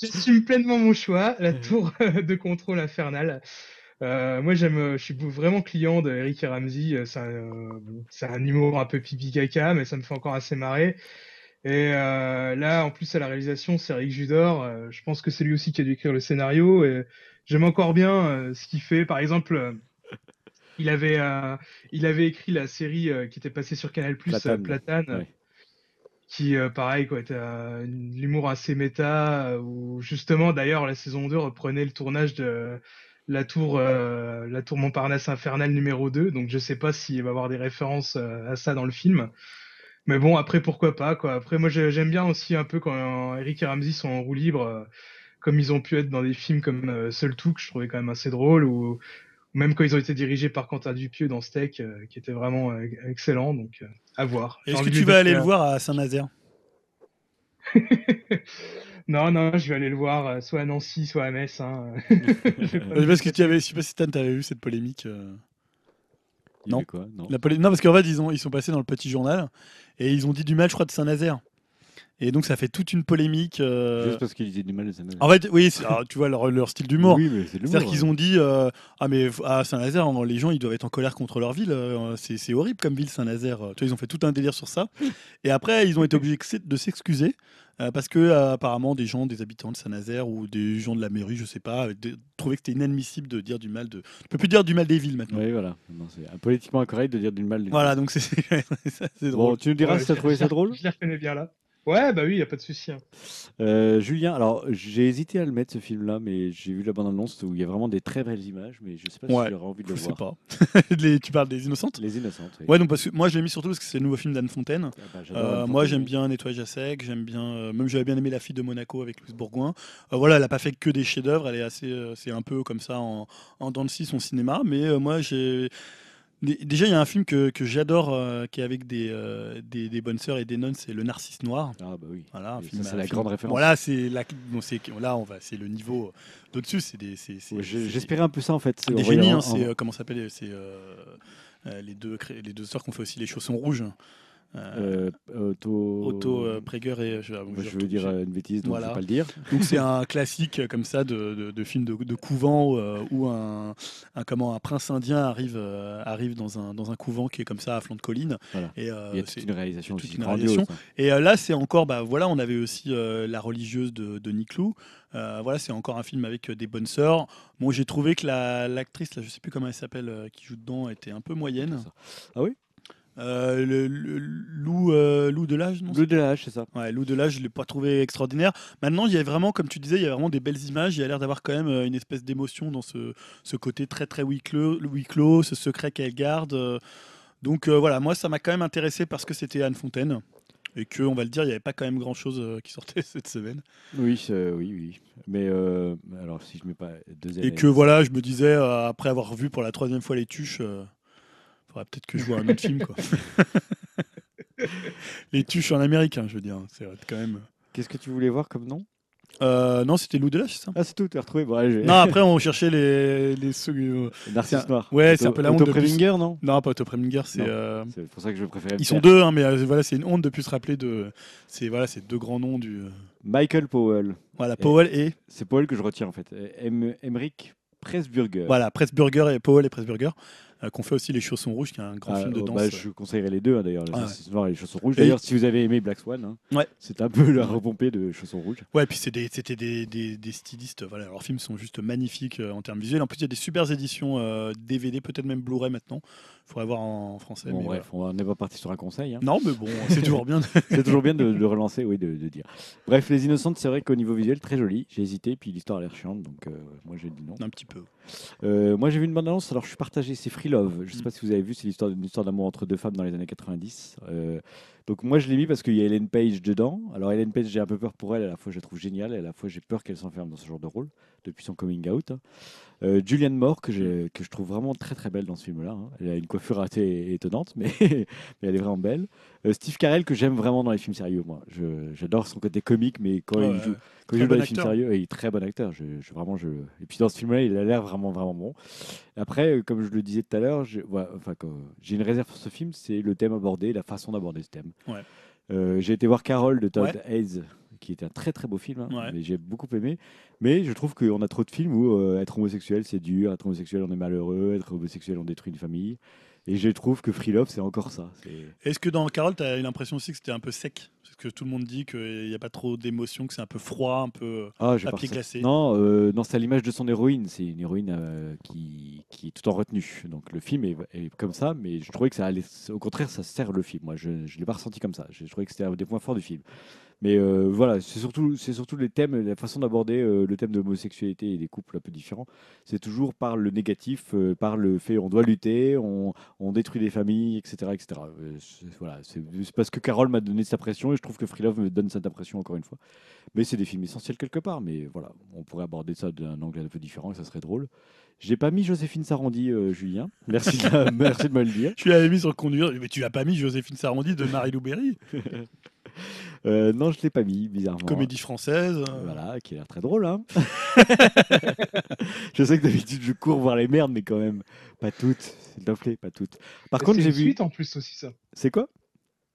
j'assume pleinement mon choix. La tour de contrôle infernale. Euh, moi, j'aime. Je suis vraiment client de Eric et Ramsey. C'est un, euh, c'est un humour un peu pipi caca, mais ça me fait encore assez marrer. Et euh, là, en plus, à la réalisation, c'est Eric Judor. Euh, je pense que c'est lui aussi qui a dû écrire le scénario. Et j'aime encore bien euh, ce qu'il fait. Par exemple, euh, il, avait, euh, il avait écrit la série euh, qui était passée sur Canal plus, Platane, euh, Platane ouais. qui, euh, pareil, quoi, était euh, l'humour assez méta, où justement, d'ailleurs, la saison deux reprenait le tournage de la tour, euh, la tour Montparnasse infernale numéro deux. Donc, je ne sais pas s'il va y avoir des références euh, à ça dans le film. Mais bon, après, pourquoi pas, quoi. Après, moi, j'aime bien aussi un peu quand Eric et Ramsey sont en roue libre, comme ils ont pu être dans des films comme Seul Tout, que je trouvais quand même assez drôle, ou même quand ils ont été dirigés par Quentin Dupieux dans Steak, qui était vraiment excellent, donc à voir. Est-ce que tu vas aller le voir à Saint-Nazaire ? Non, non, je vais aller le voir soit à Nancy, soit à Metz. Hein. Parce que tu avais, je sais pas si Stan, t'avais vu cette polémique... Non. Quoi non. La poli- non, parce qu'en fait, ils, ont, ils sont passés dans le petit journal et ils ont dit du mal, je crois, de Saint-Nazaire. Et donc, ça fait toute une polémique. Euh... Juste parce qu'ils disaient du mal de Saint-Nazaire. En fait, oui, alors, tu vois leur, leur style d'humour. Oui, mais c'est l'humour. C'est-à-dire ouais. qu'ils ont dit euh, ah, mais à Saint-Nazaire, les gens, ils doivent être en colère contre leur ville. C'est, c'est horrible comme ville, Saint-Nazaire. Tu vois, ils ont fait tout un délire sur ça. Et après, ils ont été obligés de s'excuser euh, parce que, euh, apparemment, des gens, des habitants de Saint-Nazaire ou des gens de la mairie, je sais pas, de, trouvaient que c'était inadmissible de dire du mal de. Tu peux plus dire du mal des villes maintenant. Oui, voilà. Non, c'est politiquement incorrect de dire du mal des villes. Voilà, donc c'est, c'est drôle. Bon, tu nous diras ouais, si tu as trouvé ça drôle. Je les reconnais bien là. Ouais, bah oui, il n'y a pas de souci. Hein. Euh, Julien, alors j'ai hésité à le mettre ce film-là, mais j'ai vu la bande-annonce où il y a vraiment des très belles images, mais je ne sais pas ouais, si j'aurais envie de le voir. Je ne sais pas. Les, tu parles des Innocentes ? Les Innocentes, oui. Ouais, donc parce que moi je l'ai mis surtout parce que c'est le nouveau film d'Anne Fontaine. Ah bah, j'adore euh, Anne Fontaine. Moi j'aime bien Nettoyage à sec, j'aime bien, euh, même j'avais bien aimé La Fille de Monaco avec Louise Bourgoin. Euh, voilà, elle n'a pas fait que des chefs-d'œuvre, elle est assez, euh, c'est un peu comme ça en, en dents de scie son cinéma, mais euh, moi j'ai. Déjà, il y a un film que, que j'adore, euh, qui est avec des, euh, des, des bonnes sœurs et des nonnes, c'est Le Narcisse Noir. Ah bah oui, voilà, un film, ça, c'est un la film. Grande référence. Voilà, c'est, la, bon, c'est, là, on va, c'est le niveau d'au-dessus. C'est des, c'est, c'est, ouais, c'est, j'espérais un peu ça, en fait. C'est des génies, hein, en... c'est, euh, comment ça s'appelle c'est, euh, euh, les, deux, les deux sœurs qui ont fait aussi Les Chaussons Rouges. Euh, euh, Otto, Otto euh, Prager et je, bah, je veux tout, dire j'ai... une bêtise donc voilà. je ne vais pas le dire donc c'est un classique comme ça de, de, de film de, de couvent où, euh, où un, un, comment, un prince indien arrive, euh, arrive dans, un, dans un couvent qui est comme ça à flanc de colline voilà. et, euh, il y a toute c'est, une réalisation toute aussi une réalisation. Grandiose hein. Et euh, là c'est encore bah, voilà, on avait aussi euh, La Religieuse de, de Niclou euh, voilà, c'est encore un film avec euh, des bonnes sœurs. Bon, j'ai trouvé que la, l'actrice là, je ne sais plus comment elle s'appelle euh, qui joue dedans était un peu moyenne. Ah oui. Euh, le, le, Lou, euh, Lou Delage, non Lou Delage, c'est ça. Ouais, Lou Delage, je ne l'ai pas trouvé extraordinaire. Maintenant, il y a vraiment, comme tu disais, il y a vraiment des belles images. Il y a l'air d'avoir quand même une espèce d'émotion dans ce, ce côté très, très huis clos, huis clos, ce secret qu'elle garde. Donc euh, voilà, moi ça m'a quand même intéressé parce que c'était Anne Fontaine et que, on va le dire, il n'y avait pas quand même grand chose qui sortait cette semaine. Oui, euh, oui, oui. Mais euh, alors si je mets pas deux années. Et que voilà, je me disais euh, après avoir vu pour la troisième fois Les Tuches, il euh, faudrait peut-être que je vois un autre film, quoi. Les Tuches en américain, je veux dire. C'est quand même. Qu'est-ce que tu voulais voir comme nom? Euh, non, c'était Lou Delage, c'est ça? Ah, c'est tout, t'as retrouvé. Bon, allez, non, après, on cherchait les. les... Narcisse Noir. Ouais, Auto... c'est un peu la honte. Otto Preminger, plus... non? Non, pas Otto Preminger, c'est. Euh... C'est pour ça que je préférais. Ils sont deux, hein, mais euh, voilà, c'est une honte de plus se rappeler de. C'est voilà, c'est deux grands noms du. Michael Powell. Voilà, Powell et. et... C'est Powell que je retiens, en fait. Em... Emmerich Pressburger. Voilà, Pressburger et Powell et Pressburger. Euh, qu'on fait aussi Les Chaussons Rouges, qui est un grand ah, film de danse. Bah, je conseillerais les deux, hein, d'ailleurs, ah, Les Noirs et Les Chaussons Rouges. D'ailleurs, si vous avez aimé Black Swan, hein, ouais. c'est un peu la repompée de Chaussons Rouges. Ouais, et puis c'est des, c'était des, des, des stylistes. Voilà, leurs films sont juste magnifiques euh, en termes visuels. En plus, il y a des super éditions euh, D V D, peut-être même Blu-ray maintenant. Il faudrait voir en français. Bon, mais bref, voilà. On n'est pas parti sur un conseil. Hein. Non, mais bon, c'est toujours bien. De... c'est toujours bien de, de relancer, oui, de, de dire. Bref, Les Innocentes, c'est vrai qu'au niveau visuel, très joli. J'ai hésité, puis l'histoire a l'air chiante, donc euh, moi j'ai dit non. Un petit peu. Euh, moi j'ai vu une bande-annonce, alors je suis partagé, c'est Free Love, je ne sais pas si vous avez vu, c'est l'histoire d'une histoire d'amour entre deux femmes dans les années quatre-vingt-dix. Euh, donc moi je l'ai mis parce qu'il y a Ellen Page dedans. Alors Ellen Page, j'ai un peu peur pour elle, à la fois je la trouve géniale, et à la fois j'ai peur qu'elle s'enferme dans ce genre de rôle, depuis son coming out. Euh, Julianne Moore, que, j'ai, que je trouve vraiment très très belle dans ce film-là, hein. Elle a une coiffure assez étonnante, mais, mais elle est vraiment belle. Euh, Steve Carell, que j'aime vraiment dans les films sérieux, moi. Je, j'adore son côté comique, mais quand ouais, il joue, quand il joue bon dans acteur. les films sérieux, il est très bon acteur. Je, je, vraiment, je... Et puis dans ce film-là, il a l'air vraiment vraiment bon. Après, comme je le disais tout à l'heure, j'ai, ouais, enfin, j'ai une réserve pour ce film, c'est le thème abordé, la façon d'aborder ce thème. Ouais. Euh, j'ai été voir Carole de Todd ouais. Hayes, qui était un très très beau film, hein, ouais. mais j'ai beaucoup aimé. Mais je trouve qu'on a trop de films où euh, être homosexuel c'est dur, être homosexuel on est malheureux, être homosexuel on détruit une famille. Et je trouve que Free Love c'est encore ça. C'est... Est-ce que dans Carole tu as l'impression aussi que c'était un peu sec? Parce que tout le monde dit qu'il n'y a pas trop d'émotions, que c'est un peu froid, un peu ah, papier glacé. Non, euh, non, c'est à l'image de son héroïne. C'est une héroïne euh, qui, qui est tout en retenue. Donc le film est, est comme ça, mais je trouvais que ça allait. Au contraire, ça sert le film. Moi, je ne l'ai pas ressenti comme ça. Je, je trouvais que c'était un des points forts du film. Mais euh, voilà, c'est surtout, c'est surtout les thèmes, la façon d'aborder euh, le thème de l'homosexualité et des couples un peu différents. C'est toujours par le négatif, euh, par le fait on doit lutter, on, on détruit des familles, et cetera, et cetera. Euh, c'est, voilà, c'est, c'est parce que Carole m'a donné sa pression et je trouve que Free Love me donne cette impression encore une fois. Mais c'est des films essentiels quelque part. Mais voilà, on pourrait aborder ça d'un angle un peu différent et ça serait drôle. J'ai pas mis Joséphine Sarandie, euh, Julien. Merci de, la, merci de me le dire. Tu l'avais mis sur Conduire, mais tu n'as pas mis Joséphine Sarandie de Marie-Lou Berry. Euh, non, je ne l'ai pas mis, bizarrement. Comédie française. Voilà, qui a l'air très drôle. Hein. Je sais que d'habitude, je cours voir les merdes, mais quand même, pas toutes. S'il te plaît, pas toutes. Par contre, j'ai vu. C'est une suite en plus aussi, ça. C'est quoi ?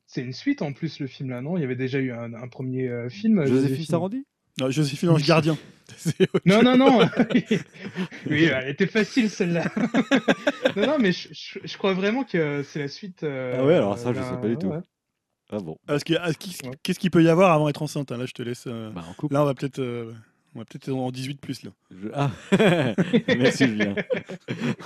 C'est une suite en plus, le film là, non ? Il y avait déjà eu un, un premier euh, film. Joséphine Sarandie ? Non, Joséphine Ange Gardien. Non, non, non. Oui, elle était facile celle-là. Non, non, mais je, je, je crois vraiment que c'est la suite. Euh, ah ouais, alors ça, euh, je ne sais pas du tout. Ouais. Ah bon. Parce que, qu'est-ce qu'il peut y avoir avant d'être enceinte, hein ? Là, je te laisse. Euh... Bah, en couple. Là, on va peut-être, euh... on va peut-être en dix-huit plus là. Je... Ah. Merci Julien.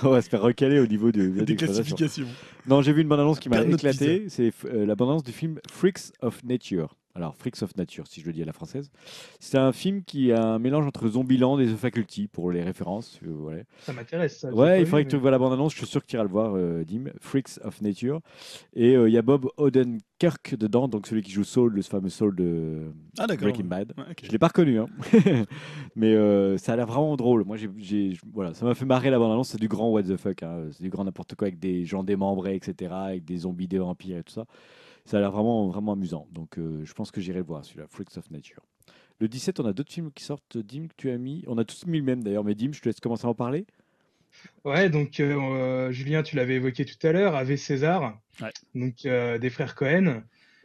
On va se faire recaler au niveau de, de des classifications. Non, j'ai vu une bande-annonce qui m'a éclaté. Pizza. C'est euh, la bande-annonce du film Freaks of Nature. Alors Freaks of Nature, si je le dis à la française. C'est un film qui a un mélange entre Zombieland et The Faculty pour les références. Euh, ouais. Ça m'intéresse. Ça, ouais, il faudrait mais... que tu vois la bande-annonce. Je suis sûr que tu iras le voir, euh, Dim. Freaks of Nature. Et il euh, y a Bob Odenkirk Kirk dedans, donc celui qui joue Saul, le fameux Saul de ah, Breaking Bad. Ouais, okay. Je ne l'ai pas reconnu, hein. Mais euh, ça a l'air vraiment drôle. Moi, j'ai, j'ai, voilà, ça m'a fait marrer la bande-annonce, c'est du grand what the fuck, hein. C'est du grand n'importe quoi avec des gens démembrés, et cetera, avec des zombies, des vampires et tout ça. Ça a l'air vraiment, vraiment amusant. Donc, euh, je pense que j'irai le voir, celui-là, Freaks of Nature. Le dix-sept, on a d'autres films qui sortent. Dim, que tu as mis. On a tous mis le même d'ailleurs, mais Dim, je te laisse commencer à en parler. Ouais, donc euh, Julien, tu l'avais évoqué tout à l'heure, Ave César, ouais. donc euh, des frères Cohen.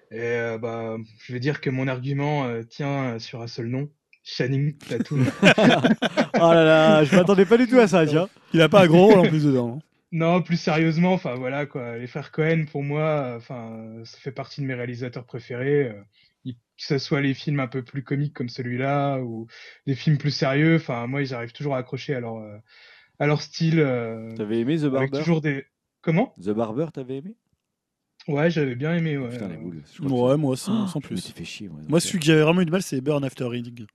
Et euh, bah, je vais dire que mon argument euh, tient sur un seul nom, Channing Tatum. Oh là là, je m'attendais pas du tout à ça, tiens. Il n'a pas un gros rôle en plus dedans. Hein. Non, plus sérieusement, enfin voilà quoi, les frères Cohen pour moi, enfin euh, ça fait partie de mes réalisateurs préférés. Euh, il, que ce soit les films un peu plus comiques comme celui-là ou des films plus sérieux, enfin moi j'arrive toujours à accrocher à leur euh, Alors style. Euh, t'avais aimé The Barber? Toujours des. Comment? The Barber, t'avais aimé? Ouais, j'avais bien aimé. Ouais. Putain, les boules. Ouais, moi sans, sans plus. Tu fais chier, moi. Moi, celui que j'avais vraiment eu de mal, c'est Burn After Reading.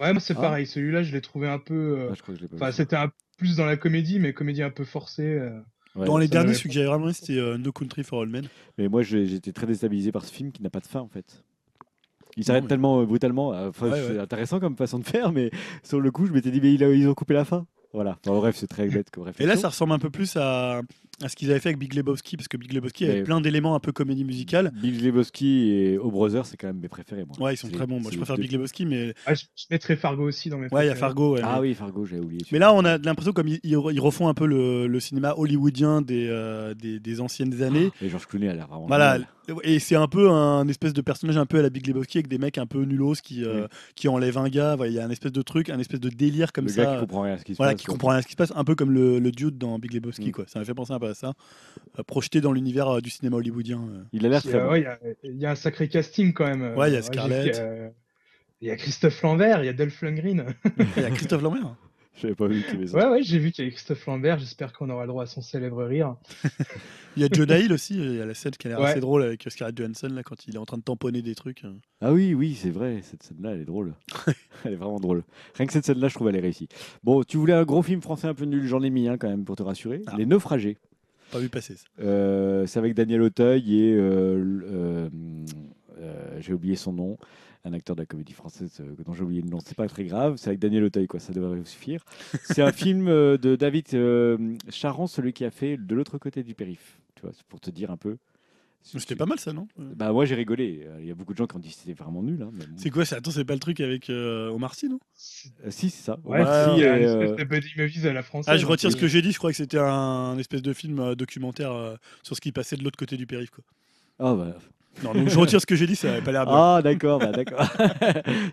Ouais, moi c'est ah. pareil. Celui-là, je l'ai trouvé un peu. Euh... Ah, je crois que je l'ai pas vu. Enfin, c'était un... plus dans la comédie, mais comédie un peu forcée. Euh... Ouais, dans les derniers, celui que j'avais vraiment aimé, c'était euh, No Country for Old Men. Mais moi, j'étais très déstabilisé par ce film qui n'a pas de fin, en fait. Il s'arrête mais... tellement euh, brutalement. Enfin, ouais, c'est ouais. intéressant comme façon de faire, mais sur le coup, je m'étais dit, mais ils ont coupé la fin. Voilà. Enfin, bref, c'est très bête comme réflexion. Et là, ça ressemble un peu plus à, à ce qu'ils avaient fait avec Big Lebowski, parce que Big Lebowski avait mais... plein d'éléments un peu comédie musicale. Big Lebowski et O Brother, c'est quand même mes préférés. Moi. Ouais, ils sont très bons. Moi, je préfère deux... Big Lebowski, mais ah, je mettrais Fargo aussi dans mes. Ouais, il y a Fargo. Ouais, ah mais... oui, Fargo, j'avais oublié. Mais là, on a l'impression comme ils, ils refont un peu le, le cinéma hollywoodien des, euh, des des anciennes années. Oh, et George Clooney a l'air vraiment. Voilà. Mal. Et c'est un peu un espèce de personnage un peu à la Big Lebowski avec des mecs un peu nulos qui, euh, oui. qui enlèvent un gars. Il voilà, y a un espèce de truc, un espèce de délire comme le ça. Le gars qui comprend rien à ce qui se voilà, passe. Qui comprend rien à ce qui se passe, un peu comme le, le dude dans Big Lebowski. Mm. Quoi. Ça m'a fait penser un peu à ça, euh, projeté dans l'univers euh, du cinéma hollywoodien. Euh. Il a l'air très euh, ouais, il y, y a un sacré casting quand même. Ouais, il y a Scarlett. Il y a Christophe Lambert, il y a Dolph Lundgren. Il y a Christophe Lambert. J'avais pas vu qu'il y avait ça. Ouais, ouais, j'ai vu qu'il y avait Christophe Lambert. J'espère qu'on aura le droit à son célèbre rire. Il y a Joe Dale aussi. Il y a la scène qui a l'air ouais. assez drôle avec Scarlett Johansson là, quand il est en train de tamponner des trucs. Ah oui, oui, c'est vrai. Cette scène-là, elle est drôle. Elle est vraiment drôle. Rien que cette scène-là, je trouve, elle est réussie. Bon, tu voulais un gros film français un peu nul. J'en ai mis un hein, quand même pour te rassurer. Ah. Les Naufragés. Pas vu passer ça. Euh, c'est avec Daniel Auteuil et. Euh, euh, euh, j'ai oublié son nom. Un acteur de la comédie française euh, dont j'ai oublié le nom, c'est pas très grave, c'est avec Daniel Auteuil, quoi, ça devrait vous suffire. C'est un film euh, de David euh, Charan, celui qui a fait De l'autre côté du périph', tu vois, pour te dire un peu. C'était pas mal ça, non ? Bah, moi j'ai rigolé. Il y a beaucoup de gens qui ont dit que c'était vraiment nul. Hein, mais bon. C'est quoi ça ? Attends, c'est pas le truc avec euh, Omar Sy, non ? euh, Si, c'est ça. Ouais, Omar Sy. C'était Buddy Movies à la française. Ah, je retire ce que j'ai dit, je crois que c'était un espèce de film euh, documentaire euh, sur ce qui passait de l'autre côté du périph', quoi. Ah, bah. Non, donc je retire ce que j'ai dit, ça n'avait pas l'air bon. Ah, d'accord, bah, d'accord.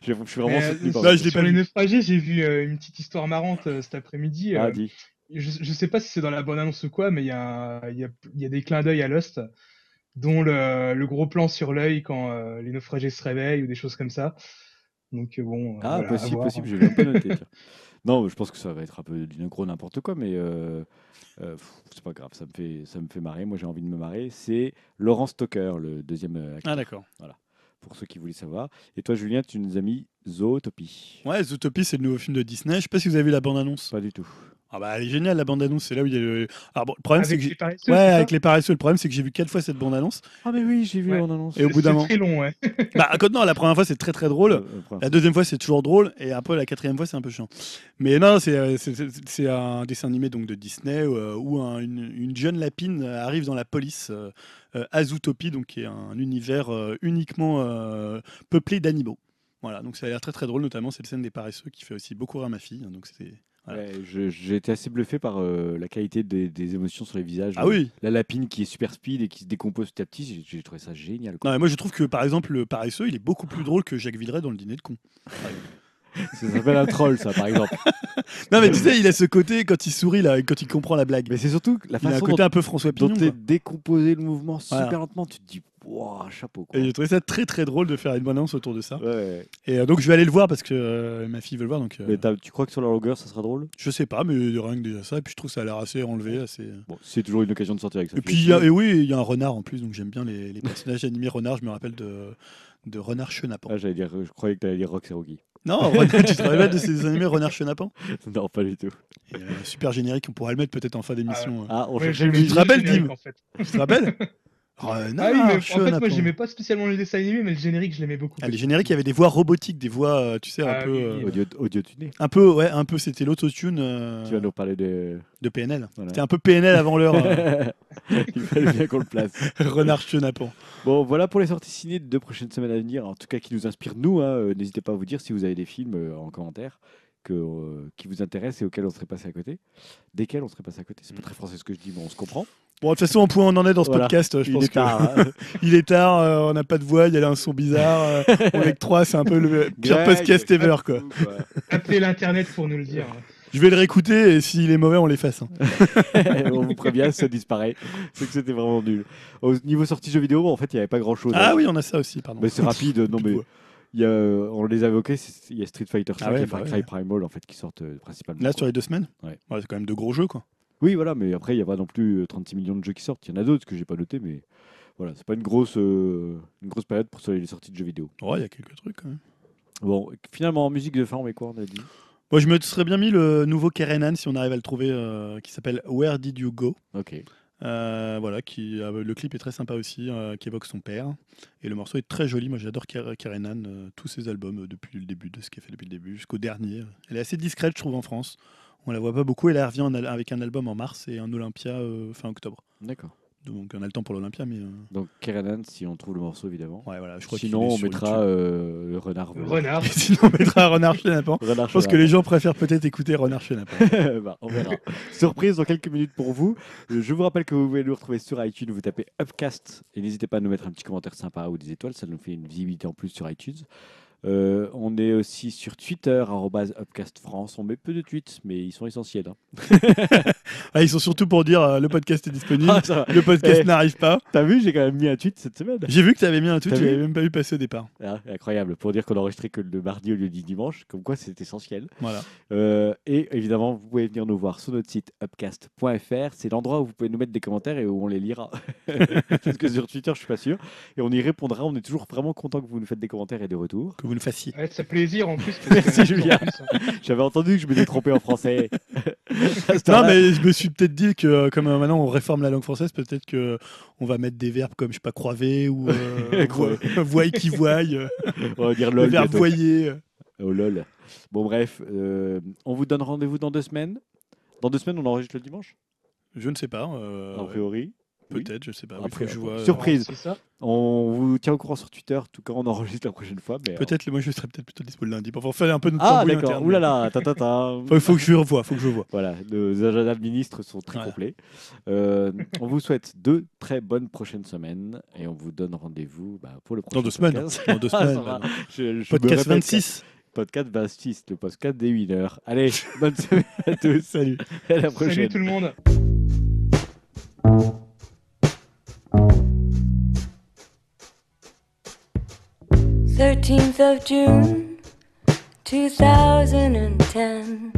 je, je suis vraiment euh, soutenu par ça. Sur Les Naufragés, j'ai vu euh, une petite histoire marrante euh, cet après-midi. Euh, ah, dis. Je ne sais pas si c'est dans la bonne annonce ou quoi, mais il y a, y, a, y a des clins d'œil à Lost, dont le, le gros plan sur l'œil quand euh, les naufragés se réveillent ou des choses comme ça. Donc, bon. Ah, voilà, possible, possible, je ne l'ai pas noté. Non, je pense que ça va être un peu du gros n'importe quoi, mais euh, euh, pff, c'est pas grave, ça me, fait, ça me fait marrer. Moi, j'ai envie de me marrer. C'est Laurent Stocker, le deuxième acteur. Ah, d'accord. Voilà, pour ceux qui voulaient savoir. Et toi, Julien, tu nous as mis Zootopie. Ouais, Zootopie, c'est le nouveau film de Disney. Je sais pas si vous avez vu la bande-annonce. Pas du tout. Ah bah, elle est géniale, la bande-annonce. C'est là où il y a le. Alors, bon, le problème, avec c'est que les paresseux, ouais, avec les paresseux. Le problème, c'est que j'ai vu quatre fois cette bande-annonce. Ah, mais oui, j'ai vu ouais. la bande-annonce. Et c'est, au bout d'un moment. C'est très long, ouais. Bah, quand, non, la première fois, c'est très très drôle. Euh, la deuxième fois, c'est toujours drôle. Et après, la quatrième fois, c'est un peu chiant. Mais non, c'est, c'est, c'est, c'est un dessin animé donc, de Disney euh, où un, une, une jeune lapine arrive dans la police euh, à Zootopie, donc qui est un univers euh, uniquement euh, peuplé d'animaux. Voilà, donc ça a l'air très très drôle, notamment cette scène des paresseux qui fait aussi beaucoup rire à ma fille. Hein, donc c'était. Voilà. Ouais, je, j'ai été assez bluffé par euh, la qualité des, des émotions sur les visages. Ah oui. La lapine qui est super speed et qui se décompose petit à petit, j'ai, j'ai trouvé ça génial. Quoi. Non, moi je trouve que par exemple le paresseux, il est beaucoup plus drôle que Jacques Villeray dans Le Dîner de Cons. Ça s'appelle un troll, ça, par exemple. Non, mais tu sais, il a ce côté quand il sourit, là, quand il comprend la blague. Mais c'est surtout la façon. Il a un côté un peu François Pignon. Quand tu décomposé le mouvement super voilà. lentement, tu te dis, wow, chapeau. Quoi. Et j'ai trouvé ça très très drôle de faire une bonne annonce autour de ça. Ouais. Et euh, donc, je vais aller le voir parce que euh, ma fille veut le voir. Donc, euh... Mais tu crois que sur la longueur, ça sera drôle ? Je sais pas, mais rien que déjà ça. Et puis, je trouve que ça a l'air assez enlevé. Assez... Bon, c'est toujours une occasion de sortir avec ça. Et puis, y a, et oui, il y a un renard en plus, donc j'aime bien les, les personnages animés renards. Je me rappelle de, de Renard Chenapan. Ah, j'allais dire, je croyais que tu allais dire Rox et Rocky. Non, en vrai, tu te rappelles de ces animés Renard Chenapan ? Non, pas du tout. Et, euh, super générique, on pourra le mettre peut-être en fin d'émission. Ah, on cherche le rappelle, Tim. Tu te rappelles ? Renard ah oui, Chenapan. En fait, moi, j'aimais pas spécialement les dessins animés, mais le générique, je l'aimais beaucoup. Ah, les génériques, il y avait des voix robotiques, des voix, tu sais, ah, un peu. Oui, oui, oui. Audio, audio-tuné. Un peu, ouais, un peu, c'était l'autotune. Euh... Tu vas nous parler de. De P N L. Voilà. C'était un peu P N L avant l'heure. Euh... Il fallait bien qu'on le place. Renard Chenapan. Bon, voilà pour les sorties ciné de deux prochaines semaines à venir, en tout cas qui nous inspirent, nous. Hein. N'hésitez pas à vous dire si vous avez des films euh, en commentaire que, euh, qui vous intéressent et auxquels on serait passé à côté. Desquels on serait passé à côté. C'est pas très français ce que je dis, mais on se comprend. Bon, de toute façon, on en est dans ce voilà. podcast. Je il, pense est que... tard, hein. il est tard, euh, on n'a pas de voix, il y a un son bizarre. Euh, on est que trois, c'est un peu le pire Greg, podcast ever. Quoi. Coup, quoi. Appelez l'internet pour nous le dire. Je vais le réécouter et s'il est mauvais, on l'efface. Hein. On vous prévient, ça disparaît. C'est que c'était vraiment nul. Au niveau sortie jeux vidéo, en fait, il n'y avait pas grand chose. Ah hein. oui, on a ça aussi, pardon. Mais c'est rapide. Non, mais y a, on les a évoqués. Il y a Street Fighter cinq ah ouais, et Far Cry ouais. Primal en fait, qui sortent euh, principalement. Là, quoi. Sur les deux semaines ouais. Ouais, c'est quand même de gros jeux. Quoi. Oui, voilà, mais après, il n'y a pas non plus trente-six millions de jeux qui sortent. Il y en a d'autres que je n'ai pas noté, mais voilà, c'est pas une grosse, euh, une grosse période pour les sorties de jeux vidéo. Ouais, il y a quelques trucs quand même. Bon, finalement, en musique de fin, on met quoi, on a dit ? Moi, je me serais bien mis le nouveau Kerenan, si on arrive à le trouver, euh, qui s'appelle Where Did You Go. Ok. Euh, voilà, qui, euh, le clip est très sympa aussi, euh, qui évoque son père. Et le morceau est très joli. Moi, j'adore Kerenan, euh, tous ses albums, euh, depuis le début, de ce qu'elle fait depuis le début, jusqu'au dernier. Elle est assez discrète, je trouve, en France. On la voit pas beaucoup. Et là, elle revient en, avec un album en mars et un Olympia euh, fin octobre. D'accord. Donc, on a le temps pour l'Olympia. Mais, euh... donc, Kerenan, si on trouve le morceau, évidemment. Ouais, voilà, je crois sinon, on mettra euh, le renard. Voilà. Renard. Sinon, on mettra Renard Chenapan. Je pense Chénapan. Que les gens préfèrent peut-être écouter Renard Chenapan. Bah, on verra. Surprise dans quelques minutes pour vous. Je vous rappelle que vous pouvez nous retrouver sur iTunes. Vous tapez Upcast. Et n'hésitez pas à nous mettre un petit commentaire sympa ou des étoiles. Ça nous fait une visibilité en plus sur iTunes. Euh, on est aussi sur Twitter, arrobase Upcast France. On met peu de tweets, mais ils sont essentiels. Hein. Ah, ils sont surtout pour dire euh, le podcast est disponible, ah, le podcast eh, n'arrive pas. T'as vu, j'ai quand même mis un tweet cette semaine. J'ai vu que t'avais mis un tweet, j'avais même pas vu passer au départ. Ah, incroyable, pour dire qu'on enregistrait que le mardi au lieu du dimanche, comme quoi c'est essentiel. Voilà. Euh, et évidemment, vous pouvez venir nous voir sur notre site upcast point f r. C'est l'endroit où vous pouvez nous mettre des commentaires et où on les lira. Parce que sur Twitter, je suis pas sûr. Et on y répondra. On est toujours vraiment content que vous nous faites des commentaires et des retours. Que vous nous fassiez. Ouais, ça fait plaisir en plus. Merci Julien. Hein. J'avais entendu que je m'étais trompé en français. Non, mais je me suis peut-être dit que comme euh, maintenant on réforme la langue française, peut-être que on va mettre des verbes comme je sais pas croiver ou euh, voie qui voie. Euh, on va dire lol. Le verbe bientôt. Voyer. Oh lol. Bon bref, euh, on vous donne rendez-vous dans deux semaines. Dans deux semaines, on enregistre le dimanche. Je ne sais pas. Euh, en théorie. Peut-être, je sais pas. Après, oui, je vois. Surprise. C'est ça. On vous tient au courant sur Twitter, tout quand on enregistre la prochaine fois. Mais peut-être, euh... moi je serai peut-être plutôt dispo le lundi. Pour faire un peu notre ah, d'accord. Ouh là là, ta ta ta. Faut, faut que je revoie, faut que je vois. Voilà, nos agendas ministres sont très voilà. complets. Euh, on vous souhaite deux très bonnes prochaines semaines et on vous donne rendez-vous bah, pour le prochain. Dans deux semaines. Dans deux semaines. Ah, je, je podcast vingt-six. Podcast vingt-six, le podcast des winners. Allez, bonne semaine à tous. Salut. À la prochaine. Salut tout le monde. thirteenth of June, two thousand ten.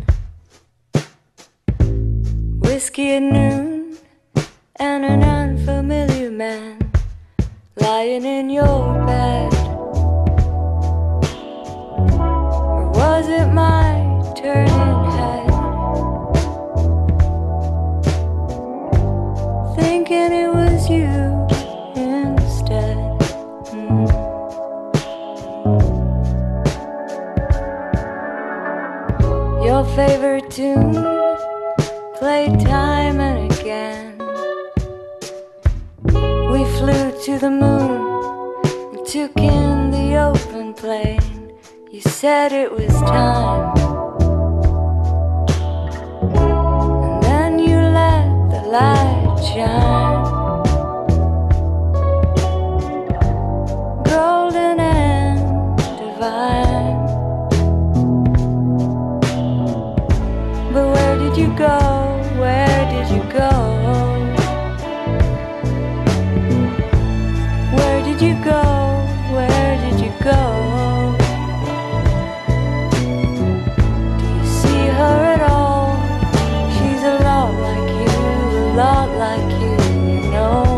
Whiskey at noon and an unfamiliar man lying in your bed. Or was it my turning head? Thinking it was you. Your favorite tune, played time and again. We flew to the moon and took in the open plain. You said it was time, and then you let the light shine. Go, where did you go? Where did you go? Where did you go? Do you see her at all? She's a lot like you, a lot like you, you know.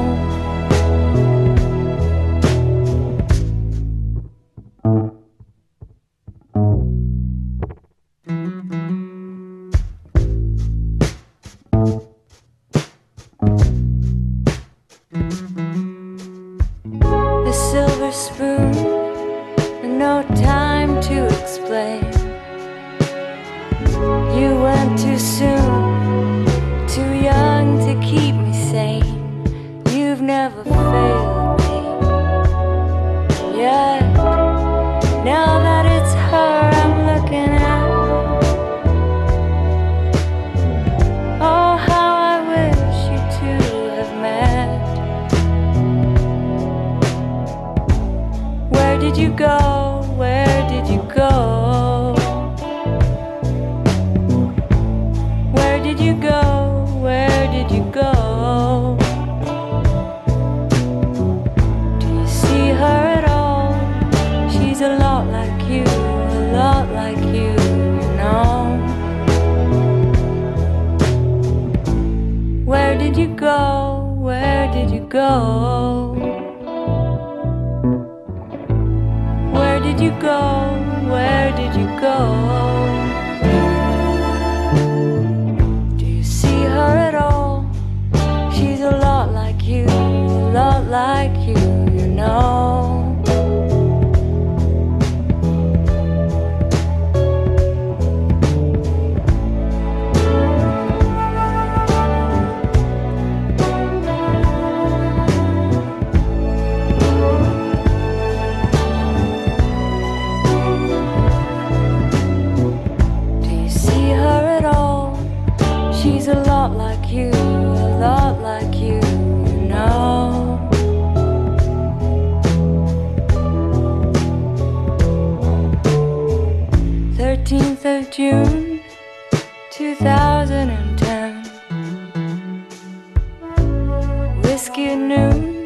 Spoon, and no time to explain. You went too soon, too young to keep me sane. You've never failed me yet. Now that it's her I'm looking at, oh how I wish you two have met. Where did you go? Where did you go? Where did you go? Where did you go? Do you see her at all? She's a lot like you, a lot like you, you know. Where did you go? Where did you go? Where did you go? Where did you go? June two thousand ten, whiskey at noon.